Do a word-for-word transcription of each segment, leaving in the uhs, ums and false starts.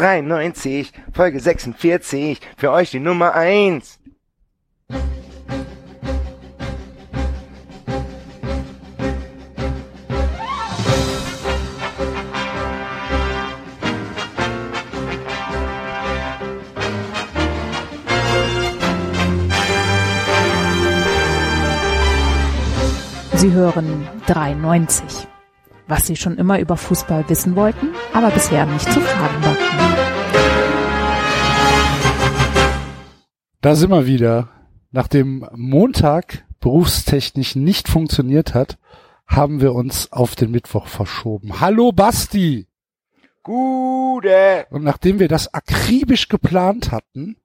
drei neunzig, Folge sechsundvierzig, für euch die Nummer eins. Sie hören drei neunzig, was Sie schon immer über Fußball wissen wollten, aber bisher nicht zu fragen wagten. Da sind wir wieder. Nachdem Montag berufstechnisch nicht funktioniert hat, haben wir uns auf den Mittwoch verschoben. Hallo Basti! Gute! Und nachdem wir das akribisch geplant hatten,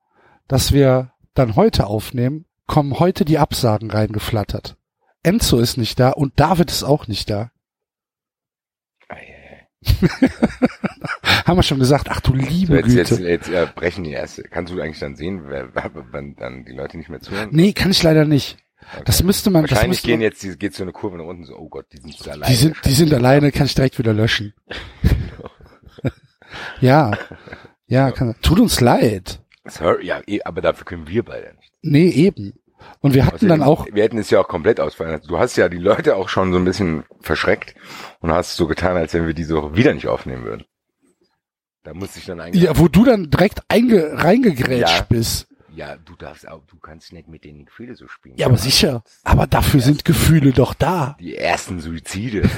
dass wir dann heute aufnehmen, kommen heute die Absagen reingeflattert. Enzo ist nicht da und David ist auch nicht da. Ah, yeah. Haben wir schon gesagt, ach du liebe so, jetzt, Güte. Jetzt, jetzt ja, brechen die erst. Kannst du eigentlich dann sehen, wer, wer, wann dann die Leute nicht mehr zuhören? Nee, kann ich leider nicht. Okay. Das müsste man... Wahrscheinlich das müsste gehen man, jetzt, die, geht so eine Kurve nach unten so, oh Gott, die sind so alleine. Die sind, die sind alleine, kann ich direkt wieder löschen. ja, ja, kann, tut uns leid. Sorry, ja, aber dafür können wir beide nicht. Nee, eben. Und wir hatten dann auch... Wir hätten es ja auch komplett ausfallen. Du hast ja die Leute auch schon so ein bisschen verschreckt und hast so getan, als wenn wir die so wieder nicht aufnehmen würden. Da musste ich dann eigentlich... Ja, wo du dann direkt einge- reingegrätscht ja. bist. Ja, du darfst auch, du kannst nicht mit den Gefühlen so spielen. Ja, aber sicher. Aber dafür sind ersten, Gefühle doch da. Die ersten Suizide.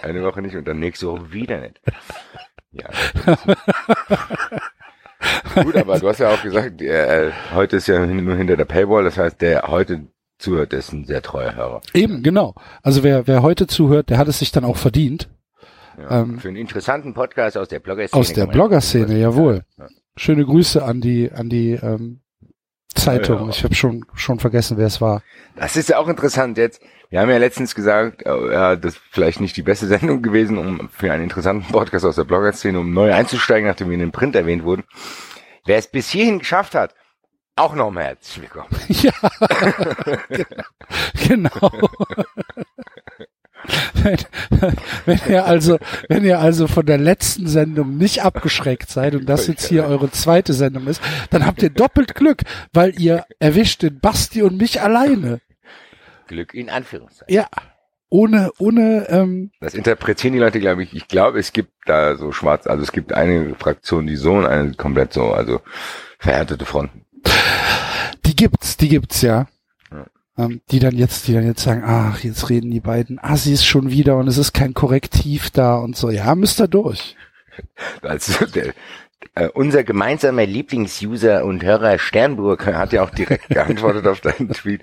Eine Woche nicht und dann nächste Woche wieder nicht. Ja. Gut, aber du hast ja auch gesagt, äh, heute ist ja nur hinter der Paywall, das heißt, der heute zuhört, ist ein sehr treuer Hörer. Eben, genau. Also wer wer heute zuhört, der hat es sich dann auch verdient. Ja, ähm, für einen interessanten Podcast aus der Blogger-Szene. Aus der Blogger-Szene, jawohl. Ja. Schöne Grüße an die an die ähm, Zeitung. Ja, ja. Ich habe schon schon vergessen, wer es war. Das ist ja auch interessant jetzt. Wir haben ja letztens gesagt, äh, das ist vielleicht nicht die beste Sendung gewesen, um für einen interessanten Podcast aus der Blogger-Szene, um neu einzusteigen, nachdem wir in den Print erwähnt wurden. Wer es bis hierhin geschafft hat, auch nochmal herzlich willkommen. Ja, genau. wenn, wenn ihr also, wenn ihr also von der letzten Sendung nicht abgeschreckt seid und das jetzt hier eure zweite Sendung ist, dann habt ihr doppelt Glück, weil ihr erwischt den Basti und mich alleine. Glück in Anführungszeichen. Ja, ohne, ohne, ähm. Das interpretieren die Leute, glaube ich. Ich glaube, es gibt da so schwarz, also es gibt eine Fraktion, die so und eine komplett so, also verhärtete Fronten. Die gibt's, die gibt's, ja. ja. Ähm, die dann jetzt, die dann jetzt sagen, ach, jetzt reden die beiden Assis schon wieder und es ist kein Korrektiv da und so. Ja, müsst ihr durch. Also, der, Uh, unser gemeinsamer Lieblingsuser und Hörer Sternburg hat ja auch direkt geantwortet auf deinen Tweet,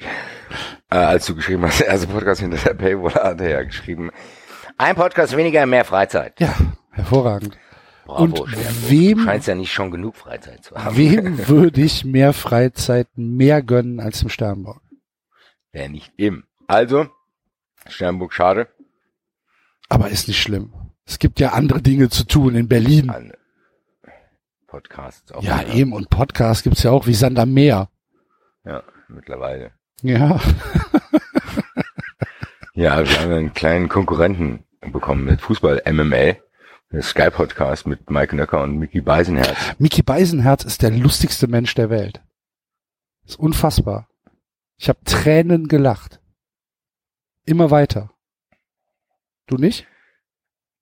uh, als du geschrieben hast, der erste Podcast hinter der Paywall hat er ja geschrieben. Ein Podcast weniger, mehr Freizeit. Ja, hervorragend. Bravo, und Sternburg. Wem, scheint's ja nicht schon genug Freizeit zu haben. Wem würde ich mehr Freizeit mehr gönnen als dem Sternburg? Ja, nicht im. Also, Sternburg, schade. Aber ist nicht schlimm. Es gibt ja andere Dinge zu tun in Berlin. An- Podcasts auch. Ja, wieder. Eben. Und Podcasts gibt's ja auch wie Sand am Meer. Ja, mittlerweile. Ja. Ja, wir haben einen kleinen Konkurrenten bekommen mit Fußball M M A. Der Sky-Podcast mit Mike Nöcker und Micky Beisenherz. Micky Beisenherz ist der lustigste Mensch der Welt. Ist unfassbar. Ich habe Tränen gelacht. Immer weiter. Du nicht?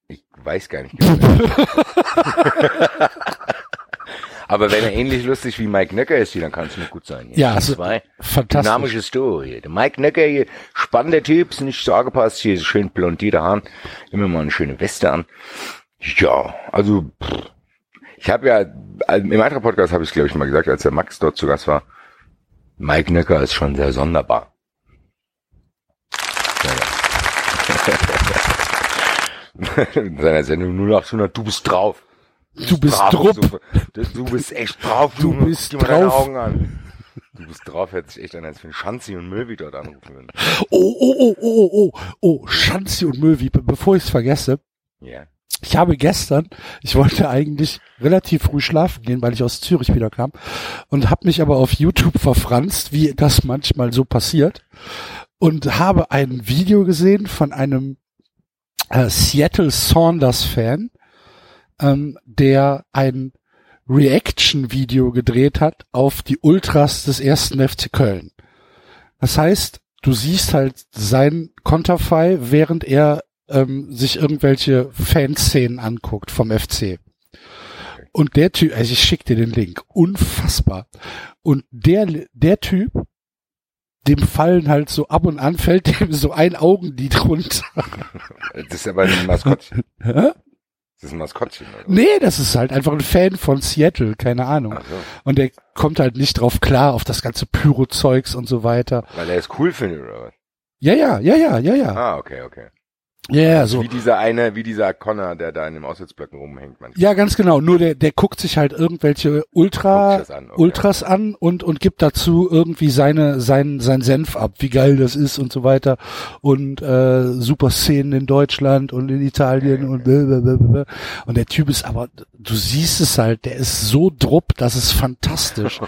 Ich weiß gar nicht. Aber wenn er ähnlich lustig wie Mike Nöcker ist, dann kann es nicht gut sein. Hier. Ja, also zwei fantastisch. Dynamische Story hier. Der Mike Nöcker hier, spannender Typ, ist nicht so angepasst. Hier ist schön blondierte Haaren, immer mal eine schöne Weste an. Ja, also pff. Ich habe ja, im Eintracht Podcast habe ich es, glaube ich, mal gesagt, als der Max dort zu Gast war, Mike Nöcker ist schon sehr sonderbar. In seiner Sendung null acht hundert, du bist drauf. Du bist drauf. Du bist echt drauf. Du bist drauf. Guck mal deine Augen an. Du bist drauf, hätte sich echt an, als wenn Schanzi und Möwi dort anrufen würden. Oh, oh, oh, oh, oh, oh, Schanzi und Möwi, bevor ich es vergesse. Ja. Ich habe gestern, ich wollte eigentlich relativ früh schlafen gehen, weil ich aus Zürich wieder kam und habe mich aber auf YouTube verfranst, wie das manchmal so passiert und habe ein Video gesehen von einem äh, Seattle Sounders Fan, ähm, der ein Reaction-Video gedreht hat auf die Ultras des ersten F C Köln. Das heißt, du siehst halt sein Konterfei, während er ähm, sich irgendwelche Fanszenen anguckt vom F C. Und der Typ, also ich schick dir den Link, unfassbar. Und der der Typ, dem fallen halt so ab und an, fällt dem so ein Augenlid runter. Das ist aber ein Maskottchen. Hä? Das ist ein Maskottchen, oder? Nee, das ist halt einfach ein Fan von Seattle, keine Ahnung. Ach so. Und der kommt halt nicht drauf klar, auf das ganze Pyro-Zeugs und so weiter. Weil er es cool findet, oder was? Ja, ja, ja, ja, ja, ja. Ah, okay, okay. Ja, ja, so. Wie dieser eine, wie dieser Connor, der da in den Auswärtsblöcken rumhängt manchmal. Ja, ganz genau. Nur der, der guckt sich halt irgendwelche Ultra, an, okay. Ultras an und, und gibt dazu irgendwie seine, sein, sein Senf ab, wie geil das ist und so weiter. Und, äh, super Szenen in Deutschland und in Italien okay, und, blablabla. Und der Typ ist aber, du siehst es halt, der ist so drupp, das ist fantastisch.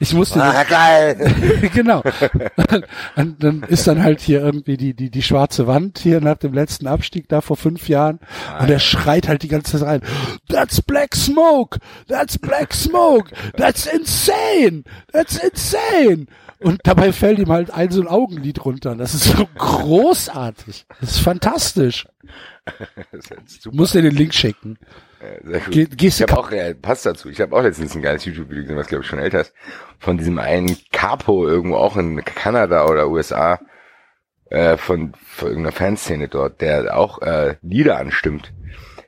Ich musste. Ah, geil! Genau. Und dann ist dann halt hier irgendwie die, die, die schwarze Wand hier nach dem letzten Abstieg da vor fünf Jahren und er schreit halt die ganze Zeit rein, that's black smoke, that's black smoke, that's insane, that's insane und dabei fällt ihm halt ein so ein Augenlid runter, das ist so großartig, das ist fantastisch. Du musst dir den Link schicken. Sehr gut. Ge- ich hab auch, ja, passt dazu, ich habe auch letztens ein geiles YouTube-Video gesehen, was glaube ich schon älter ist, von diesem einen Capo irgendwo auch in Kanada oder U S A, Von, von irgendeiner Fanszene dort, der auch äh, Lieder anstimmt,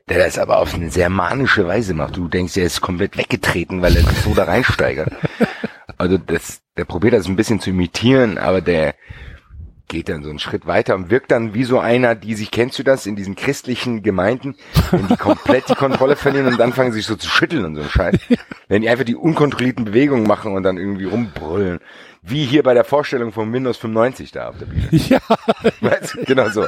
der das aber auf eine sehr manische Weise macht. Du denkst, er ist komplett weggetreten, weil er sich so da reinsteigert. Also das, der probiert das ein bisschen zu imitieren, aber der geht dann so einen Schritt weiter und wirkt dann wie so einer, die sich, kennst du das, in diesen christlichen Gemeinden, wenn die komplett die Kontrolle verlieren und dann fangen sie sich so zu schütteln und so ein Scheiß. Wenn die einfach die unkontrollierten Bewegungen machen und dann irgendwie rumbrüllen. Wie hier bei der Vorstellung von Windows fünfundneunzig da auf der Bühne. Ja. Weißt du, genau so.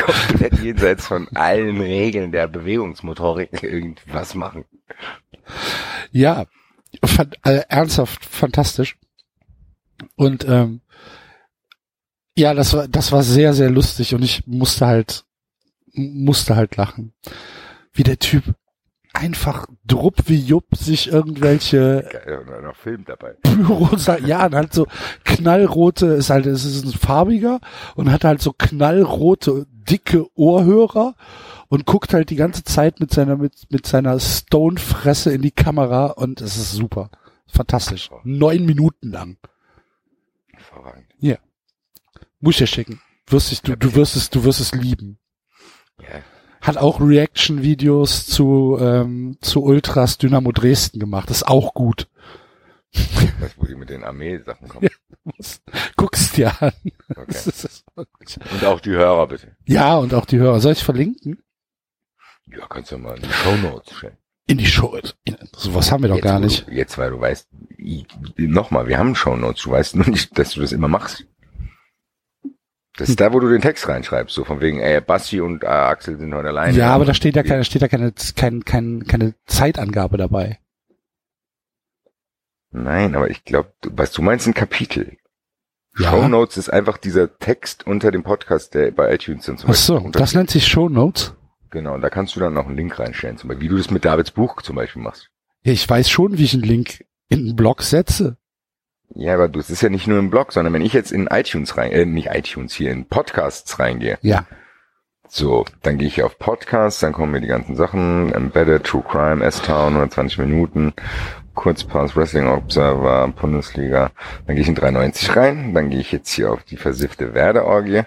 Komplett jenseits von allen Regeln der Bewegungsmotorik irgendwas machen. Ja, fand, äh, ernsthaft fantastisch. Und ähm, ja, das war das war sehr, sehr lustig und ich musste halt musste halt lachen. Wie der Typ einfach drupp wie Jupp sich irgendwelche Geil, und noch Film dabei. Pyros, ja, und halt so knallrote, ist halt, es ist ein farbiger und hat halt so knallrote, dicke Ohrhörer und guckt halt die ganze Zeit mit seiner, mit, mit seiner Stone-Fresse in die Kamera und es ist super. Fantastisch. Neun Minuten lang. Verrückt. Ja. Muss ich dir schicken. Wirst dich, du, du wirst es, du wirst es lieben. Ja. Hat auch Reaction-Videos zu ähm, zu Ultras Dynamo Dresden gemacht. Das ist auch gut. Weißt du, wo die mit den Armee-Sachen kommen? Ja, guckst dir an. Okay. Das ist, das ist und auch die Hörer, bitte. Ja, und auch die Hörer. Soll ich verlinken? Ja, kannst du mal in die Shownotes stellen. In die Shownotes? Sowas haben wir doch jetzt, gar nicht. Du, jetzt, weil du weißt, nochmal, wir haben Shownotes. Du weißt nur nicht, dass du das immer machst. Das ist da, wo du den Text reinschreibst, so von wegen, ey, Basti und äh, Axel sind heute alleine. Ja, aber da steht ja keine, steht ja keine, keine, keine, keine Zeitangabe dabei. Nein, aber ich glaube, was du meinst, ein Kapitel. Ja. Shownotes ist einfach dieser Text unter dem Podcast, der bei iTunes und so weiter. Ach so, das nennt sich Shownotes? Genau, und da kannst du dann noch einen Link reinstellen, zum Beispiel, wie du das mit Davids Buch zum Beispiel machst. Ja, ich weiß schon, wie ich einen Link in einen Blog setze. Ja, aber du, es ist ja nicht nur im Blog, sondern wenn ich jetzt in iTunes rein, äh, nicht iTunes, hier in Podcasts reingehe. Ja. So, dann gehe ich auf Podcasts, dann kommen mir die ganzen Sachen, Embedded, True Crime, S-Town, hundertzwanzig Minuten, Kurzpass, Wrestling Observer, Bundesliga, dann gehe ich in drei neunzig rein, dann gehe ich jetzt hier auf die versiffte Werder-Orgie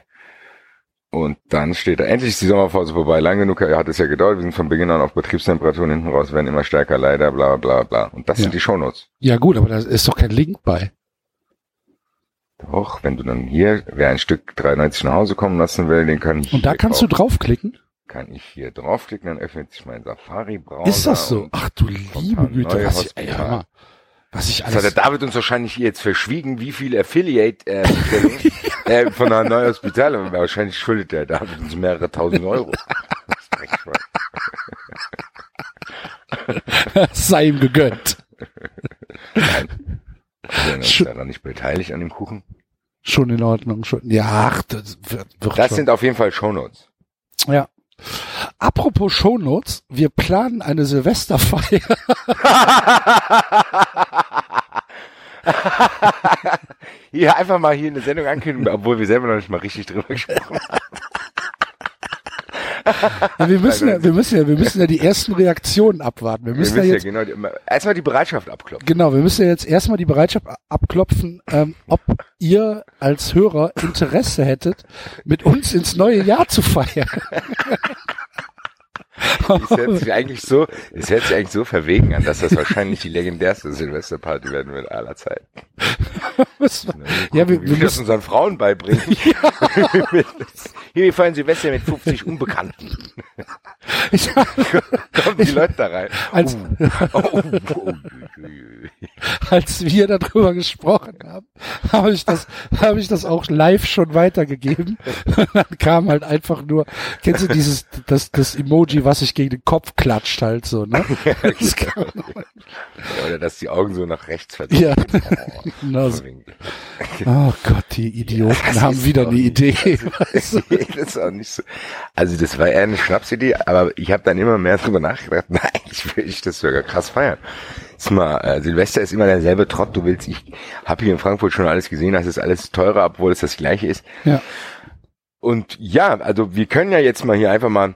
und dann steht da, endlich ist die Sommerpause vorbei, lang genug hat es ja gedauert, wir sind von Beginn an auf Betriebstemperaturen hinten raus, werden immer stärker, leider, bla bla bla. Und das ja. Sind die Shownotes. Ja gut, aber da ist doch kein Link bei. Doch, wenn du dann hier, wer ein Stück drei neunzig nach Hause kommen lassen will, den kann ich. Und da kannst drauf, du draufklicken? Kann ich hier draufklicken, dann öffnet sich mein Safari-Browser. Ist das so? Ach du liebe Güte, was ich, ey, hör mal, was ich alles... Das hat der David uns wahrscheinlich jetzt verschwiegen, wie viel Affiliate äh, äh, von einer neuen Hospital, aber wahrscheinlich schuldet der David uns mehrere tausend Euro. Das sei ihm gegönnt. Nein. Wir sind daran nicht beteiligt an dem Kuchen. Schon in Ordnung, schon. Ja, ach, das wird, wird Das schon. Sind auf jeden Fall Shownotes. Ja. Apropos Shownotes, wir planen eine Silvesterfeier. Hier einfach mal hier eine Sendung ankündigen, obwohl wir selber noch nicht mal richtig drüber gesprochen haben. Ja, wir müssen ja, wir müssen ja, wir müssen ja die ersten Reaktionen abwarten. Wir müssen, wir müssen ja jetzt ja genau, erstmal die Bereitschaft abklopfen. Genau, wir müssen ja jetzt erstmal die Bereitschaft abklopfen, ähm, ob ihr als Hörer Interesse hättet, mit uns ins neue Jahr zu feiern. Das hört sich eigentlich so, das hört sich eigentlich so verwegen an, dass das wahrscheinlich die legendärste Silvesterparty werden wird aller Zeiten. Was? Na, wir ja, wir, wir müssen unseren Frauen beibringen. Ja. Hier, wir feiern Silvester mit fünfzig Unbekannten. Ich, Kommen die ich, Leute da rein. Als, uh, oh, oh. als wir darüber gesprochen haben, habe ich das, habe ich das auch live schon weitergegeben. Und dann kam halt einfach nur, kennst du dieses, das, das Emoji, was sich gegen den Kopf klatscht halt so, ne? Ja, das genau. ja, oder dass die Augen so nach rechts verdrehen. Ja. Oh, genau so. Oh Gott, die Idioten ja, haben wieder eine Idee. Also, das ist auch nicht so. Also das war eher eine Schnapsidee, aber ich habe dann immer mehr drüber nachgedacht, nein, ich will ich das sogar krass feiern. Jetzt mal, äh, Silvester ist immer derselbe Trott, du willst, ich habe hier in Frankfurt schon alles gesehen, das ist alles teurer, obwohl es das gleiche ist. Ja. Und ja, also wir können ja jetzt mal hier einfach mal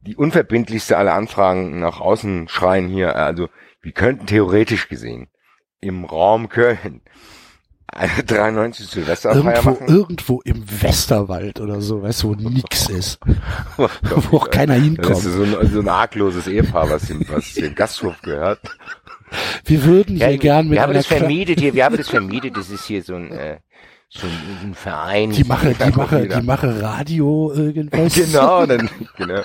die unverbindlichste aller Anfragen nach außen schreien hier, also wir könnten theoretisch gesehen im Raum Köln eine dreiundneunzig Silvesterfeier irgendwo, machen. Irgendwo im Westerwald oder so, weißt du, wo nix ist. Oh, Gott, wo auch keiner hinkommt. Das ist so ein, so ein argloses Ehepaar, was dem, was dem Gasthof gehört. Wir würden ja, hier gern mit wir haben das vermietet hier, wir haben das vermietet, das ist hier so ein, äh, so ein, ein Verein. Die machen, die machen, die machen Radio irgendwas. Genau, dann, genau.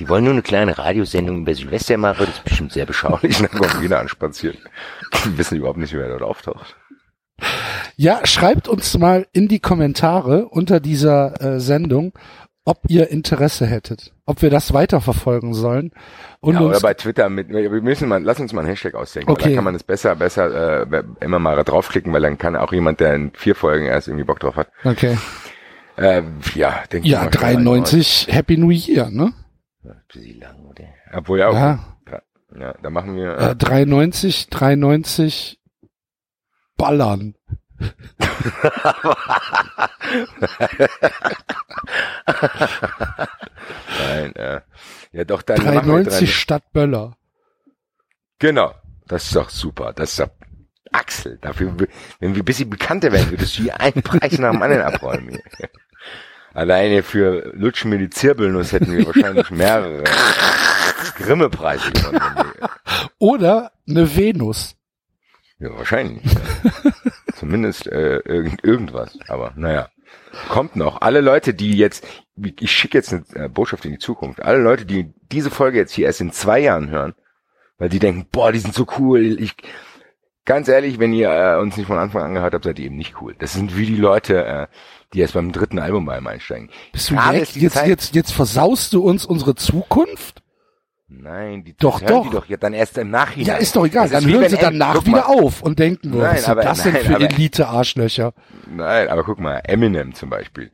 Die wollen nur eine kleine Radiosendung über Silvester machen, das ist bestimmt sehr beschaulich, dann kommen wieder anspazieren. Die wissen überhaupt nicht, wer dort auftaucht. Ja, schreibt uns mal in die Kommentare unter dieser äh, Sendung, ob ihr Interesse hättet, ob wir das weiterverfolgen sollen. Und ja, oder bei Twitter mit. Wir müssen mal, lass uns mal einen Hashtag ausdenken. Okay. Da kann man es besser, besser äh, immer mal draufklicken, weil dann kann auch jemand, der in vier Folgen erst irgendwie Bock drauf hat. Okay. Äh, ja, denke ja, ich mal. Ja, dreiundneunzig Happy New Year, ne? Bisschen lang, oder? Obwohl ja auch. Ja. Ja, da machen wir. Äh, äh, dreiundneunzig Ballern. Nein, äh, ja doch, dann dreiundneunzig Stadt Böller. Genau, das ist doch super. Das ist doch Axel. Dafür, wenn wir ein bisschen bekannter werden, würdest du hier einen Preis nach dem anderen abräumen. Hier. Alleine für Lutschen mit die Zirbelnuss hätten wir wahrscheinlich mehrere Grimme-Preise gewonnen. Oder eine Venus. Ja, wahrscheinlich. Zumindest äh, irgend, irgendwas. Aber naja, kommt noch. Alle Leute, die jetzt, ich schicke jetzt eine Botschaft in die Zukunft, alle Leute, die diese Folge jetzt hier erst in zwei Jahren hören, weil die denken, boah, die sind so cool. Ich, ganz ehrlich, wenn ihr äh, uns nicht von Anfang an gehört habt, seid ihr eben nicht cool. Das sind wie die Leute, äh, die erst beim dritten Album bei einem einsteigen. Bist du jetzt, jetzt, jetzt, jetzt versaust du uns unsere Zukunft? Nein, die doch, hören doch. Die doch ja dann erst im Nachhinein. Ja, ist doch egal, das dann hören sie danach Guck wieder mal. Auf und denken, nein, was sind das nein, denn für aber, Elite-Arschlöcher? Nein, aber guck mal, Eminem zum Beispiel,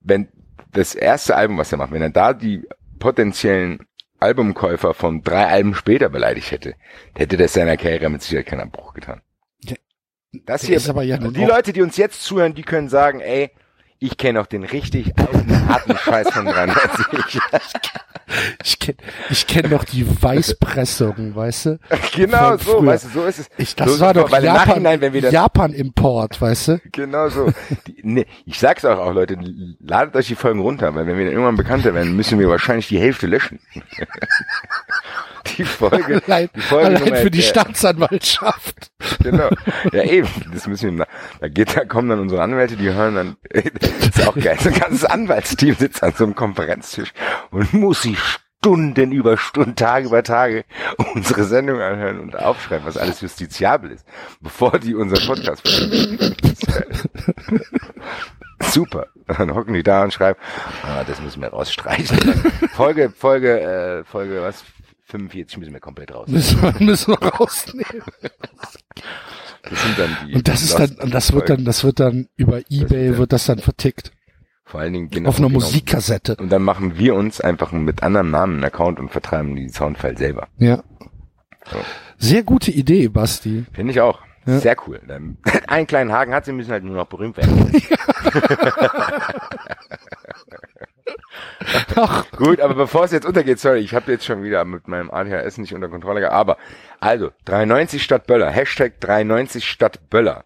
wenn das erste Album, was er macht, wenn er da die potenziellen Albumkäufer von drei Alben später beleidigt hätte, hätte das seiner Karriere mit Sicherheit keinen Abbruch getan. Ja, das hier ist aber ja die noch. Leute, die uns jetzt zuhören, die können sagen, ey, ich kenne auch den richtig alten, harten Scheiß von dreiundneunzig. Ich kenne ich kenn noch die Weißpressungen, weißt du? Genau so, weißt du, so ist es. Ich, das so war doch Japan, das Japan-Import, weißt du? Genau so. Die, ne, ich sag's euch auch, Leute, ladet euch die Folgen runter, weil wenn wir dann irgendwann bekannter werden, müssen wir wahrscheinlich die Hälfte löschen. Die Folge, allein, die Folge allein Nummer, für die äh, Staatsanwaltschaft. Genau. Ja, eben. Das müssen wir, da geht, da kommen dann unsere Anwälte, die hören dann, das ist auch geil. So ein ganzes Anwaltsteam sitzt an so einem Konferenztisch und muss sich Stunden über Stunden, Tage über Tage unsere Sendung anhören und aufschreiben, was alles justiziabel ist, bevor die unseren Podcast veröffentlichen. Super. Dann hocken die da und schreiben, ah, das müssen wir rausstreichen. Folge, Folge, äh, Folge, was? fünfundvierzig müssen wir komplett raus. Müssen wir, müssen wir rausnehmen. Das sind dann die, und das ist dann, und das wird dann, das wird dann über eBay das wird das dann vertickt. Vor allen Dingen genau, auf einer genau. Musikkassette. Und dann machen wir uns einfach mit anderen Namen einen Account und vertreiben die Soundfile selber. Ja. So. Sehr gute Idee, Basti. Finde ich auch. Ja. Sehr cool. Einen kleinen Haken hat sie, müssen halt nur noch berühmt werden. Ach. Gut, aber bevor es jetzt untergeht, sorry, ich habe jetzt schon wieder mit meinem A D H S nicht unter Kontrolle gehabt, aber also, drei neunzig statt Böller, Hashtag drei neunzig statt Böller.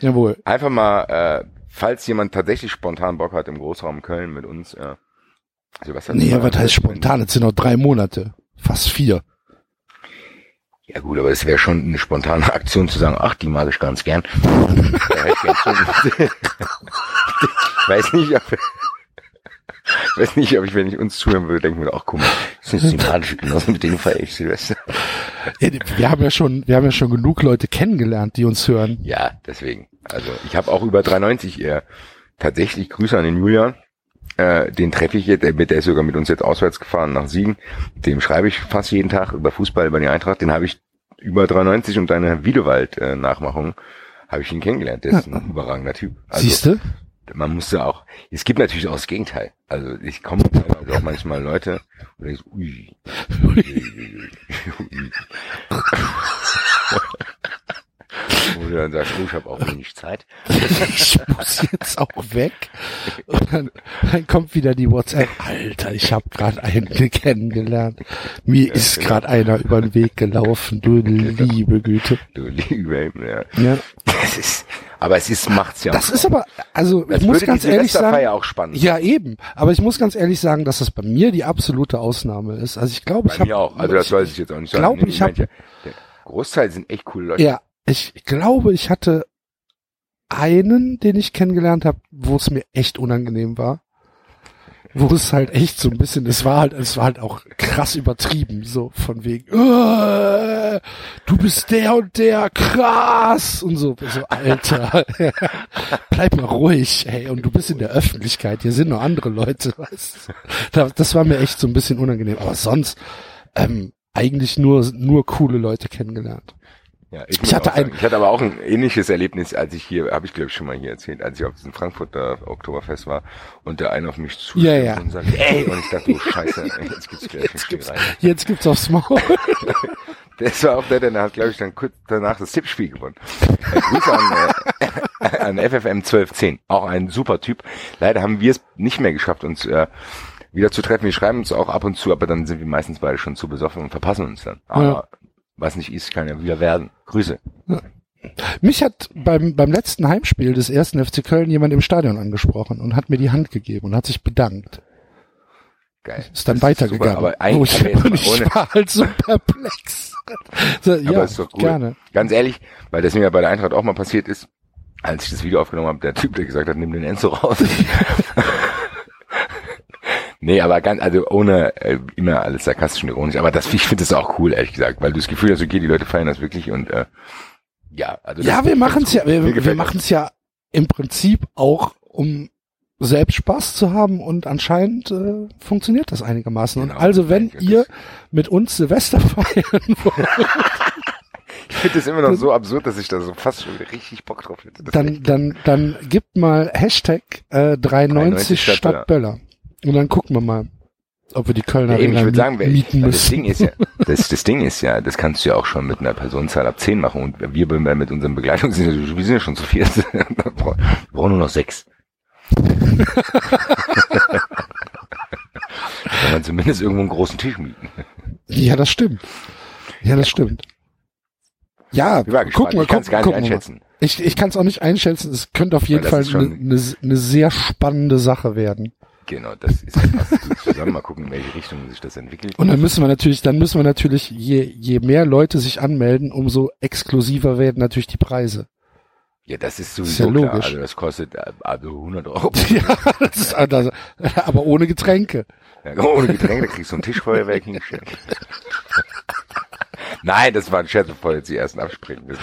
Jawohl. Einfach mal, äh, falls jemand tatsächlich spontan Bock hat im Großraum Köln mit uns, äh, Sebastian. Nee, aber das heißt spontan, jetzt sind noch drei Monate, fast vier. Ja gut, aber es wäre schon eine spontane Aktion zu sagen, ach, die mag ich ganz gern. Ich weiß nicht, ob... Ich weiß nicht, ob ich, wenn ich uns zuhören würde, denken würde, ach guck mal, das sind sympathische Genossen, mit denen feiere ich Silvester. Wir haben ja schon, wir haben ja schon genug Leute kennengelernt, die uns hören. Ja, deswegen. Also ich habe auch über drei neunzig äh, tatsächlich Grüße an den Julian. Äh, den treffe ich jetzt, der, der ist sogar mit uns jetzt auswärts gefahren nach Siegen. Dem schreibe ich fast jeden Tag über Fußball, über die Eintracht. Den habe ich über drei neunzig und deine Wiedewald-Nachmachung habe ich ihn kennengelernt. Der ist ein überragender Typ. Also, siehst du? Man musste auch, es gibt natürlich auch das Gegenteil. Also ich komme also auch manchmal Leute und denke so, ui, ui, ui, ui. Wo du dann sagst, oh, ich habe auch wenig Zeit. Ich muss jetzt auch weg. Und dann, dann kommt wieder die WhatsApp. Alter, ich habe gerade einen kennengelernt. Mir ist gerade einer über den Weg gelaufen. Du liebe Güte. Du liebe Himmel, ja. ja. Das ist, aber es ist, macht's ja. Das auch. Ist aber, also, das ich muss ganz ehrlich sagen. Auch spannend. Ja, eben. Aber ich muss ganz ehrlich sagen, dass das bei mir die absolute Ausnahme ist. Also ich glaube, ich habe. Ja, auch. Also das weiß ich jetzt auch nicht. Ich glaube, ich habe. Der Großteil sind echt coole Leute. Ja. Ich glaube, ich hatte einen, den ich kennengelernt habe, wo es mir echt unangenehm war. Wo es halt echt so ein bisschen, es war halt, es war halt auch krass übertrieben, so von wegen, uh, du bist der und der, krass und so, so Alter, bleib mal ruhig, hey, und du bist in der Öffentlichkeit, hier sind noch andere Leute, weißt du? Das war mir echt so ein bisschen unangenehm, aber sonst ähm, eigentlich nur nur coole Leute kennengelernt. Ja, ich, ich, hatte ein, ich hatte aber auch ein ähnliches Erlebnis, als ich hier, habe ich glaube ich schon mal hier erzählt, als ich auf diesem Frankfurter Oktoberfest war und der eine auf mich zuschritt ja, ja. und sagte, ey, und ich dachte, oh scheiße, ey, jetzt gibt's gleich jetzt gibt's, jetzt gibt's aufs Maul. Das war auch der, der hat glaube ich dann kurz danach das Tippspiel gewonnen. Grüße an, äh, an F F M zwölf zehn, auch ein super Typ. Leider haben wir es nicht mehr geschafft, uns äh, wieder zu treffen. Wir schreiben uns auch ab und zu, aber dann sind wir meistens beide schon zu besoffen und verpassen uns dann. Aber ja. Was nicht ist, kann ja wieder werden. Grüße. Ja. Mich hat beim beim letzten Heimspiel des ersten F C Köln jemand im Stadion angesprochen und hat mir die Hand gegeben und hat sich bedankt. Geil. Ist dann weitergegangen. Aber eigentlich oh, ich, ich ohne. war halt so perplex. So, aber ja, ist doch cool. Gerne. Ganz ehrlich, weil das mir ja bei der Eintracht auch mal passiert ist, als ich das Video aufgenommen habe, der Typ, der gesagt hat, nimm den Enzo raus. Nee, aber ganz, also ohne äh, immer alles sarkastisch und ironisch, aber das, ich finde das auch cool, ehrlich gesagt, weil du das Gefühl hast, okay, die Leute feiern das wirklich und äh, ja, also ja, wir machen es ja, wir, wir machen es ja im Prinzip auch, um selbst Spaß zu haben und anscheinend äh, funktioniert das einigermaßen. Genau, und also wenn ihr mit uns Silvester feiern wollt, ich finde das immer noch so absurd, dass ich da so fast schon richtig Bock drauf hätte. Dann, dann, dann gibt mal Hashtag äh, drei neunzig statt Böller. Und dann gucken wir mal, ob wir die Kölner ja, eben, ich würde sagen, mieten ich, müssen. Das Ding ist ja, das, das Ding ist ja, das kannst du ja auch schon mit einer Personenzahl ab zehn machen. Und wir mit unserem Begleitung sind, wir sind ja schon zu viert. Wir brauchen nur noch sechs. Kann man zumindest irgendwo einen großen Tisch mieten. Ja, das stimmt. Ja, das stimmt. Ja, guck mal, ich kann es gar nicht einschätzen. Ich, ich kann es auch nicht einschätzen. Es könnte auf jeden Fall eine ne sehr spannende Sache werden. Genau, das ist fast gut zusammen. Mal gucken, in welche Richtung sich das entwickelt. Und dann müssen wir natürlich, dann müssen wir natürlich, je, je mehr Leute sich anmelden, umso exklusiver werden natürlich die Preise. Ja, das ist sowieso ist ja klar. Logisch. Also das kostet also hundert Euro. Ja, das ist, also, aber ohne Getränke. Ja, ohne Getränke, da kriegst du ein Tischfeuerwerk hingestellt. Nein, das war ein Scherz, bevor jetzt die ersten abspringen.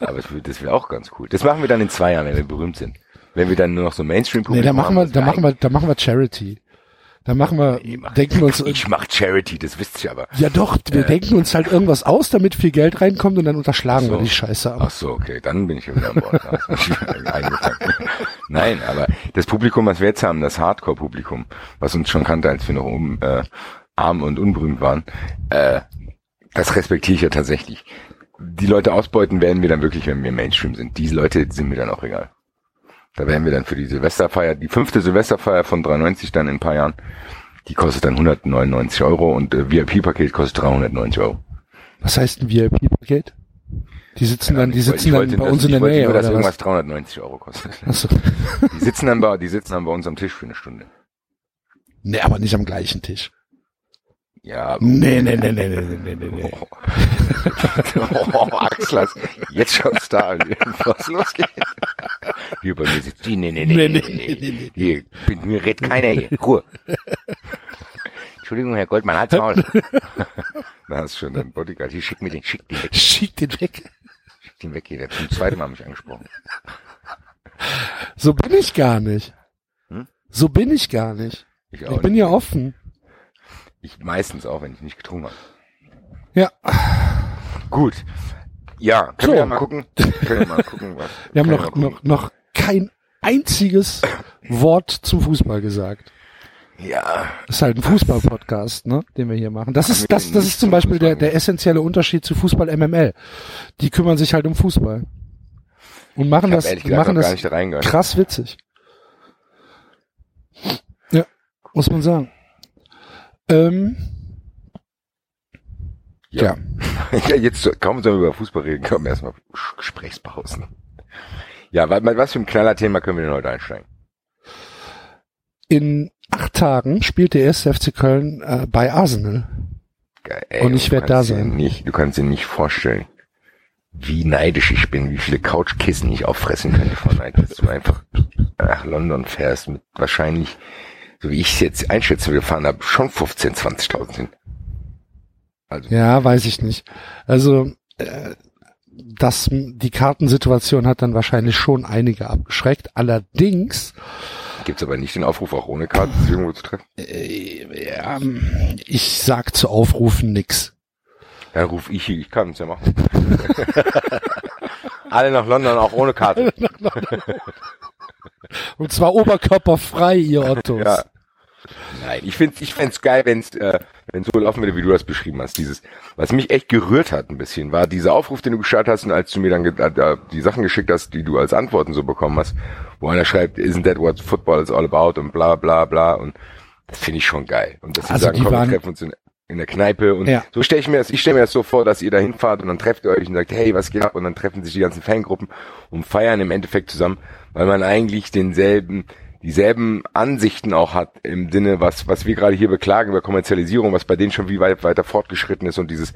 Aber das wird, das wird auch ganz cool. Das machen wir dann in zwei Jahren, wenn wir berühmt sind. Wenn wir dann nur noch so Mainstream-Publikum nee, da machen wir, haben, da machen wir, da machen wir Charity. Dann machen wir, ich denken mach, uns, ich mach Charity, das wisst ihr aber. Ja doch, wir äh, denken uns halt irgendwas aus, damit viel Geld reinkommt und dann unterschlagen so. wir die Scheiße ab. Ach so, okay, dann bin ich wieder an Bord. Nein, aber das Publikum, was wir jetzt haben, das Hardcore-Publikum, was uns schon kannte, als wir noch oben äh, arm und unberühmt waren, äh, das respektiere ich ja tatsächlich. Die Leute ausbeuten werden wir dann wirklich, wenn wir Mainstream sind. Diese Leute sind mir dann auch egal. Da werden wir dann für die Silvesterfeier, die fünfte Silvesterfeier von drei neunzig dann in ein paar Jahren, die kostet dann hundertneunundneunzig Euro und äh, V I P-Paket kostet dreihundertneunzig Euro. Was heißt ein V I P-Paket? Die sitzen ja, dann, die ich, sitzen ich dann wollte, bei uns in der wollte, Nähe, nur, dass oder irgendwas was? dreihundertneunzig Euro kostet. Ach so. Die sitzen dann bei, die sitzen dann bei uns am Tisch für eine Stunde. Nee, aber nicht am gleichen Tisch. Ja. Nee, nee, nee, nee, nee, nee, nee, nee. Oh, oh Axel, jetzt schaut's da an, was losgeht. Hier bei mir sitzt die, nee, nee, nee, nee, nee, nee. Hier, mit mir redet keiner hier, Ruhe. Entschuldigung, Herr Goldmann, halt's Maul. Da hast du schon deinen Bodyguard, hier, schick mir den, schick den weg. Schick den weg. Schick den weg, hier, der hat zum zweiten Mal mich angesprochen. So bin ich gar nicht. Hm? So bin ich gar nicht. Ich, auch ich bin nicht. Ja offen. Ich meistens auch, wenn ich nicht getrunken habe. Ja. Gut. Ja, können so. wir mal gucken. Können wir mal gucken. Was, wir haben noch, wir noch, noch kein einziges Wort zum Fußball gesagt. Ja. Das ist halt ein Fußball-Podcast, ne, den wir hier machen. Das ist, das, das ist zum Beispiel der, der essentielle Unterschied zu Fußball-M M L. Die kümmern sich halt um Fußball. Und machen das, machen das krass witzig. Ja, muss man sagen. Ähm, ja. ja. Jetzt kaum sollen wir über Fußball reden, kommen erstmal Gesprächspausen. Ja, was für ein Knallerthema können wir denn heute einsteigen? In acht Tagen spielt der erste F C Köln äh, bei Arsenal. Geil, ey, und ich werde da sein. Nicht, du kannst dir nicht vorstellen, wie neidisch ich bin, wie viele Couchkissen ich auffressen könnte von Neid, dass du einfach nach London fährst mit wahrscheinlich, so wie ich es jetzt einschätze, wir fahren da schon fünfzehntausend, zwanzigtausend hin. Also. Ja, weiß ich nicht. Also, äh, das, die Kartensituation hat dann wahrscheinlich schon einige abgeschreckt. Allerdings gibt's aber nicht den Aufruf, auch ohne Karten sich irgendwo zu treffen? Äh, ja, ich sag zu Aufrufen nix. Ja, ruf ich hier, ich kann es ja machen. Alle nach London, auch ohne Karte. Und zwar oberkörperfrei, ihr Ottos. Ja. Nein, ich find's, ich find's geil, wenn's, äh, wenn's so laufen würde, wie du das beschrieben hast. Dieses, was mich echt gerührt hat ein bisschen, war dieser Aufruf, den du gestartet hast und als du mir dann äh, die Sachen geschickt hast, die du als Antworten so bekommen hast, wo einer schreibt, isn't that what football is all about und bla bla bla und das finde ich schon geil. Und dass sie also sagen, komm, wir treffen uns in, in der Kneipe und ja. So stelle ich mir das, ich stelle mir das so vor, dass ihr da hinfahrt und dann trefft ihr euch und sagt, hey, was geht ab? Und dann treffen sich die ganzen Fangruppen und feiern im Endeffekt zusammen, weil man eigentlich denselben, dieselben Ansichten auch hat im Sinne, was, was wir gerade hier beklagen über Kommerzialisierung, was bei denen schon wie weit weiter fortgeschritten ist und dieses,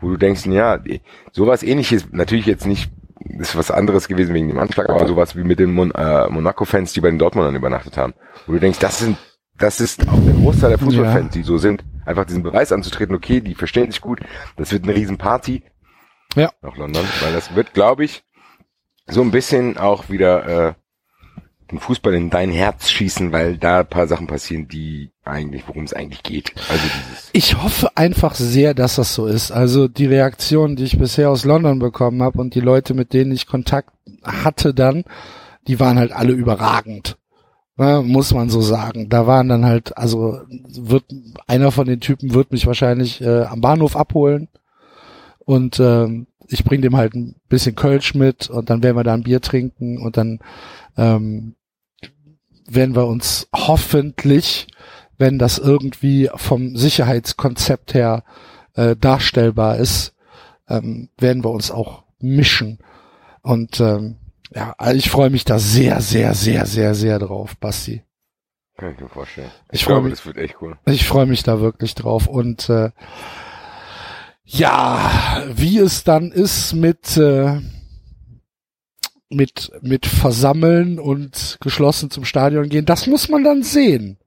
wo du denkst, ja, sowas ähnliches, natürlich jetzt nicht, ist was anderes gewesen wegen dem Anschlag, aber sowas wie mit den Mon- äh, Monaco-Fans, die bei den Dortmundern übernachtet haben, wo du denkst, das sind, das ist auch der Großteil der Fußballfans, ja. Die so sind, einfach diesen Beweis anzutreten, okay, die verstehen sich gut, das wird eine Riesenparty. Ja. Nach London, weil das wird, glaube ich, so ein bisschen auch wieder äh, den Fußball in dein Herz schießen, weil da ein paar Sachen passieren, die eigentlich, worum es eigentlich geht. Also dieses. Ich hoffe einfach sehr, dass das so ist. Also die Reaktionen, die ich bisher aus London bekommen habe und die Leute, mit denen ich Kontakt hatte dann, die waren halt alle überragend. Na, muss man so sagen. Da waren dann halt, also wird einer von den Typen wird mich wahrscheinlich äh, am Bahnhof abholen und ähm, ich bring dem halt ein bisschen Kölsch mit und dann werden wir da ein Bier trinken und dann ähm, werden wir uns hoffentlich, wenn das irgendwie vom Sicherheitskonzept her äh, darstellbar ist, ähm, werden wir uns auch mischen. Und ähm, ja, ich freue mich da sehr, sehr, sehr, sehr, sehr drauf, Basti. Kann ich mir vorstellen. Ich, ich glaube, mich, das wird echt cool. Ich freue mich da wirklich drauf und äh, ja, wie es dann ist mit äh, mit mit Versammeln und geschlossen zum Stadion gehen, das muss man dann sehen.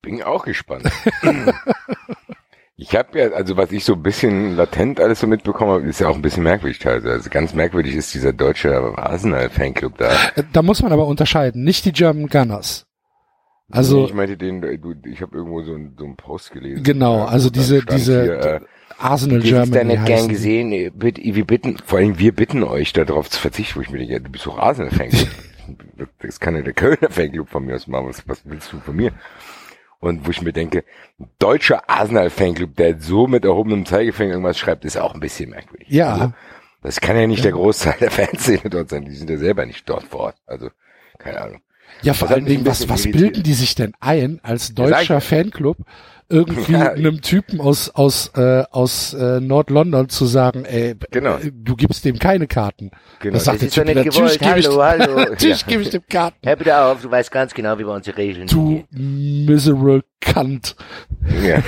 Bin auch gespannt. Ich habe ja, also was ich so ein bisschen latent alles so mitbekommen habe, ist ja auch ein bisschen merkwürdig teilweise. Also ganz merkwürdig ist dieser deutsche Arsenal-Fanclub da. Da muss man aber unterscheiden, nicht die German Gunners. Also, ich meinte den, ich habe irgendwo so einen, so einen Post gelesen. Genau, also diese, diese hier, äh, Arsenal Germany. Ich hätte nicht gern gesehen, wir bitten, vor allem wir bitten euch darauf zu verzichten, wo ich mir denke, ja, du bist doch Arsenal-Fanclub. Das kann ja der Kölner Fanclub von mir aus machen, was, was willst du von mir? Und wo ich mir denke, ein deutscher Arsenal-Fanclub, der so mit erhobenem Zeigefinger irgendwas schreibt, ist auch ein bisschen merkwürdig. Ja. Also, das kann ja nicht ja. der Großteil der Fanszene dort sein, die sind ja selber nicht dort vor Ort, also keine Ahnung. Ja, vor allen Dingen, was, was bilden die sich denn ein, als deutscher Fanclub, irgendwie ja, einem Typen aus, aus, äh, aus, äh, Nord-London zu sagen, ey, genau. äh, du gibst dem keine Karten. Genau. Das sagt das der Typ, natürlich gebe ich, natürlich gebe ich dem Karten. Hör bitte auf, du weißt ganz genau, wie wir unsere Regeln Du miserable cunt. Ja,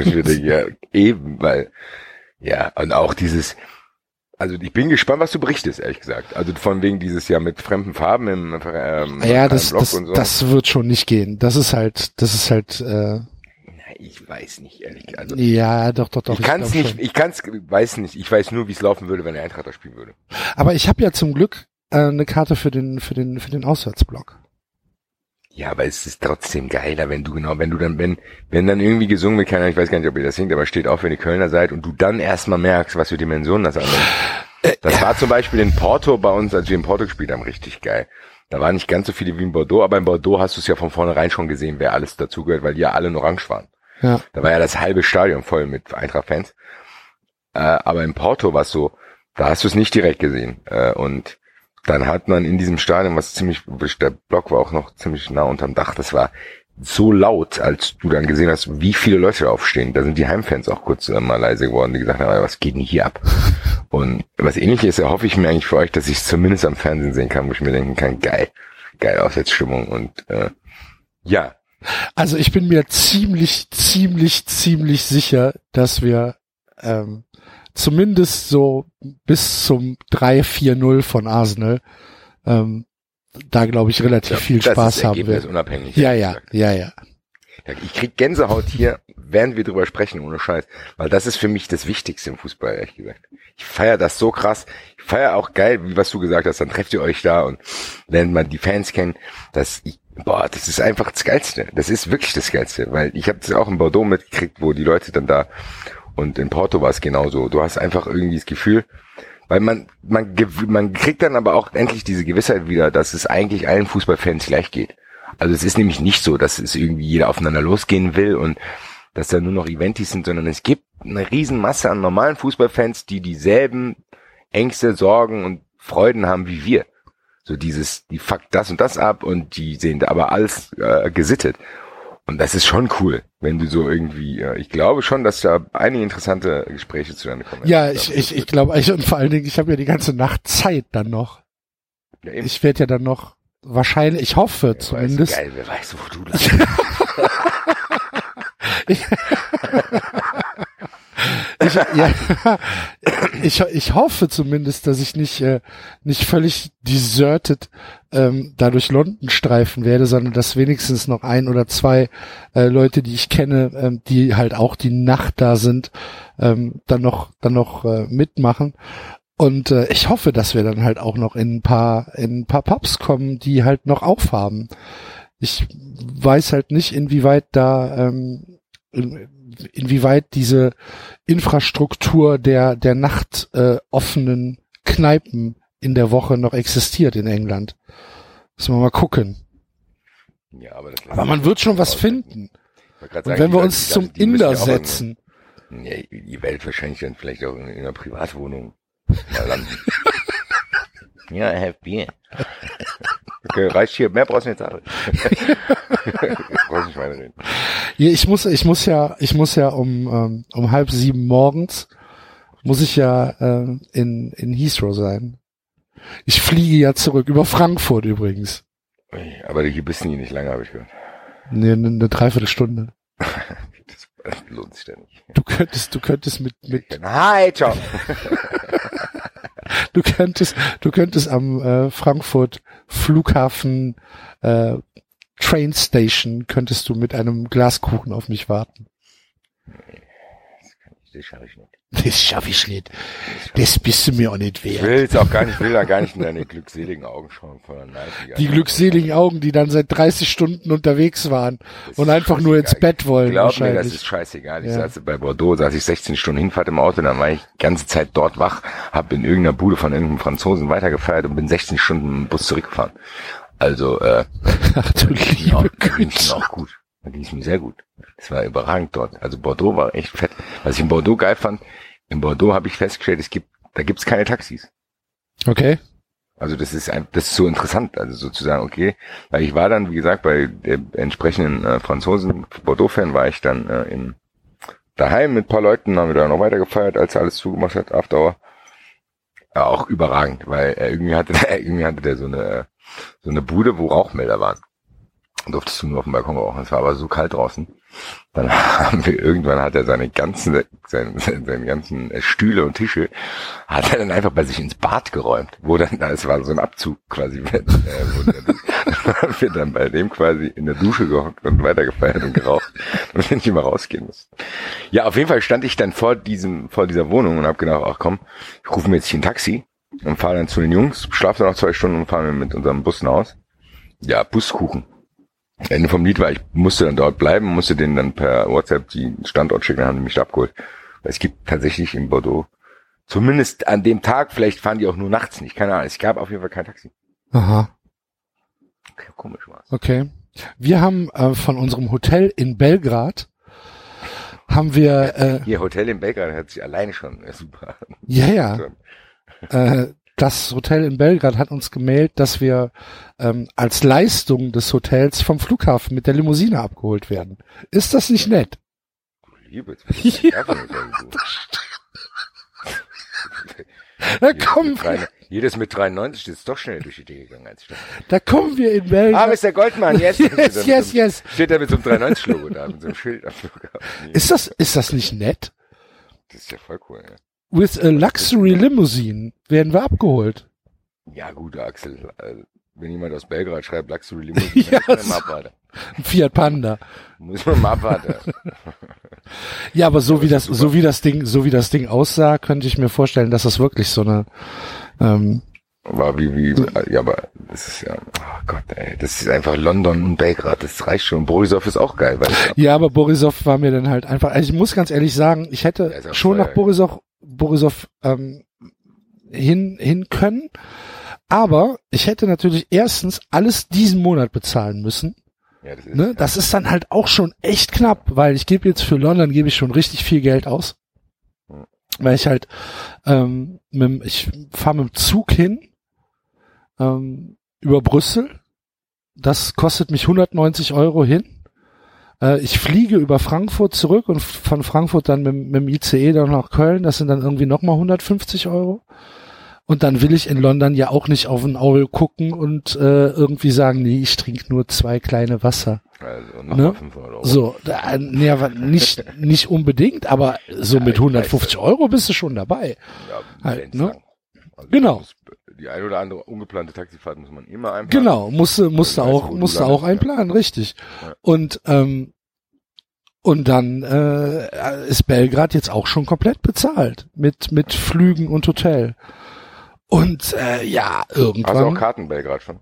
ich würde, ja, eben, weil, ja, und auch dieses, also ich bin gespannt, was du berichtest, ehrlich gesagt. Also von wegen dieses Jahr mit fremden Farben im ähm, ja, das, Block das, und so. Das wird schon nicht gehen. Das ist halt, das ist halt. Äh, Na, ich weiß nicht, ehrlich. Also ja, doch, doch, doch. Ich kann's nicht. Schon. Ich kann's, weiß nicht. Ich weiß nur, wie es laufen würde, wenn der Eintracht da spielen würde. Aber ich habe ja zum Glück äh, eine Karte für den, für den, für den Auswärtsblock. Ja, aber es ist trotzdem geiler, wenn du genau, wenn du dann, wenn, wenn dann irgendwie gesungen wird, keiner, ich weiß gar nicht, ob ihr das singt, aber steht auch, wenn ihr Kölner seid und du dann erstmal merkst, was für Dimensionen das andere ist. Das war zum Beispiel in Porto bei uns, als wir in Porto gespielt haben, richtig geil. Da waren nicht ganz so viele wie in Bordeaux, aber in Bordeaux hast du es ja von vornherein schon gesehen, wer alles dazugehört, weil die ja alle in Orange waren. Ja. Da war ja das halbe Stadion voll mit Eintracht-Fans. Äh, aber in Porto war es so, da hast du es nicht direkt gesehen. Äh, und dann hat man in diesem Stadion, was ziemlich, der Block war auch noch ziemlich nah unterm Dach, das war so laut, als du dann gesehen hast, wie viele Leute aufstehen. Da sind die Heimfans auch kurz mal leise geworden, die gesagt haben, was geht denn hier ab? Und was Ähnliches erhoffe ich mir eigentlich für euch, dass ich es zumindest am Fernsehen sehen kann, wo ich mir denken kann, geil, geil Auswärtsstimmung und äh, ja. Also ich bin mir ziemlich, ziemlich, ziemlich sicher, dass wir ähm, zumindest so bis zum drei vier null von Arsenal, ähm, da glaube ich relativ ja, viel das Spaß ist haben wir. Unabhängig, ja, ja, gesagt. ja, ja. Ich krieg Gänsehaut hier, während wir drüber sprechen, ohne Scheiß, weil das ist für mich das Wichtigste im Fußball, ehrlich gesagt. Ich feiere das so krass. Ich feiere auch geil, wie was du gesagt hast, dann trefft ihr euch da und lernt man die Fans kennen. Das, ich, boah, das ist einfach das Geilste. Das ist wirklich das Geilste, weil ich habe das auch in Bordeaux mitgekriegt, wo die Leute dann da. Und in Porto war es genauso. Du hast einfach irgendwie das Gefühl, weil man man man kriegt dann aber auch endlich diese Gewissheit wieder, dass es eigentlich allen Fußballfans gleich geht. Also es ist nämlich nicht so, dass es irgendwie jeder aufeinander losgehen will und dass da nur noch Eventis sind, sondern es gibt eine Riesenmasse an normalen Fußballfans, die dieselben Ängste, Sorgen und Freuden haben wie wir. So dieses, die fuck das und das ab und die sehen da aber alles äh, gesittet. Und das ist schon cool, wenn du so irgendwie, ja, ich glaube schon, dass da einige interessante Gespräche zustande kommen. Ja, ich, ich, ich glaube, ich, und vor allen Dingen, ich habe ja die ganze Nacht Zeit dann noch. Ja, ich werde ja dann noch, wahrscheinlich, ich hoffe ja, zumindest. Geil, wer weiß, wo du landest. ich, ich, ja, ich, ich hoffe zumindest, dass ich nicht, äh, nicht völlig deserted ähm, da durch London streifen werde, sondern dass wenigstens noch ein oder zwei äh, Leute, die ich kenne, ähm, die halt auch die Nacht da sind, ähm, dann noch dann noch äh, mitmachen. Und äh, ich hoffe, dass wir dann halt auch noch in ein paar in ein paar Pubs kommen, die halt noch aufhaben. Ich weiß halt nicht, inwieweit da ähm, in, inwieweit diese Infrastruktur der der Nacht äh, offenen Kneipen in der Woche noch existiert in England. Müssen wir mal gucken. Ja, aber das aber man wird schon was finden. Und sagen, wenn wir uns zum Inder setzen. In, ja, die Welt wahrscheinlich dann vielleicht auch in, in einer Privatwohnung. Ja, I have beer. Okay, reicht hier. Mehr brauchst du jetzt alle. Brauchst nicht weiterreden. Ich muss, ich muss ja, ich muss ja um um halb sieben morgens muss ich ja äh, in in Heathrow sein. Ich fliege ja zurück über Frankfurt übrigens. Aber du bist hier nicht lange, habe ich gehört. Nee, eine, eine Dreiviertelstunde. Das, das lohnt sich ja nicht. Du könntest, du könntest mit mit. Hi, ciao. Du könntest, du könntest am äh, Frankfurt Flughafen äh, Train Station könntest du mit einem Glaskuchen auf mich warten. Nee, das kann ich das schaffe ich nicht. Das schaffe ich nicht. Das bist du mir auch nicht wert. Ich will jetzt auch gar nicht, will da gar nicht in deine glückseligen Augen schauen von der Nike. Die glückseligen Augen, die dann seit dreißig Stunden unterwegs waren das und einfach nur ins Bett wollen. Glaub mir, das ist scheißegal. Ich ja. saß bei Bordeaux, saß ich sechzehn Stunden Hinfahrt im Auto, dann war ich die ganze Zeit dort wach, hab in irgendeiner Bude von irgendeinem Franzosen weitergefeiert und bin sechzehn Stunden im Bus zurückgefahren. Also, äh, ach du liebe Güte, auch gut. Da ging es mir sehr gut. Das war überragend dort. Also Bordeaux war echt fett. Was ich in Bordeaux geil fand, in Bordeaux habe ich festgestellt, es gibt, da gibt's keine Taxis. Okay. Also das ist ein, das ist so interessant, also sozusagen, okay, weil ich war dann, wie gesagt, bei der entsprechenden äh, Franzosen, Bordeaux-Fan war ich dann äh, in daheim mit ein paar Leuten, haben wir da noch weiter gefeiert, als er alles zugemacht hat, After Hour. Ja, auch überragend, weil äh, irgendwie hatte der, irgendwie hatte der so eine, so eine Bude, wo Rauchmelder waren. Durftest du nur auf dem Balkon rauchen, es war aber so kalt draußen. Dann haben wir, irgendwann hat er seine ganzen, seine, seine ganzen Stühle und Tische, hat er dann einfach bei sich ins Bad geräumt, wo dann, es war so ein Abzug quasi, äh, wo dann, dann haben wir dann bei dem quasi in der Dusche gehockt und weitergefeiert und geraucht und wenn ich immer rausgehen musste. Ja, auf jeden Fall stand ich dann vor diesem, vor dieser Wohnung und hab gedacht, ach komm, ich rufe mir jetzt hier ein Taxi und fahre dann zu den Jungs, schlafe dann noch zwei Stunden und fahre mit unserem Bus nach Hause. Ja, Buskuchen. Ende vom Lied war, ich musste dann dort bleiben, musste denen dann per WhatsApp die Standort schicken, dann haben die mich da abgeholt. Weil es gibt tatsächlich in Bordeaux, zumindest an dem Tag, vielleicht fahren die auch nur nachts nicht, keine Ahnung, es gab auf jeden Fall kein Taxi. Aha. Okay, komisch war's. Okay. Wir haben äh, von unserem Hotel in Belgrad, haben wir... Äh, Ihr Hotel in Belgrad hat sich alleine schon äh, super... Ja, ja. äh, Das Hotel in Belgrad hat uns gemeldet, dass wir ähm, als Leistung des Hotels vom Flughafen mit der Limousine abgeholt werden. Ist das nicht nett? Liebe, jetzt ja, das da kommen wir. Drei, jedes mit dreiundneunzig ist doch schnell durch die Idee gegangen. Als ich dachte. Da kommen wir in Belgrad. Ah, ist der Goldmann, yes. yes, so yes, yes. Steht da mit so einem dreiundneunzig-Logo da, mit so einem Schild am Flughafen. Ist das, ist das nicht nett? Das ist ja voll cool, ja. With a Luxury Limousine werden wir abgeholt. Ja gut, Axel, wenn jemand aus Belgrad schreibt Luxury Limousine, ja, dann muss man mal abwarten. Ein Fiat Panda. Muss man mal abwarten. Ja, aber so aber wie das, super. so wie das Ding, so wie das Ding aussah, könnte ich mir vorstellen, dass das wirklich so eine, ähm, war wie, wie, ja, aber das ist ja, oh Gott, ey, das ist einfach London und Belgrad, das reicht schon. Borisov ist auch geil, weißt du? Ja, aber Borisov war mir dann halt einfach, also ich muss ganz ehrlich sagen, ich hätte schon nach Borisov Borisov ähm, hin hin können, aber ich hätte natürlich erstens alles diesen Monat bezahlen müssen. Ja, das ist, ne? Das ist dann halt auch schon echt knapp, weil ich gebe jetzt für London gebe ich schon richtig viel Geld aus, weil ich halt ähm, mit, ich fahre mit dem Zug hin ähm, über Brüssel, das kostet mich hundertneunzig Euro hin. Ich fliege über Frankfurt zurück und von Frankfurt dann mit, mit dem I C E dann nach Köln. Das sind dann irgendwie nochmal hundertfünfzig Euro. Und dann will ich in London ja auch nicht auf ein Auge gucken und äh, irgendwie sagen, nee, ich trinke nur zwei kleine Wasser. Also nochmal ne? fünfhundert Euro. So, da, ne, nicht nicht unbedingt, aber so ja, mit hundertfünfzig Euro bist du schon dabei. Ja, halt, ne? Also genau. Die ein oder andere ungeplante Taxifahrt muss man immer einplanen. Genau, musste musste auch musste auch einplanen, ja. Richtig. Ja. Und ähm, und dann äh, ist Belgrad jetzt auch schon komplett bezahlt mit mit Flügen und Hotel. Und äh, ja, irgendwann. Also auch Karten Belgrad schon.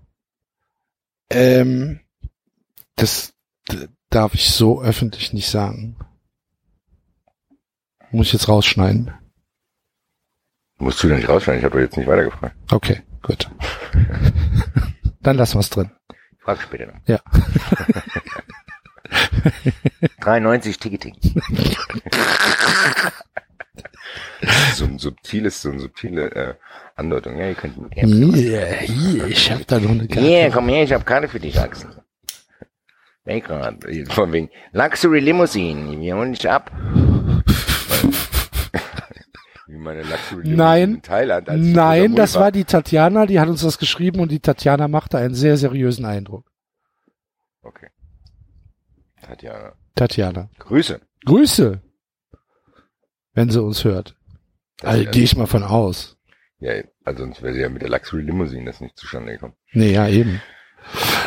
Ähm, das d- darf ich so öffentlich nicht sagen. Muss ich jetzt rausschneiden. Musst du denn nicht rausschneiden? Ich habe doch jetzt nicht weitergefragt. Okay, gut. Dann lassen wir es drin. Ich frage später noch. Ja. dreiundneunzig Ticketing. So ein subtiles, so eine subtile äh, Andeutung. Ja, ihr könnt mit yeah, yeah, ich habe da noch eine Karte. Yeah, komm her, ich habe Karte für dich, Axel. Belgrad. Von wegen Luxury Limousine. Wir holen dich ab. Meine nein, in Thailand, als nein, das war die Tatjana, die hat uns das geschrieben und die Tatjana machte einen sehr seriösen Eindruck. Okay. Tatjana. Tatjana. Grüße. Grüße. Wenn sie uns hört. Das also gehe ich mal von aus. Ja, also sonst wäre sie ja mit der Luxury Limousine das nicht zustande gekommen. Nee, ja, eben.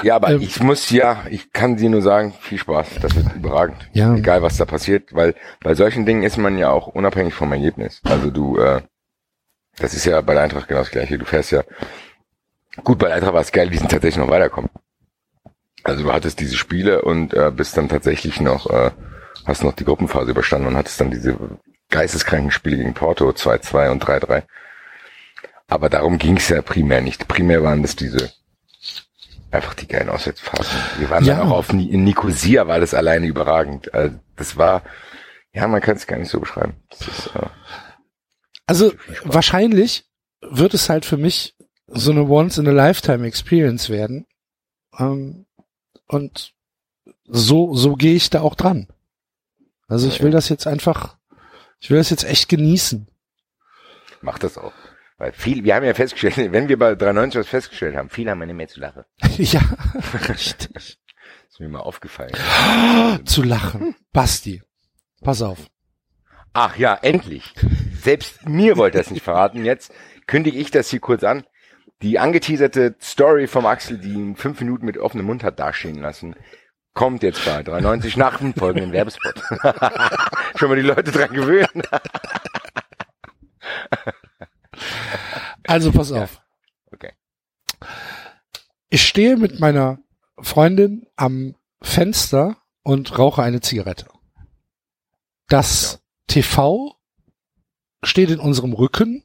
Ja, aber ähm, ich muss ja, ich kann dir nur sagen, viel Spaß, das wird überragend. Ja. Egal, was da passiert, weil bei solchen Dingen ist man ja auch unabhängig vom Ergebnis. Also du, äh, das ist ja bei der Eintracht genau das Gleiche. Du fährst ja, gut, bei der Eintracht war es geil, die sind tatsächlich noch weitergekommen. Also du hattest diese Spiele und äh, bist dann tatsächlich noch, äh, hast noch die Gruppenphase überstanden und hattest dann diese geisteskranken Spiele gegen Porto, zwei zwei und drei drei. Aber darum ging es ja primär nicht. Primär waren das diese, einfach die geilen Auswärtsphasen. Wir waren ja dann auch auf, in Nicosia war das alleine überragend. Also das war, ja, man kann es gar nicht so beschreiben. Das ist, äh, also wahrscheinlich wird es halt für mich so eine Once-in-a-Lifetime-Experience werden. Ähm, und so, so gehe ich da auch dran. Also ich will das jetzt einfach, ich will das jetzt echt genießen. Mach das auch. Weil viel, wir haben ja festgestellt, wenn wir bei drei neunzig was festgestellt haben, viele haben ja nicht mehr zu lachen. Ja, richtig. Ist mir mal aufgefallen. Zu lachen. Basti, pass auf. Ach ja, endlich. Selbst mir wollte das nicht verraten. Jetzt kündige ich das hier kurz an. Die angeteaserte Story vom Axel, die ihn fünf Minuten mit offenem Mund hat dastehen lassen, kommt jetzt bei drei neunzig nach dem folgenden Werbespot. Schon mal die Leute dran gewöhnen. Also pass auf. Ja. Okay. Ich stehe mit meiner Freundin am Fenster und rauche eine Zigarette. Das ja. T V steht in unserem Rücken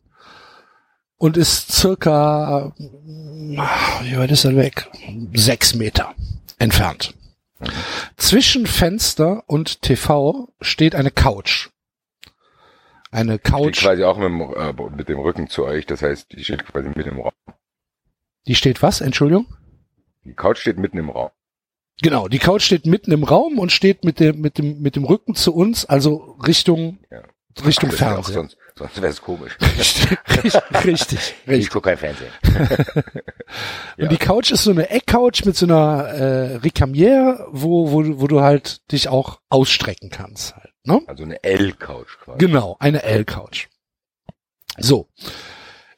und ist circa, wie weit ist er weg? Sechs Meter entfernt. Okay. Zwischen Fenster und T V steht eine Couch. Eine Couch. Die steht quasi auch mit dem, äh, mit dem Rücken zu euch, das heißt, die steht quasi mitten im Raum. Die steht was? Entschuldigung? Die Couch steht mitten im Raum. Genau, die Couch steht mitten im Raum und steht mit dem, mit dem, mit dem Rücken zu uns, also Richtung, ja. Richtung Fernsehen. Sonst, sonst wäre es komisch. richtig, richtig. Ich gucke kein Fernsehen. Und ja. Die Couch ist so eine Eckcouch mit so einer äh, Recamier, wo, wo, wo du halt dich auch ausstrecken kannst halt. No? Also eine L-Couch quasi. Genau, eine L-Couch. So,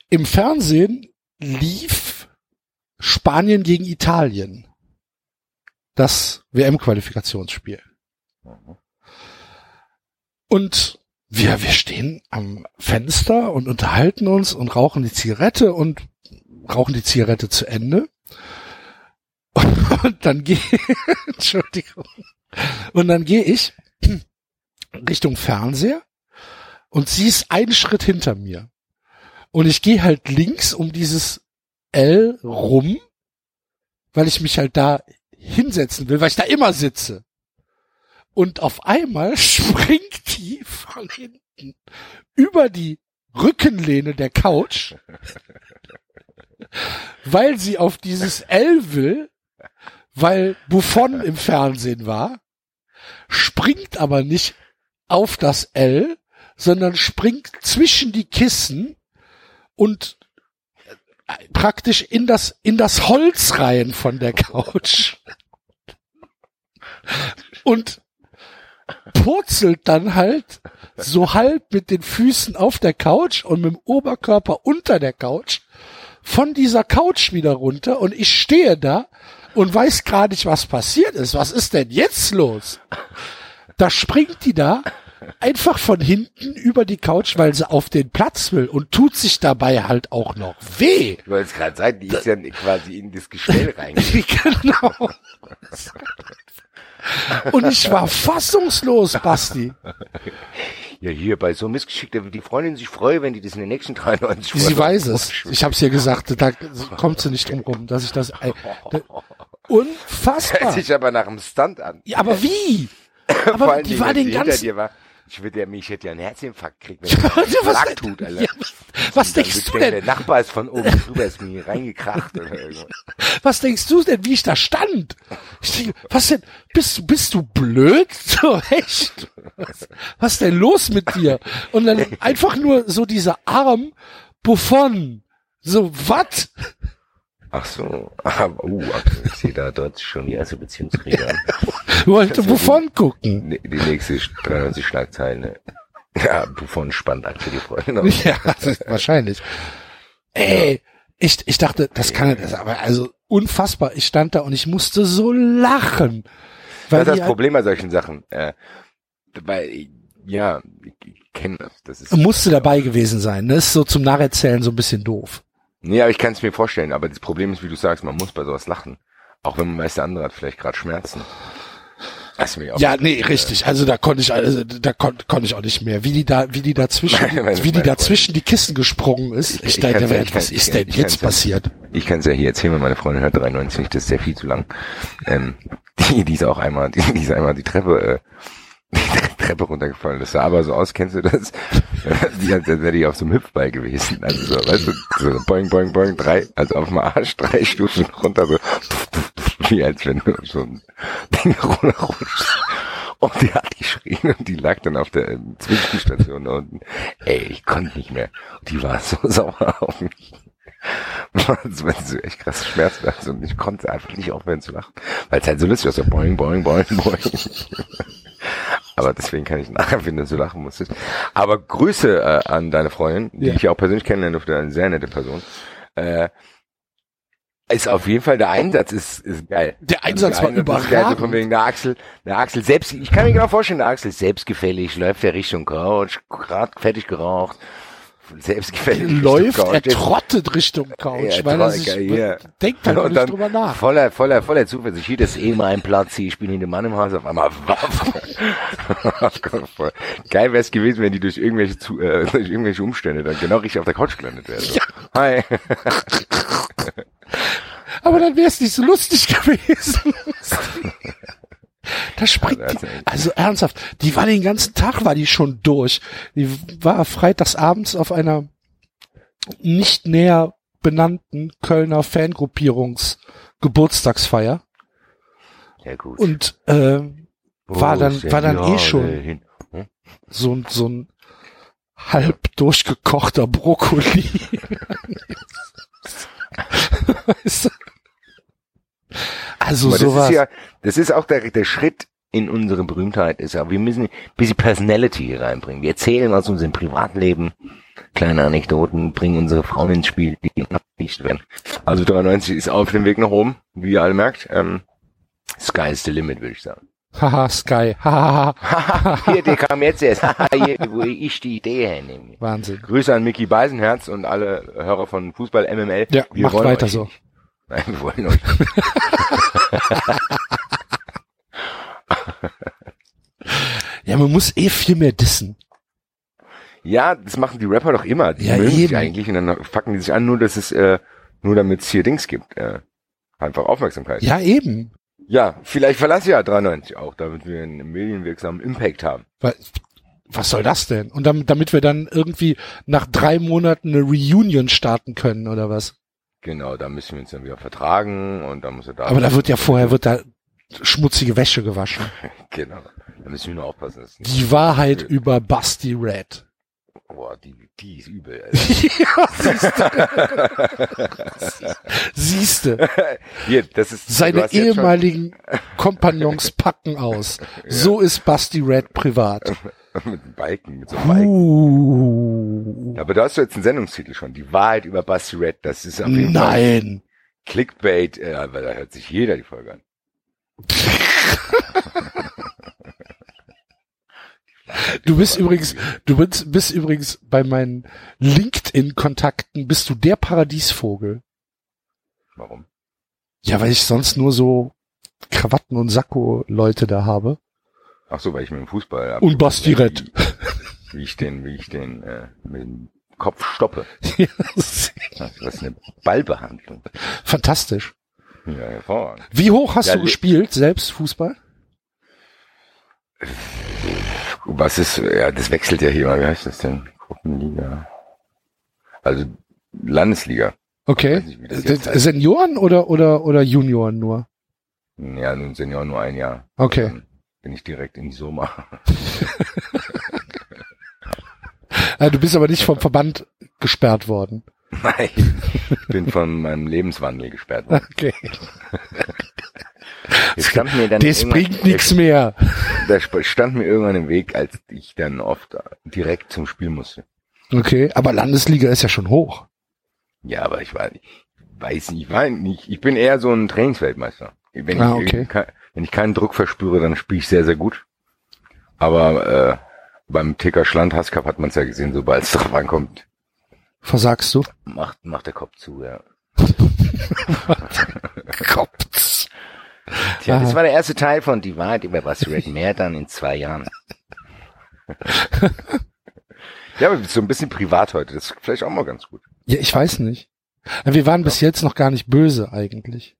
im Fernsehen lief Spanien gegen Italien. Das W M-Qualifikationsspiel. Mhm. Und wir, wir stehen am Fenster und unterhalten uns und rauchen die Zigarette und rauchen die Zigarette zu Ende. Und dann gehe Entschuldigung. Und dann gehe ich Richtung Fernseher und sie ist einen Schritt hinter mir. Und ich gehe halt links um dieses L rum, weil ich mich halt da hinsetzen will, weil ich da immer sitze. Und auf einmal springt die von hinten über die Rückenlehne der Couch, weil sie auf dieses L will, weil Buffon im Fernsehen war, springt aber nicht auf das L, sondern springt zwischen die Kissen und praktisch in das, in das Holz rein von der Couch. Und purzelt dann halt so halb mit den Füßen auf der Couch und mit dem Oberkörper unter der Couch von dieser Couch wieder runter und ich stehe da und weiß gar nicht, was passiert ist. Was ist denn jetzt los? Da springt die da einfach von hinten über die Couch, weil sie auf den Platz will und tut sich dabei halt auch noch weh. Ich wollte es gerade sagen, die ist ja quasi in das Gestell reingegangen. Genau. Und ich war fassungslos, Basti. Ja, hier bei so Missgeschick, da wird die Freundin sich freuen, wenn die das in den nächsten dreiundneunzig Wochen... Sie weiß es. Ich hab's ihr gesagt, da kommt sie nicht drum rum, dass ich das... Äh, da, unfassbar. Das hört sich aber nach einem Stunt an. Ja, aber wie? Aber vor allem, die war den ganzen... War, ich würde ja, ich hätte ja einen Herzinfarkt kriegen, wenn ich einen Schlag tut, Alter. Ja, was was denkst du denn? Der Nachbar ist von oben drüber, ist mir reingekracht oder irgendwas. Was denkst du denn, wie ich da stand? Ich denke, was denn? Bist du, bist du blöd? So, echt? Was, was denn los mit dir? Und dann einfach nur so dieser Arm, Buffon. So, wat? Ach so, ah, uh, ich sehe da dort schon die erste Beziehungskrise an. Wollte Buffon gucken. Die nächste dreiundneunzig Schlagzeile. Ja, Buffon spannt an für die Freunde. Ja, wahrscheinlich. Ey, ich, ich dachte, das kann er, aber also unfassbar. Ich stand da und ich musste so lachen. Das ist das Problem bei solchen Sachen. Äh, weil, ja, ich kenne das. das ist musste dabei gewesen sein. Das ist so zum Nacherzählen so ein bisschen doof. Nee, aber ich kann es mir vorstellen. Aber das Problem ist, wie du sagst, man muss bei sowas lachen. Auch wenn man weiß, der andere hat vielleicht gerade Schmerzen. Das mir auch ja, nee, nicht, richtig. Äh, also da konnte ich, also da konnte konnt ich auch nicht mehr. Wie die da, wie die dazwischen, meine, meine, wie die dazwischen die Kissen gesprungen ist. Ich, ich dachte, ja, ich was kann, ist ich, denn ich jetzt passiert? Ja, ich kann es ja hier erzählen, weil meine Freundin hört drei neunzig nicht, das ist ja viel zu lang. Ähm, die, die ist auch einmal, die, die ist einmal die Treppe, äh, die Treppe runtergefallen. Das sah aber so aus, kennst du das? Die hat, als wäre die auf so einem Hüpfball gewesen. Also so, weißt du, so boing, boing, boing, drei, also auf dem Arsch, drei Stufen runter, so. Wie als wenn du so ein Ding runterrutschst. Und die hat geschrien und die lag dann auf der ähm, Zwischenstation da unten. Ey, ich konnte nicht mehr. Und die war so sauer auf mich. Also, weil sie so echt krasse Schmerzen hatte und ich konnte einfach nicht aufhören zu lachen. Weil es halt so lustig war, so boing, boing, boing, boing. Aber deswegen kann ich nachempfinden, dass du lachen musstest. Aber Grüße äh, an deine Freundin, die ja. ich ja auch persönlich kennenlernen durfte, eine sehr nette Person. Äh, Ist auf jeden Fall, der Einsatz ist, ist geil. Der Einsatz also der war Einsatz überragend. Von wegen der Axel, der Axel selbst, ich kann mir genau vorstellen, der Axel ist selbstgefällig, läuft der Richtung Couch, gerade fertig geraucht, selbstgefällig. Läuft, Couch, er trottet Richtung Couch, ja, weil er sich ja. denkt halt nicht dann drüber nach. Voller, voller, voller Zuversicht, hier, das ist eh mein Platz, hier, ich bin hier dem Mann im Haus, auf einmal, geil wär's gewesen, wenn die durch irgendwelche, äh, durch irgendwelche Umstände dann genau richtig auf der Couch gelandet wären. Ja. Hi. Aber dann wäre es nicht so lustig gewesen. Da springt die, also ernsthaft, die war den ganzen Tag, war die schon durch. Die war freitags abends auf einer nicht näher benannten Kölner Fangruppierungs-Geburtstagsfeier. Ja gut. Und äh, war dann war dann eh schon so ein so ein halb durchgekochter Brokkoli. Weißt du? Also aber sowas. Das ist, ja, das ist auch der, der Schritt in unsere Berühmtheit ist, aber wir müssen ein bisschen Personality hier reinbringen. Wir erzählen aus unserem Privatleben kleine Anekdoten, bringen unsere Frauen ins Spiel, die nicht werden. Also drei neunzig ist auf dem Weg nach oben, wie ihr alle merkt. Ähm, Sky is the limit, würde ich sagen. Haha, Sky. Hier, der kam jetzt erst. Hier, wo ich die Idee hernehme. Wahnsinn. Grüße an Micky Beisenherz und alle Hörer von Fußball M M L. Ja, wir macht weiter so. Nicht. Nein, wir wollen euch nicht. Ja, man muss eh viel mehr dissen. Ja, das machen die Rapper doch immer. Die ja, mögen sich eigentlich und dann fucken die sich an, nur dass es äh, nur damit es hier Dings gibt. Äh, einfach Aufmerksamkeit. Ja, eben. Ja, vielleicht verlasse ich ja drei neunzig auch, damit wir einen medienwirksamen Impact haben. Was, was soll das denn? Und damit, damit wir dann irgendwie nach drei Monaten eine Reunion starten können, oder was? Genau, da müssen wir uns dann wieder vertragen und dann muss er da... Aber da wird ja vorher, wird da schmutzige Wäsche gewaschen. Genau, da müssen wir nur aufpassen. Dass die Wahrheit über Basti Red. Boah, die, die ist übel, Alter. Siehste. Hier, das ist, seine ehemaligen Kompagnons packen aus. Ja. So ist Basti Red privat. Mit dem Balken, mit so einem Balken. Uh. Aber da hast du jetzt einen Sendungstitel schon. Die Wahrheit über Basti Red, das ist am jeden Fall. Nein. Clickbait, äh, weil da hört sich jeder die Folge an. Du bist übrigens, du bist, bist übrigens bei meinen LinkedIn-Kontakten bist du der Paradiesvogel. Warum? Ja, weil ich sonst nur so Krawatten- und Sakko-Leute da habe. Ach so, weil ich mit dem Fußball... Und Basti Red. Wie, wie ich den, wie ich den, äh, mit dem Kopf stoppe. Das ist eine Ballbehandlung. Fantastisch. Ja, hervorragend. Wie hoch hast ja, du gespielt, selbst Fußball? Was ist, ja, das wechselt ja hier mal, wie heißt das denn? Gruppenliga. Also, Landesliga. Okay. Nicht, das Senioren oder, oder, oder Junioren nur? Ja, nun Senioren nur ein Jahr. Okay. Dann bin ich direkt in die Soma. Du bist aber nicht vom Verband gesperrt worden. Nein. Ich bin von meinem Lebenswandel gesperrt worden. Okay. Das, stand mir dann das bringt nichts mehr. Das stand mir irgendwann im Weg, als ich dann oft direkt zum Spiel musste. Okay, aber Landesliga ist ja schon hoch. Ja, aber ich war, weiß nicht, ich mein, ich, ich bin eher so ein Trainingsweltmeister. Wenn, ah, okay. ich, wenn ich keinen Druck verspüre, dann spiele ich sehr, sehr gut. Aber äh, beim T K Schland-Hasscup hat man es ja gesehen, sobald es drauf ankommt. Versagst du? Macht, macht der Kopf zu, ja. Kopf. Tja, das war der erste Teil von Die Wahrheit über was Red mehr dann in zwei Jahren. Ja, aber so ein bisschen privat heute, das ist vielleicht auch mal ganz gut. Ja, ich weiß nicht. Wir waren ja bis jetzt noch gar nicht böse eigentlich.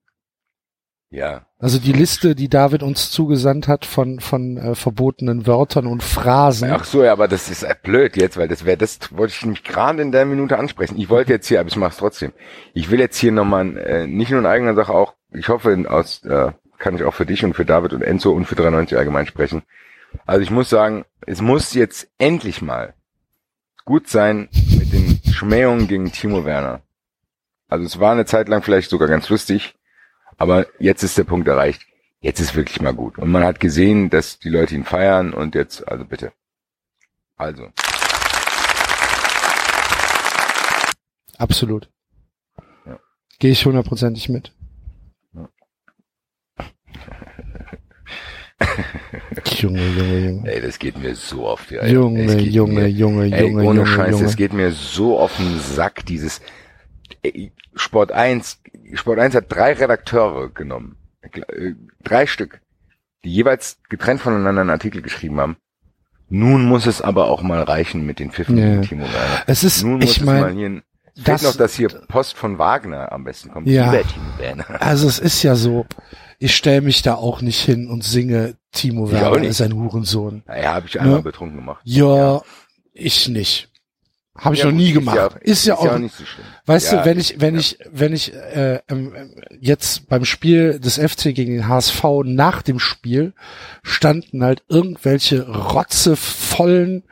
Ja. Also die Liste, die David uns zugesandt hat von von äh, verbotenen Wörtern und Phrasen. Ach so, ja, aber das ist blöd jetzt, weil das wäre, das wollte ich nämlich gerade in der Minute ansprechen. Ich wollte jetzt hier, aber ich mache es trotzdem. Ich will jetzt hier nochmal, äh, nicht nur in eigener Sache, auch, ich hoffe, aus äh, kann ich auch für dich und für David und Enzo und für drei neunzig allgemein sprechen. Also ich muss sagen, es muss jetzt endlich mal gut sein mit den Schmähungen gegen Timo Werner. Also es war eine Zeit lang vielleicht sogar ganz lustig, aber jetzt ist der Punkt erreicht. Jetzt ist wirklich mal gut. Und man hat gesehen, dass die Leute ihn feiern und jetzt, also bitte. Also. Absolut. Ja. Gehe ich hundertprozentig mit. Ja. Junge, Junge, Junge. Ey, das geht mir so auf die Eier. Junge, Junge, Junge, Junge, Junge, Junge. Ohne Scheiß, das geht mir so auf den Sack, dieses... Ey, Sport eins, Sport eins hat drei Redakteure genommen, drei Stück, die jeweils getrennt voneinander einen Artikel geschrieben haben. Nun muss es aber auch mal reichen mit den Pfiffen, yeah, Timo Werner. Es ist, Nun muss ich meine, es fehlt noch, dass hier Post von Wagner am besten kommt. Ja, über Timo Werner. Also es ist ja so, ich stelle mich da auch nicht hin und singe, Timo Werner ist ein Hurensohn. Naja, habe ich einmal ne? betrunken gemacht. Ja, ja, ich nicht. Habe ich ja, noch nie gemacht. Ist ja auch, ist ist ja auch, auch nicht so schlimm. Weißt ja, du, wenn ich, wenn ja. ich, wenn ich äh, ähm, jetzt beim Spiel des F C gegen den H S V nach dem Spiel standen halt irgendwelche rotzevollen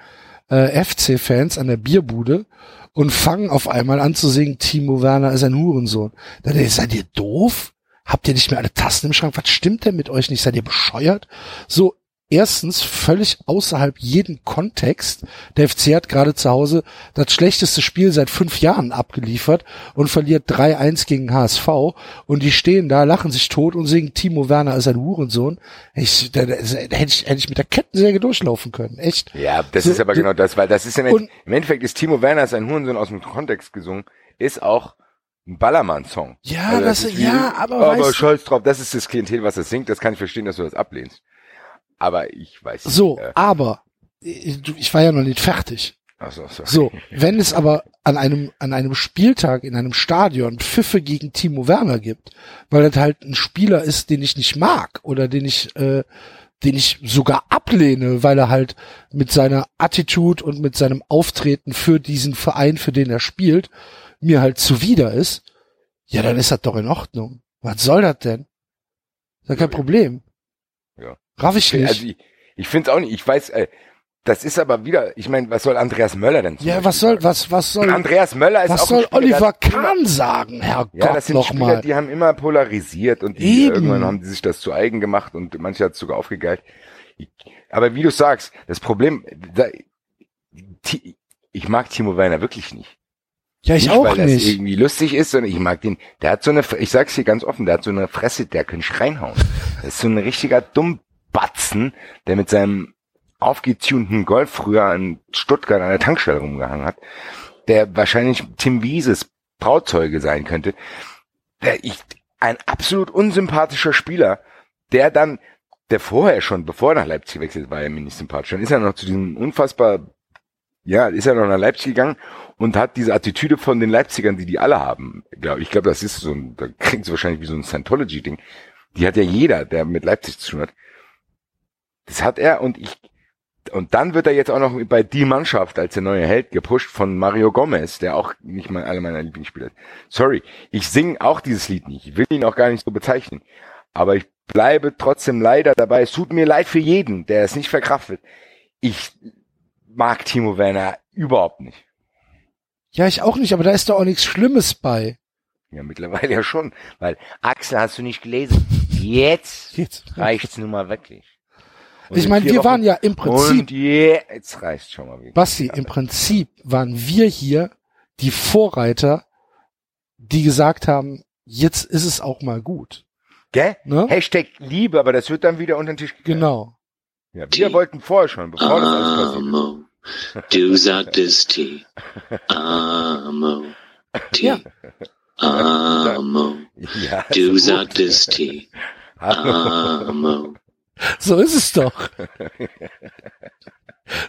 äh, F C-Fans an der Bierbude und fangen auf einmal an zu singen, Timo Werner ist ein Hurensohn. Dann denke ich, seid ihr doof? Habt ihr nicht mehr alle Tassen im Schrank? Was stimmt denn mit euch nicht? Seid ihr bescheuert? So. Erstens, völlig außerhalb jeden Kontext. Der F C hat gerade zu Hause das schlechteste Spiel seit fünf Jahren abgeliefert und verliert drei eins gegen H S V. Und die stehen da, lachen sich tot und singen, Timo Werner ist ein Hurensohn. Ich, da, da, da hätte ich, hätte ich mit der Kettensäge durchlaufen können. Echt. Ja, das so, ist aber die, genau das, weil das ist ja nicht, und, im Endeffekt ist Timo Werner ist ein Hurensohn aus dem Kontext gesungen, ist auch ein Ballermann-Song. Ja, also das, das ist, ja, aber, aber weißt du. Aber Scholz drauf, das ist das Klientel, was das singt, das kann ich verstehen, dass du das ablehnst. Aber ich weiß nicht. So, äh, aber ich war ja noch nicht fertig. Ach so, sorry. So, wenn es aber an einem an einem Spieltag in einem Stadion Pfiffe gegen Timo Werner gibt, weil das halt ein Spieler ist, den ich nicht mag oder den ich äh, den ich sogar ablehne, weil er halt mit seiner Attitude und mit seinem Auftreten für diesen Verein, für den er spielt, mir halt zuwider ist, ja, dann ist das doch in Ordnung. Was soll das denn? Ist ja kein Problem. Ja. Raff ich nicht. Also ich ich finde es auch nicht. Ich weiß, äh, das ist aber wieder, ich meine, was soll Andreas Möller denn Ja, Beispiel was soll, sagen? was, was soll, Andreas Möller ist was auch soll Spieler, Oliver Kahn sagen, Herrgott, ja, das sind noch Spieler, mal. Die haben immer polarisiert und die, irgendwann haben die sich das zu eigen gemacht und manche hat es sogar aufgegeilt. Ich, aber wie du sagst, das Problem, da, die, ich mag Timo Werner wirklich nicht. Ja, ich nicht, auch weil nicht. Weil irgendwie lustig ist, sondern ich mag den, der hat so eine, ich sag's dir ganz offen, der hat so eine Fresse, der kann ich reinhauen. Das ist so ein richtiger Dummbatzen, der mit seinem aufgetunten Golf früher in Stuttgart an der Tankstelle rumgehangen hat, der wahrscheinlich Tim Wieses Trauzeuge sein könnte. Der, ich, ein absolut unsympathischer Spieler, der dann, der vorher schon, bevor er nach Leipzig gewechselt war, er mir nicht sympathisch, dann ist er noch zu diesem unfassbar Ja, ist ja noch nach Leipzig gegangen und hat diese Attitüde von den Leipzigern, die die alle haben. Ich glaube, das ist so ein, da klingt es wahrscheinlich wie so ein Scientology-Ding. Die hat ja jeder, der mit Leipzig zu tun hat. Das hat er und ich, und dann wird er jetzt auch noch bei die Mannschaft als der neue Held gepusht von Mario Gomez, der auch nicht mal alle meiner Lieblingsspieler ist. Sorry, ich singe auch dieses Lied nicht. Ich will ihn auch gar nicht so bezeichnen. Aber ich bleibe trotzdem leider dabei. Es tut mir leid für jeden, der es nicht verkraftet. Ich mag Timo Werner überhaupt nicht. Ja, ich auch nicht, aber da ist doch auch nichts Schlimmes bei. Ja, mittlerweile ja schon, weil Axel, hast du nicht gelesen? Jetzt, jetzt reicht's nun mal wirklich. Und ich meine, wir Wochen waren ja im Prinzip... Und jetzt reicht's schon mal wirklich. Basti, im Prinzip waren wir hier die Vorreiter die gesagt haben, jetzt ist es auch mal gut. Gell? Ne? Hashtag Liebe, aber das wird dann wieder unter den Tisch geklärt. Genau. Ja, wir T wollten vorher schon, bevor Amo, das alles passiert ist. Du sagtest T. Amo. T. Ja. Amo. Ja, du gut. sagtest T. Amo. So ist es doch.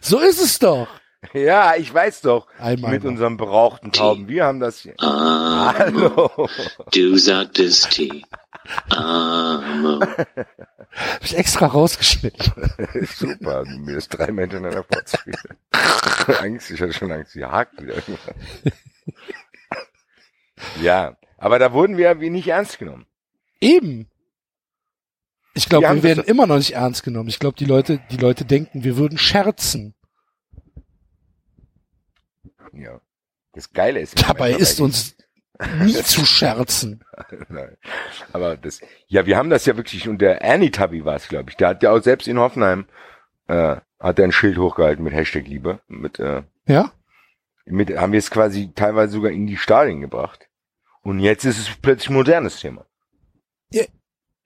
So ist es doch. Ja, ich weiß doch. Einmal mit unserem berauchten Tauben. Wir haben das hier. Amo. Hallo. Du sagtest T. Amo. Hab ich extra rausgeschnitten. Super, mir ist drei Menschen in einer Portion. Angst, ich hatte schon Angst, die hakt wieder. Ja, aber da wurden wir ja wie nicht ernst genommen. Eben. Ich glaube, wir werden immer noch nicht ernst genommen. Ich glaube, die Leute, die Leute denken, wir würden scherzen. Ja. Das Geile ist. Dabei ist uns nie zu scherzen. Nein. Aber das, ja, wir haben das ja wirklich, und der Anitabi war es, glaube ich, der hat ja auch selbst in Hoffenheim, äh, hat er ein Schild hochgehalten mit Hashtag Liebe, mit, äh, ja? Mit, haben wir es quasi teilweise sogar in die Stadien gebracht. Und jetzt ist es plötzlich ein modernes Thema. Ja,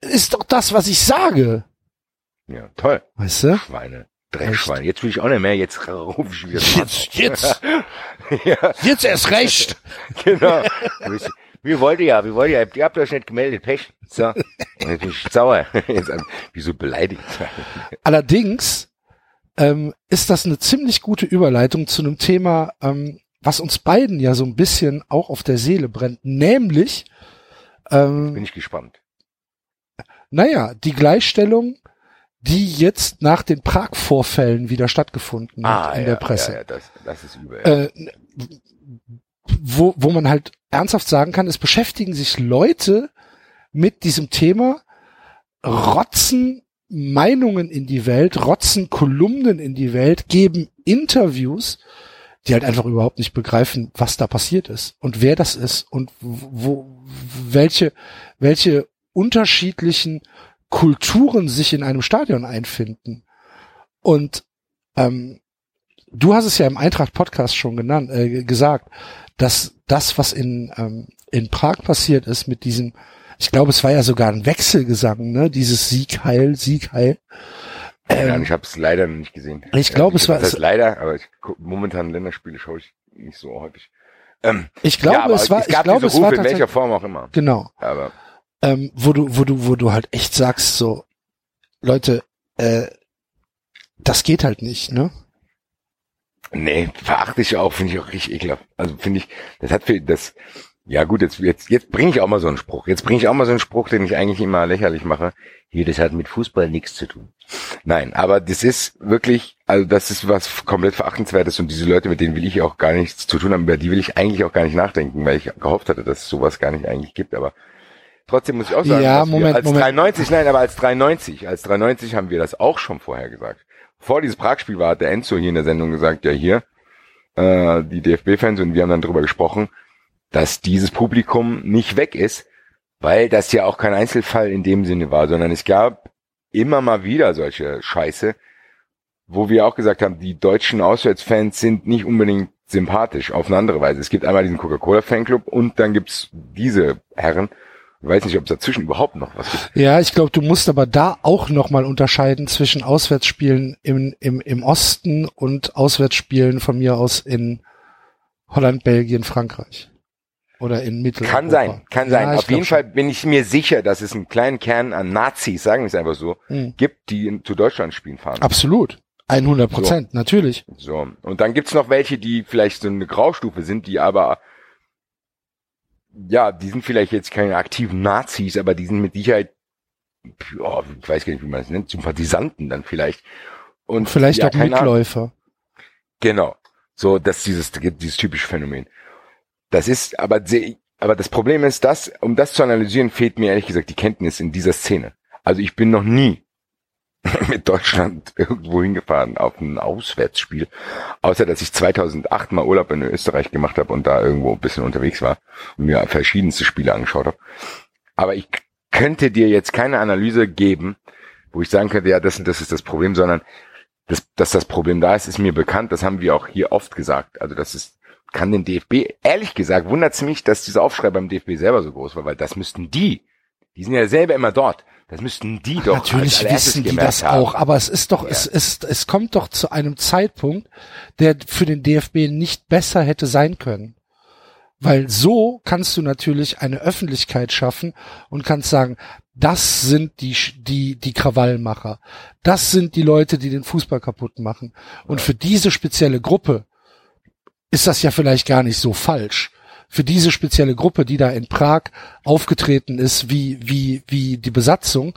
ist doch das, was ich sage. Ja, toll. Weißt du? Schweine. Dreckschwein. Jetzt will ich auch nicht mehr, jetzt rufe ich wieder. Jetzt, jetzt. Ja. Jetzt erst recht. Genau. Wir wollten ja, wir wollten ja, ihr habt euch nicht gemeldet, Pech. So. Und jetzt bin ich sauer. Jetzt, wieso beleidigt? Allerdings, ähm, ist das eine ziemlich gute Überleitung zu einem Thema, ähm, was uns beiden ja so ein bisschen auch auf der Seele brennt, nämlich, ähm, bin ich gespannt. Naja, die Gleichstellung, die jetzt nach den Prag-Vorfällen wieder stattgefunden ah, hat in ja, der Presse. Ja, ja, das, das ist übel. Ja. Äh, wo, wo man halt ernsthaft sagen kann, es beschäftigen sich Leute mit diesem Thema, rotzen Meinungen in die Welt, rotzen Kolumnen in die Welt, geben Interviews, die halt einfach überhaupt nicht begreifen, was da passiert ist und wer das ist und wo, welche, welche unterschiedlichen Kulturen sich in einem Stadion einfinden. Und ähm, du hast es ja im Eintracht-Podcast schon genannt, äh, gesagt, dass das, was in ähm, in Prag passiert ist mit diesem, ich glaube, es war ja sogar ein Wechselgesang, ne? Dieses Sieg heil, Sieg heil. Ähm, ja, ich habe es leider noch nicht gesehen. Ich glaube, ja, es war das heißt leider, aber ich, momentan Länderspiele schaue ich nicht so häufig. Ähm, ich glaube, ja, es war, es gab ich glaube, diese Rufe, es war in welcher Form auch immer. Genau. Aber Ähm, wo du, wo du, wo du halt echt sagst, so, Leute, äh, das geht halt nicht, ne? Nee, verachte ich auch, finde ich auch richtig ekelhaft. Also finde ich, das hat für das, ja gut, jetzt, jetzt, jetzt bringe ich auch mal so einen Spruch. Jetzt bringe ich auch mal so einen Spruch, den ich eigentlich immer lächerlich mache. Hier, das hat mit Fußball nichts zu tun. Nein, aber das ist wirklich, also das ist was komplett Verachtenswertes und diese Leute, mit denen will ich auch gar nichts zu tun haben, über die will ich eigentlich auch gar nicht nachdenken, weil ich gehofft hatte, dass es sowas gar nicht eigentlich gibt, aber trotzdem muss ich auch sagen, ja, Moment, als drei neunzig, nein, aber als drei neunzig, als drei neunzig haben wir das auch schon vorher gesagt. Vor dieses Prag-Spiel war, hat der Enzo hier in der Sendung gesagt, ja hier, äh, die D F B-Fans, und wir haben dann drüber gesprochen, dass dieses Publikum nicht weg ist, weil das ja auch kein Einzelfall in dem Sinne war, sondern es gab immer mal wieder solche Scheiße, wo wir auch gesagt haben, die deutschen Auswärtsfans sind nicht unbedingt sympathisch, auf eine andere Weise. Es gibt einmal diesen Coca-Cola-Fanclub und dann gibt's diese Herren. Ich weiß nicht, ob es dazwischen überhaupt noch was gibt. Ja, ich glaube, du musst aber da auch nochmal unterscheiden zwischen Auswärtsspielen im, im, im Osten und Auswärtsspielen von mir aus in Holland, Belgien, Frankreich. Oder in Mitteleuropa. Kann sein, kann sein. Ja, Auf jeden Fall schon. Bin ich mir sicher, dass es einen kleinen Kern an Nazis, sagen wir es einfach so, mhm. gibt, die in, zu Deutschland spielen fahren. Absolut. hundert Prozent, so. Natürlich. So. Und dann gibt's noch welche, die vielleicht so eine Graustufe sind, die aber ja, die sind vielleicht jetzt keine aktiven Nazis, aber die sind mit Sicherheit, oh, ich weiß gar nicht, wie man das nennt, Sympathisanten dann vielleicht. Und vielleicht ja, auch Mitläufer. Ahnung. Genau. So, das ist dieses, dieses typische Phänomen. Das ist, aber, aber das Problem ist, dass, um das zu analysieren, fehlt mir ehrlich gesagt die Kenntnis in dieser Szene. Also ich bin noch nie mit Deutschland irgendwo hingefahren auf ein Auswärtsspiel, außer dass ich zweitausendacht mal Urlaub in Österreich gemacht habe und da irgendwo ein bisschen unterwegs war und mir verschiedenste Spiele angeschaut habe. Aber ich könnte dir jetzt keine Analyse geben, wo ich sagen könnte, ja, das und das ist das Problem, sondern das, dass das Problem da ist, ist mir bekannt. Das haben wir auch hier oft gesagt. Also das ist kann den D F B, ehrlich gesagt, wundert es mich, dass dieser Aufschrei beim D F B selber so groß war, weil das müssten die, die sind ja selber immer dort, das müssten die doch. Natürlich wissen die das auch, aber es ist doch, ja. es ist, es kommt doch zu einem Zeitpunkt, der für den D F B nicht besser hätte sein können. Weil so kannst du natürlich eine Öffentlichkeit schaffen und kannst sagen, das sind die, die, die Krawallmacher. Das sind die Leute, die den Fußball kaputt machen. Und für diese spezielle Gruppe ist das ja vielleicht gar nicht so falsch. Für diese spezielle Gruppe, die da in Prag aufgetreten ist, wie, wie, wie die Besatzung,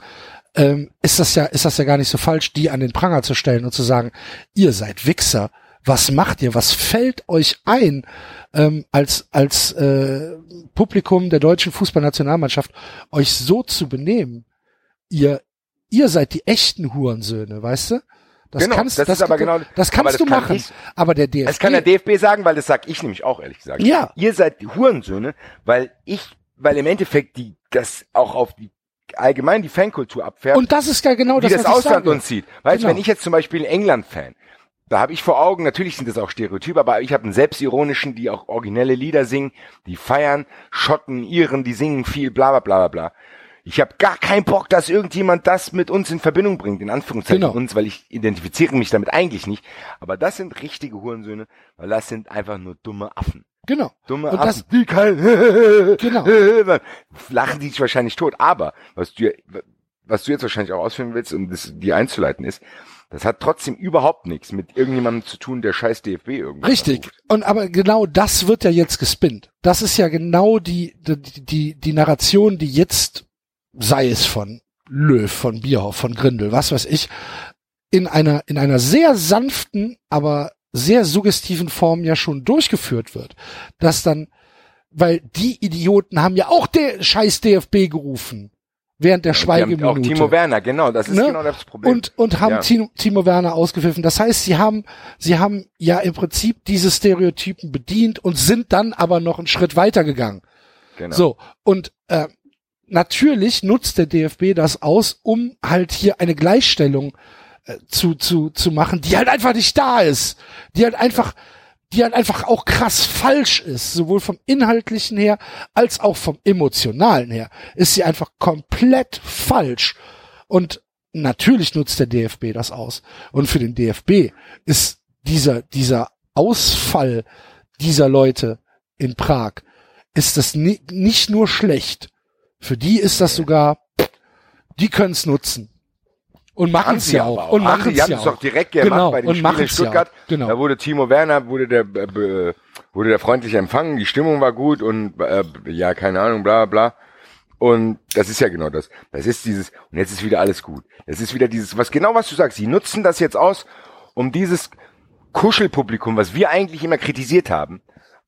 ähm, ist das ja, ist das ja gar nicht so falsch, die an den Pranger zu stellen und zu sagen, ihr seid Wichser. Was macht ihr? Was fällt euch ein, ähm, als als äh, Publikum der deutschen Fußballnationalmannschaft euch so zu benehmen? Ihr ihr seid die echten Hurensöhne, weißt du? Das genau, kannst, das, das ist aber du, genau, das kannst aber das du kann machen. Ich, aber der D F B, das kann der D F B sagen, weil das sag ich nämlich auch ehrlich gesagt. Ja, ihr seid die Hurensöhne, weil ich, weil im Endeffekt die das auch auf die allgemein die Fankultur abfärbt. Und das ist ja genau das, was ich sage. Wie das Ausland uns sieht. Weißt du, genau. Wenn ich jetzt zum Beispiel ein England-Fan. Da habe ich vor Augen, natürlich sind das auch Stereotype, aber ich habe einen selbstironischen, die auch originelle Lieder singen, die feiern, Schotten, Iren, die singen viel, bla bla bla bla. Ich habe gar keinen Bock, dass irgendjemand das mit uns in Verbindung bringt, in Anführungszeichen genau. uns, weil ich identifiziere mich damit eigentlich nicht. Aber das sind richtige Hurensöhne, weil das sind einfach nur dumme Affen. Genau. Dumme und Affen. Das, die kann, genau. Lachen die sich wahrscheinlich tot. Aber was du, was du jetzt wahrscheinlich auch ausführen willst, um das dir einzuleiten ist, das hat trotzdem überhaupt nichts mit irgendjemandem zu tun, der scheiß D F B irgendwas. Richtig. Anruft. Und aber genau das wird ja jetzt gespinnt. Das ist ja genau die, die, die, die Narration, die jetzt, sei es von Löw, von Bierhoff, von Grindel, was weiß ich, in einer, in einer sehr sanften, aber sehr suggestiven Form ja schon durchgeführt wird. Dass dann, weil die Idioten haben ja auch der scheiß D F B gerufen. Während der ja, Schweigeminute. Auch Timo Werner, genau, das ist ne? genau das Problem. Und, und haben ja. Tino, Timo Werner ausgepfiffen. Das heißt, sie haben, sie haben ja im Prinzip diese Stereotypen bedient und sind dann aber noch einen Schritt weitergegangen. Genau. So. Und, äh, natürlich nutzt der D F B das aus, um halt hier eine Gleichstellung äh, zu, zu, zu machen, die halt einfach nicht da ist. Die halt einfach, die halt einfach auch krass falsch ist, sowohl vom Inhaltlichen her als auch vom Emotionalen her, ist sie einfach komplett falsch. Und natürlich nutzt der D F B das aus. Und für den D F B ist dieser, dieser Ausfall dieser Leute in Prag, ist das ni- nicht nur schlecht. Für die ist das sogar, die können es nutzen. Und machen es ja auch. Und machen es ja auch. Doch direkt gemacht genau. bei dem Spiel in Stuttgart. Ja genau. Da wurde Timo Werner, wurde der, äh, wurde der freundlich empfangen, die Stimmung war gut und, äh, ja, keine Ahnung, bla, bla. Und das ist ja genau das. Das ist dieses, und jetzt ist wieder alles gut. Das ist wieder dieses, was genau was du sagst. Sie nutzen das jetzt aus, um dieses Kuschelpublikum, was wir eigentlich immer kritisiert haben,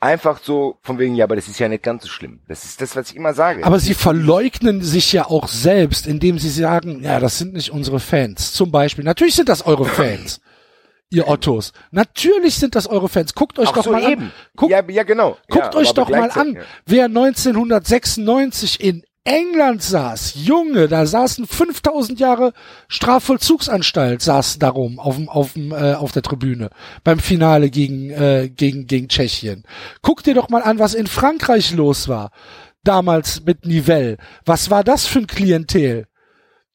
einfach so von wegen, ja, aber das ist ja nicht ganz so schlimm. Das ist das, was ich immer sage. Aber sie verleugnen sich ja auch selbst, indem sie sagen, ja, das sind nicht unsere Fans. Zum Beispiel, natürlich sind das eure Fans, ihr Ottos. Natürlich sind das eure Fans. Guckt euch auch doch so mal eben. an. Guckt, ja, ja, genau. Guckt ja, euch doch mal an, ja. wer neunzehnhundertsechsundneunzig in England saß. Junge, da saßen fünftausend Jahre Strafvollzugsanstalt, saß darum auf dem auf dem äh, auf der Tribüne beim Finale gegen äh, gegen gegen Tschechien. Guck dir doch mal an, was in Frankreich los war damals mit Nivelle. Was war das für ein Klientel,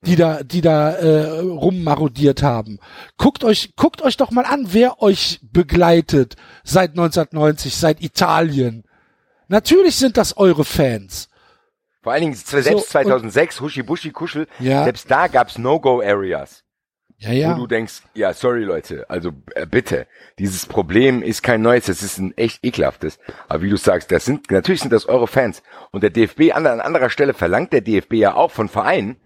die da die da äh, rummarodiert haben? Guckt euch guckt euch doch mal an, wer euch begleitet seit neunzehnhundertneunzig, seit Italien. Natürlich sind das eure Fans. Vor allen Dingen, selbst so, zweitausendsechs, Huschi Buschi Kuschel, ja. selbst da gab's No-Go-Areas. Ja, ja. Wo du denkst, ja, sorry Leute, also äh, bitte, dieses Problem ist kein neues, das ist ein echt ekelhaftes. Aber wie du sagst, das sind, natürlich sind das eure Fans. Und der D F B, an, an anderer Stelle verlangt der D F B ja auch von Vereinen,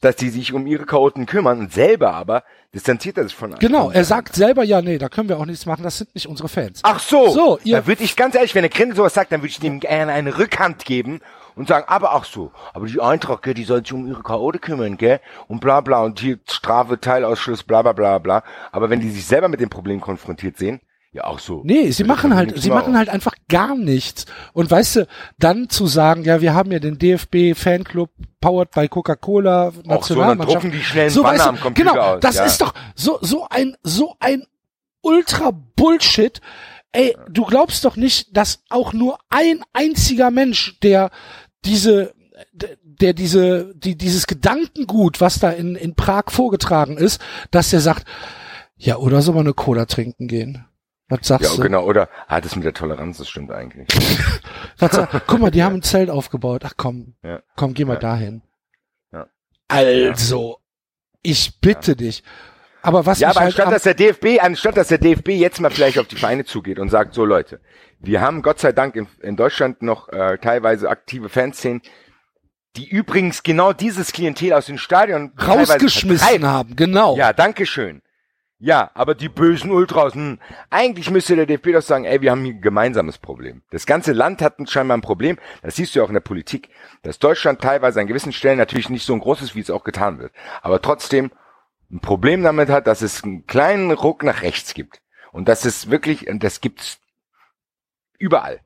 dass die sich um ihre Chaoten kümmern und selber aber distanziert er sich von anderen. Genau, er sagt selber, ja, nee, da können wir auch nichts machen, das sind nicht unsere Fans. Ach so, so ihr da würde ich ganz ehrlich, wenn der Grindel sowas sagt, dann würde ich dem gerne eine Rückhand geben und sagen, aber ach so, aber die Eintracht, gell, die soll sich um ihre Chaoten kümmern, gell, und bla bla und hier Strafe, Teilausschluss, bla bla bla bla. Aber wenn die sich selber mit dem Problem konfrontiert sehen, ja auch so. Nee, sie machen halt, sie machen halt einfach gar nichts. Und weißt du, dann zu sagen, ja, wir haben ja den D F B-Fanclub powered by Coca-Cola, Nationalmannschaft. Auch so, dann drucken die schnell einen Banner am Computer aus. Genau, das ist doch so, so ein, so ein Ultra-Bullshit. Ey, du glaubst doch nicht, dass auch nur ein einziger Mensch, der diese, der diese, die, dieses Gedankengut, was da in, in Prag vorgetragen ist, dass der sagt, ja, oder soll man eine Cola trinken gehen? Was sagst ja, du? Genau, oder, ah, das mit der Toleranz, das stimmt eigentlich. Guck mal, die haben ein Zelt aufgebaut. Ach komm, ja. komm, geh mal ja. dahin. Ja. Also, ich bitte ja. dich. Aber was ja, aber anstatt, halt dass der D F B, anstatt dass der D F B jetzt mal vielleicht auf die Vereine zugeht und sagt, so Leute, wir haben Gott sei Dank in, in Deutschland noch äh, teilweise aktive Fanszenen, die übrigens genau dieses Klientel aus den Stadion rausgeschmissen haben. Genau. Ja, danke schön. Ja, aber die bösen Ultras, hm. eigentlich müsste der D F B doch sagen, ey, wir haben hier ein gemeinsames Problem. Das ganze Land hat scheinbar ein Problem, das siehst du ja auch in der Politik, dass Deutschland teilweise an gewissen Stellen natürlich nicht so ein großes, wie es auch getan wird, aber trotzdem ein Problem damit hat, dass es einen kleinen Ruck nach rechts gibt. Und das ist wirklich, und das gibt's überall.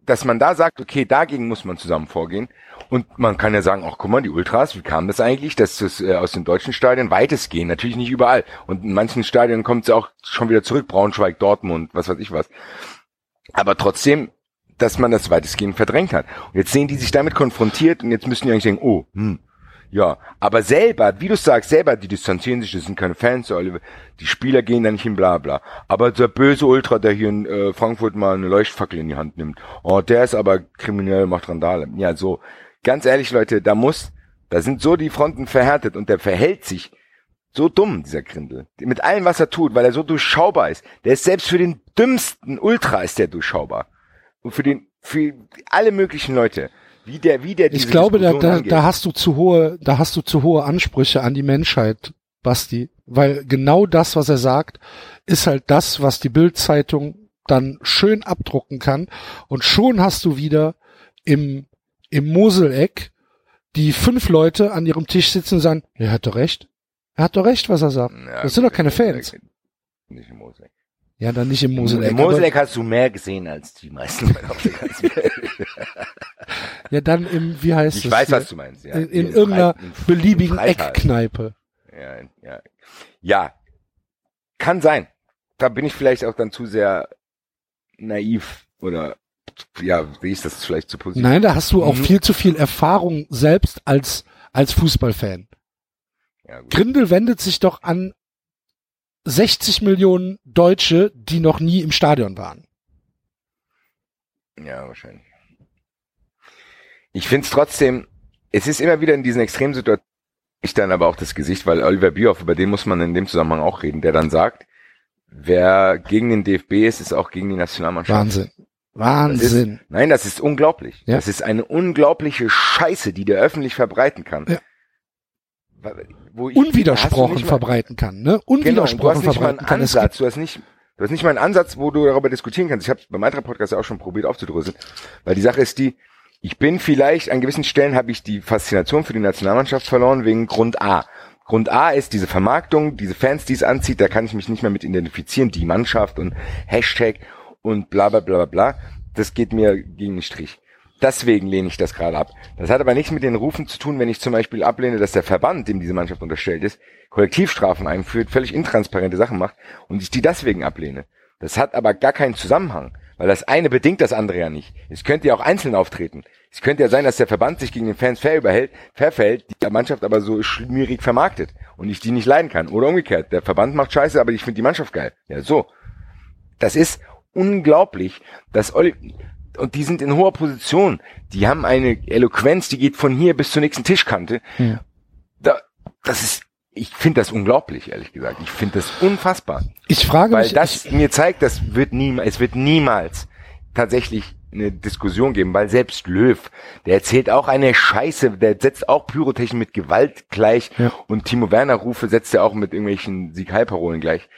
Dass man da sagt, okay, dagegen muss man zusammen vorgehen. Und man kann ja sagen, ach guck mal, die Ultras, wie kam das eigentlich, dass das äh, aus den deutschen Stadien weitestgehend, natürlich nicht überall. Und in manchen Stadien kommt es auch schon wieder zurück, Braunschweig, Dortmund, was weiß ich was. Aber trotzdem, dass man das weitestgehend verdrängt hat. Und jetzt sehen die sich damit konfrontiert und jetzt müssen die eigentlich denken, oh, hm, ja, aber selber, wie du sagst, selber, die distanzieren sich, das sind keine Fans, die Spieler gehen da nicht hin, bla bla. Aber der böse Ultra, der hier in äh, Frankfurt mal eine Leuchtfackel in die Hand nimmt, oh, der ist aber kriminell, macht Randale. Ja, so, ganz ehrlich, Leute, da muss, da sind so die Fronten verhärtet und der verhält sich so dumm, dieser Grindel. Mit allem, was er tut, weil er so durchschaubar ist. Der ist selbst für den dümmsten Ultra ist der durchschaubar. Und für den, für alle möglichen Leute. Wie der, wie der diese ich glaube, da, da, da hast du zu hohe, da hast du zu hohe Ansprüche an die Menschheit, Basti, weil genau das, was er sagt, ist halt das, was die Bild-Zeitung dann schön abdrucken kann. Und schon hast du wieder im im Moseleck die fünf Leute an ihrem Tisch sitzen und sagen: Er hat doch recht, er hat doch recht, was er sagt. Ja, das sind doch keine Fans. Nicht im Moseleck. Ja, dann nicht im Moseleck. Im Moseleck hast du mehr gesehen als die meisten. Ja, dann im, wie heißt es? Ich weiß, was du meinst. Ja. In, in, in irgendeiner in, in, beliebigen in Eckkneipe. Ja, ja. ja, kann sein. Da bin ich vielleicht auch dann zu sehr naiv oder ja, sehe ich das vielleicht zu positiv. Nein, da hast du auch mhm. viel zu viel Erfahrung selbst als als Fußballfan. Ja, gut. Grindel wendet sich doch an sechzig Millionen Deutsche, die noch nie im Stadion waren. Ja, wahrscheinlich. Ich find's trotzdem, es ist immer wieder in diesen Extremsituationen, ich dann aber auch das Gesicht, weil Oliver Bierhoff, über den muss man in dem Zusammenhang auch reden, der dann sagt, wer gegen den D F B ist, ist auch gegen die Nationalmannschaft. Wahnsinn. Wahnsinn. Das ist, nein, das ist unglaublich. Ja. Das ist eine unglaubliche Scheiße, die der öffentlich verbreiten kann. Ja. Wo ich, unwidersprochen mal, verbreiten kann, ne? Unwidersprochen genau, verbreiten kann. Ansatz, du hast nicht, du hast nicht mal einen Ansatz, wo du darüber diskutieren kannst. Ich habe beim Eintracht Podcast ja auch schon probiert aufzudröseln, weil die Sache ist die, ich bin vielleicht an gewissen Stellen habe ich die Faszination für die Nationalmannschaft verloren wegen Grund A. Grund A ist diese Vermarktung, diese Fans, die es anzieht, da kann ich mich nicht mehr mit identifizieren, die Mannschaft und Hashtag und bla bla bla bla. Das geht mir gegen den Strich. Deswegen lehne ich das gerade ab. Das hat aber nichts mit den Rufen zu tun, wenn ich zum Beispiel ablehne, dass der Verband, dem diese Mannschaft unterstellt ist, Kollektivstrafen einführt, völlig intransparente Sachen macht und ich die deswegen ablehne. Das hat aber gar keinen Zusammenhang, weil das eine bedingt das andere ja nicht. Es könnte ja auch einzeln auftreten. Es könnte ja sein, dass der Verband sich gegen den Fans fair überhält, fair verhält, die Mannschaft aber so schmierig vermarktet und ich die nicht leiden kann. Oder umgekehrt, der Verband macht Scheiße, aber ich finde die Mannschaft geil. Ja, so. Das ist unglaublich, dass Oli... Und die sind in hoher Position. Die haben eine Eloquenz, die geht von hier bis zur nächsten Tischkante. Ja. Da, das ist, ich finde das unglaublich, ehrlich gesagt. Ich finde das unfassbar. Ich frage Weil mich, das ich, mir zeigt, das wird niemals, es wird niemals tatsächlich eine Diskussion geben, weil selbst Löw, der erzählt auch eine Scheiße, der setzt auch Pyrotechnik mit Gewalt gleich ja. und Timo Werner Rufe setzt er auch mit irgendwelchen Sieg-Heil-Parolen gleich.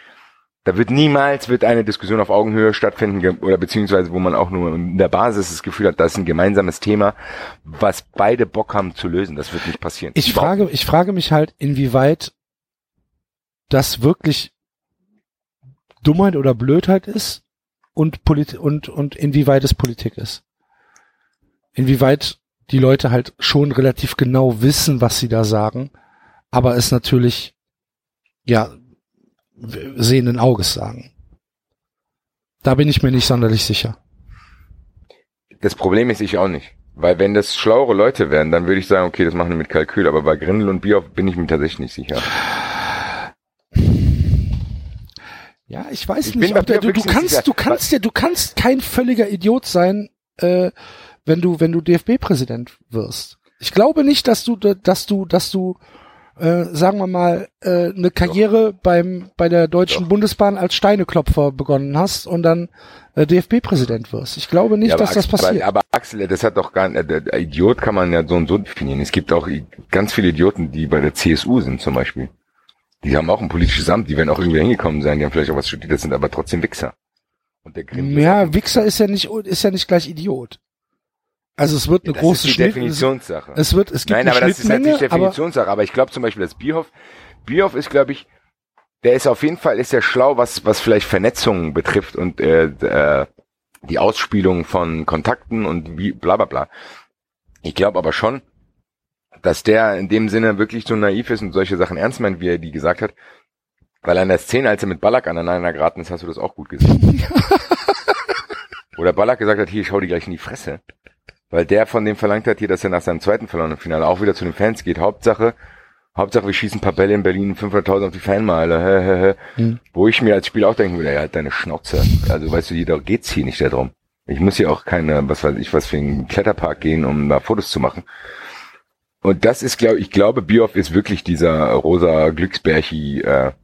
Da wird niemals wird eine Diskussion auf Augenhöhe stattfinden oder beziehungsweise wo man auch nur in der Basis das Gefühl hat, das ist ein gemeinsames Thema, was beide Bock haben zu lösen. Das wird nicht passieren. Ich frage, ich frage mich halt, inwieweit das wirklich Dummheit oder Blödheit ist und Polit- und und inwieweit es Politik ist. Inwieweit die Leute halt schon relativ genau wissen, was sie da sagen, aber es natürlich ja sehenden Auges sagen. Da bin ich mir nicht sonderlich sicher. Das Problem ist, ich auch nicht. Weil wenn das schlauere Leute wären, dann würde ich sagen, okay, das machen wir mit Kalkül. Aber bei Grindel und Bierhoff bin ich mir tatsächlich nicht sicher. Ja, ich weiß ich nicht. Ob der, du, du kannst, du kannst ja, du kannst kein völliger Idiot sein, äh, wenn du, wenn du D F B-Präsident wirst. Ich glaube nicht, dass du, dass du, dass du, äh, sagen wir mal, äh, eine Karriere Doch. beim, bei der Deutschen Doch. Bundesbahn als Steineklopfer begonnen hast und dann D F B-Präsident wirst. Ich glaube nicht, ja, dass Axel, das passiert. Aber, aber Axel, das hat doch gar nicht, äh, Idiot kann man ja so und so definieren. Es gibt auch ganz viele Idioten, die bei der C S U sind zum Beispiel. Die haben auch ein politisches Amt, die werden auch irgendwie hingekommen sein, die haben vielleicht auch was studiert, das sind aber trotzdem Wichser. Und der Grindel ja, Wichser ist ja nicht, ist ja nicht gleich Idiot. Also es wird eine ja, das große ist die Definitionssache. Es wird, es gibt Nein, aber das ist halt nicht Definitionssache. Aber, aber ich glaube zum Beispiel, dass Bierhoff, Bierhoff ist, glaube ich, der ist auf jeden Fall, ist der schlau, was was vielleicht Vernetzungen betrifft und äh, die Ausspielung von Kontakten und wie bla bla bla. Ich glaube aber schon, dass der in dem Sinne wirklich so naiv ist und solche Sachen ernst meint, wie er die gesagt hat. Weil an der Szene, als er mit Ballack aneinander geraten ist, hast du das auch gut gesehen. Oder Ballack gesagt hat, hier, ich hau die gleich in die Fresse. Weil der von dem verlangt hat hier, dass er nach seinem zweiten verlorenen Finale auch wieder zu den Fans geht. Hauptsache, Hauptsache wir schießen ein paar Bälle in Berlin, fünfhunderttausend auf die Fanmeile. Mhm. Wo ich mir als Spieler auch denken würde, er hat deine Schnauze. Also weißt du, jedoch geht's hier nicht darum. Ich muss hier auch keine, was weiß ich, was für einen Kletterpark gehen, um da Fotos zu machen. Und das ist, glaube ich, glaube, Bierhoff ist wirklich dieser rosa Glücksbärchi-Typ,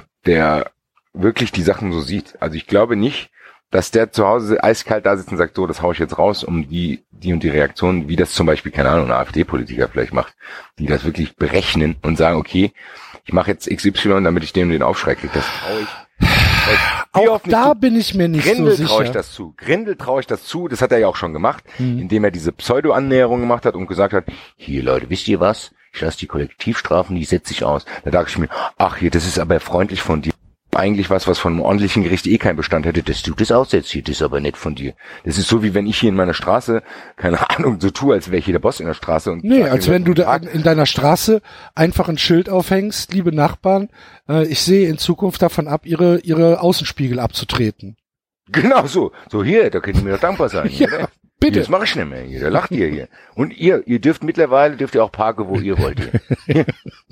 äh, der wirklich die Sachen so sieht. Also ich glaube nicht, dass der zu Hause eiskalt da sitzt und sagt, so, das hau ich jetzt raus, um die die und die Reaktionen, wie das zum Beispiel, keine Ahnung, ein AfD-Politiker vielleicht macht, die das wirklich berechnen und sagen, okay, ich mache jetzt X Y, damit ich dem den Aufschrei kriege. Das traue ich. Auch da zu. bin ich mir nicht Grindel so sicher. Grindel traue ich das zu. Grindel traue ich das zu, das hat er ja auch schon gemacht, mhm. indem er diese Pseudo-Annäherung gemacht hat und gesagt hat, hier Leute, wisst ihr was? Ich lasse die Kollektivstrafen, die setze ich aus. Da dachte ich mir, ach hier, das ist aber freundlich von dir. Eigentlich was, was von einem ordentlichen Gericht eh keinen Bestand hätte, dass du das aussetzt hier, das ist aber nett von dir. Das ist so, wie wenn ich hier in meiner Straße, keine Ahnung, so tue, als wäre ich hier der Boss in der Straße. Und nee, als wenn du da in deiner Straße einfach ein Schild aufhängst, liebe Nachbarn, äh, ich sehe in Zukunft davon ab, ihre ihre Außenspiegel abzutreten. Genau so. So hier, da könnt ihr mir doch dankbar sein. Ja, ja, bitte. Das mache ich nicht mehr hier, da lacht ihr hier. Und ihr, ihr dürft mittlerweile, dürft ihr auch parken, wo ihr wollt. Hier.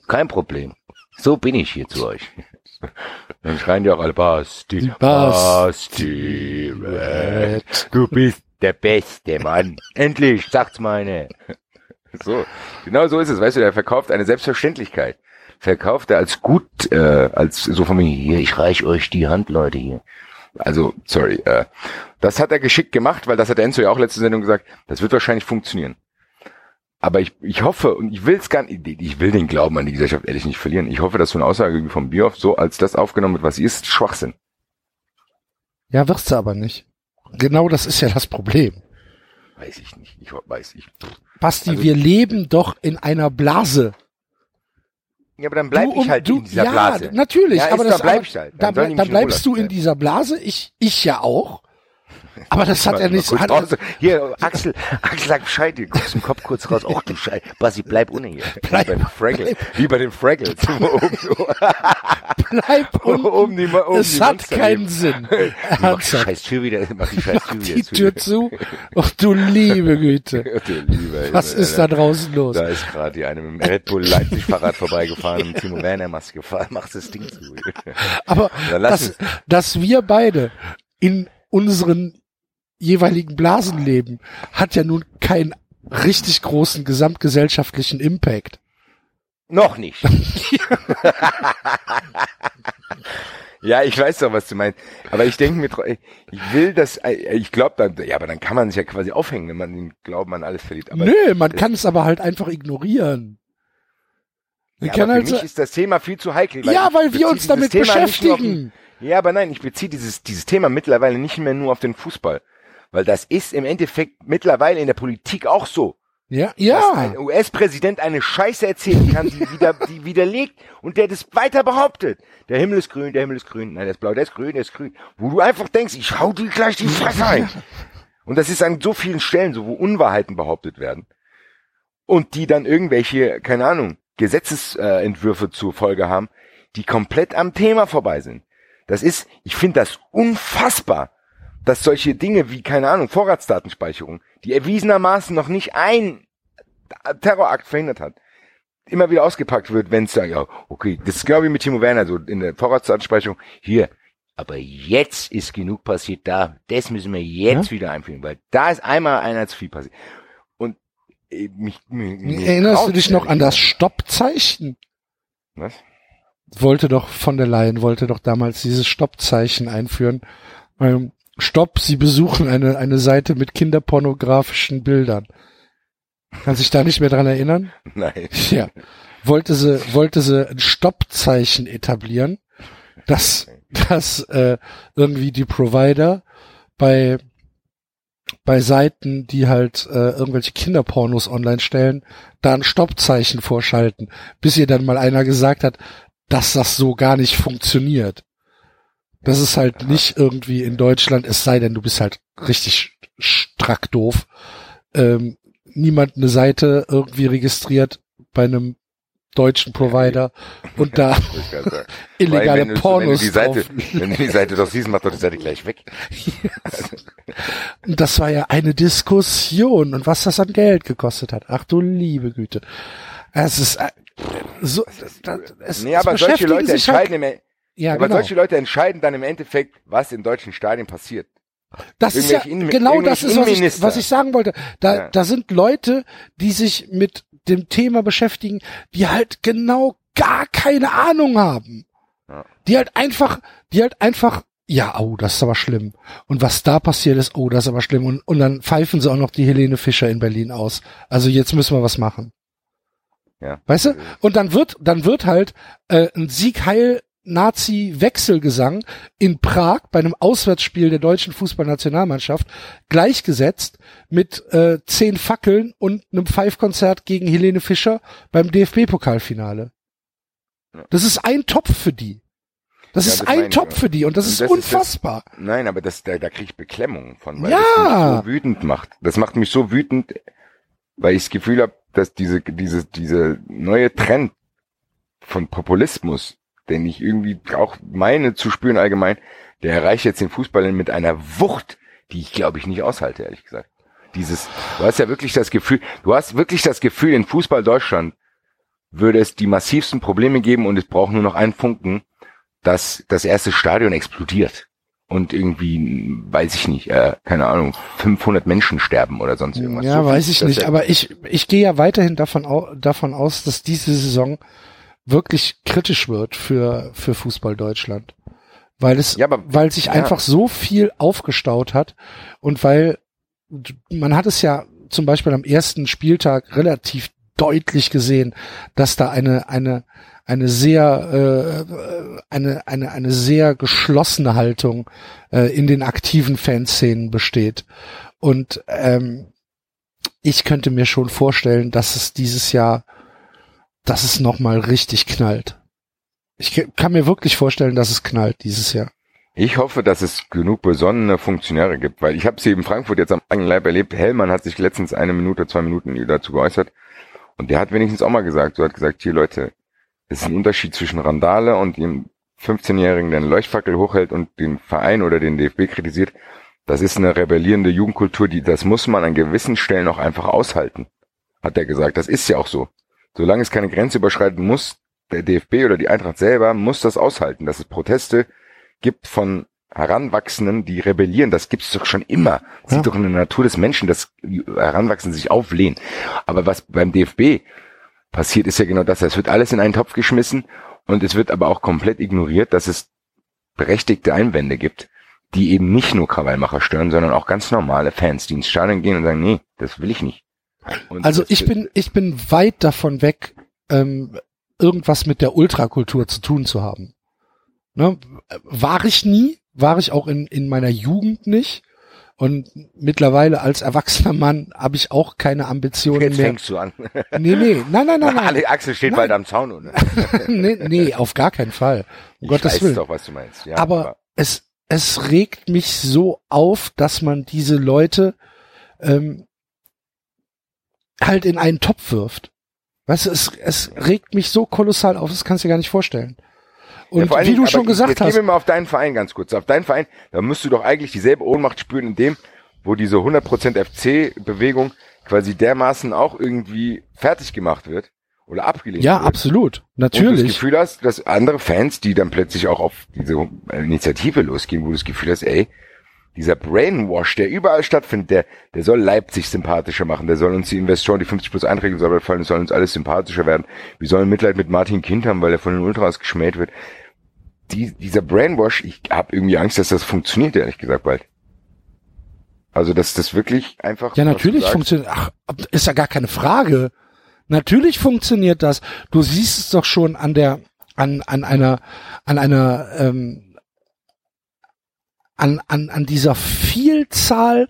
Kein Problem. So bin ich hier zu euch. Dann schreien die auch alle, Basti, Basti, Red, du bist der beste Mann. Endlich, sagt's meine. So, genau so ist es, weißt du, der verkauft eine Selbstverständlichkeit. Verkauft er als gut, äh, als so von mir, hier, ich reich euch die Hand, Leute, hier. Also, sorry, äh, das hat er geschickt gemacht, weil das hat Enzo ja auch letzte Sendung gesagt, das wird wahrscheinlich funktionieren. Aber ich, ich hoffe, und ich will es gar nicht, ich will den Glauben an die Gesellschaft ehrlich nicht verlieren. Ich hoffe, dass so eine Aussage wie vom Bierhoff so als das aufgenommen wird, was sie ist, Schwachsinn. Ja, wird's aber nicht. Genau das ist ja das Problem. Weiß ich nicht, ich weiß ich. Basti, also, wir leben doch in einer Blase. Ja, aber dann bleib du ich um, halt du, in dieser ja, Blase. Natürlich, ja, aber das, da bleib aber, ich halt. Dann, dann, dann bleibst du in dieser Blase, ich, ich ja auch. Aber das hat er nicht so. Hier, Axel, Axel sagt Bescheid, du guckst den Kopf kurz raus. Och du Scheiße. Basti, bleib ohne hier. Bleib bei den Fraggles. Wie bei den Fraggles. Bleib oben. Es hat keinen Sinn. Mach die scheiß Tür wieder, mach die scheiß Tür wieder zu. Die Tür zu. Och du liebe Güte. Was ist da draußen los? Da ist gerade die eine mit dem Red Bull Leipzig Fahrrad vorbeigefahren und Timo Werner Maske gefahren. Mach das Ding zu. Aber dass wir beide in unseren jeweiligen Blasen leben, hat ja nun keinen richtig großen gesamtgesellschaftlichen Impact. Noch nicht. Ja, ich weiß doch, was du meinst. Aber ich denke mir, ich will das, ich glaube dann, ja, aber dann kann man sich ja quasi aufhängen, wenn man den Glauben an alles verliert. Aber nö, man kann es aber halt einfach ignorieren. Ja, aber für halt mich ist das Thema viel zu heikel. Weil ja, weil wir uns damit Thema beschäftigen. Ja, aber nein, ich beziehe dieses dieses Thema mittlerweile nicht mehr nur auf den Fußball, weil das ist im Endeffekt mittlerweile in der Politik auch so. Ja, ja. Dass ein U S-Präsident eine Scheiße erzählen kann, die, wieder, die widerlegt und der das weiter behauptet. Der Himmel ist grün, der Himmel ist grün, nein, der ist blau, der ist grün, der ist grün. Wo du einfach denkst, ich hau dir gleich die Fresse ein. Und das ist an so vielen Stellen so, wo Unwahrheiten behauptet werden und die dann irgendwelche, keine Ahnung, Gesetzesentwürfe zur Folge haben, die komplett am Thema vorbei sind. Das ist, ich finde das unfassbar, dass solche Dinge wie, keine Ahnung, Vorratsdatenspeicherung, die erwiesenermaßen noch nicht ein Terrorakt verhindert hat, immer wieder ausgepackt wird, wenn es sagt, ja, okay, das ist genau wie mit Timo Werner, so in der Vorratsdatenspeicherung, hier, aber jetzt ist genug passiert da, das müssen wir jetzt ja? wieder einführen, weil da ist einmal einer zu viel passiert. Und äh, mich, mich, mich erinnerst du dich noch an das Stoppzeichen? Was? Wollte doch, von der Leyen wollte doch damals dieses Stoppzeichen einführen. Ähm, Stopp, Sie besuchen eine eine Seite mit kinderpornografischen Bildern. Kann sich da nicht mehr dran erinnern? Nein. Ja. Wollte sie, wollte sie ein Stoppzeichen etablieren, dass, dass äh, irgendwie die Provider bei bei Seiten, die halt äh, irgendwelche Kinderpornos online stellen, da ein Stoppzeichen vorschalten, bis ihr dann mal einer gesagt hat, dass das so gar nicht funktioniert. Das ist halt ja. nicht irgendwie in Deutschland, es sei denn, du bist halt richtig strack doof, ähm, niemand eine Seite irgendwie registriert bei einem deutschen Provider und da illegale weil, Pornos du, wenn, du die Seite, wenn du die Seite doch siehst, macht doch die Seite gleich weg. Yes. Und das war ja eine Diskussion und was das an Geld gekostet hat. Ach du liebe Güte. Es ist so, das, es, nee, aber solche Leute entscheiden halt, im, ja, aber genau. solche Leute entscheiden dann im Endeffekt, was in deutschen Stadien passiert. Das ist ja, In, genau das ist, was ich, was ich sagen wollte. Da, ja. da sind Leute, die sich mit dem Thema beschäftigen, die halt genau gar keine Ahnung haben. Ja. Die halt einfach, die halt einfach, ja, oh, das ist aber schlimm. Und was da passiert ist, oh, das ist aber schlimm. Und, und dann pfeifen sie auch noch die Helene Fischer in Berlin aus. Also jetzt müssen wir was machen. Ja. Weißt du? Und dann wird, dann wird halt äh, ein Sieg-Heil-Nazi-Wechselgesang in Prag bei einem Auswärtsspiel der deutschen Fußballnationalmannschaft gleichgesetzt mit äh, zehn Fackeln und einem Pfeifkonzert gegen Helene Fischer beim D F B-Pokalfinale. Ja. Das ist ein Topf für die. Das ja, ist das ein Topf für die und das und ist das unfassbar. Ist das, nein, aber das, da, da kriege ich Beklemmung von, weil ja. das mich so wütend macht. Das macht mich so wütend, weil ich das Gefühl habe, dass diese, diese, diese neue Trend von Populismus, den ich irgendwie auch meine zu spüren allgemein, der erreicht jetzt den Fußball mit einer Wucht, die ich glaube ich nicht aushalte, ehrlich gesagt. Dieses, du hast ja wirklich das Gefühl, du hast wirklich das Gefühl, in Fußball Deutschland würde es die massivsten Probleme geben und es braucht nur noch einen Funken, dass das erste Stadion explodiert. Und irgendwie, weiß ich nicht, äh, keine Ahnung, fünfhundert Menschen sterben oder sonst irgendwas. Ja, so weiß ich nicht, aber ich ich gehe ja weiterhin davon au- davon aus, dass diese Saison wirklich kritisch wird für für Fußball Deutschland, weil es ja, aber, weil sich ja. einfach so viel aufgestaut hat und weil man hat es ja zum Beispiel am ersten Spieltag relativ deutlich gesehen, dass da eine eine eine sehr äh, eine eine eine sehr geschlossene Haltung äh, in den aktiven Fanszenen besteht und ähm, ich könnte mir schon vorstellen, dass es dieses Jahr, dass es nochmal richtig knallt. Ich kann mir wirklich vorstellen, dass es knallt dieses Jahr. Ich hoffe, dass es genug besonnene Funktionäre gibt, weil ich habe es hier in Frankfurt jetzt am eigenen Leib erlebt. Hellmann hat sich letztens eine Minute, zwei Minuten dazu geäußert. Und der hat wenigstens auch mal gesagt, so hat gesagt, hier Leute, es ist ein Unterschied zwischen Randale und dem fünfzehnjährigen, der eine Leuchtfackel hochhält und den Verein oder den D F B kritisiert. Das ist eine rebellierende Jugendkultur, die, das muss man an gewissen Stellen auch einfach aushalten, hat er gesagt. Das ist ja auch so. Solange es keine Grenze überschreiten muss, der D F B oder die Eintracht selber muss das aushalten, dass es Proteste gibt von Heranwachsenden, die rebellieren. Das gibt's doch schon immer. Das ja. sieht doch in der Natur des Menschen, dass Heranwachsende sich auflehnen. Aber was beim D F B passiert, ist ja genau das. Es wird alles in einen Topf geschmissen und es wird aber auch komplett ignoriert, dass es berechtigte Einwände gibt, die eben nicht nur Krawallmacher stören, sondern auch ganz normale Fans, die ins Stadion gehen und sagen, nee, das will ich nicht. Und also ich bin, ich bin weit davon weg, ähm, irgendwas mit der Ultrakultur zu tun zu haben. Ne? War ich nie, war ich auch in, in meiner Jugend nicht. Und mittlerweile als erwachsener Mann habe ich auch keine Ambitionen mehr. Jetzt fängst du an. Nee, nee, nein, nein, nein. nein. Axel steht nein. bald am Zaun, oder? nee, nee, auf gar keinen Fall. Um Gottes Willen. Ich weiß doch, was du meinst. Ja, aber, aber es es regt mich so auf, dass man diese Leute ähm, halt in einen Topf wirft. Weißt du, es, es regt mich so kolossal auf, das kannst du dir gar nicht vorstellen. Und ja, wie Dingen, du schon gesagt ich, jetzt hast. Jetzt gehen wir mal auf deinen Verein ganz kurz. Auf deinen Verein, da müsstest du doch eigentlich dieselbe Ohnmacht spüren in dem, wo diese hundert Prozent F C-Bewegung quasi dermaßen auch irgendwie fertig gemacht wird oder abgelehnt ja, wird. Ja, absolut. Natürlich. Und du das Gefühl hast, dass andere Fans, die dann plötzlich auch auf diese Initiative losgehen, wo du das Gefühl hast, ey, dieser Brainwash, der überall stattfindet, der, der soll Leipzig sympathischer machen, der soll uns die Investoren, die fünfzig plus eins Regeln soll fallen, es soll uns alles sympathischer werden. Wir sollen Mitleid mit Martin Kind haben, weil er von den Ultras geschmäht wird. Die, dieser Brainwash, ich habe irgendwie Angst, dass das funktioniert, ehrlich gesagt, bald. Also, dass das wirklich einfach... Ja, natürlich funktioniert... Ach, ist ja gar keine Frage. Natürlich funktioniert das. Du siehst es doch schon an der... an an einer... an einer... ähm, an an an dieser Vielzahl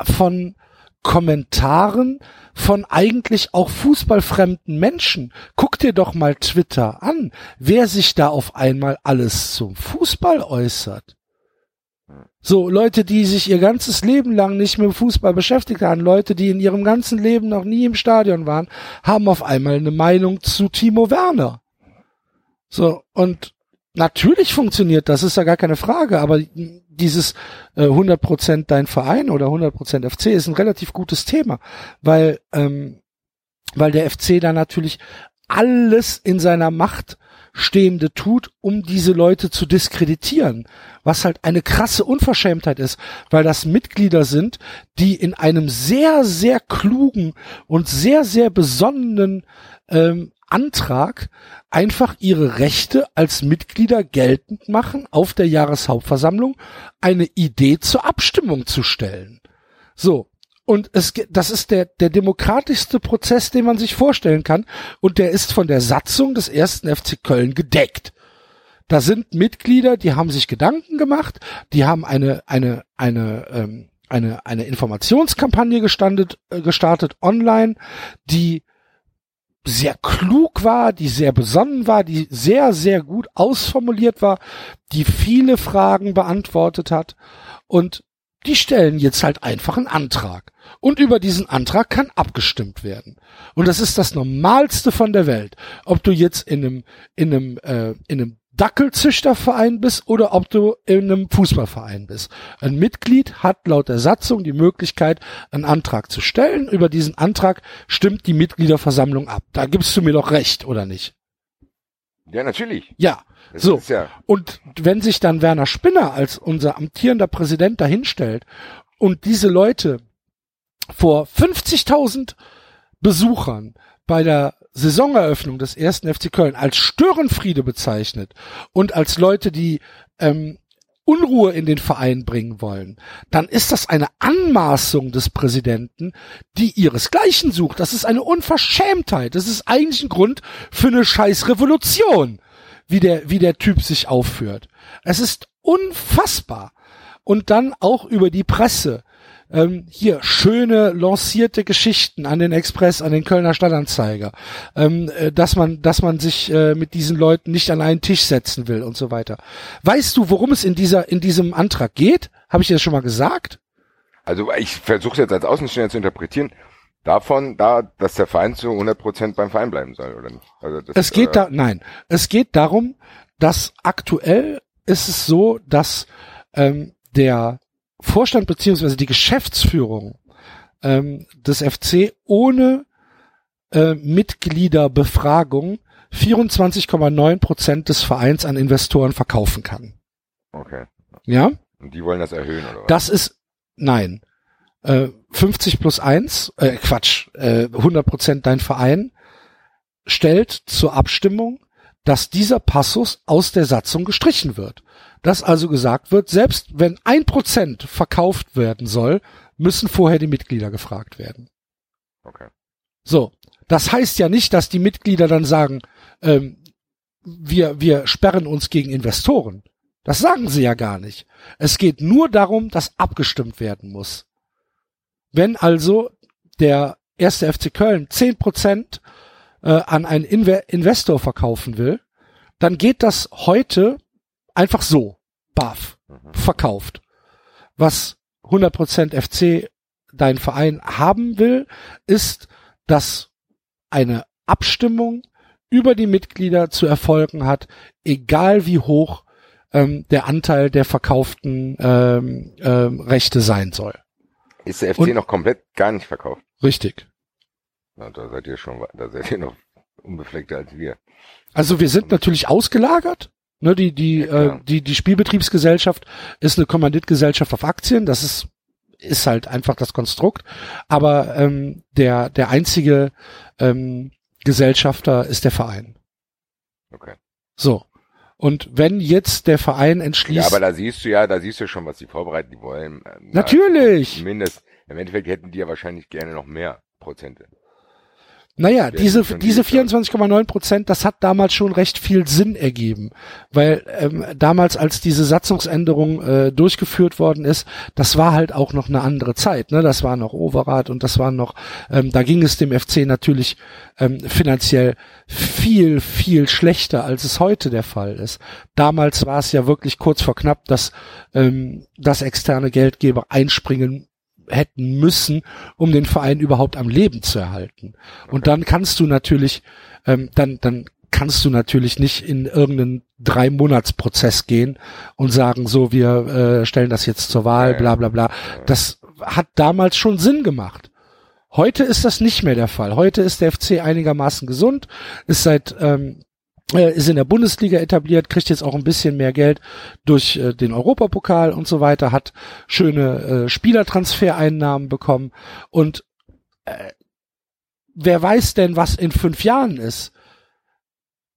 von Kommentaren von eigentlich auch fußballfremden Menschen. Guck dir doch mal Twitter an, wer sich da auf einmal alles zum Fußball äußert. So, Leute, die sich ihr ganzes Leben lang nicht mit Fußball beschäftigt haben, Leute, die in ihrem ganzen Leben noch nie im Stadion waren, haben auf einmal eine Meinung zu Timo Werner. So, und natürlich funktioniert das, ist ja gar keine Frage, aber dieses äh, hundert Prozent dein Verein oder hundert Prozent F C ist ein relativ gutes Thema, weil ähm, weil der F C da natürlich alles in seiner Macht Stehende tut, um diese Leute zu diskreditieren, was halt eine krasse Unverschämtheit ist, weil das Mitglieder sind, die in einem sehr, sehr klugen und sehr, sehr besonnenen ähm, Antrag einfach ihre Rechte als Mitglieder geltend machen, auf der Jahreshauptversammlung eine Idee zur Abstimmung zu stellen. So. Und es, das ist der, der demokratischste Prozess, den man sich vorstellen kann. Und der ist von der Satzung des ersten F C Köln gedeckt. Da sind Mitglieder, die haben sich Gedanken gemacht, die haben eine, eine, eine, ähm, eine, eine Informationskampagne gestandet, gestartet online, die sehr klug war, die sehr besonnen war, die sehr, sehr gut ausformuliert war, die viele Fragen beantwortet hat. Und die stellen jetzt halt einfach einen Antrag. Und über diesen Antrag kann abgestimmt werden. Und das ist das Normalste von der Welt. Ob du jetzt in einem, in einem, äh, in einem Dackelzüchterverein bist oder ob du in einem Fußballverein bist. Ein Mitglied hat laut der Satzung die Möglichkeit, einen Antrag zu stellen. Über diesen Antrag stimmt die Mitgliederversammlung ab. Da gibst du mir doch recht, oder nicht? Ja, natürlich. Ja, das so. Ja. Und wenn sich dann Werner Spinner als unser amtierender Präsident dahinstellt und diese Leute vor fünfzigtausend Besuchern bei der Saisoneröffnung des ersten F C Köln als Störenfriede bezeichnet und als Leute, die ähm, Unruhe in den Verein bringen wollen, dann ist das eine Anmaßung des Präsidenten, die ihresgleichen sucht. Das ist eine Unverschämtheit. Das ist eigentlich ein Grund für eine scheiß Revolution, wie der, wie der Typ sich aufführt. Es ist unfassbar. Und dann auch über die Presse. Ähm, hier, schöne, lancierte Geschichten an den Express, an den Kölner Stadtanzeiger, ähm, dass man, dass man sich äh, mit diesen Leuten nicht an einen Tisch setzen will und so weiter. Weißt du, worum es in dieser, in diesem Antrag geht? Habe ich dir das schon mal gesagt? Also, ich versuche es jetzt als Außenstehender zu interpretieren. Davon, da, dass der Verein zu hundert Prozent beim Verein bleiben soll, oder nicht? Also, das, es geht äh, da, nein. Es geht darum, dass aktuell ist es so, dass, ähm, der, Vorstand beziehungsweise die Geschäftsführung ähm, des F C ohne äh, Mitgliederbefragung vierundzwanzig Komma neun Prozent des Vereins an Investoren verkaufen kann. Okay. Ja? Und die wollen das erhöhen, oder was? Das ist, nein. Äh, fünfzig plus eins, äh, Quatsch, äh, hundert Prozent dein Verein stellt zur Abstimmung, dass dieser Passus aus der Satzung gestrichen wird. Dass also gesagt wird, selbst wenn ein Prozent verkauft werden soll, müssen vorher die Mitglieder gefragt werden. Okay. So, das heißt ja nicht, dass die Mitglieder dann sagen, ähm, wir wir sperren uns gegen Investoren. Das sagen sie ja gar nicht. Es geht nur darum, dass abgestimmt werden muss. Wenn also der erste F C Köln zehn Prozent äh, an einen Inve- Investor verkaufen will, dann geht das heute einfach so, barf, verkauft. Was hundert Prozent F C dein Verein haben will, ist, dass eine Abstimmung über die Mitglieder zu erfolgen hat, egal wie hoch ähm, der Anteil der verkauften ähm, ähm, Rechte sein soll. Ist der F C und noch komplett gar nicht verkauft? Richtig. Na, da seid ihr schon, da seid ihr noch unbefleckter als wir. Also wir sind natürlich ausgelagert. Ne, die die ja, äh, die die Spielbetriebsgesellschaft ist eine Kommanditgesellschaft auf Aktien. Das ist ist halt einfach das Konstrukt. Aber ähm, der der einzige ähm, Gesellschafter ist der Verein. Okay. So. Und wenn jetzt der Verein entschließt. Ja, aber da siehst du ja, da siehst du schon, was die vorbereiten, die wollen. Natürlich! Na, zumindest, im Endeffekt hätten die ja wahrscheinlich gerne noch mehr Prozente. Naja, diese, diese vierundzwanzig Komma neun Prozent, das hat damals schon recht viel Sinn ergeben. Weil ähm, damals, als diese Satzungsänderung äh, durchgeführt worden ist, das war halt auch noch eine andere Zeit. Ne? Das war noch Overath und das war noch, ähm, da ging es dem F C natürlich ähm, finanziell viel, viel schlechter, als es heute der Fall ist. Damals war es ja wirklich kurz vor knapp, dass, ähm, dass externe Geldgeber einspringen hätten müssen, um den Verein überhaupt am Leben zu erhalten. Okay. Und dann kannst du natürlich, ähm, dann dann kannst du natürlich nicht in irgendeinen Drei-Monats-Prozess gehen und sagen, so, wir äh, stellen das jetzt zur Wahl, bla bla bla. Das hat damals schon Sinn gemacht. Heute ist das nicht mehr der Fall. Heute ist der F C einigermaßen gesund, ist seit ähm, ist in der Bundesliga etabliert, kriegt jetzt auch ein bisschen mehr Geld durch äh, den Europapokal und so weiter, hat schöne äh, Spielertransfereinnahmen bekommen und äh, wer weiß denn, was in fünf Jahren ist?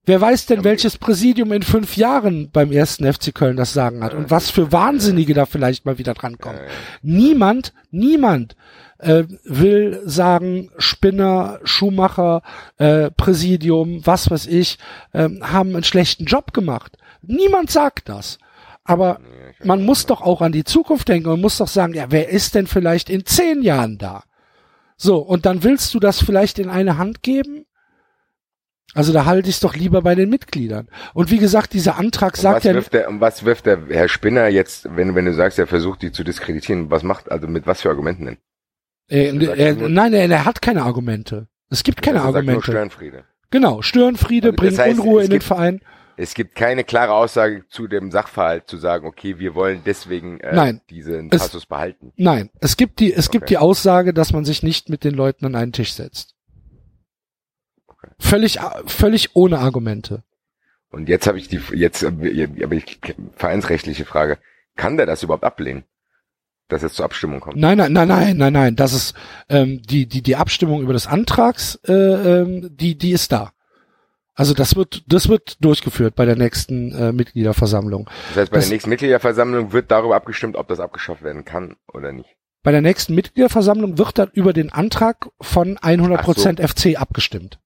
Wer weiß denn, welches Präsidium in fünf Jahren beim ersten F C Köln das Sagen hat und was für Wahnsinnige da vielleicht mal wieder drankommen. Niemand, niemand äh, will sagen, Spinner, Schumacher, äh, Präsidium, was weiß ich, äh, haben einen schlechten Job gemacht. Niemand sagt das. Aber man muss doch auch an die Zukunft denken und muss doch sagen, ja, wer ist denn vielleicht in zehn Jahren da? So, und dann willst du das vielleicht in eine Hand geben? Also da halte ich es doch lieber bei den Mitgliedern. Und wie gesagt, dieser Antrag sagt ja... Und was wirft der Herr Spinner jetzt, wenn wenn du sagst, er versucht, die zu diskreditieren, was macht, also mit was für Argumenten denn? Er, er, nur, nein, er, er hat keine Argumente. Es gibt keine Argumente. Er sagt nur Störenfriede. Genau, Störenfriede, also bringt das heißt, Unruhe in gibt, den Verein. Es gibt keine klare Aussage zu dem Sachverhalt, zu sagen, okay, wir wollen deswegen äh, nein, diesen es, Passus behalten. Nein, es gibt die, es okay. gibt die Aussage, dass man sich nicht mit den Leuten an einen Tisch setzt. Völlig, völlig ohne Argumente. Und jetzt habe ich die, jetzt habe ich vereinsrechtliche Frage. Kann der das überhaupt ablehnen, dass es zur Abstimmung kommt? Nein, nein, nein, nein, nein, nein. Das ist ähm, die die die Abstimmung über das Antrags, äh, ähm, die die ist da. Also das wird das wird durchgeführt bei der nächsten äh, Mitgliederversammlung. Das heißt, bei das, der nächsten Mitgliederversammlung wird darüber abgestimmt, ob das abgeschafft werden kann oder nicht. Bei der nächsten Mitgliederversammlung wird dann über den Antrag von hundert Prozent so. F C abgestimmt.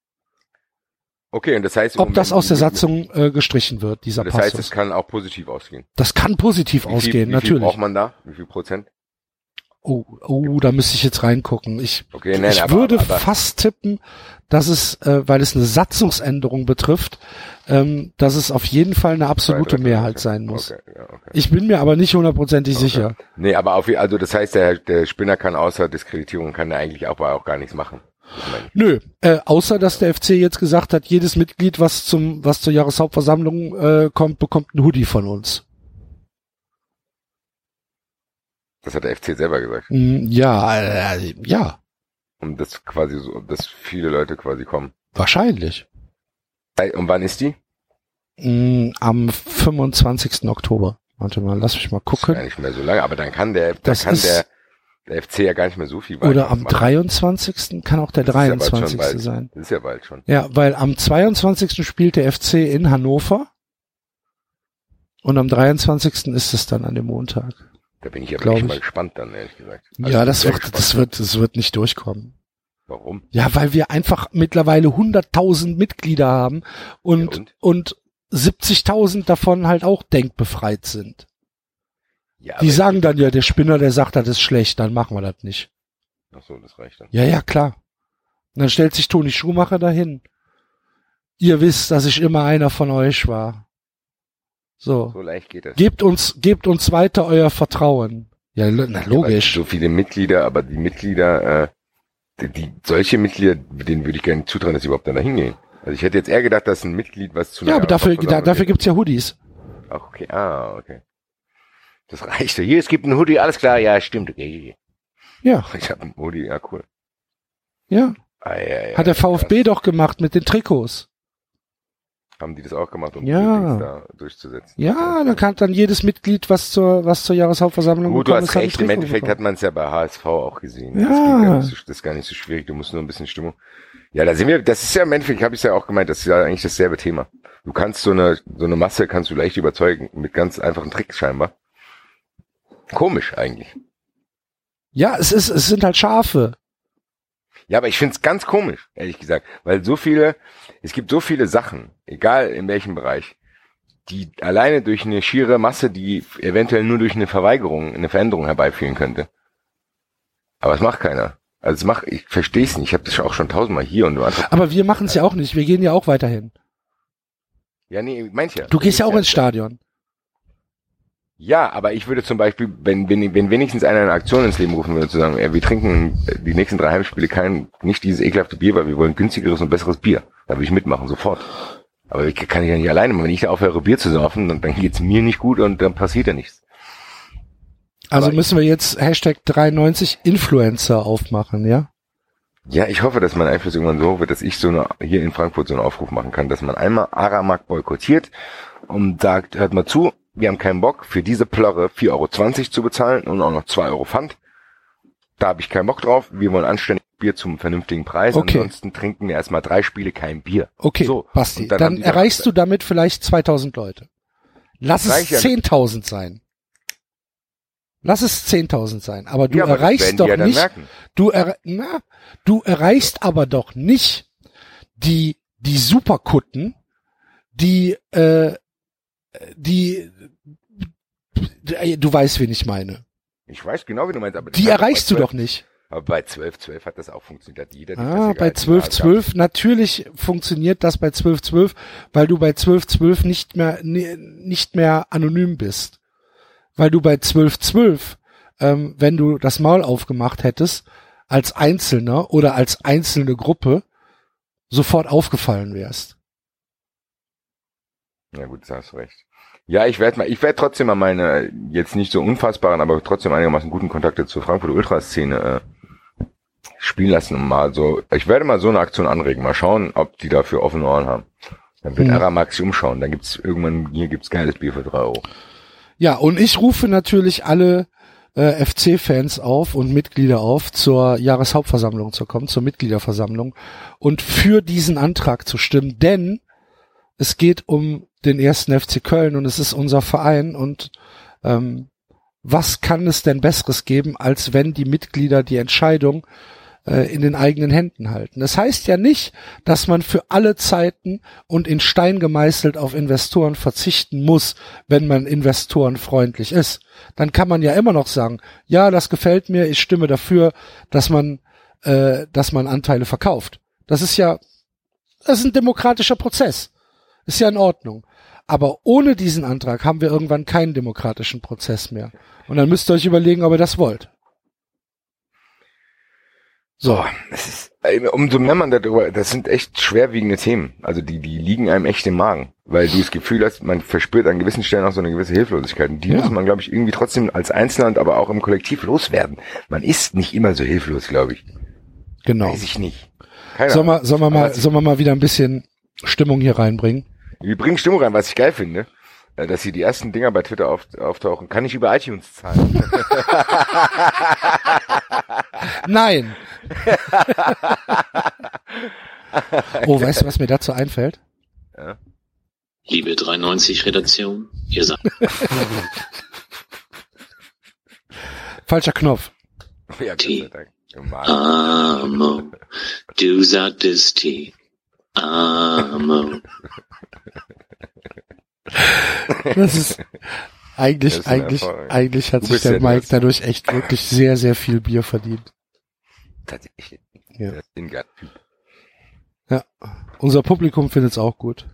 Okay, und das heißt, ob das aus der Satzung äh, gestrichen wird, dieser Passus. Das heißt, es kann auch positiv ausgehen. Das kann positiv wie viel, ausgehen, wie natürlich. Wie viel braucht man da? Wie viel Prozent? Oh, oh, da müsste ich jetzt reingucken. Ich, okay, nein, ich aber, würde aber, aber. fast tippen, dass es, äh, weil es eine Satzungsänderung betrifft, ähm, dass es auf jeden Fall eine absolute Mehrheit sein muss. Okay, ja, okay. Ich bin mir aber nicht hundertprozentig okay. sicher. Nee, aber auf, also das heißt, der, der Spinner kann außer Diskreditierung kann er eigentlich auch, auch gar nichts machen. Nö, äh, außer dass der F C jetzt gesagt hat, jedes Mitglied, was zum, was zur Jahreshauptversammlung äh, kommt, bekommt einen Hoodie von uns. Das hat der F C selber gesagt. Mm, ja, äh, ja. Und das quasi so, dass viele Leute quasi kommen. Wahrscheinlich. Und wann ist die? Mm, am fünfundzwanzigsten Oktober. Warte mal, lass mich mal gucken. Das ist ja nicht mehr so lange, aber dann kann der, dann das kann ist der Der F C ja gar nicht mehr so viel weiter. Oder am machen. dreiundzwanzigsten kann auch der das dreiundzwanzigste Ja sein. Das ist ja bald schon. Ja, weil am zweiundzwanzigsten spielt der F C in Hannover und am dreiundzwanzigsten ist es dann an dem Montag. Da bin ich aber echt mal gespannt dann, ehrlich gesagt. Also ja, das wird, das wird, das wird nicht durchkommen. Warum? Ja, weil wir einfach mittlerweile hunderttausend Mitglieder haben und, ja, und? und siebzigtausend davon halt auch denkbefreit sind. Ja, die sagen dann ja, der Spinner, der sagt, das ist schlecht, dann machen wir das nicht. Ach so, das reicht dann. Ja, ja, klar. Und dann stellt sich Toni Schumacher dahin. Ihr wisst, dass ich immer einer von euch war. So. So leicht geht das. Gebt uns, gebt uns weiter euer Vertrauen. Ja, na, logisch. So viele Mitglieder, aber die Mitglieder, äh, die, die solche Mitglieder, denen würde ich gerne zutrauen, dass sie überhaupt da hingehen. Also ich hätte jetzt eher gedacht, dass ein Mitglied was zu... Ja, aber dafür, da, dafür gibt's ja Hoodies. Okay, ah, okay. Das reicht ja. Hier, es gibt einen Hoodie, alles klar, ja, stimmt. Okay. Ja. Ich habe einen Hoodie, ja, cool. Ja. Ah, ja, ja. Hat der VfB krass. Doch gemacht mit den Trikots. Haben die das auch gemacht, um ja. die da durchzusetzen? Ja, da kann dann jedes Mitglied, was zur, was zur Jahreshauptversammlung gut, gekommen ist, du hast recht, im Endeffekt bekommen. Hat man es ja bei H S V auch gesehen. Ja. Das, ja so, das ist gar nicht so schwierig, du musst nur ein bisschen Stimmung... Ja, da sind wir, das ist ja im Endeffekt, habe ich es ja auch gemeint, das ist ja eigentlich dasselbe Thema. Du kannst so eine, so eine Masse kannst du leicht überzeugen, mit ganz einfachen Tricks scheinbar. Komisch eigentlich. Ja, es ist, es sind halt Schafe. Ja, aber ich find's ganz komisch, ehrlich gesagt, weil so viele, es gibt so viele Sachen, egal in welchem Bereich, die alleine durch eine schiere Masse, die eventuell nur durch eine Verweigerung, eine Veränderung herbeiführen könnte. Aber es macht keiner. Also es macht, ich verstehe es nicht, ich habe das auch schon tausendmal hier und dort. Aber wir machen es ja auch nicht, wir gehen ja auch weiterhin. Ja, nee, meint ja. Du gehst ja auch ins Stadion. Ja, aber ich würde zum Beispiel, wenn, wenn, wenn wenigstens einer eine Aktion ins Leben rufen würde, zu sagen, wir trinken die nächsten drei Heimspiele kein, nicht dieses ekelhafte Bier, weil wir wollen günstigeres und besseres Bier. Da würde ich mitmachen, sofort. Aber ich kann ich ja nicht alleine machen. Wenn ich da aufhöre, Bier zu saufen, dann, dann geht's mir nicht gut und dann passiert ja nichts. Also aber müssen wir jetzt Hashtag drei neunzig Influencer aufmachen, ja? Ja, ich hoffe, dass mein Einfluss irgendwann so wird, dass ich so eine, hier in Frankfurt so einen Aufruf machen kann, dass man einmal Aramark boykottiert und sagt, hört mal zu, wir haben keinen Bock, für diese Plörre vier Euro zwanzig zu bezahlen und auch noch zwei Euro Pfand. Da habe ich keinen Bock drauf. Wir wollen anständig Bier zum vernünftigen Preis. Okay. Ansonsten trinken wir erstmal drei Spiele kein Bier. Okay, so, Basti, dann, dann erreichst da, du damit vielleicht zweitausend Leute. Lass es zehntausend sein. Lass es zehntausend sein. Aber du ja, aber erreichst doch ja nicht... Du, er, na, du erreichst ja. aber doch nicht die, die Superkutten, die... Äh, Die, du weißt, wen ich meine. Ich weiß genau, wie du meinst. Aber die erreichst du doch nicht. Aber bei zwölf zwölf hat das auch funktioniert. Jeder, ah, bei zwölf zwölf, natürlich funktioniert das bei zwölf zwölf, weil du bei zwölf zwölf nicht mehr, nicht mehr anonym bist. Weil du bei zwölf zwölf, ähm, wenn du das Maul aufgemacht hättest, als Einzelner oder als einzelne Gruppe sofort aufgefallen wärst. Ja gut, du hast recht. Ja, ich werde mal, ich werde trotzdem mal meine jetzt nicht so unfassbaren, aber trotzdem einigermaßen guten Kontakte zur Frankfurter Ultraszene äh, spielen lassen und mal so. Ich werde mal so eine Aktion anregen, mal schauen, ob die dafür offene Ohren haben. Dann wird Aramax sich umschauen. Dann gibt's irgendwann hier gibt's geiles Bier für drei Euro. Ja, und ich rufe natürlich alle äh, F C-Fans auf und Mitglieder auf, zur Jahreshauptversammlung zu kommen, zur Mitgliederversammlung und für diesen Antrag zu stimmen, denn es geht um den ersten F C Köln und es ist unser Verein und ähm, was kann es denn Besseres geben, als wenn die Mitglieder die Entscheidung äh, in den eigenen Händen halten. Das heißt ja nicht, dass man für alle Zeiten und in Stein gemeißelt auf Investoren verzichten muss, wenn man investorenfreundlich ist. Dann kann man ja immer noch sagen, ja, das gefällt mir, ich stimme dafür, dass man, äh, dass man Anteile verkauft. Das ist ja, das ist ein demokratischer Prozess. Ist ja in Ordnung. Aber ohne diesen Antrag haben wir irgendwann keinen demokratischen Prozess mehr. Und dann müsst ihr euch überlegen, ob ihr das wollt. So, es ist, umso mehr man darüber, das sind echt schwerwiegende Themen. Also die, die liegen einem echt im Magen. Weil du das Gefühl hast, man verspürt an gewissen Stellen auch so eine gewisse Hilflosigkeit. Und die ja. muss man, glaube ich, irgendwie trotzdem als Einzelland, aber auch im Kollektiv loswerden. Man ist nicht immer so hilflos, glaube ich. Genau. Weiß ich nicht. Keine Ahnung. Sollen wir, sollen wir mal, sollen wir mal wieder ein bisschen Stimmung hier reinbringen. Wir bringen Stimmung rein, was ich geil finde, dass hier die ersten Dinger bei Twitter auftauchen. Kann ich über iTunes zahlen? Nein. Oh, weißt du, was mir dazu einfällt? Ja. Liebe drei neunzig-Redaktion, ihr seid... Falscher Knopf. Ja, Gott sei Dank. Amo, du sagtest T. Arme. Das ist eigentlich, das ist eigentlich, eigentlich hat sich der Mike dadurch echt wirklich sehr, sehr viel Bier verdient. Tatsächlich. Ja. Ja. Unser Publikum findet es auch gut.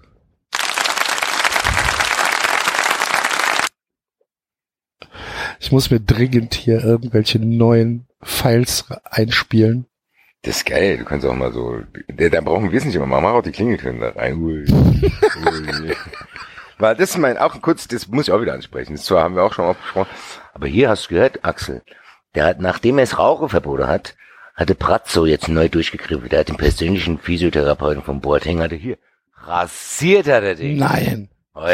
Ich muss mir dringend hier irgendwelche neuen Files einspielen. Das ist geil, du kannst auch mal so, da brauchen wir es nicht immer, mach auch die Klingeltöne da rein. Ui. Ui. Weil das ist mein, auch kurz, das muss ich auch wieder ansprechen, das zwar haben wir auch schon aufgesprochen, aber hier hast du gehört, Axel, der hat, nachdem er das Raucherverbot hat, hatte Pratzo jetzt neu durchgegriffen, der hat den persönlichen Physiotherapeuten vom Boateng, hatte hier, rasiert hat er den. Nein. Oi, oi,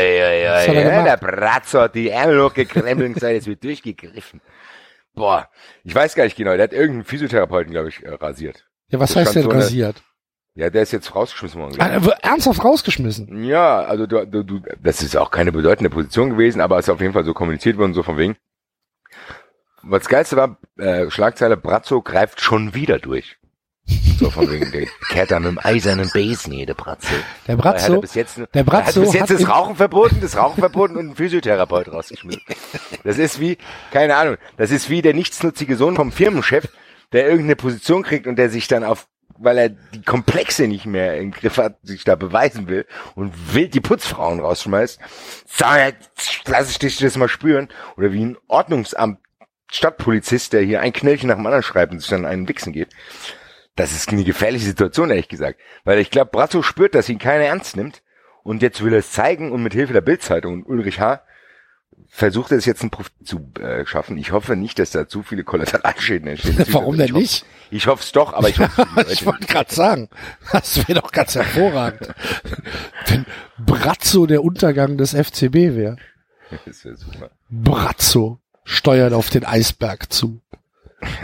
oi, ja, der Pratzo hat die Ärmel hochgekrempelt und gesagt, jetzt wird durchgegriffen. Boah, ich weiß gar nicht genau, der hat irgendeinen Physiotherapeuten, glaube ich, äh, rasiert. Ja, was das heißt denn so rasiert? Eine, ja, der ist jetzt rausgeschmissen worden. Ah, ernsthaft rausgeschmissen? Ja, also du, du, du, das ist auch keine bedeutende Position gewesen, aber es ist auf jeden Fall so kommuniziert worden, so von wegen. Was Geilste war, äh, Schlagzeile, Brazzo greift schon wieder durch. So von wegen, der kehrt da mit dem eisernen Besen jede Brazzo. Der Brazzo hat bis jetzt, der Brazzo hat bis jetzt hat das Rauchen verboten, das Rauchen verboten und einen Physiotherapeut rausgeschmissen. Das ist wie, keine Ahnung, das ist wie der nichtsnutzige Sohn vom Firmenchef, der irgendeine Position kriegt und der sich dann auf, weil er die Komplexe nicht mehr im Griff hat, sich da beweisen will und wild die Putzfrauen rausschmeißt. So, jetzt lass ich dich das mal spüren. Oder wie ein Ordnungsamt Stadtpolizist, der hier ein Knöllchen nach dem anderen schreibt und sich dann einen wichsen geht. Das ist eine gefährliche Situation, ehrlich gesagt. Weil ich glaube, Brazzo spürt, dass ihn keiner ernst nimmt. Und jetzt will er es zeigen und mit Hilfe der Bildzeitung und Ulrich H. versucht er es jetzt einen Profit zu äh, schaffen. Ich hoffe nicht, dass da zu viele Kollateralschäden entstehen. Warum denn nicht? Ich hoffe es doch, aber ich hoffe es nicht. Ich wollte gerade sagen, das wäre doch ganz hervorragend, wenn Brazzo der Untergang des F C B wäre. Das wäre super. Brazzo steuert auf den Eisberg zu.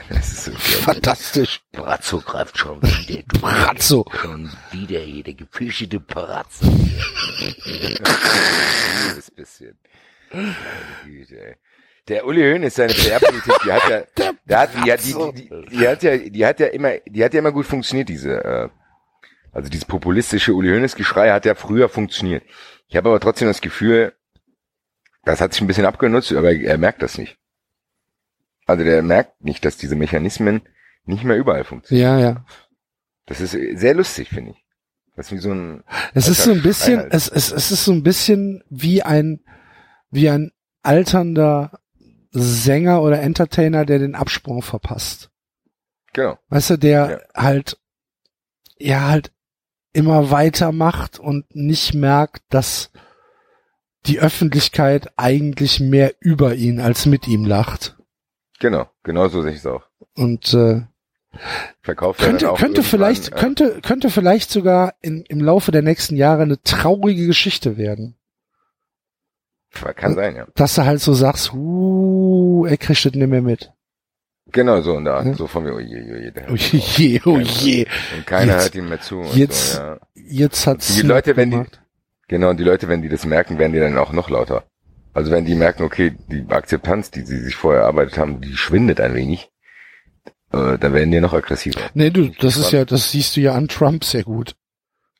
Das ist so fantastisch. Brazzo greift schon wieder. Brazzo. Schon wieder hier, der gefürchtete Brazzo. Das bisschen. Der Uli Hoeneß ist seine P R-Politik, die hat ja, der der hat, die, die, die, die, die hat ja, die hat ja immer, die hat ja immer gut funktioniert, diese, äh, also dieses populistische Uli Hoeneß-Geschrei hat ja früher funktioniert. Ich habe aber trotzdem das Gefühl, das hat sich ein bisschen abgenutzt, aber er merkt das nicht. Also der merkt nicht, dass diese Mechanismen nicht mehr überall funktionieren. Ja, ja. Das ist sehr lustig, finde ich. Das ist wie so ein, es ist so ein bisschen, Schreihals. es, es, es ist so ein bisschen wie ein, wie ein alternder Sänger oder Entertainer, der den Absprung verpasst. Genau. Weißt du, der ja. halt, ja halt immer weitermacht und nicht merkt, dass die Öffentlichkeit eigentlich mehr über ihn als mit ihm lacht. Genau, genau so sehe ich es auch. Und äh, verkauft könnte, auch könnte vielleicht, äh, könnte, könnte vielleicht sogar in, im Laufe der nächsten Jahre eine traurige Geschichte werden. Kann sein, ja. Dass du halt so sagst, uh, er kriegt das nicht mehr mit. Genau, so und da, ja? So von mir, oh je, oh je. Oh je, oh je. Und keiner jetzt, hört ihm mehr zu. Und jetzt, so, ja. Jetzt hat's die Leute, wenn gemacht. Die, genau, und die Leute, wenn die das merken, werden die dann auch noch lauter. Also wenn die merken, okay, die Akzeptanz, die sie sich vorher erarbeitet haben, die schwindet ein wenig, äh, dann werden die noch aggressiver. Nee, du, das ist ja, das siehst du ja an Trump sehr gut.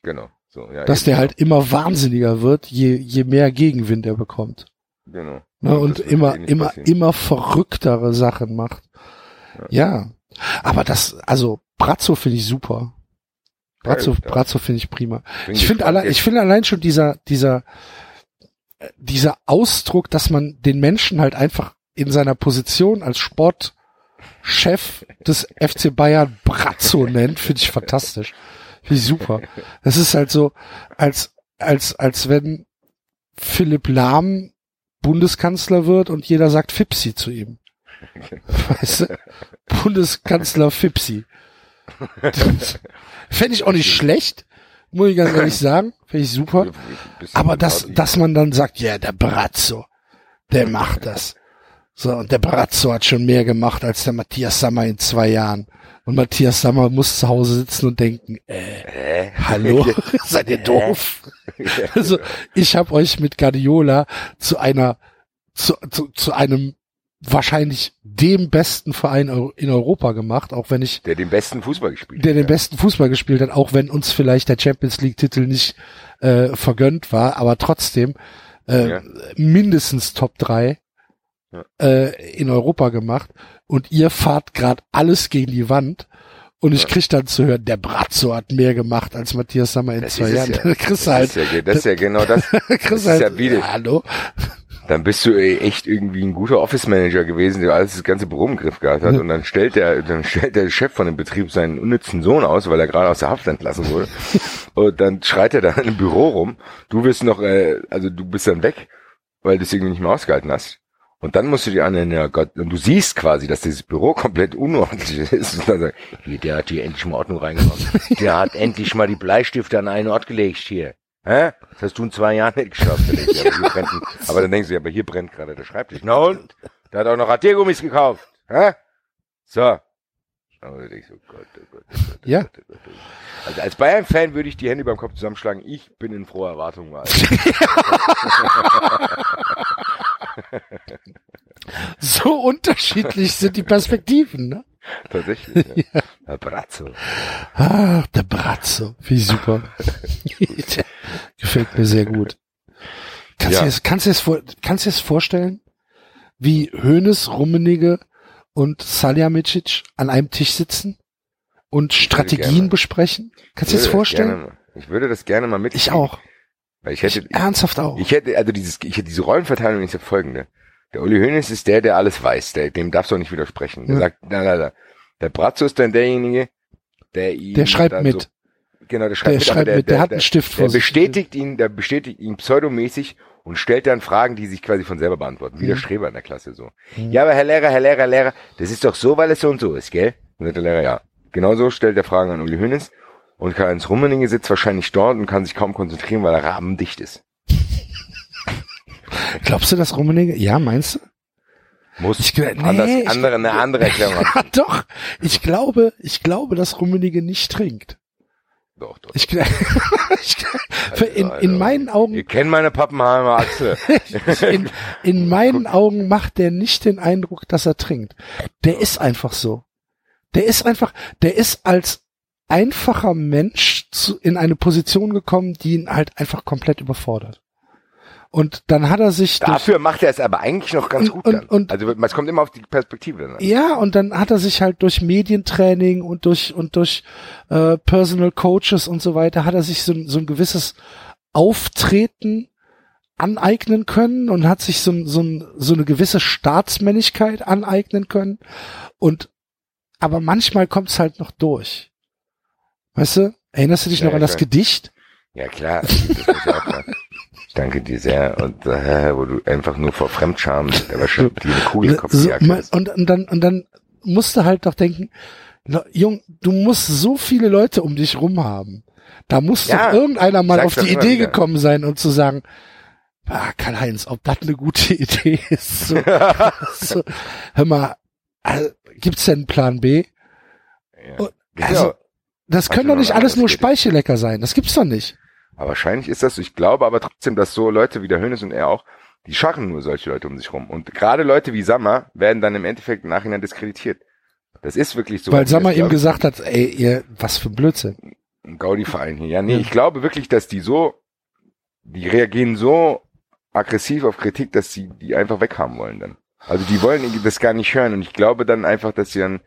Genau. So, ja, dass der halt auch immer wahnsinniger wird, je, je mehr Gegenwind er bekommt. Genau. Na, ja, und immer, eh immer, passieren. immer verrücktere Sachen macht. Ja. ja. Aber das, also, Brazzo finde ich super. Brazzo, ja, Brazzo finde ich prima. Bin ich finde alle, ich finde allein schon dieser, dieser, dieser Ausdruck, dass man den Menschen halt einfach in seiner Position als Sportchef des F C Bayern Brazzo nennt, finde ich fantastisch. Wie super. Das ist halt so, als, als, als wenn Philipp Lahm Bundeskanzler wird und jeder sagt Fipsi zu ihm. Weißt du? Bundeskanzler Fipsi. Fände ich auch nicht schlecht, muss ich ganz ehrlich sagen. Fände ich super. Aber dass, dass man dann sagt, ja, yeah, der Brazzo, der macht das. So, und der Brazzo hat schon mehr gemacht als der Matthias Sammer in zwei Jahren. Und Matthias Sammer muss zu Hause sitzen und denken, äh, äh? hallo, seid ihr doof? Also ich habe euch mit Guardiola zu einer, zu, zu, zu einem wahrscheinlich dem besten Verein in Europa gemacht, auch wenn ich... Der den besten Fußball gespielt hat. Der den ja. besten Fußball gespielt hat, auch wenn uns vielleicht der Champions League-Titel nicht äh, vergönnt war, aber trotzdem äh, ja. mindestens Top drei. In Europa gemacht und ihr fahrt gerade alles gegen die Wand und ich krieg dann zu hören, der Brazzo hat mehr gemacht als Matthias Sammer in das zwei Jahren. Ja, das, halt, ist ja, das ist ja genau das. das ist halt, ja wieder. Hallo. Dann bist du echt irgendwie ein guter Office-Manager gewesen, der alles das ganze Büro im Griff gehabt hat. Ja. Und dann stellt der, dann stellt der Chef von dem Betrieb seinen unnützen Sohn aus, weil er gerade aus der Haft entlassen wurde. Und dann schreit er da im Büro rum. Du wirst noch, äh, also du bist dann weg, weil du es irgendwie nicht mehr ausgehalten hast. Und dann musst du dir anhören, ja Gott, und du siehst quasi, dass dieses Büro komplett unordentlich ist. Und dann sagst du, hier, der hat hier endlich mal Ordnung reingenommen. Der hat endlich mal die Bleistifte an einen Ort gelegt hier. Hä? Das hast du in zwei Jahren nicht geschafft. Ja. Aber, hier ein, aber dann denkst du, ja, aber hier brennt gerade der Schreibtisch. Na und? Der hat auch noch Radiergummis gekauft. Hä? So. Aber du denkst, oh Gott, oh Gott, oh Gott, oh ja. Gott, oh Gott, oh Gott. Also als Bayern-Fan würde ich die Hände beim Kopf zusammenschlagen. Ich bin in froher Erwartung mal. So unterschiedlich sind die Perspektiven, ne? Tatsächlich, ja. Ja. Der Brazzo. Ah, der Brazzo. Wie super. Gefällt mir sehr gut. Kannst du ja. dir, kannst dir, kannst dir das vorstellen, wie Hoeneß, Rummenigge und Salihamidzic an einem Tisch sitzen und Strategien besprechen? Kannst du dir das vorstellen? Gerne, ich würde das gerne mal mitnehmen. Ich auch. Weil ich hätte, ich, ernsthaft auch. Ich hätte, also dieses, ich hätte diese Rollenverteilung ist ja folgende. Der Uli Hoeneß ist der, der alles weiß. Der, dem darfst du auch nicht widersprechen. Der ja. sagt, na, na, na. Der Brazzo ist dann derjenige, der ihn... Der schreibt mit. So, genau, der schreibt der mit. Schreibt der, der, der hat einen Stift vor sich. Der bestätigt ihn, der bestätigt ihn pseudomäßig und stellt dann Fragen, die sich quasi von selber beantworten. Wie mhm. der Streber in der Klasse so. Mhm. Ja, aber Herr Lehrer, Herr Lehrer, Lehrer, das ist doch so, weil es so und so ist, gell? Und sagt der Lehrer, ja. Genauso stellt er Fragen an Uli Hoeneß und Karl-Heinz Rummenigge sitzt wahrscheinlich dort und kann sich kaum konzentrieren, weil er rabendicht ist. Glaubst du, dass Rummenigge... Ja, meinst du? Muss ich nee, anders, ich, andere, eine andere Erklärung. Ja, doch. Ich glaube, ich glaube, dass Rummenigge nicht trinkt. Doch, doch. Ich, ich, also, in, also, in meinen Augen. Ihr kennt meine Pappenheimer Axel. in, in meinen Guck. Augen macht der nicht den Eindruck, dass er trinkt. Der ist einfach so. Der ist einfach, der ist als einfacher Mensch zu, in eine Position gekommen, die ihn halt einfach komplett überfordert. Und dann hat er sich... Dafür macht er es aber eigentlich noch ganz gut. Und, und, also es kommt immer auf die Perspektive. Dann. Ja, und dann hat er sich halt durch Medientraining und durch und durch äh, Personal Coaches und so weiter, hat er sich so, so ein gewisses Auftreten aneignen können und hat sich so, so, so eine gewisse Staatsmännlichkeit aneignen können. Und aber manchmal kommt es halt noch durch. Weißt du, erinnerst du dich ja, noch an das kann. Gedicht? Ja, klar. Ich danke dir sehr. Und äh, wo du einfach nur vor Fremdscham mit der eine Kugel im Kopf so, jagst. Und, und, dann, und dann musst du halt doch denken, Jung, du musst so viele Leute um dich rum haben. Da muss ja, doch irgendeiner mal auf die Idee wieder. gekommen sein und zu sagen, ah, Karl-Heinz, ob das eine gute Idee ist. So, so, hör mal, also, gibt's denn einen Plan B? Ja, und, also, das können doch nicht alles nur Speichellecker sein. Das gibt's doch nicht. Aber wahrscheinlich ist das, ich glaube aber trotzdem, dass so Leute wie der Hoeneß und er auch, die scharren nur solche Leute um sich rum. Und gerade Leute wie Sammer werden dann im Endeffekt im Nachhinein diskreditiert. Das ist wirklich so. Weil Sammer ihm gesagt hat, ey, ihr, was für Blödsinn. Ein Gaudi-Verein hier. Ja, nee, ja. Ich glaube wirklich, dass die so, die reagieren so aggressiv auf Kritik, dass sie die einfach weghaben wollen dann. Also die wollen das gar nicht hören. Und ich glaube dann einfach, dass sie dann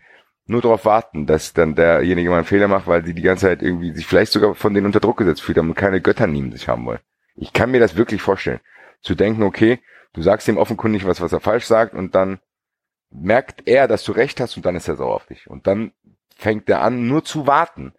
nur darauf warten, dass dann derjenige mal einen Fehler macht, weil sie die ganze Zeit irgendwie sich vielleicht sogar von denen unter Druck gesetzt fühlt und keine Götter neben sich haben wollen. Ich kann mir das wirklich vorstellen. Zu denken, okay, du sagst ihm offenkundig was, was er falsch sagt und dann merkt er, dass du recht hast und dann ist er sauer auf dich. Und dann fängt er an, nur zu warten,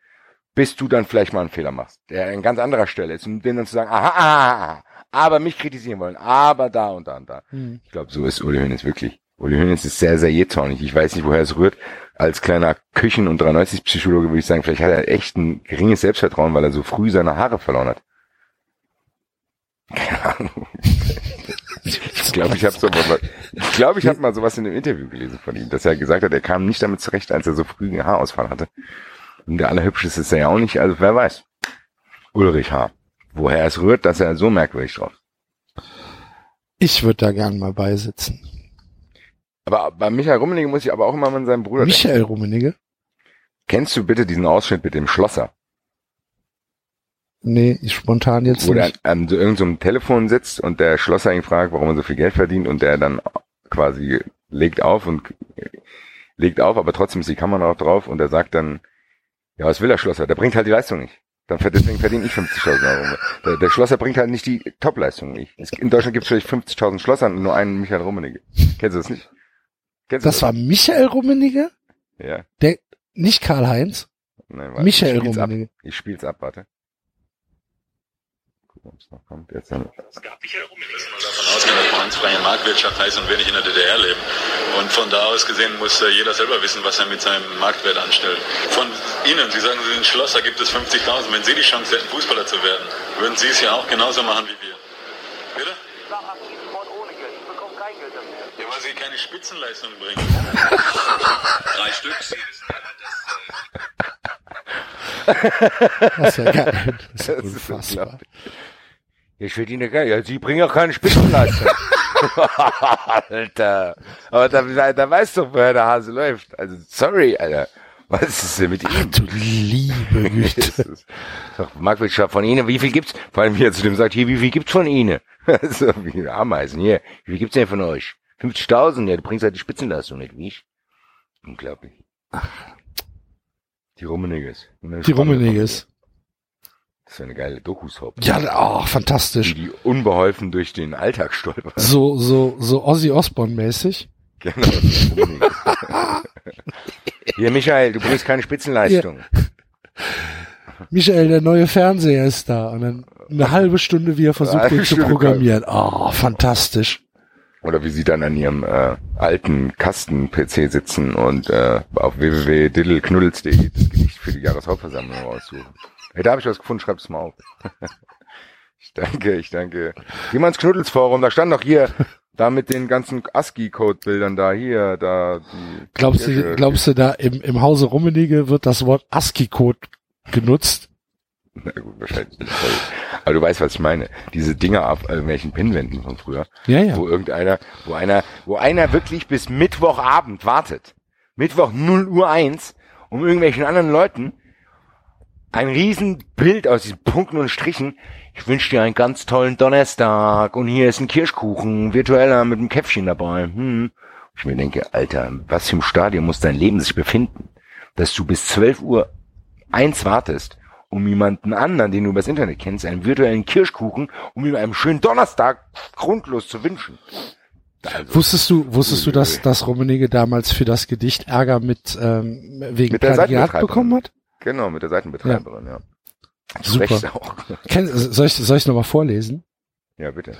bis du dann vielleicht mal einen Fehler machst, der an ganz anderer Stelle ist, um denen dann zu sagen, aha, aha, aha, aber mich kritisieren wollen, aber da und da und da. Hm. Ich glaube, so ist Uli Hoeneß wirklich. Uli Hoeneß ist sehr, sehr jähzornig. Ich weiß nicht, woher es rührt. Als kleiner Küchen- und drei neunzig-Psychologe würde ich sagen, vielleicht hat er echt ein geringes Selbstvertrauen, weil er so früh seine Haare verloren hat. Keine Ahnung. Ich glaube, ich habe sowas, ich glaube, ich habe mal sowas in einem Interview gelesen von ihm, dass er gesagt hat, er kam nicht damit zurecht, als er so früh einen Haarausfall hatte. Und der Allerhübscheste ist er ja auch nicht, also wer weiß. Ulrich H. Woher es rührt, dass er so merkwürdig drauf ist. Ich würde da gern mal beisitzen. Aber bei Michael Rummenigge muss ich aber auch immer an seinen Bruder denken. Michael Rummenigge? Kennst du bitte diesen Ausschnitt mit dem Schlosser? Nee, ich spontan jetzt Wo nicht. Wo der an so irgendeinem Telefon sitzt und der Schlosser ihn fragt, warum er so viel Geld verdient und der dann quasi legt auf und legt auf, aber trotzdem ist die Kamera noch drauf und er sagt dann, ja, was will der Schlosser? Der bringt halt die Leistung nicht. Dann deswegen verdiene ich fünfzigtausend Euro. Der, der Schlosser bringt halt nicht die Topleistung. In Deutschland gibt es vielleicht fünfzigtausend Schlosser und nur einen Michael Rummenigge. Kennst du das nicht? Kennst du das, das war Michael Rummenigge? Ja. Der, nicht Karl-Heinz? Nein, warte. Michael ich Rummenigge. Ab. Ich spiel's ab, warte. Gucken, ob's noch kommt. Jetzt haben wir. Es gab Michael Rummenigge. Wir müssen mal davon ausgehen, dass Franz freie Marktwirtschaft heißt und wir nicht in der D D R leben. Und von da aus gesehen muss jeder selber wissen, was er mit seinem Marktwert anstellt. Von Ihnen, Sie sagen, Sie sind Schlosser, gibt es fünfzigtausend. Wenn Sie die Chance hätten, Fußballer zu werden, würden Sie es ja auch genauso machen wie wir. Bitte? Ich mache aktiven Sport ohne Geld. Ich bekomme kein Geld dafür. Ja, weil Sie keine Spitzenleistung bringen. Drei Stück. Sie wissen ja, dass... Das ist ja geil. Das ist unfassbar. Ich verdiene geil. Ja, sie bringen auch keine Spitzenleistung. Alter. Aber da, da, da weißt du, woher der Hase läuft. Also, sorry, Alter. Was ist denn mit Ach, ihm? Du liebe Güte. Sag, Marktwirtschaft von Ihnen, wie viel gibt's? Vor allem, wie er zu dem sagt, hier, wie viel gibt's von Ihnen? So, wie Ameisen, hier. Wie viel gibt's denn von euch? fünfzigtausend, ja, du bringst halt die Spitzenleistung nicht, wie ich? Unglaublich. Ach. Die Rummeniges. Die Rummeniges. Das ist eine geile Dokus-Haupt. Ja, oh, fantastisch. Die, die unbeholfen durch den Alltag stolpern. So, so, so Ozzy Osbourne-mäßig. Genau. Hier, Michael, du bringst keine Spitzenleistung. Ja. Michael, der neue Fernseher ist da. Und dann eine halbe Stunde, wie er versucht, den zu programmieren. Oh, fantastisch. Oder wie sie dann an ihrem äh, alten Kasten-P C sitzen und äh, auf w w w punkt diddle knuddels punkt d e das Gedicht für die Jahreshauptversammlung raussuchen. Hey, da habe ich was gefunden, schreib's mal auf. Ich danke, ich danke. Geh mal ins Knuddelsforum, da stand doch hier, da mit den ganzen ASCII-Code-Bildern da, hier, da. Die glaubst Kirche, du, glaubst die, du, da im, im Hause Rummenigge wird das Wort ASCII-Code genutzt? Na gut, wahrscheinlich nicht. Aber du weißt, was ich meine. Diese Dinger auf irgendwelchen Pinnwänden von früher. Ja, ja. Wo irgendeiner, wo einer, wo einer wirklich bis Mittwochabend wartet. Mittwoch null Uhr eins, um irgendwelchen anderen Leuten ein riesen Bild aus diesen Punkten und Strichen. Ich wünsche dir einen ganz tollen Donnerstag und hier ist ein Kirschkuchen, virtueller mit einem Käffchen dabei. Hm. Ich mir denke, Alter, was für ein Stadium muss dein Leben sich befinden, dass du bis zwölf Uhr eins wartest, um jemanden anderen, den du übers Internet kennst, einen virtuellen Kirschkuchen, um ihm einen schönen Donnerstag grundlos zu wünschen. Also, wusstest du, wusstest du, dass, dass Rummenigge damals für das Gedicht Ärger mit, ähm, wegen Plagiat bekommen hat? Genau, mit der Seitenbetreiberin, ja. ja. Super. Auch. Kenn, soll ich, soll ich nochmal vorlesen? Ja, bitte.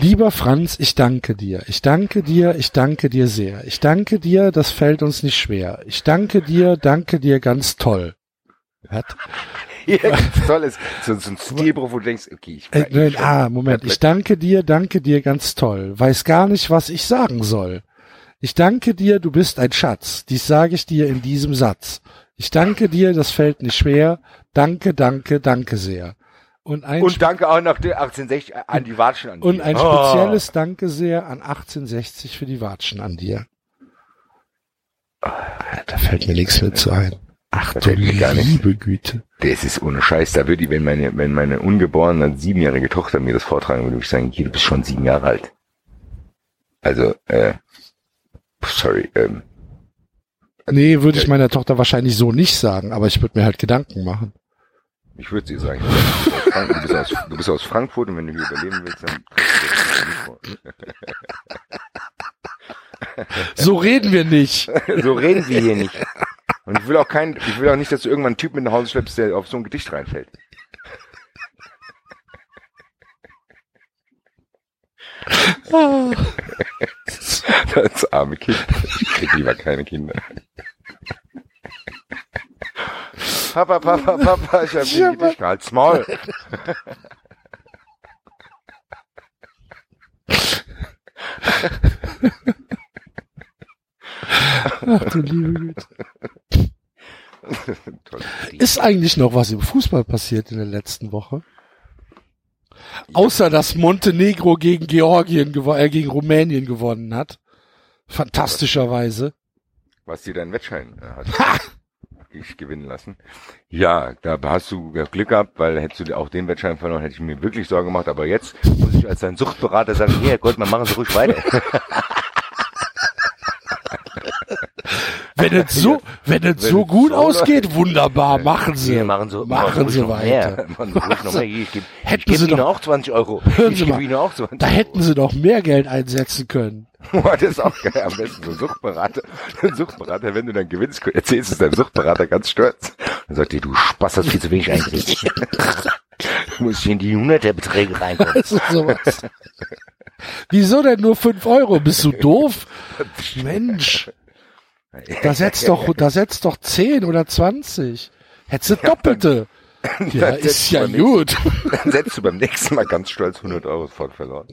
Lieber Franz, ich danke dir, ich danke dir, ich danke dir sehr. Ich danke dir, das fällt uns nicht schwer. Ich danke dir, danke dir, ganz toll. Was? Ja, ganz toll ist so, so ein Stilbruch, wo du denkst, okay, ich weiß nicht. Ah, Moment, ich danke dir, danke dir, ganz toll. Weiß gar nicht, was ich sagen soll. Ich danke dir, du bist ein Schatz. Dies sage ich dir in diesem Satz. Ich danke dir, das fällt nicht schwer. Danke, danke, danke sehr. Und, ein und danke auch noch achtzehnhundertsechzig an die Watschen an dir. Und ein spezielles oh. Danke sehr an achtzehnhundertsechzig für die Watschen an dir. Da fällt mir nichts mehr zu ein. Ach du liebe Güte. Das ist ohne Scheiß. Da würde ich, wenn meine, wenn meine ungeborene siebenjährige Tochter mir das vortragen würde, würde ich sagen, hier, du bist schon sieben Jahre alt. Also, äh, sorry, ähm. Nee, würde ich meiner Tochter wahrscheinlich so nicht sagen, aber ich würde mir halt Gedanken machen. Ich würde sie sagen, du bist, aus, du bist aus Frankfurt und wenn du hier überleben willst, dann kriegst du das nicht. So reden wir nicht. So reden wir hier nicht. Und ich will auch keinen, ich will auch nicht, dass du irgendwann einen Typen mit nach Hause schleppst, der auf so ein Gedicht reinfällt. Oh. Das arme Kind. Ich krieg lieber keine Kinder. Papa, Papa, Papa, ich hab ja, den Gedicht, halt's Maul. Ach du liebe Güte. Ist eigentlich noch was im Fußball passiert in der letzten Woche? Außer, dass Montenegro gegen Georgien, gewo- äh, gegen Rumänien gewonnen hat. Fantastischerweise. Was dir dein Wettschein hat. Ha! Ich gewinnen lassen. Ja, da hast du Glück gehabt, weil hättest du auch den Wettschein verloren, hätte ich mir wirklich Sorgen gemacht. Aber jetzt muss ich als dein Suchtberater sagen, hier, Gott, man machen Sie ruhig weiter. wenn es so, wenn es wenn so gut so ausgeht, wunderbar, machen Sie. Wir machen so, machen Sie weiter. Ich gebe Ihnen auch zwanzig Euro. Ich gebe Ihnen auch zwanzig Euro. Da hätten Sie noch mehr Geld einsetzen können. Das ist auch geil. Am besten so ein Suchtberater. Ein Suchtberater, wenn du dann gewinnst, erzählst es deinem Suchtberater ganz stolz. Dann sagt dir, du Spaß, hast viel zu wenig eingerichtet. Du musst in die Hunderterbeträge reinkommen. Das ist sowas. Wieso denn nur fünf Euro? Bist du doof? Mensch. Da setzt doch, da setzt doch zehn oder zwanzig. Hättest du Doppelte. Ja, ist ja gut. Dann setzt du beim nächsten Mal ganz stolz hundert Euro sofort verloren.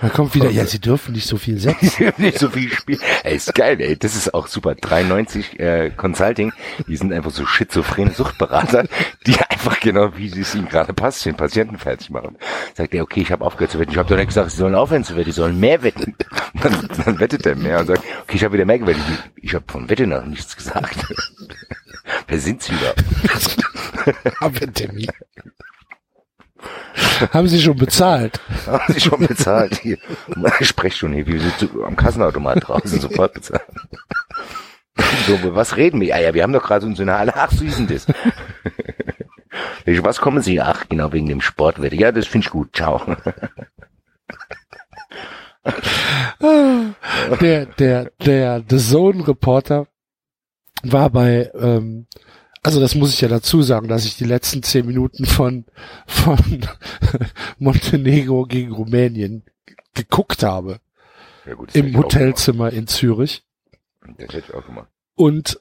Dann kommt wieder, ja, sie dürfen nicht so viel setzen. Sie dürfen nicht so viel spielen. Ey, ist geil, ey, das ist auch super. drei neunzig äh, Consulting, die sind einfach so schizophrene Suchtberater, die einfach genau, wie es ihnen gerade passt, den Patienten fertig machen. Sagt er, okay, ich habe aufgehört zu wetten. Ich habe doch nicht gesagt, sie sollen aufhören zu wetten, sie sollen mehr wetten. Dann, dann wettet er mehr und sagt, okay, ich habe wieder mehr gewettet. Ich habe von Wette noch nichts gesagt. Wer sind sie überhaupt? Haben Sie schon bezahlt? Haben Sie schon bezahlt? Hier. Ich spreche schon hier, wie sind am Kassenautomat draußen sofort bezahlt. So, was reden wir? Ah ja, wir haben doch gerade so eine Halle. Ach, so ist denn das? Was kommen Sie? Ach, genau, wegen dem Sportwette. Ja, das finde ich gut. Ciao. Der, der, der The Zone-Reporter war bei... Ähm, Also das muss ich ja dazu sagen, dass ich die letzten zehn Minuten von von Montenegro gegen Rumänien geguckt habe. Ja gut, im Hotelzimmer in Zürich. Das hätte ich auch gemacht. Und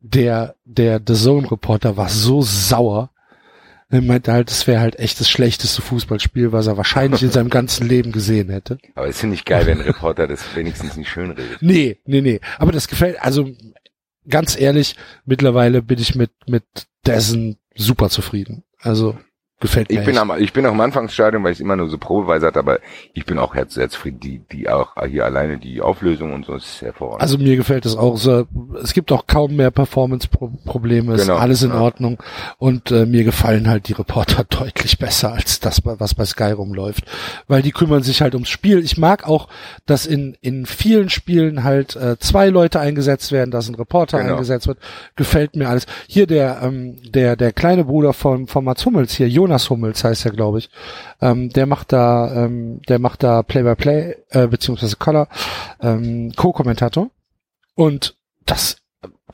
der der The Zone Reporter war so sauer. Er meinte halt, es wäre halt echt das schlechteste Fußballspiel, was er wahrscheinlich in seinem ganzen Leben gesehen hätte. Aber es ist ja nicht geil, wenn ein Reporter das wenigstens nicht schön redet. Nee, nee, nee. Aber das gefällt, also ganz ehrlich, mittlerweile bin ich mit mit dessen super zufrieden. Also gefällt mir. Ich bin echt. am ich bin auch am Anfangsstadium, weil ich immer nur so probeweise hatte, aber ich bin auch sehr zufrieden. Die die auch hier alleine die Auflösung und so ist hervorragend. Also mir gefällt es auch so. Es gibt auch kaum mehr Performance-Probleme. Genau, ist alles in ja. Ordnung und äh, mir gefallen halt die Reporter deutlich besser als das, was bei Sky rumläuft, weil die kümmern sich halt ums Spiel. Ich mag auch, dass in in vielen Spielen halt äh, zwei Leute eingesetzt werden, dass ein Reporter genau. eingesetzt wird. Gefällt mir alles. Hier der ähm, der der kleine Bruder von von Mats Hummels hier, Jonas Hummels heißt er, glaube ich. Ähm, der macht da, ähm, der macht da Play-by-Play äh, beziehungsweise Color, ähm, Co-Kommentator. Und das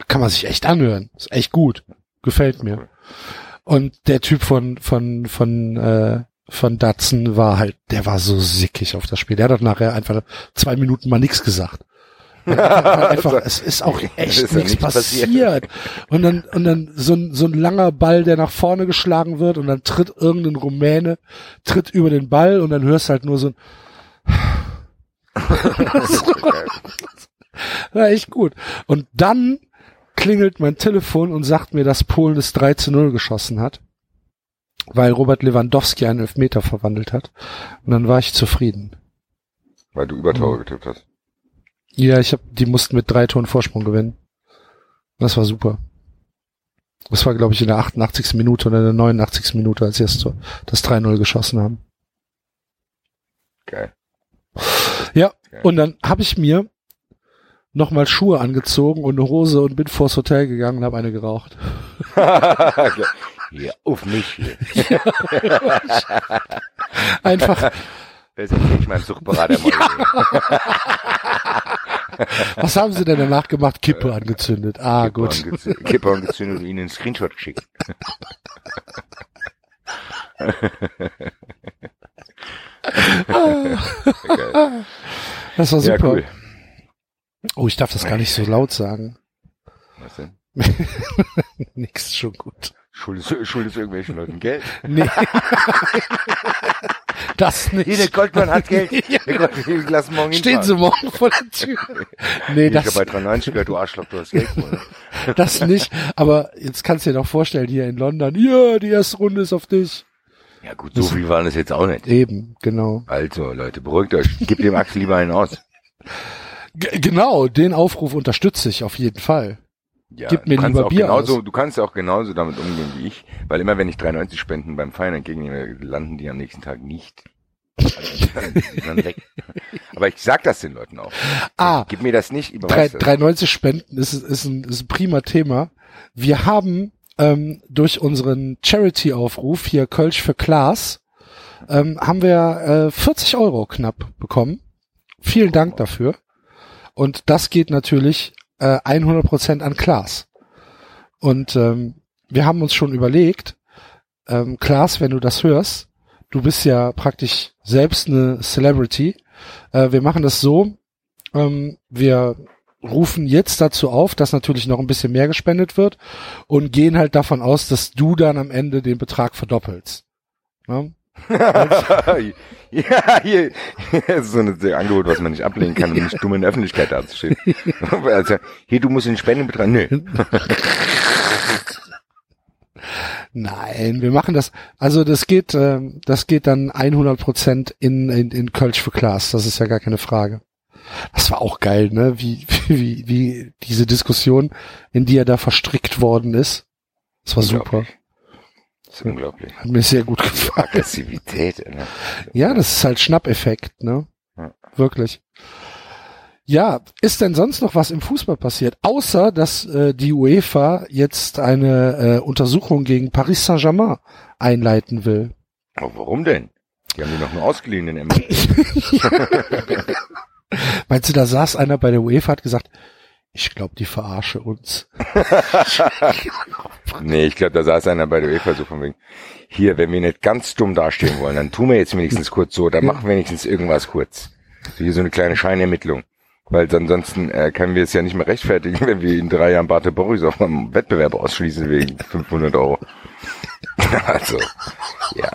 kann man sich echt anhören. Ist echt gut, gefällt mir. Und der Typ von von von äh, von Datsun war halt, der war so sickig auf das Spiel. Der hat doch nachher einfach zwei Minuten mal nichts gesagt. Einfach, es ist auch echt ist nichts passiert. passiert. Und dann, und dann so ein, so ein langer Ball, der nach vorne geschlagen wird und dann tritt irgendein Rumäne, tritt über den Ball und dann hörst halt nur so ein war echt gut. Und dann klingelt mein Telefon und sagt mir, dass Polen das drei zu null geschossen hat, weil Robert Lewandowski einen Elfmeter verwandelt hat. Und dann war ich zufrieden. Weil du Übertore getippt hast. Ja, ich hab, die mussten mit drei Toren Vorsprung gewinnen. Das war super. Das war, glaube ich, in der achtundachtzigsten Minute oder in der neunundachtzigsten Minute, als sie das, das drei null geschossen haben. Geil. Ja, Geil. Und dann habe ich mir nochmal Schuhe angezogen und eine Hose und bin vors Hotel gegangen und habe eine geraucht. Ja, auf mich. Einfach... Das erzähl ich meinem Suchtberater mal. Ja. Was haben Sie denn danach gemacht? Kippe angezündet. Ah, Kippe gut. Angezündet, Kippe angezündet und Ihnen einen Screenshot geschickt. Das war super. Ja, cool. Oh, ich darf das gar nicht so laut sagen. Was denn? Nix, schon gut. Schuldest, schuldest irgendwelchen Leuten Geld? Nee. Das nicht. Hier, der Goldmann hat Geld. Ja. Goldmann, lass morgen Stehen hinfahren. Sie morgen vor der Tür. Nee, ich das. Ich habe bei drei neunzig gehört, du Arschloch, du hast Geld. Oder? Das nicht. Aber jetzt kannst du dir doch vorstellen, hier in London, ja, die erste Runde ist auf dich. Ja gut, so das viel waren es jetzt auch nicht. Eben, genau. Also Leute, beruhigt euch. Gebt dem Axel lieber einen aus. G- genau, den Aufruf unterstütze ich auf jeden Fall. Ja, Gib mir lieber Bier genauso, aus. Du kannst auch genauso damit umgehen wie ich, weil immer wenn ich drei neunzig Spenden beim Feiern entgegennehme, landen die am nächsten Tag nicht Dann weg. Aber ich sag das den Leuten auch. Ah, gib mir das nicht. drei neunzig Spenden ist, ist, ein, ist ein prima Thema. Wir haben ähm, durch unseren Charity-Aufruf hier Kölsch für Klaas ähm, haben wir äh, vierzig Euro knapp bekommen. Vielen Dank dafür. Und das geht natürlich äh, hundert Prozent an Klaas. Und ähm, wir haben uns schon überlegt, ähm, Klaas, wenn du das hörst, du bist ja praktisch selbst eine Celebrity. Äh, wir machen das so, ähm, wir rufen jetzt dazu auf, dass natürlich noch ein bisschen mehr gespendet wird und gehen halt davon aus, dass du dann am Ende den Betrag verdoppelst. Ne? Ja, hier, hier ist so ein Angebot, was man nicht ablehnen kann, um nicht dumm in der Öffentlichkeit dazustehen. Also, hier, du musst den Spendenbetrag, nö. Nein, wir machen das, also das geht, das geht dann hundert Prozent in, in, in Kölsch für Klaas, das ist ja gar keine Frage. Das war auch geil, ne, wie, wie, wie diese Diskussion, in die er da verstrickt worden ist. Das war super. Das ist unglaublich. Hat mir sehr gut gefallen. Aggressivität, ne? Ja, das ist halt Schnappeffekt, ne? Ja. Wirklich. Ja, ist denn sonst noch was im Fußball passiert? Außer, dass äh, die UEFA jetzt eine äh, Untersuchung gegen Paris Saint-Germain einleiten will. Aber warum denn? Die haben die noch nur ausgeliehen in M L B. Meinst du, da saß einer bei der UEFA, hat gesagt, ich glaube, die verarsche uns. Nee, ich glaube, da saß einer bei der UEFA so von wegen, hier, wenn wir nicht ganz dumm dastehen wollen, dann tun wir jetzt wenigstens kurz so, dann machen wir wenigstens irgendwas kurz. So, hier so eine kleine Scheinermittlung. Weil ansonsten äh, können wir es ja nicht mehr rechtfertigen, wenn wir in drei Jahren Bate Borisov vom Wettbewerb ausschließen wegen fünfhundert Euro. Also, ja.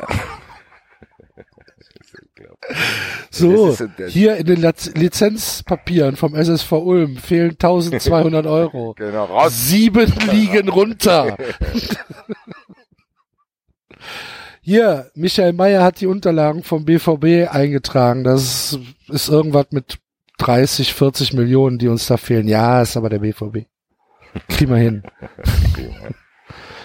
So, ist, hier in den Lizenzpapieren vom S S V Ulm fehlen tausendzweihundert Euro. Genau, raus. Sieben liegen runter. Hier, Michael Mayer hat die Unterlagen vom B V B eingetragen. Das ist irgendwas mit dreißig, vierzig Millionen, die uns da fehlen. Ja, ist aber der B V B. Kriegen wir hin.